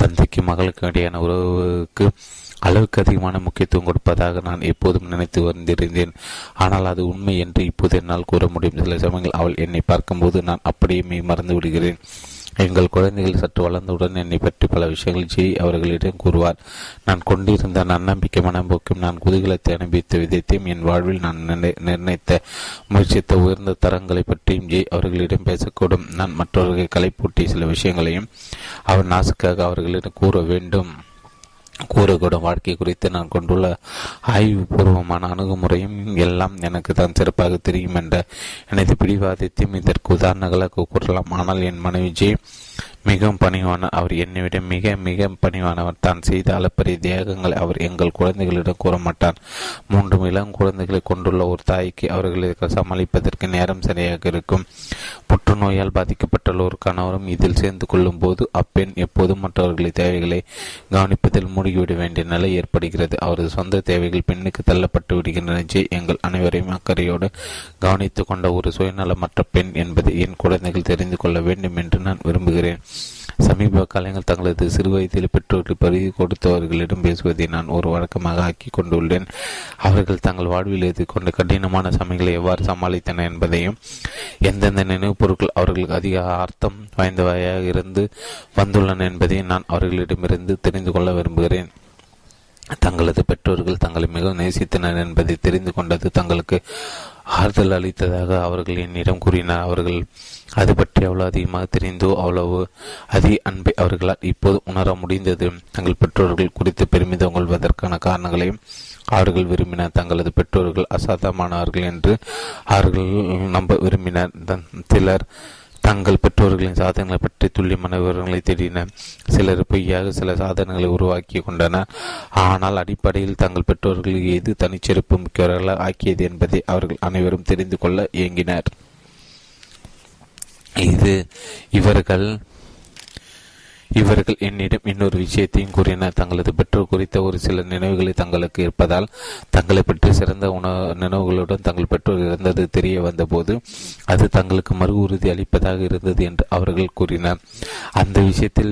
தந்தைக்கு மகளுக்கு இடையான உறவுக்கு அளவுக்கு அதிகமான முக்கியத்துவம் கொடுப்பதாக நான் எப்போதும் நினைத்து வந்திருந்தேன். ஆனால் அது உண்மை என்று இப்போது என்னால் கூற முடியும். சில சமயங்கள் அவள் என்னை பார்க்கும்போது நான் அப்படியே மறந்து விடுகிறேன். எங்கள் குழந்தைகள் சற்று வளர்ந்தவுடன் என்னை பற்றி பல விஷயங்கள் ஜெய் அவர்களிடம் கூறுவார். நான் கொண்டிருந்த நன்னம்பிக்கை மனம்போக்கும் நான் குதூகலத்தை அனுபவித்த விதத்தையும் என் வாழ்வில் நான் நிர்ணயித்த உயர்ந்த தரங்களை பற்றியும் ஜெய் அவர்களிடம் பேசக்கூடும். நான் மற்றவர்களை கலைப்பூட்டிய சில விஷயங்களையும் அவர் நாசுக்காக அவர்களிடம் கூறக்கூடும். வாழ்க்கை குறித்து நான் கொண்டுள்ள ஆய்வுபூர்வமான அணுகுமுறையும் எல்லாம் எனக்கு தான் சிறப்பாக தெரியும் என்ற எனது பிடிவாதத்தையும் இதற்கு உதாரணங்களாக கூறலாம். ஆனால் என் மனைவிஜி மிகவும் பணிவான அவர் என்னை விட மிக மிக பணிவானவர். தான் செய்த அளப்பரிய தியாகங்களை அவர் எங்கள் குழந்தைகளிடம் கூற மாட்டார். 3 இளம் குழந்தைகளை கொண்டுள்ள ஒரு தாய்க்கு அவர்களுக்கு சமாளிப்பதற்கு நேரம் சரியாக இருக்கும். புற்றுநோயால் பாதிக்கப்பட்டுள்ள ஒரு கணவரும் இதில் சேர்ந்து கொள்ளும் போது அப்பெண் எப்போதும் மற்றவர்களின் தேவைகளை கவனிப்பதில் மூழ்கிவிட வேண்டிய நிலை ஏற்படுகிறது. அவரது சொந்த தேவைகள் பெண்ணுக்கு தள்ளப்பட்டு விடுகின்றன. எங்கள் அனைவரையும் அக்கறையோடு கவனித்துக் கொண்ட ஒரு சுயநலமற்ற பெண் என்பதை என் குழந்தைகள் தெரிந்து கொள்ள வேண்டும் என்று நான் விரும்புகிறேன். சமீப காலங்கள் தங்களது சிறு வயதில் பெற்றோர்கள் பருகி கொடுத்தவர்களிடம் பேசுவதை நான் ஒரு வழக்கமாக ஆக்கி கொண்டுள்ளேன். அவர்கள் தங்கள் வாழ்வில் எதிர்கொண்ட கடினமான சமயங்களை எவ்வாறு சமாளித்தனர் என்பதையும் எந்தெந்த நினைவுப் பொருட்கள் அவர்களுக்கு அதிக அர்த்தம் வாய்ந்தவையாக இருந்து வந்துள்ளன என்பதையும் நான் அவர்களிடமிருந்து தெரிந்து கொள்ள விரும்புகிறேன். தங்களது பெற்றோர்கள் தங்களை மிகவும் நேசித்தனர் என்பதை தெரிந்து கொண்டது தங்களுக்கு ஆறுதல் அளித்ததாக அவர்கள் என்னிடம் கூறினார். அவர்கள் அது பற்றி அவ்வளோ அதிகமாக தெரிந்தோ அவ்வளவு அதிக அன்பை அவர்களால் இப்போது உணர முடிந்தது. தங்கள் பெற்றோர்கள் குறித்து பெருமிதம் கொள்வதற்கான காரணங்களையும் அவர்கள் விரும்பினார். தங்களது பெற்றோர்கள் அசாதமானவர்கள் என்று அவர்கள் நம்ப விரும்பினார். சிலர் தங்கள் பெற்றோர்களின் சாதனைகளை பற்றி துல்லியமான விவரங்களை தேடினர். சிலர் பொய்யாக சில சாதனைகளை உருவாக்கி கொண்டனர். ஆனால் அடிப்படையில் தங்கள் பெற்றோர்கள் எது தனிச்சிறப்பு மிக்கவர்களாக ஆக்கியது என்பதை அவர்கள் அனைவரும் தெரிந்து கொள்ள இயங்கினர். இவர்கள் என்னிடம் இன்னொரு விஷயத்தையும் கூறினார். தங்களது பெற்றோர் குறித்த ஒரு சில நினைவுகளை தங்களுக்கு இருப்பதால் தங்களை பற்றி சிறந்த நினைவுகளுடன் தங்கள் பெற்றோர் இறந்தது தெரிய வந்தபோது அது தங்களுக்கு மறு உறுதி அளிப்பதாக இருந்தது என்று அவர்கள் கூறினார். அந்த விஷயத்தில்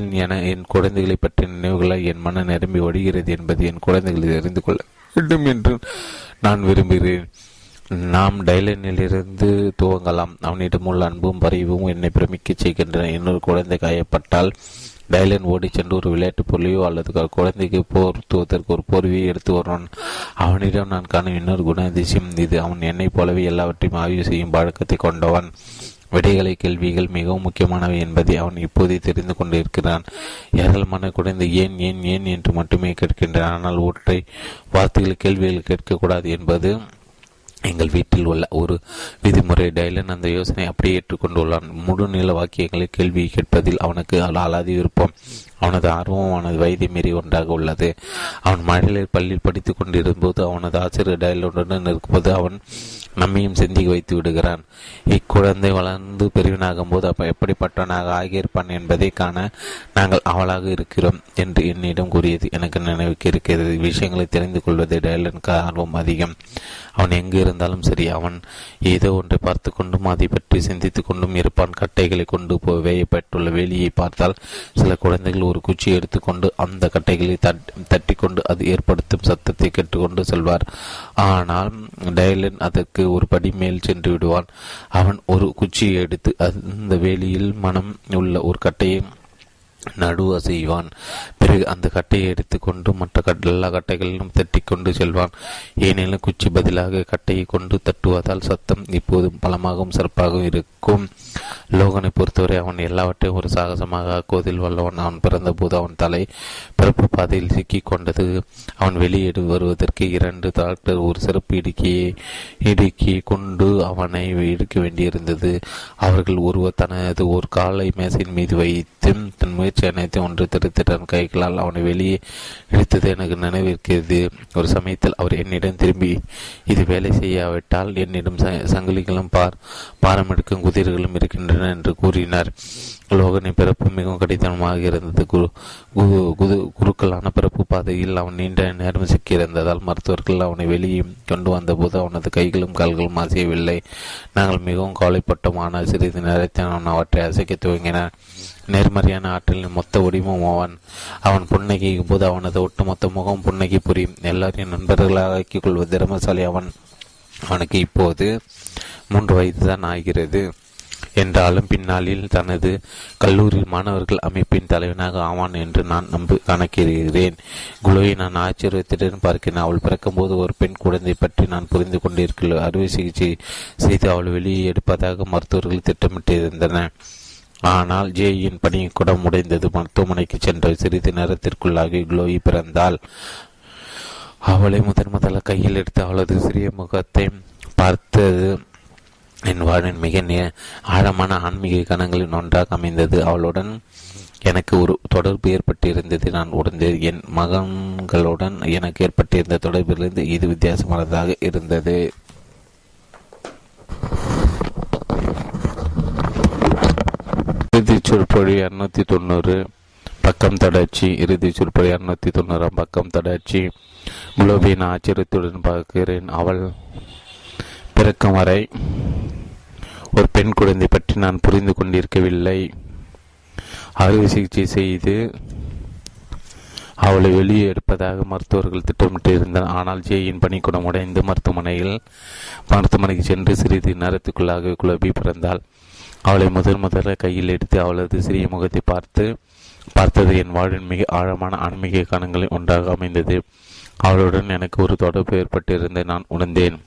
என் குழந்தைகளை பற்றிய நினைவுகளால் என் மன நிரம்பி வடிகிறது என்பது என் குழந்தைகளை தெரிந்து கொள்ள வேண்டும் என்று நான் விரும்புகிறேன். நாம் டைலனிலிருந்து துவங்கலாம். அவனிடமுள்ள அன்பும் பரிவும் என்னை பிரமிக்கச் செய்கின்றன. இன்னொரு குழந்தை காயப்பட்டால் டைலன் ஓடி சென்று ஒரு விளையாட்டுப் பொருளையோ அல்லது குழந்தைக்கு போர்த்துவதற்கு ஒரு போர்வையை எடுத்து வருவான். அவனிடம் நான் காணும் இன்னொரு குணாதிசயம் இது. அவன் என்னைப் போலவே எல்லாவற்றையும் ஆய்வு செய்யும் பழக்கத்தை கொண்டவன். விடைகளை கேள்விகள் மிகவும் முக்கியமானவை என்பதை அவன் இப்போதே தெரிந்து கொண்டிருக்கிறான். ஏராளமான குழந்தை ஏன் ஏன் ஏன் என்று மட்டுமே கேட்கின்றான். ஆனால் ஒற்றை வார்த்தைகள் கேள்விகள் கேட்கக்கூடாது என்பது எங்கள் வீட்டில் உள்ள ஒரு விதிமுறை. டைலன் அந்த யோசனை அப்படியே ஏற்றுக்கொண்டுள்ளான். முழு நீள வாக்கியங்களை கேள்வி கேட்பதில் அவனுக்கு அலாதி விருப்பம். அவனது ஆர்வம் அவனது வயதை மீறி ஒன்றாக உள்ளது. அவன் மழலையர் பள்ளியில் படித்து கொண்டிருந்தபோது அவனது ஆசிரியர் டைலனுடன் இருக்கும்போது அவன் நம்மையும் சிந்திக்க வைத்து விடுகிறான். இக்குழந்தை வளர்ந்து பெருவினாகும் போது அப்போ எப்படிப்பட்டவனாக ஆகியிருப்பான் என்பதை காண நாங்கள் அவளாக இருக்கிறோம் என்று என்னிடம் கூறியது எனக்கு நினைவுக்கு இருக்கிறது. விஷயங்களை தெரிந்து கொள்வது டைலனுக்கு ஆர்வம் அதிகம். அவன் எங்கு இருந்தாலும் சரி அவன் ஏதோ ஒன்றை பார்த்து கொண்டும் அதை பற்றி சிந்தித்து கொண்டும் இருப்பான். கட்டைகளை கொண்டு வேயப்பட்டுள்ள வேலியை பார்த்தால் சில குழந்தைகள் ஒரு குச்சி எடுத்துக்கொண்டு அந்த கட்டைகளை தட்டிக்கொண்டு அது ஏற்படுத்தும் சத்தத்தை கேட்டுக்கொண்டு செல்வார். ஆனால் டைலன் அதற்கு ஒரு படி மேல் சென்று விடுவான். அவன் ஒரு குச்சியை எடுத்து அந்த வேலியில் மனம் உள்ள ஒரு கட்டையை நடுவு செய்வான். பிறகு அந்த கட்டையை எடுத்து கொண்டு மற்ற எல்லா கட்டைகளிலும் தட்டி கொண்டு செல்வான். ஏனெனில் குச்சி பதிலாக கட்டையை கொண்டு தட்டுவதால் சத்தம் இப்போதும் பலமாகவும் சிறப்பாகவும் இருக்கும். லோகனை பொறுத்தவரை அவன் எல்லாவற்றையும் ஒரு சாகசமாக ஆக்குவதில் வல்லவன். அவன் பிறந்தபோது அவன் தலை பிறப்பு பாதையில் சிக்கி கொண்டது. அவன் வெளியேடு வருவதற்கு 2 டாக்டர் ஒரு சிறப்பு இடுக்கியை கொண்டு அவனை இடுக்க வேண்டியிருந்தது. அவர்கள் ஒருவர் தனது ஒரு காலை மேசையின் மீது வைத்து தன் முயற்சி அனைத்தையும் ஒன்று திருத்திடன் கைகளால் அவனை வெளியே இழுத்தது எனக்கு நினைவிருக்கிறது. ஒரு சமயத்தில் அவர் என்னிடம் திரும்பி, இது வேலை செய்யாவிட்டால் என்னிடம் சங்கிலிகளும் பாரமெடுக்கும் குதிரைகளும் இருக்கின்றன என்று கூறினார். லோகனை பிறப்பு மிகவும் கடினமாக இருந்தது. குருக்களான பிறப்பு பாதையில் அவன் நீண்ட நேரம் சிக்கியிருந்ததால் மருத்துவர்கள் அவனை வெளியே கொண்டு வந்தபோது அவனது கைகளும் கால்களும் அசையவில்லை. நாங்கள் மிகவும் கவலைப்பட்டோம். ஆனால் சிறிது நேரத்தை அவன் அவற்றை அசைக்க துவங்கினான். நேர்மறையான ஆற்றலின் மொத்த வடிவம் அவன் புன்னகைக்கும் போது அவனது ஒட்டுமொத்த முகம் புன்னகை புரியும். எல்லாரையும் நண்பர்களாக ஆக்கிக் கொள்வது திறமசாலி அவனுக்கு இப்போது 3 வயதுதான் ஆகிறது. என்றாலும் பின்னாளில் தனது கல்லூரி மாணவர்கள் அமைப்பின் தலைவனாக ஆவான் என்று நான் கணக்கிறேன். குலோயை நான் ஆச்சரியத்துடன் பார்க்கிறேன். அவள் பிறக்கும்போது ஒரு பெண் குழந்தை பற்றி நான் புரிந்து கொண்டிருக்கிறேன். அறுவை சிகிச்சை செய்து அவள் வெளியே எடுப்பதாக மருத்துவர்கள் திட்டமிட்டிருந்தனர். ஆனால் ஜேயின் பணி கூட முடைந்தது. மருத்துவமனைக்கு சென்ற சிறிது நேரத்திற்குள்ளாகி குலோயி பிறந்தாள். அவளை முதல்ல கையில் எடுத்து அவளது சிறிய முகத்தை பார்த்தது என் வாழ்வின் மிக ஆழமான ஆன்மீக கணங்களின் ஒன்றாக அமைந்தது. அவளுடன் எனக்கு ஒரு தொடர்பு ஏற்பட்டிருந்தது. நான் உடனே என் மகன்களுடன் எனக்கு ஏற்பட்டிருந்த தொடர்பிலிருந்து இது வித்தியாசமானதாக இருந்தது. இறுதிச் சொற்பொழி 290 பக்கம் தொடர்ச்சி. குலோபியின் ஆச்சரியத்துடன் பார்க்கிறேன். அவள் பிறக்கும் வரை ஒரு பெண் குழந்தை பற்றி நான் புரிந்து கொண்டிருக்கவில்லை. அறுவை சிகிச்சை செய்து அவளை வெளியே எடுப்பதாக மருத்துவர்கள் திட்டமிட்டிருந்தார். ஆனால் ஜேயின் பணிக்கூடம் உடைந்து மருத்துவமனைக்கு சென்று சிறிது நேரத்துக்குள்ளாகவே குழப்பி பிறந்தாள். அவளை முதல்ல கையில் எடுத்து அவளது சிறிய முகத்தை பார்த்தது என் வாழ்வின் மிக ஆழமான ஆன்மீக கணங்களில் ஒன்றாக அமைந்தது. அவளுடன் எனக்கு ஒரு தொடர்பு ஏற்பட்டிருந்த நான் உணர்ந்தேன்.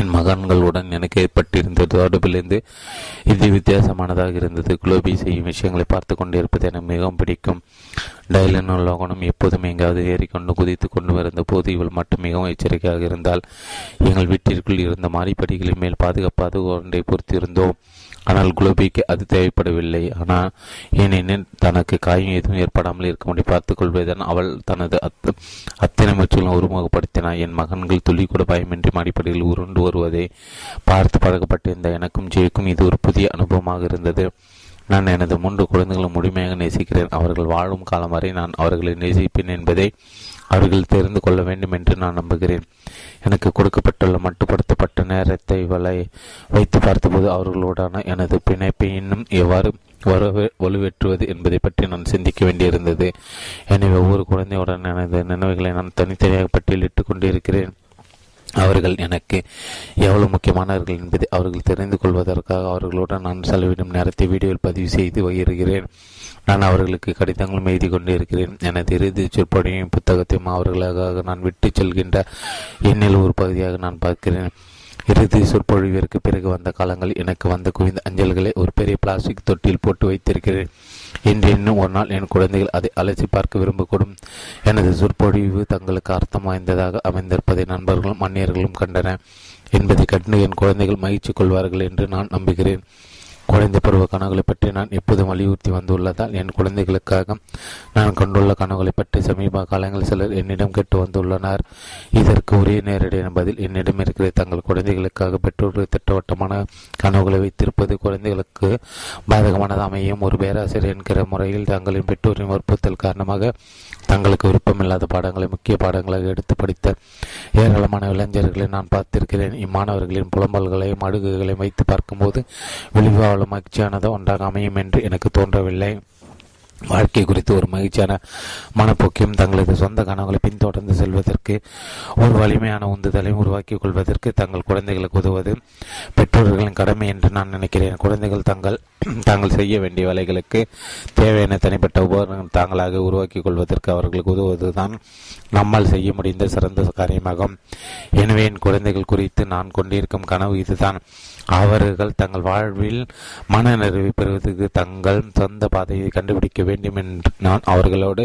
என் மகன்களுடன் எனக்கு ஏற்பட்டிருந்த தொடர்பிலிருந்து இது வித்தியாசமானதாக இருந்தது. குலோபி செய்யும் விஷயங்களை பார்த்து கொண்டிருப்பது எனக்கு மிகவும் பிடிக்கும். டைலனோ லோகனும் எப்போதும் எங்காவது ஏறிக்கொண்டு குதித்து கொண்டு இருந்த போது இவள் மட்டும் மிகவும் எச்சரிக்கையாக இருந்தால். எங்கள் வீட்டிற்குள் இருந்த மாறிப்படிகளின் மேல் பாதுகாப்பாக ஒன்றை பொறுத்திருந்தோம். ஆனால் குலோபிக்கு அது தேவைப்படவில்லை. ஆனால் ஏனெனில் தனக்கு காயம் எதுவும் ஏற்படாமல் இருக்கும்படி பார்த்துக் கொள்வதுதான் அவள் தனது அத்தனை முயற்சிகளும் உருவகப்படுத்தினாள். என் மகன்கள் துளி கூட பயமின்றி மாடிப்படியில் உருண்டு வருவதை பார்த்து பழக்கப்பட்டிருந்த எனக்கும் ஜெயிக்கும் இது ஒரு புதிய அனுபவமாக இருந்தது. நான் எனது 3 குழந்தைகளும் முழுமையாக நேசிக்கிறேன். அவர்கள் வாழும் காலம் வரை நான் அவர்களை நேசிப்பேன் என்பதை அவர்கள் தெரிந்து கொள்ள வேண்டும் என்று நான் நம்புகிறேன். எனக்கு கொடுக்கப்பட்டுள்ள மட்டுப்படுத்தப்பட்ட நேரத்தை இவளை வைத்து பார்த்தபோது அவர்களோடான எனது பிணைப்பை இன்னும் எவ்வாறு வலுவேற்றுவது என்பதை பற்றி நான் சிந்திக்க வேண்டியிருந்தது. எனவே ஒவ்வொரு குழந்தையுடன் எனது நினைவுகளை நான் தனித்தனியாக பட்டியலிட்டு கொண்டிருக்கிறேன். அவர்கள் எனக்கு எவ்வளவு முக்கியமானவர்கள் என்பதை அவர்கள் தெரிந்து கொள்வதற்காக அவர்களுடன் நான் செலவிடும் நேரத்தை வீடியோவில் பதிவு செய்து வருகிறேன். நான் அவர்களுக்கு கடிதங்களும் எழுதி கொண்டிருக்கிறேன். எனது இறுதி சொற்பொழிவையும் புத்தகத்தையும் அவர்களுக்காக நான் விட்டு செல்கின்ற எண்ணில் ஒரு பகுதியாக நான் பார்க்கிறேன். இறுதி சொற்பொழிவிற்கு பிறகு வந்த காலங்கள் எனக்கு வந்த குவிந்த அஞ்சல்களை ஒரு பெரிய பிளாஸ்டிக் தொட்டியில் போட்டு வைத்திருக்கிறேன். இன்று இன்னும் ஒரு நாள் என் குழந்தைகள் அதை அலசி பார்க்க விரும்பக்கூடும். எனது சொற்பொழிவு தங்களுக்கு அர்த்தம் வாய்ந்ததாக அமைந்திருப்பதை நண்பர்களும் அந்நியர்களும் கண்டன என்பதை கண்டு என் குழந்தைகள் மகிழ்ச்சி கொள்வார்கள் என்று நான் நம்புகிறேன். குழந்தை பருவ கனவுகளை பற்றி நான் எப்போதும் வலியுறுத்தி வந்துள்ளதால் என் குழந்தைகளுக்காக நான் கொண்டுள்ள கனவுகளை பற்றி சமீப காலங்களில் சிலர் என்னிடம் கேட்டு வந்துள்ளனர். இதற்கு ஒரே நேரடியான பதில் என்னிடம் இருக்கிற தங்கள் குழந்தைகளுக்காக பெற்றோர்கள் திட்டவட்டமான கனவுகளை வைத்திருப்பது குழந்தைகளுக்கு பாதகமானது அமையும். ஒரு பேராசிரியர் என்கிற முறையில் தங்களின் பெற்றோரின் வற்புறுத்தல் காரணமாக தங்களுக்கு விருப்பமில்லாத பாடங்களை முக்கிய பாடங்களாக எடுத்து படித்த ஏராளமான இளைஞர்களை நான் பார்த்திருக்கிறேன். இம்மாணவர்களின் புலம்பல்களையும் அழுகுகளையும் வைத்து பார்க்கும்போது விழிவு மகிழ்ச்சியானது ஒன்றாக அமையும் என்று எனக்கு தோன்றவில்லை. வாழ்க்கை குறித்து ஒரு மகிழ்ச்சியான மனப்போக்கியம் தங்களது சொந்த கனவுகளை பின்தொடர்ந்து செல்வதற்கு ஒரு வலிமையான உந்துதலையும் உருவாக்கிக் கொள்வதற்கு தங்கள் குழந்தைகளுக்கு உதவுவது பெற்றோர்களின் கடமை என்று நான் நினைக்கிறேன். குழந்தைகள் தாங்கள் செய்ய வேண்டிய வேலைகளுக்கு தேவையான தனிப்பட்ட உபகரணங்கள் தாங்களாக உருவாக்கிக் கொள்வதற்கு அவர்களுக்கு உதவுவதுதான் நம்மால் செய்ய முடிந்த சிறந்த காரியமாகும். எனவே என் குழந்தைகள் குறித்து நான் கொண்டிருக்கும் கனவு இதுதான். அவர்கள் தங்கள் வாழ்வில் மன நிறைவு பெறுவதற்கு தங்கள் சொந்த பாதையை கண்டுபிடிக்க வேண்டும் என்று நான் அவர்களோடு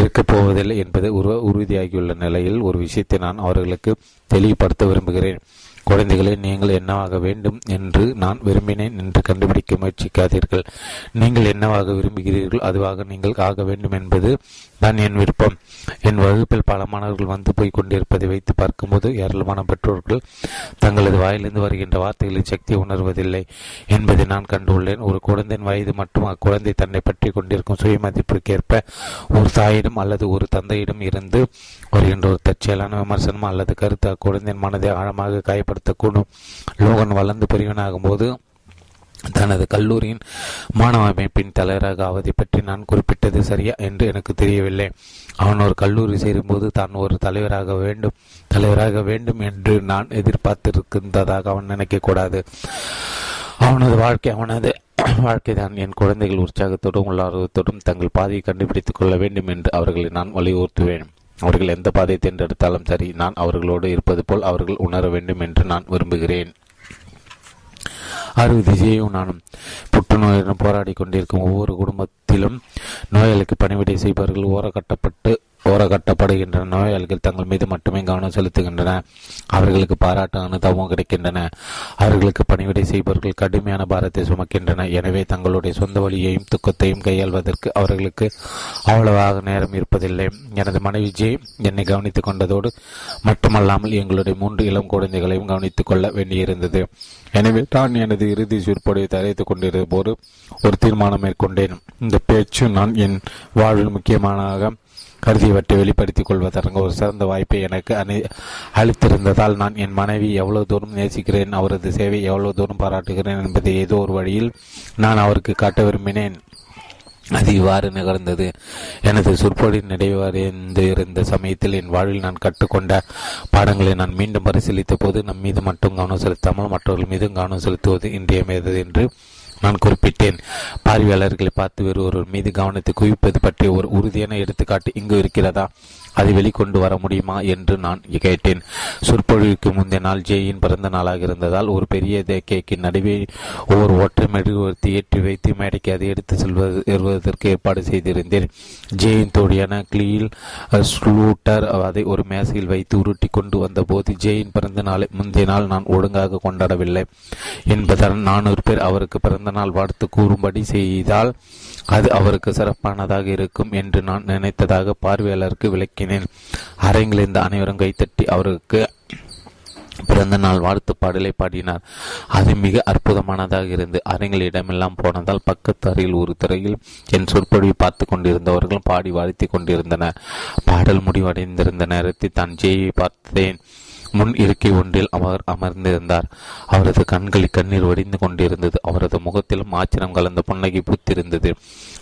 இருக்கப் போவதில்லை என்பது உறுதியாகியுள்ள நிலையில் ஒரு விஷயத்தை நான் அவர்களுக்கு தெளிவுபடுத்த விரும்புகிறேன். குழந்தைகளை நீங்கள் என்னவாக வேண்டும் என்று நான் விரும்பினேன் என்று கண்டுபிடிக்க முயற்சிக்காதீர்கள். நீங்கள் என்னவாக விரும்புகிறீர்கள் அதுவாக நீங்கள் ஆக வேண்டும் என்பது தான் என் விருப்பம். என் வகுப்பில் பல மாணவர்கள் வந்து போய் கொண்டிருப்பதை வைத்து பார்க்கும்போது ஏராளமான பெற்றோர்கள் தங்களது வாயிலிருந்து வருகின்ற வார்த்தைகளின் சக்தி உணர்வதில்லை என்பதை நான் கண்டுள்ளேன். ஒரு குழந்தையின் வயது மற்றும் அக்குழந்தை தன்னை பற்றி கொண்டிருக்கும் சுயமதிப்பிற்கேற்ப ஒரு தாயிடம் அல்லது ஒரு தந்தையிடம் இருந்து வருகின்ற ஒரு தற்செயலான விமர்சனம் அல்லது கருத்து அக்குழந்தையின் மனதை ஆழமாக காயப்படுத்தக்கூடும். லோகன் வளர்ந்து பெரியவனாகும் போது தனது கல்லூரியின் மாணவ அமைப்பின் தலைவராக ஆவதை பற்றி நான் குறிப்பிட்டது சரியா என்று எனக்கு தெரியவில்லை. அவன் ஒரு கல்லூரி சேரும்போது தான் ஒரு தலைவராக வேண்டும் என்று நான் எதிர்பார்த்திருக்கின்றதாக அவன் நினைக்கக்கூடாது. அவனது வாழ்க்கை தான். என் குழந்தைகள் உற்சாகத்தோடும் உள்ளார்வத்தோடும் தங்கள் பாதையை கண்டுபிடித்துக் கொள்ள வேண்டும் என்று அவர்களை நான் வலியுறுத்துவேன். அவர்கள் எந்த பாதை தேர்ந்தெடுத்தாலும் சரி, நான் அவர்களோடு இருப்பது போல் அவர்கள் உணர வேண்டும் என்று நான் விரும்புகிறேன். அறுவை திசையும் நானும் புற்றுநோயுடன் போராடி கொண்டிருக்கும் ஒவ்வொரு குடும்பத்திலும் நோயாளிக்கு பணிவிடை செய்பவர்கள் ஓரக்கட்டப்படுகின்ற நோயாளிகள் தங்கள் மீது மட்டுமே கவனம் செலுத்துகின்றன. அவர்களுக்கு பாராட்டு அனுதாபம் கிடைக்கின்றன. அவர்களுக்கு பணிவிடை செய்பவர்கள் கடுமையான பாரத்தை சுமக்கின்றன. எனவே தங்களுடைய சொந்த வழியையும் துக்கத்தையும் கையாள்வதற்கு அவர்களுக்கு அவ்வளவாக நேரம் இருப்பதில்லை. எனது மனைவி ஜே என்னை கவனித்துக் கொண்டதோடு மட்டுமல்லாமல் எங்களுடைய 3 இளம் குழந்தைகளையும் கவனித்துக் கொள்ள வேண்டியிருந்தது. எனவே நான் எனது இறுதி சொற்பொழிவை தயாரித்துக் கொண்டிருந்த போது ஒரு தீர்மானம் மேற்கொண்டேன். இந்த பேச்சு நான் என் வாழ்வில் முக்கியமானதாக கருதியவற்றை வெளிப்படுத்திக் கொள்வதற்கு ஒரு சிறந்த வாய்ப்பை எனக்கு அளித்திருந்ததால் நான் என் மனைவி எவ்வளவு தூரம் நேசிக்கிறேன், அவரது சேவை எவ்வளவு தூரம் பாராட்டுகிறேன் என்பதை ஏதோ ஒரு வழியில் நான் அவருக்கு காட்ட விரும்பினேன். அது இவ்வாறு நிகழ்ந்தது. எனது சொற்பொழிவின் நிறைவடைந்திருந்த சமயத்தில் என் வாழ்வில் நான் கற்றுக்கொண்ட பாடங்களை நான் மீண்டும் பரிசீலித்த போது நம் மீது மட்டும் கவனம் செலுத்தாமல் மற்றவர்கள் மீதும் கவனம் செலுத்துவது இன்றியமையாதது என்று நான் குறிப்பிட்டேன். பார்வையாளர்களை பார்த்து வேறு ஒருவர் மீது கவனத்தை குவிப்பது பற்றிய ஒரு உறுதியான எடுத்துக்காட்டு இங்கு இருக்கிறதா, அதை வெளிக்கொண்டு வர முடியுமா என்று நான் கேட்டேன். சொற்பொழிவுக்கு முந்தைய நாள் ஜேயின் பிறந்த நாளாக இருந்ததால் ஒரு பெரிய கேக்கின் நடுவே ஒவ்வொரு ஒற்றை மெழுகுவர்த்தி ஏற்றி வைத்து மேடைக்கு அதை எடுத்து செல்வதற்கு ஏற்பாடு செய்திருந்தேன். ஜேயின் தோழியான கிளீல் ஸ்லூட்டர் அதை ஒரு மேசையில் வைத்து உருட்டி கொண்டு வந்த போது ஜேயின் பிறந்த நாளை முந்தைய நாள் நான் ஒழுங்காக கொண்டாடவில்லை என்பதால் 400 பேர் அவருக்கு பிறந்த நாள் வாழ்த்து கூறும்படி செய்தால் அது அவருக்கு சிறப்பானதாக இருக்கும் என்று நான் நினைத்ததாக பார்வையாளருக்கு விளக்கினேன். அரங்கில் இந்த அனைவரும் கைத்தட்டி அவருக்கு பிறந்த நாள் வாழ்த்து பாடலை பாடினார். அது மிக அற்புதமானதாக இருந்து அரங்கில் இடமெல்லாம் போனதால் பக்கத்து அறையில் ஒரு துறையில் என் சொற்பொழிவை பார்த்து கொண்டிருந்தவர்கள் பாடி வாழ்த்தி கொண்டிருந்தனர். பாடல் முடிவடைந்திருந்த நேரத்தில் தான் ஜேயை பார்த்தேன். முன் இருக்கை ஒன்றில் அவர் அமர்ந்திருந்தார். அவரது கண்களில் கண்ணீர் வடிந்து கொண்டிருந்தது. அவரது முகத்திலும் ஆச்சரியம் கலந்த புன்னகை பூத்திருந்தது.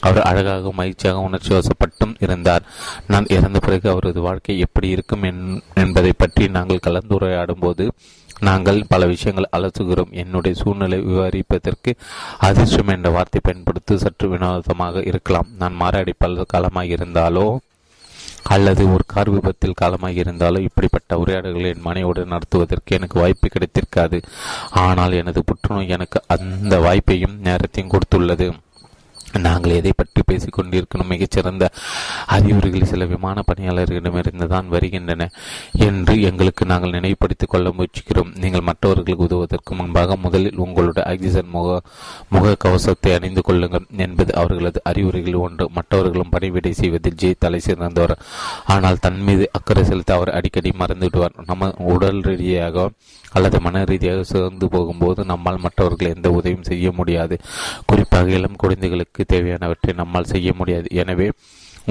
அவர் அழகாக மகிழ்ச்சியாக உணர்ச்சி வசப்பட்டும் இருந்தார். நான் இறந்த பிறகு அவரது வாழ்க்கை எப்படி இருக்கும் என்பதை பற்றி நாங்கள் கலந்துரையாடும் போது நாங்கள் பல விஷயங்கள் அலசுகிறோம். என்னுடைய சூழ்நிலை விவரிப்பதற்கு அதிர்ஷ்டம் என்ற வார்த்தை பயன்படுத்தி சற்று வினோதமாக இருக்கலாம். நான் மாரடைப்பால் காலமாக இருந்தாலோ அல்லது ஒரு கார் விபத்தில் காலமாக இருந்தாலும் இப்படிப்பட்ட உரையாடல்களை என் மனைவியுடன் நடத்துவதற்கு எனக்கு வாய்ப்பு கிடைத்திருக்காது. ஆனால் எனது புற்றுநோய் எனக்கு அந்த வாய்ப்பையும் நேரத்தையும் கொடுத்துள்ளது. நாங்கள் எதை பற்றி பேசிக் கொண்டிருக்கணும் மிகச்சிறந்த அறிவுரைகள் சில விமான பணியாளர்களிடமிருந்து தான் வருகின்றன என்று எங்களுக்கு நாங்கள் நினைவுபடுத்திக் கொள்ள முயற்சிக்கிறோம். நீங்கள் மற்றவர்களுக்கு உதவுவதற்கு முன்பாக முதலில் உங்களுடைய ஆக்சிஜன் முக கவசத்தை அணிந்து கொள்ளுங்கள் என்பது அவர்களது அறிவுரைகள் ஒன்று. மற்றவர்களும் பணிவிடை செய்வதில் ஜெய் தலை சிறந்தவர். ஆனால் தன் மீது அக்கறை செலுத்த அவர் அடிக்கடி மறந்து விடுவார். நம்ம உடல் ரீதியாக அல்லது மன ரீதியாக சிறந்து போகும்போது நம்மால் மற்றவர்கள் எந்த உதவியும் செய்ய முடியாது. குறிப்பாக இளம் குழந்தைகளுக்கு தேவையானவற்றை நம்மால் செய்ய முடியாது. எனவே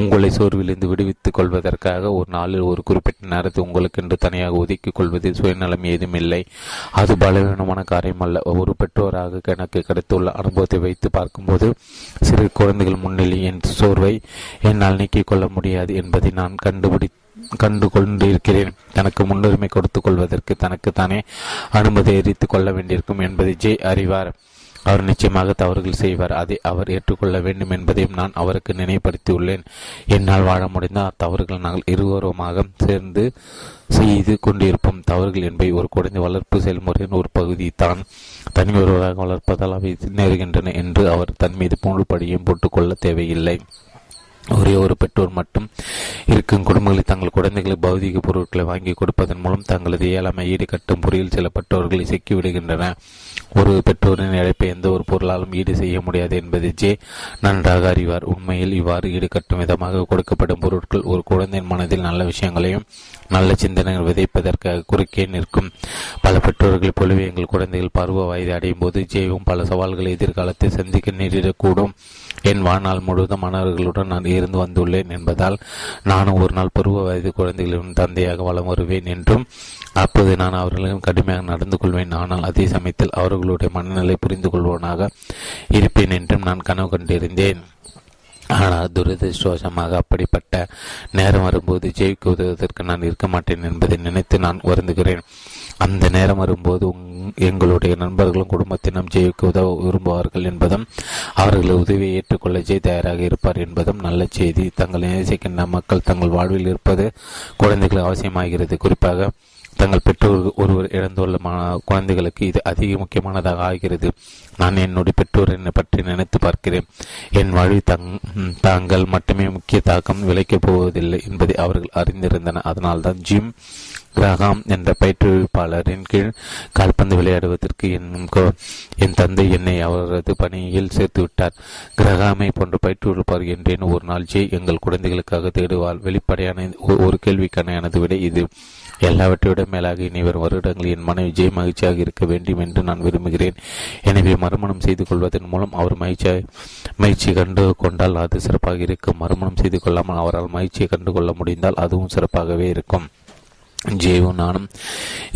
உங்களை சோர்விலிருந்து விடுவித்துக் கொள்வதற்காக ஒரு நாளில் ஒரு குறிப்பிட்ட நேரத்தை உங்களுக்கென்று தனியாக ஒதுக்கிக் கொள்வதில் சுயநலம் ஏதுமில்லை. அது பலவீனமான காரியமல்ல. ஒரு பெற்றோராக எனக்கு கிடைத்துள்ள அனுபவத்தை வைத்து பார்க்கும்போது சிறு குழந்தைகள் முன்னிலை என் சோர்வை என்னால் நீக்கிக் கொள்ள முடியாது என்பதை நான் கண்டு கொண்டிருக்கிறேன். தனக்கு முன்னுரிமை கொடுத்துக் கொள்வதற்கு தனக்குத்தானே அனுமதி எரித்துக் கொள்ள வேண்டியிருக்கும் என்பதை ஜெய் அறிவார். அவர் நிச்சயமாக தவறுகள் செய்வார். அதை அவர் ஏற்றுக்கொள்ள வேண்டும் என்பதையும் நான் அவருக்கு நினைவுபடுத்தியுள்ளேன். என்னால் வாழ முடிந்த தவறுகள் நாங்கள் இருவருமாக சேர்ந்து செய்து கொண்டிருப்போம். தவறுகள் என்பவை ஒரு குழந்தை வளர்ப்பு செயல்முறையின் ஒரு பகுதி தான். தனி ஒருவராக வளர்ப்பதால் அவை நேருகின்றன என்று அவர் தன் மீது முழுபடியும் போட்டுக்கொள்ள தேவையில்லை. ஒரே ஒரு பெற்றோர் மட்டும் இருக்கும் குடும்பங்களில் தங்கள் குழந்தைகளுக்கு பௌதிக பொருட்களை வாங்கி கொடுப்பதன் மூலம் தங்களது இயலாமை ஈடுகட்டும் பொறியில் சில பெற்றோர்களை சிக்கிவிடுகின்றன. ஒரு பெற்றோரின் இழப்பை எந்த ஒரு பொருளாலும் ஈடு செய்ய முடியாது என்பதை ஜே நன்றாக அறிவார். உண்மையில் இவ்வாறு ஈடுகட்டும் விதமாக கொடுக்கப்படும் பொருட்கள் ஒரு குழந்தையின் மனதில் நல்ல விஷயங்களையும் நல்ல சிந்தனைகள் விதைப்பதற்காக குறுக்கே நிற்கும். பல பெற்றோர்கள் போலவே எங்கள் குழந்தைகள் பருவ வயது அடையும் போது ஜேவும் பல சவால்களை எதிர்காலத்தை சந்திக்க நேரிடக்கூடும். என் வாழ்நாள் முழுவதும் மாணவர்களுடன் நான் இருந்து வந்துள்ளேன் என்பதால் நானும் ஒரு நாள் பருவ வயது குழந்தைகளின் தந்தையாக வளம் வருவேன் என்றும் அப்போது நான் அவர்களிடம் கடுமையாக நடந்து கொள்வேன். ஆனால் அதே சமயத்தில் அவர்களுடைய மனநிலை புரிந்து கொள்வோனாக இருப்பேன் என்றும் நான் கனவு கண்டிருந்தேன். ஆனால் துரதிருஷ்டவசமாக அப்படிப்பட்ட நேரம் வரும்போது ஜெயிக்க உதவுவதற்கு நான் இருக்க மாட்டேன் என்பதை நினைத்து நான் வருந்துகிறேன். அந்த நேரம் வரும்போது எங்களுடைய நண்பர்களும் குடும்பத்தினம் ஜெயிக்கு உதவ விரும்புவார்கள் என்பதும் அவர்களை உதவியை ஏற்றுக்கொள்ள ஜெய் தயாராக இருப்பார் என்பதும் நல்ல செய்தி. தங்கள் நேசிக்கின்ற மக்கள் தங்கள் வாழ்வில் இருப்பது குழந்தைகள் அவசியமாகிறது. குறிப்பாக தங்கள் பெற்றோர் ஒருவர் இழந்துள்ள குழந்தைகளுக்கு இது அதிக முக்கியமானதாக ஆகிறது. நான் என்னுடைய பெற்றோர் என்னை பற்றி நினைத்து பார்க்கிறேன். என் வாழ்வில் தாங்கள் மட்டுமே முக்கிய தாக்கம் விளைக்கப் போவதில்லை என்பதை அவர்கள் அறிந்திருந்தன. அதனால்தான் ஜிம் கிரகாம் என்ற பயிற்றுவிப்பாளரின் கீழ் கால்பந்து விளையாடுவதற்கு என் தந்தை என்னை அவரது பணியில் சேர்த்து விட்டார். கிரகாமை போன்ற பயிற்றுவிப்பார் என்றேன். ஒரு நாள் ஜெய் எங்கள் குழந்தைகளுக்காக தேடுவார். வெளிப்படையான ஒரு கேள்விக்கான எனது விட இது. எல்லாவற்றைவிட மேலாக இனி வரும் வருடங்கள் என் மனைவி ஜெய் மகிழ்ச்சியாக இருக்க வேண்டும் என்று நான் விரும்புகிறேன். எனவே மறுமணம் செய்து கொள்வதன் மூலம் அவர் மகிழ்ச்சியை கண்டு கொண்டால் அது சிறப்பாக இருக்கும். மறுமணம் செய்து கொள்ளாமல் அவரால் மகிழ்ச்சியை கண்டுகொள்ள முடிந்தால் அதுவும் சிறப்பாகவே இருக்கும். ஜேவும் நானும்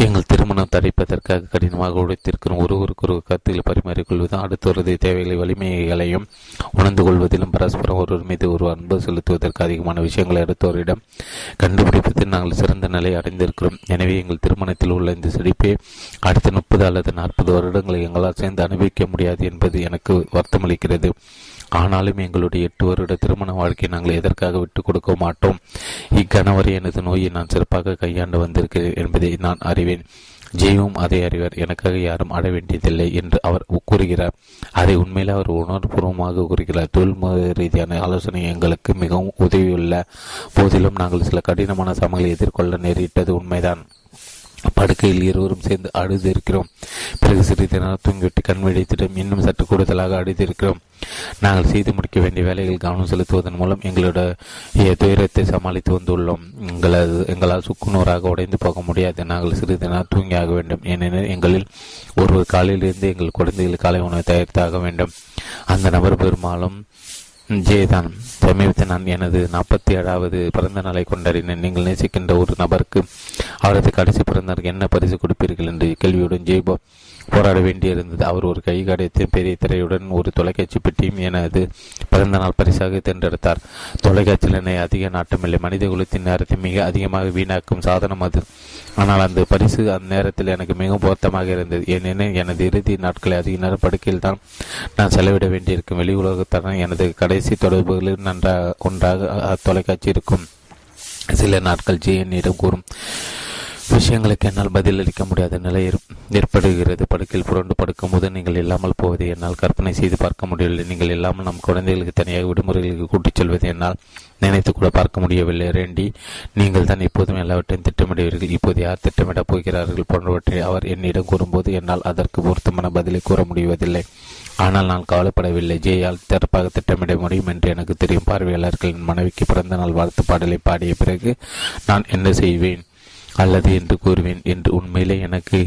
எங்கள் திருமணம் தடைப்பதற்காக கடினமாக உழைத்திருக்கிறோம். ஒருவருக்கு ஒரு கருத்தில் பரிமாறிக்கொள்வதும் அடுத்தவரது தேவைகளை வலிமைகளையும் உணர்ந்து கொள்வதிலும் பரஸ்பரம் ஒருவர் மீது ஒரு அன்பு செலுத்துவதற்கு அதிகமான விஷயங்களை அடுத்தவரிடம் கண்டுபிடிப்பதில் நாங்கள் சிறந்த நிலை அடைந்திருக்கிறோம். எனவே எங்கள் திருமணத்தில் உள்ள இந்த செழிப்பை அடுத்த 30 அல்லது 40 வருடங்களை எங்களால் சேர்ந்து அனுபவிக்க முடியாது என்பது எனக்கு வருத்தமளிக்கிறது. ஆனாலும் எங்களுடைய 8 வருட திருமண வாழ்க்கையை நாங்கள் எதற்காக விட்டுக் கொடுக்க மாட்டோம். இக்கணவரை எனது நோயை நான் சிறப்பாக கையாண்டு வந்திருக்கிறேன் என்பதை நான் அறிவேன். ஜெயவும் அதை அறிவார். எனக்காக யாரும் அட வேண்டியதில்லை என்று அவர் கூறுகிறார். அதை உண்மையில் அவர் உணர்வுபூர்வமாக கூறுகிறார். தொழில்முறை ரீதியான ஆலோசனை எங்களுக்கு மிகவும் உதவியுள்ள போதிலும் நாங்கள் சில கடினமான சமங்களை எதிர்கொள்ள நேரிட்டது உண்மைதான். படுக்கையில் இருவரும் சேர்ந்து அழுதிருக்கிறோம். பிறகு சிறிது நேரம் தூங்கிவிட்டு கண் விழித்திடும் இன்னும் சற்று கூடுதலாக அழுதிருக்கிறோம். நாங்கள் செய்து முடிக்க வேண்டிய வேலைகள் கவனம் செலுத்துவதன் மூலம் எங்களுடைய துயரத்தை சமாளித்து வந்துள்ளோம். எங்களால் சுக்குநூறாக உடைந்து போக முடியாது. நாங்கள் சிறிது நேரம் தூங்கி ஆக வேண்டும். ஏனெனில் எங்களில் ஒரு காலையிலிருந்து எங்கள் குழந்தைகள் காலை உணவை தயாரித்தாக வேண்டும். அந்த நபர் பெரும்பாலும் ஜெயதான். சமீபத்தில் நான் எனது 47வது பிறந்த நாளை கொண்டாடினேன். நீங்கள் நேசிக்கின்ற ஒரு நபருக்கு அவரது கடைசி பிறந்தவருக்கு என்ன பரிசு கொடுப்பீர்கள் என்ற கேள்வியுடன் ஜெய் போராட வேண்டியிருந்தது. அவர் ஒரு கை கடைத்து பெரிய திரையுடன் ஒரு தொலைக்காட்சி பெட்டியும் எனது பிறந்த நாள் பரிசாக தேர்ந்தெடுத்தார். தொலைக்காட்சியில் என்னை அதிக நாட்டமில்லை. மனித குலத்தின் நேரத்தை மிக அதிகமாக வீணாக்கும் சாதனம் அது. ஆனால் அந்த பரிசு அந்த நேரத்தில் எனக்கு மிகவும் பொருத்தமாக இருந்தது. ஏனெனில் எனது இறுதி நாட்களை அதிக நேரம் படுக்கையில் தான் நான் செலவிட வேண்டியிருக்கும். வெளி உலகத்தான எனது கடைசி தொடர்புகளில் ஒன்றாக தொலைக்காட்சி இருக்கும். சில நாட்கள் ஜெய் என்னிடம் கூறும் விஷயங்களுக்கு என்னால் பதிலளிக்க முடியாத நிலை ஏற்படுகிறது. படுக்கையில் புரண்டு படுக்கும்போது நீங்கள் இல்லாமல் போவதை என்னால் கற்பனை செய்து பார்க்க முடியவில்லை. நீங்கள் இல்லாமல் நம் குழந்தைகளுக்கு தனியாக விடுமுறைகளுக்கு கூட்டிச் செல்வதை என்னால் நினைத்து கூட பார்க்க முடியவில்லை. ரெண்டி, நீங்கள் தான் எப்போதும் எல்லாவற்றையும் திட்டமிடுவீர்கள். இப்போது யார் திட்டமிடப் போகிறார்கள் போன்றவற்றை அவர் என்னிடம் கூறும்போது என்னால் அதற்கு பொருத்தமான பதிலை கூற முடிவதில்லை. ஆனால் நான் கவலைப்படவில்லை. ஜெயால் சிறப்பாக திட்டமிட முடியும் என்று எனக்கு தெரியும். பார்வையாளர்களின் மனைவிக்கு பிறந்த நாள் வாழ்த்து பாடலை பாடிய பிறகு நான் என்ன செய்வேன்? அல்லது என்று கூறுவேன் என்று உண்மையிலே எனக்கு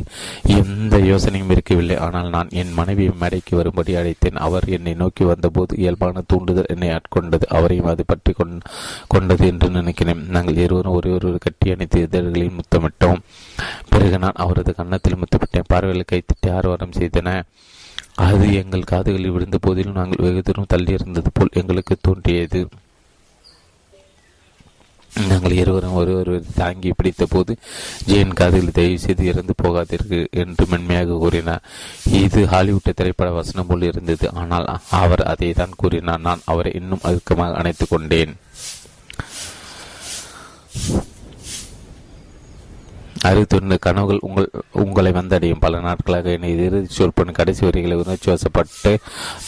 எந்த யோசனையும் இருக்கவில்லை. ஆனால் நான் என் மனைவியை மேடைக்கு வரும்படி அழைத்தேன். அவர் என்னை நோக்கி வந்தபோது இயல்பான தூண்டுதல் என்னை ஆட்கொண்டது. அவரையும் அது பற்றி கொண்டது என்று நினைக்கிறேன். நாங்கள் இருவரும் ஒருவர் கட்டி அணைத்து இதழ்களில் முத்தமிட்டோம். பிறகு நான் அவரது கன்னத்தில் முத்தமிட்டேன். பார்வையில் கைத்திட்டு ஆர்வரம் செய்தன. அது எங்கள் காதுகளில் விழுந்த போதிலும் நாங்கள் வெகு தூரம் தள்ளியிருந்தது போல் எங்களுக்கு தோன்றியது. நாங்கள் இருவரும் ஒருவர் தாங்கி பிடித்த போது ஜெயின் காதில் தயவு செய்து இறந்து போகாதீர்கள் என்று மென்மையாக கூறினார். இது ஹாலிவுட் திரைப்பட வசனம் போல் இருந்தது. ஆனால் அவர் அதை தான் கூறினார். நான் அவரை இன்னும் அழுக்கமாக அணைத்து கொண்டேன். அறிவித்து கனவுகள் உங்களை வந்தடையும். பல நாட்களாக என்னை இறுதி சொற்பன் கடைசி வரிகளை உணர்ச்சி வசப்பட்டு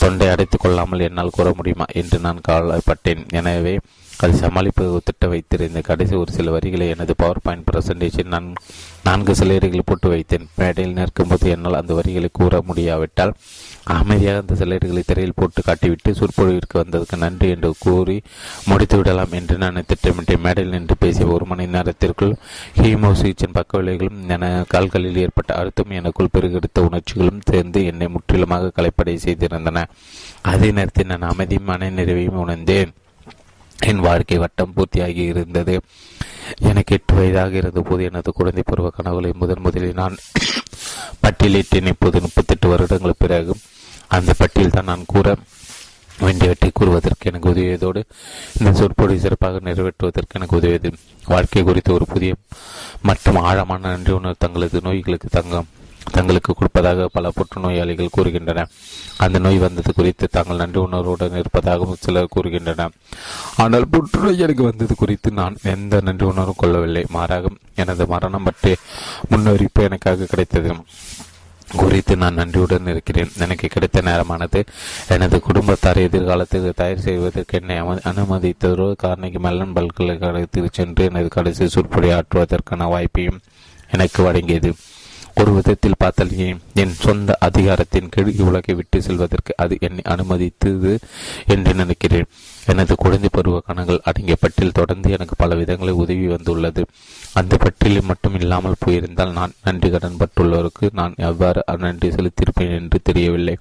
தொண்டை அடைத்துக் கொள்ளாமல் என்னால் கூற முடியுமா என்று நான் கவலைப்பட்டேன். எனவே அதை சமாளிப்பு திட்ட வைத்திருந்த கடைசி ஒரு சில வரிகளை எனது பவர் பாயிண்ட் பிரசன்டேஷன் நான் 4 சிலைகளை போட்டு வைத்தேன். மேடையில் நிற்கும் போது என்னால் அந்த வரிகளை கூற முடியாவிட்டால் அமைதியாக அந்த சிலைகளை திரையில் போட்டு காட்டிவிட்டு சொற்பொழிவிற்கு வந்ததுக்கு நன்றி என்று கூறி முடித்து விடலாம் என்று நான் திட்டமிட்டேன். மேடையில் நின்று பேசிய 1 மணி நேரத்திற்குள் ஹீமோ சிகிச்சையின் பக்கவிளைகளும் என கால்களில் ஏற்பட்ட அழுத்தம் எனக்குள் பெருகெடுத்த உணர்ச்சிகளும் சேர்ந்து என்னை முற்றிலுமாக கலைப்படை செய்திருந்தன. அதே நேரத்தில் நான் அமைதியும் மன நிறைவையும் உணர்ந்தேன். என் வாழ்க்கை வட்டம் பூர்த்தியாகி இருந்தது. எனக்கு 8 வயதாக இருந்த போது எனது குழந்தை பருவ கனவுகளை முதன் முதலில் நான் பட்டியலிட்டேன். இப்போது 38 வருடங்கள் பிறகு அந்த பட்டியல் தான் நான் கூற வேண்டியவற்றை கூறுவதற்கு எனக்கு உதவியதோடு இந்த சொற்பொழிவை சிறப்பாக நிறைவேற்றுவதற்கு எனக்கு உதவியது. வாழ்க்கை குறித்த ஒரு புதிய மற்றும் ஆழமான நன்றி உணர்வு தங்களது நோய்களுக்கு தங்களுக்கு கொடுப்பதாக பல புற்றுநோயாளிகள் கூறுகின்றனர். அந்த நோய் வந்தது குறித்து தாங்கள் நன்றி உணர்வுடன் இருப்பதாகவும் சிலர் கூறுகின்றனர். ஆனால் புற்றுநோய் எனக்கு வந்தது குறித்து நான் எந்த நன்றி உணர்வும் கொள்ளவில்லை. மாறாக எனது மரணம் பற்றி முன்னறிவிப்பு எனக்காக கிடைத்தது குறித்து நான் நன்றியுடன் இருக்கிறேன். எனக்கு கிடைத்த நேரமானது எனது குடும்பத்தாரை எதிர்காலத்திற்கு தயார் செய்வதற்கு என்னை அனுமதித்ததோ கார்னகி மெல்லன் பல்கலைக்கழகத்திற்கு சென்று எனது கடைசி சொற்பொழிவை ஆற்றுவதற்கான வாய்ப்பையும் எனக்கு வழங்கியது. ஒரு விதத்தில் பார்த்தால் என் சொந்த அதிகாரத்தின் கீழ் உலகை விட்டு செல்வதற்கு அது என்னை அனுமதித்தது என்று நினைக்கிறேன். எனது குழந்தை பருவ கணங்கள் அடங்கிய பட்டியல் தொடர்ந்து எனக்கு பல விதங்களை உதவி வந்துள்ளது. அந்த பட்டியலில் மட்டும் இல்லாமல் போயிருந்தால் நான் நன்றி கடன் பட்டுள்ளவருக்கு நான் எவ்வாறு நன்றி செலுத்தியிருப்பேன் என்று தெரியவில்லை.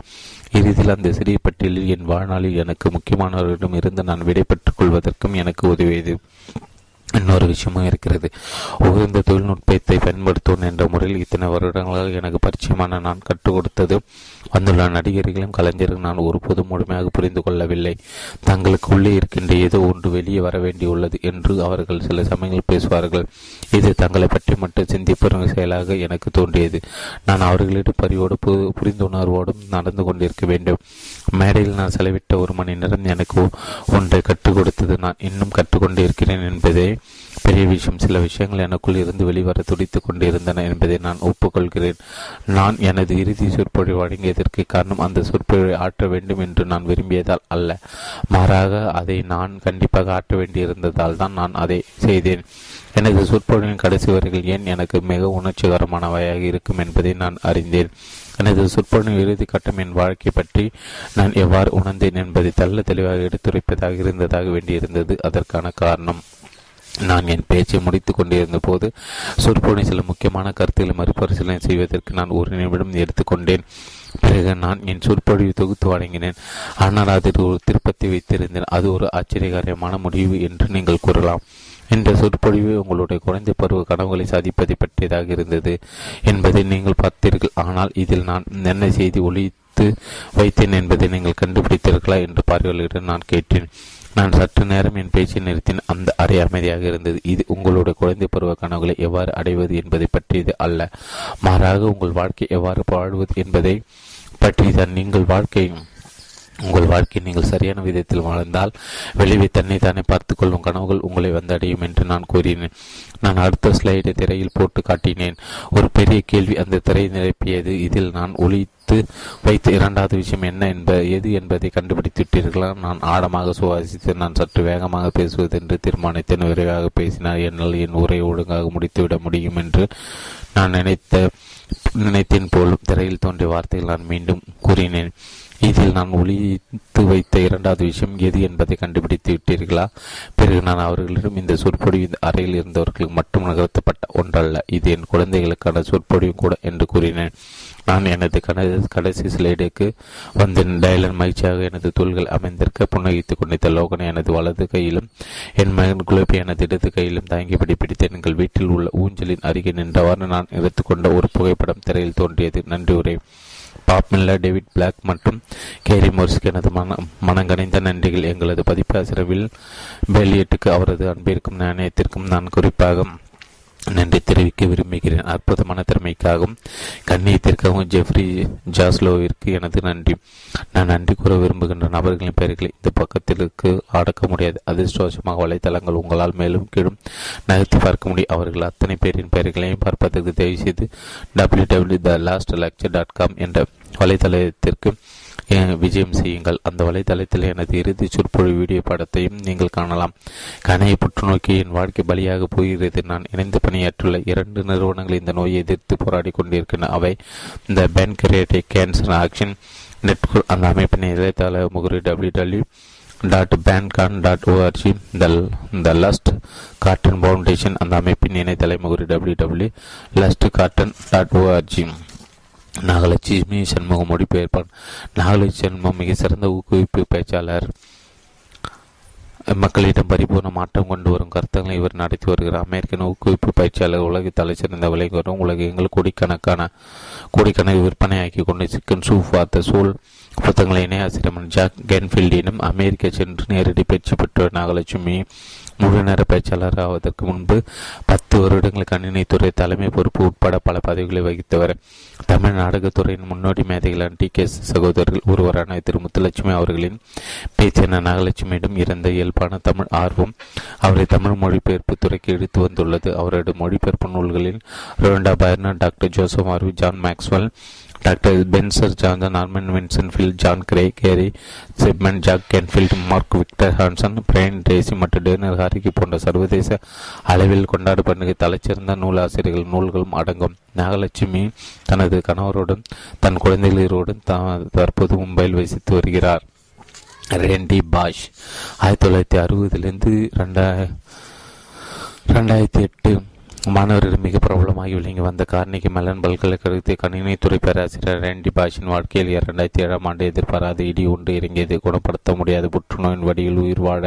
இறுதியில் அந்த சிறிய பட்டியலில் என் வாழ்நாளில் எனக்கு முக்கியமானவர்களிடம் இருந்து நான் விடை பெற்றுக் கொள்வதற்கும் எனக்கு உதவியது. இன்னொரு விஷயமும் இருக்கிறது. உகந்த தொழில்நுட்பத்தை பயன்படுத்துவோம் என்ற முறையில் இத்தனை வருடங்களாக எனக்கு பரிச்சயமான நான் கற்றுக் கொடுத்தது வந்துள்ள நடிகர்களும் கலைஞர்களும் நான் ஒருபோதும் முழுமையாக புரிந்து கொள்ளவில்லை. தங்களுக்கு உள்ளே இருக்கின்ற ஏதோ ஒன்று வெளியே வர வேண்டியுள்ளது என்று அவர்கள் சில சமயங்கள் பேசுவார்கள். இது தங்களை பற்றி மட்டும் சிந்திப்பெறும் செயலாக எனக்கு தோன்றியது. நான் அவர்களிடம் பரிவோடு புரிந்துணர்வோடும் நடந்து கொண்டிருக்க வேண்டும். மேடையில் நான் செலவிட்ட 1 மணி நேரம் எனக்கு ஒன்றை கற்றுக் கொடுத்தது. நான் இன்னும் கற்றுக்கொண்டே இருக்கிறேன் என்பதே பெரிய விஷயம். சில விஷயங்கள் எனக்குள் இருந்து வெளிவர துடித்துக் கொண்டிருந்தன என்பதை நான் ஒப்புக்கொள்கிறேன். நான் எனது இறுதி சொற்பொழிவை வழங்கியதற்கு காரணம் அந்த சொற்பொழிவை ஆற்ற வேண்டும் என்று நான் விரும்பியதால் அல்ல, மாறாக அதை நான் கண்டிப்பாக ஆற்ற வேண்டியிருந்ததால் தான் நான் அதை செய்தேன். எனது சொற்பொழிவின் கடைசி வரிகள் ஏன் எனக்கு மிக உணர்ச்சிகரமானவையாக இருக்கும் என்பதை நான் அறிந்தேன். எனது சொற்பொழிவின் இறுதி கட்டம் என் வாழ்க்கை பற்றி நான் எவ்வாறு உணர்ந்தேன் என்பதை தெளிவாக எடுத்துரைப்பதாக இருந்ததாக வேண்டியிருந்தது. அதற்கான காரணம் நான் என் பேச்சை முடித்துக் கொண்டிருந்த போது சொற்பொழி சில முக்கியமான கருத்துக்களை மறுபரிசீலனை செய்வதற்கு நான் 1 நிமிடம் எடுத்துக்கொண்டேன். பிறகு நான் என் சொற்பொழிவை தொகுத்து வழங்கினேன். ஆனால் அதற்கு ஒரு திருப்பத்தை வைத்திருந்தேன். அது ஒரு ஆச்சரியகரமான முடிவு என்று நீங்கள் கூறலாம். இந்த சொற்பொழிவு உங்களுடைய குழந்தை பருவ கனவுகளை சாதிப்பதை பற்றியதாக இருந்தது என்பதை நீங்கள் பார்த்தீர்கள். ஆனால் இதில் நான் என்ன செய்தி ஒழித்து வைத்தேன் என்பதை நீங்கள் கண்டுபிடித்தீர்களா என்று பார்வையாளர்களிடம் நான் கேட்டேன். நான் சற்று நேரம் என் பேச்சை நிறுத்தின். அந்த அறை அமைதியாக இருந்தது. இது உங்களுடைய குழந்தை பருவ கனவுகளை எவ்வாறு அடைவது என்பதை பற்றியது அல்ல, மாறாக உங்கள் வாழ்க்கை எவ்வாறு வாழ்வது என்பதை பற்றி தான். உங்கள் வாழ்க்கையை நீங்கள் சரியான விதத்தில் வாழ்ந்தால் விளைவை தன்னை தானே பார்த்துக்கொள்ளும் கனவுகள் உங்களை வந்தடையும் என்று நான் கூறினேன். நான் அடுத்த ஸ்லைடை திரையில் போட்டு காட்டினேன். ஒரு பெரிய கேள்வி அந்த திரை நிரப்பியது. இதில் நான் ஒழித்து வைத்த 2வது விஷயம் எது என்பதை கண்டுபிடித்து விட்டீர்களா? நான் ஆழமாக சுவாசித்து நான் சற்று வேகமாக பேசுவது என்று தீர்மானித்தேன். விரைவாக பேசினால் என்னால் என் உரையை ஒழுங்காக முடித்துவிட முடியும் என்று நான் நினைத்தேன் போலும் திரையில் தோன்றிய வார்த்தைகள் நான் மீண்டும் கூறினேன். இதில் நான் ஒளித்து வைத்த இரண்டாவது விஷயம் எது என்பதை கண்டுபிடித்து விட்டீர்களா? பிறகு நான் அவர்களிடம், இந்த சொற்பொழிவு அறையில் இருந்தவர்களுக்கு மட்டும் நகர்த்தப்பட்ட ஒன்றல்ல, இது என் குழந்தைகளுக்கான சொற்பொழிவும் கூட என்று கூறினேன். நான் எனது கடைசி ஸ்லைடுக்கு வந்தேன். டைலன் மகிழ்ச்சியாக எனது தோள்கள் அமைந்திருக்க புன்னகித்துக் கொண்டிருந்த லோகனை எனது வலது கையிலும் என் மகன் குழப்பி எனது இடது கையிலும் தாங்கிப்படி பிடித்தேன். எங்கள் வீட்டில் உள்ள ஊஞ்சலின் அருகே நின்றவாறு நான் எடுத்துக்கொண்ட ஒரு புகைப்படம் திரையில் தோன்றியது. நன்றி உரை. பாப் மில்லர், டேவிட் பிளாக் மற்றும் கேரி மோர்ஸ்க்கு எனது மனங்கணைந்த நன்றிகள். எங்களது பதிப்பாசிரியர் பெலியட்டுக்கு அவரது அன்பிற்கும் நாணயத்திற்கும் நான் குறிப்பாக நன்றி தெரிவிக்க விரும்புகிறேன். அற்புதமான திறமைக்காகவும் கண்ணியத்திற்காகவும் ஜெஃப்ரி ஜாஸ்லோவிற்கு எனது நன்றி. நான் நன்றி கூற விரும்புகின்ற நபர்களின் பெயர்களை இந்த பக்கத்திற்கு அடக்க முடியாது. அதிர்ஷ்டவசமாக வலைத்தளங்கள் உங்களால் மேலும் கீழும் நகர்த்தி பார்க்க முடியும். அவர்கள் அத்தனை பேரின் பெயர்களையும் பார்ப்பதற்கு தயவு செய்து www.thelastlecture.com என்ற வலைத்தளத்திற்கு விஜயம் செய்யுங்கள். அந்த வலைதளத்தில் எனது இறுதி சொற்பொழிவு வீடியோ படத்தையும் நீங்கள் காணலாம். கணையை புற்றுநோக்கி என் வாழ்க்கை பலியாக போகிறது. நான் இணைந்து பணியாற்றுள்ள 2 நிறுவனங்கள் இந்த நோயை எதிர்த்து போராடி கொண்டிருக்கின்றன. அவை இந்த பேன்கிரியாட்டிக் கேன்சர் ஆக்ஷன் நெட்வொர்க். அந்த அமைப்பின் இணையதள முகவரி www.bandcon.org. The Last Garden Foundation. அந்த அமைப்பின் இணையதள முகவரி www.lustcarton.org. நாகலட்சுமி சண்முகம் மொழிபெயர்ப்பான். நாகலட்சுமி சண்முகம் மிக சிறந்த ஊக்குவிப்பு பேச்சாளர். மக்களிடம் பரிபூர்ண மாற்றம் கொண்டு வரும் கருத்தங்களை இவர் நடத்தி வருகிறார். அமெரிக்கன் ஊக்குவிப்பு பயிற்சியாளர், உலகை தலைச்சிறந்த விளைவரும் உலகங்கள் கோடிக்கணக்கு விற்பனையாக்கி கொண்டு சிக்கன் சூப் வார்த்த சூழ் புத்தகங்களை இணையாசிரியமன் ஜாக் கேன்ஃபீல்டினும் அமெரிக்கா சென்று நேரடி பயிற்சி பெற்ற நாகலட்சுமி முழு நேர பேச்சாளர் ஆவதற்கு முன்பு 10 வருடங்கள் கணினித்துறை தலைமை பொறுப்பு உட்பட பல பதவிகளை வகித்தவர். தமிழ் நாடகத்துறையின் முன்னோடி மேதைகளான டி கே சகோதரர்கள் ஒருவரான திரு முத்துலட்சுமி அவர்களின் பேச்சென நாகலட்சுமியிடம் இருந்த இயல்பான தமிழ் ஆர்வம் அவரை தமிழ் மொழிபெயர்ப்பு துறைக்கு எடுத்து வந்துள்ளது. அவரது மொழிபெயர்ப்பு நூல்களில் Rhonda Byrne, doctor Joseph RV, John Maxwell, doctor Spencer Johnson, Norman வின்சன்ஃபீல்ட், John Gray, Gary Chapman, Jack Canfield, Mark Victor Hansen, Brian Tracy மற்றும் டேனர் ஹாரிக்கு போன்ற சர்வதேச அளவில் கொண்டாடப்படுகிற தலைச்சிறந்த நூலாசிரியர்கள் நூல்களும் அடங்கும். நாகலட்சுமி தனது கணவரோடும் தன் குழந்தைகளோடும் தற்போது மும்பையில் வசித்து வருகிறார். ரெண்டி பாஷ் 1960 2008 மாணவர்கள் மிக பிரபலமாகி விளங்கி வந்த கார்னிகி மெலன் பல்கலைக்கழகத்தில் கணினித்துறை பேராசிரியர் ரெண்டி பாஷின் வாழ்க்கையில் 2007 ஆண்டு எதிர்பாராத இடி ஒன்று இறங்கியது. குணப்படுத்த முடியாத புற்றுநோயின் வடியில் உயிர் வாழ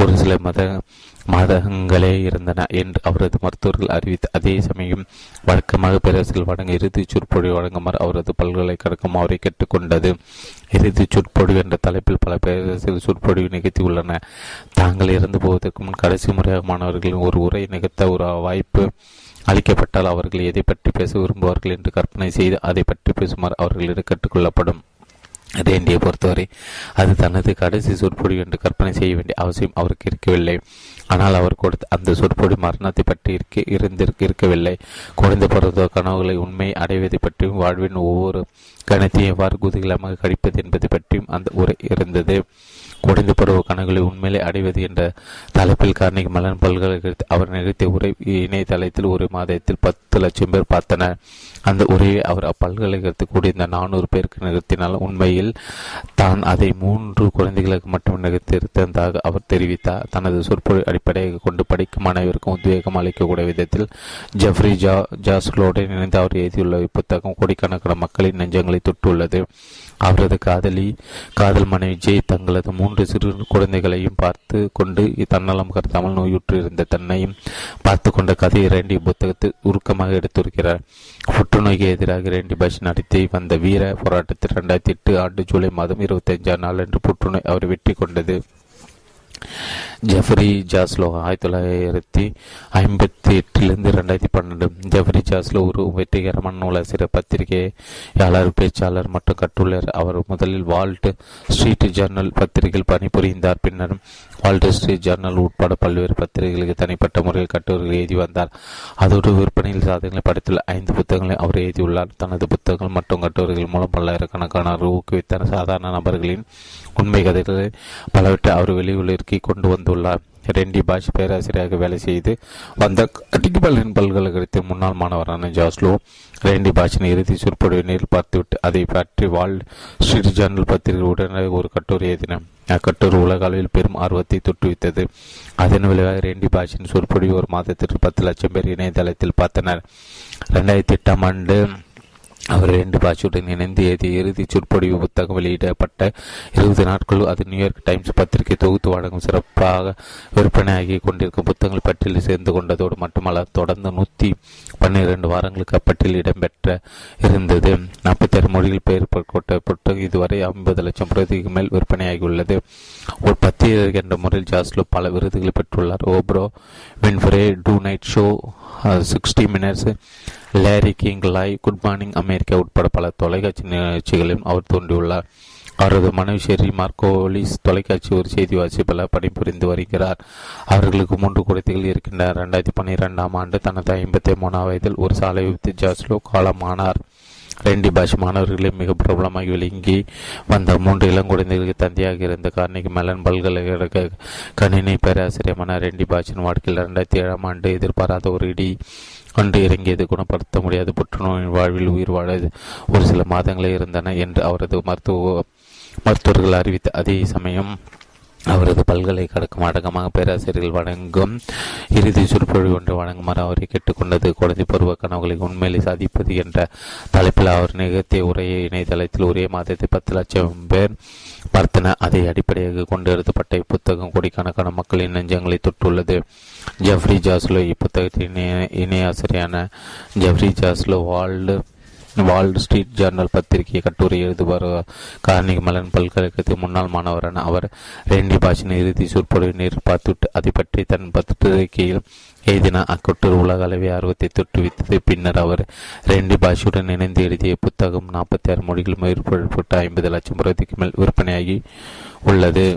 ஒரு சில மாதங்களே இருந்தன என்று அவரது மருத்துவர்கள் அறிவித்து, அதே சமயம் வழக்கமாக பேராசிரியர் வழங்க இறுதிச் சொற்பொழிவு வழங்குமாறு அவரது பல்கலைக்கழகம் அவரை கேட்டுக்கொண்டது. இறுதிச் சொற்பொழிவு என்ற தலைப்பில் பல பேராசிரியர் சொற்பொழிவு நிகழ்த்தி உள்ளன. தாங்கள் இறந்து போவதற்கு முன் கடைசி முறையாக மாணவர்களின் ஒரு உரை நிகழ்த்த ஒரு வாய்ப்பு அளிக்கப்பட்டால் அவர்கள் எதை பற்றி பேச விரும்புவார்கள் என்று கற்பனை செய்து அதை பற்றி பேசுமாறு அவர்களிடம் கேட்டுக்கொள்ளப்படும். ரேண்டியை பொறுத்தவரை அது தனது கடைசி சொற்பொழிவு என்று கற்பனை செய்ய வேண்டிய அவசியம் அவருக்கு இருக்கவில்லை. ஆனால் அவர் கொடுத்த அந்த சொற்பொழிவு மரணத்தை பற்றி இருக்கவில்லை. குறைந்த பிறந்த கனவுகளை உண்மையை அடைவதை பற்றியும் வாழ்வின் ஒவ்வொரு கணத்தையும் எவ்வாறு குதூகலமாக கழிப்பது என்பதை பற்றியும் அந்த உரை இருந்தது. குறைந்த பருவ கணக்குகளை உண்மையிலே அடைவது என்ற தலைப்பில் கார்னிகி மெலன் பல்கலைக்கழகத்தில் அவர் நிகழ்த்திய உரை இணையதளத்தில் ஒரு மாதத்தில் 10 லட்சம் பேர் பார்த்தனர். அந்த உரையை அவர் அப்பல்கலைக்கழகத்துக்கு கூடியிருந்த 400 பேருக்கு நிகழ்த்தினால் உண்மையில் தான் அதை 3 குழந்தைகளுக்கு மட்டும் நிகழ்த்தியிருந்ததாக அவர் தெரிவித்தார். தனது சொற்பொழிவை அடிப்படையாக கொண்டு படிக்கும் அனைவருக்கும் உத்வேகம் அளிக்கக்கூடிய விதத்தில் ஜெஃப்ரி ஜாஸ்லோவுடன் இணைந்து அவர் எழுதியுள்ள புத்தகம் கோடிக்கணக்கான மக்களின் நெஞ்சங்களை தொட்டுள்ளது. அவரது காதல் மனைவி ஜெய் தங்களது 3 சிறு குழந்தைகளையும் பார்த்து கொண்டு தன்னலம் கருத்தாமல் நோயுற்று இருந்த தன்னையும் பார்த்து கொண்ட கதை இரண்டி புத்தகத்தை உருக்கமாக எடுத்திருக்கிறார். புற்றுநோய்க்கு எதிராக இரண்டி பாஷ் நடத்தி வந்த வீர போராட்டத்தில் 2008 ஆண்டு ஜூலை மாதம் 25ஆம் நாள் அன்று புற்றுநோய் அவரை வெற்றி கொண்டது. Jeffrey Zaslow 1958 2012. ஜெஃப்ரி ஜாஸ்லோ ஒரு வெற்றிகரமான நூலாசிரியர், பத்திரிகையாளர், பேச்சாளர் மற்றும் கட்டுரையாளர். அவர் முதலில் வால்ட் ஸ்ட்ரீட் ஜர்னல் பத்திரிகையில் பணிபுரிந்தார். பின்னர் வால்ட் ஸ்ட்ரீட் ஜர்னல் உட்பட பல்வேறு பத்திரிகைகளுக்கு தனிப்பட்ட முறையில் கட்டுரைகள் எழுதி வந்தார். அதோடு விற்பனையில் சாதனைகளை படைத்துள்ள 5 புத்தகங்களை அவர் எழுதியுள்ளார். தனது புத்தகங்கள் மற்றும் கட்டுரைகள் மூலம் பல்லாயிரக்கணக்கான ஊக்குவித்த சாதாரண நபர்களின் உண்மை கதைகளை பலவற்றை அவர் வெளியுள்ள கொண்டு வந்துள்ளார். ரெண்டி பாஷ் பேராசிரியராக வேலை செய்து வந்த கட்டிபாலின் பல்கலைக்கழகத்தின் முன்னாள் மாணவரான ஜாஸ்லோ ரெண்டி பாஷின் இறுதி சொற்பொழிவை நேரில் பார்த்துவிட்டு அதை பற்றி வால் ஸ்ட்ரீட் ஜேர்னல் பத்திரிகை உடனே ஒரு கட்டுரை எழுதினார். அக்கட்டுரை உலக அளவில் பெரும் ஆர்வத்தை தொற்றுவித்தது. அதன் விளைவாக ரெண்டி பாஷின் சொற்பொழிவு ஒரு மாதத்திற்கு 10 லட்சம் பேர் இணையதளத்தில் பார்த்தனர். 2008 ஆண்டு அவர் ரெண்டி பாஷுடன் இணைந்து இறுதி சொற்பொழிவு புத்தகம் வெளியிடப்பட்ட 20 நாட்களும் அது நியூயார்க் டைம்ஸ் பத்திரிகை தொகுத்து வழங்கும் சிறப்பாக விற்பனையாகி கொண்டிருக்கும் புத்தகங்கள் பட்டியலில் சேர்ந்து கொண்டதோடு மட்டுமல்ல, தொடர்ந்து 112 வாரங்களுக்கு அப்பட்டியல் இடம்பெற்ற இருந்தது. 46 மொழிகள் பெயர் கொண்ட புத்தகம் இதுவரை 50 லட்சம் பிரதிக்கு மேல் விற்பனையாகியுள்ளது. ஒரு 10 என்ற முறையில் ஜாஸ்லோ பல விருதுகளை பெற்றுள்ளார். Oprah Winfrey, tonight show, 60 minutes, Larry King Live, Good Morning America உட்பட பல தொலைக்காட்சி நிகழ்ச்சிகளையும் அவர் தோன்றியுள்ளார். அவரது மனைவி ஷெரி மார்கோலிஸ் தொலைக்காட்சி ஒரு செய்தி வாசிப்பல பணிபுரிந்து வருகிறார். அவர்களுக்கு 3 குழந்தைகள் இருக்கின்றனர். 2012 ஆண்டு தனது 53 வயதில் ஒரு சாலை விபத்தில் ஜாஸ்லோ காலமானார். ரெண்டி பாஷ் மாணவர்களே மிக பிரபலமாகி விளங்கி வந்த 3 இளங்குழந்தைகளுக்கு தந்தையாக இருந்த கார்னிகி மெலன் பல்கலைக்கழக கணினி பேராசிரியமான ரெண்டி பாஷின் வாழ்க்கையில் 2007 ஆண்டு எதிர்பாராத ஒரு இடி ஒன்று இறங்கியது. குணப்படுத்த முடியாத புற்றுநோயின் வாழ்வில் உயிர் வாழ ஒரு சில மாதங்களே இருந்தன என்று அவரது மருத்துவர்கள் அறிவித்த அதே சமயம் அவரது பல்கலைக்கழகம் அடக்கமாக பேராசிரியர்கள் வழங்கும் இறுதி சொற்பொழிவு ஒன்று வழங்குமாறு அவரை கேட்டுக்கொண்டது. குழந்தை பருவ கனவுகளை உண்மையிலே சாதிப்பது என்ற தலைப்பில் அவர் நிகழ்த்திய உரையை இணையதளத்தில் ஒரே மாதத்தை 10 லட்சம் பேர் பார்த்தன. அதை அடிப்படையாக கொண்டு எழுதப்பட்ட இப்புத்தகம் கோடிக்கணக்கான மக்களின் நெஞ்சங்களை தொட்டுள்ளது. ஜெஃப்ரி ஜாஸ்லோ இப்புத்தகத்தின் இணையாசிரியரான Jeffrey Zaslow Wall Street Journal பத்திரிகை கட்டுரை எழுதுவார். கார்னிகி மெலன் பல்கலைக்கழகத்தின் முன்னாள் மாணவரான அவர் ரெண்டி பாஷின் இறுதி சொற்பொழிவை நேரில் பார்த்துவிட்டு அதை பற்றி தன் பத்திரிகையில் எழுதினார். அக்கட்டுரை உலக அளவில் ஆர்வத்தை தொற்றுவித்தது. பின்னர் அவர் ரெண்டி பாஷுடன் இணைந்து எழுதிய புத்தகம் 46 மொழிகள் மேற்பட்ட 50 லட்சம் பிரதிக்கு மேல் விற்பனையாகி உள்ளது.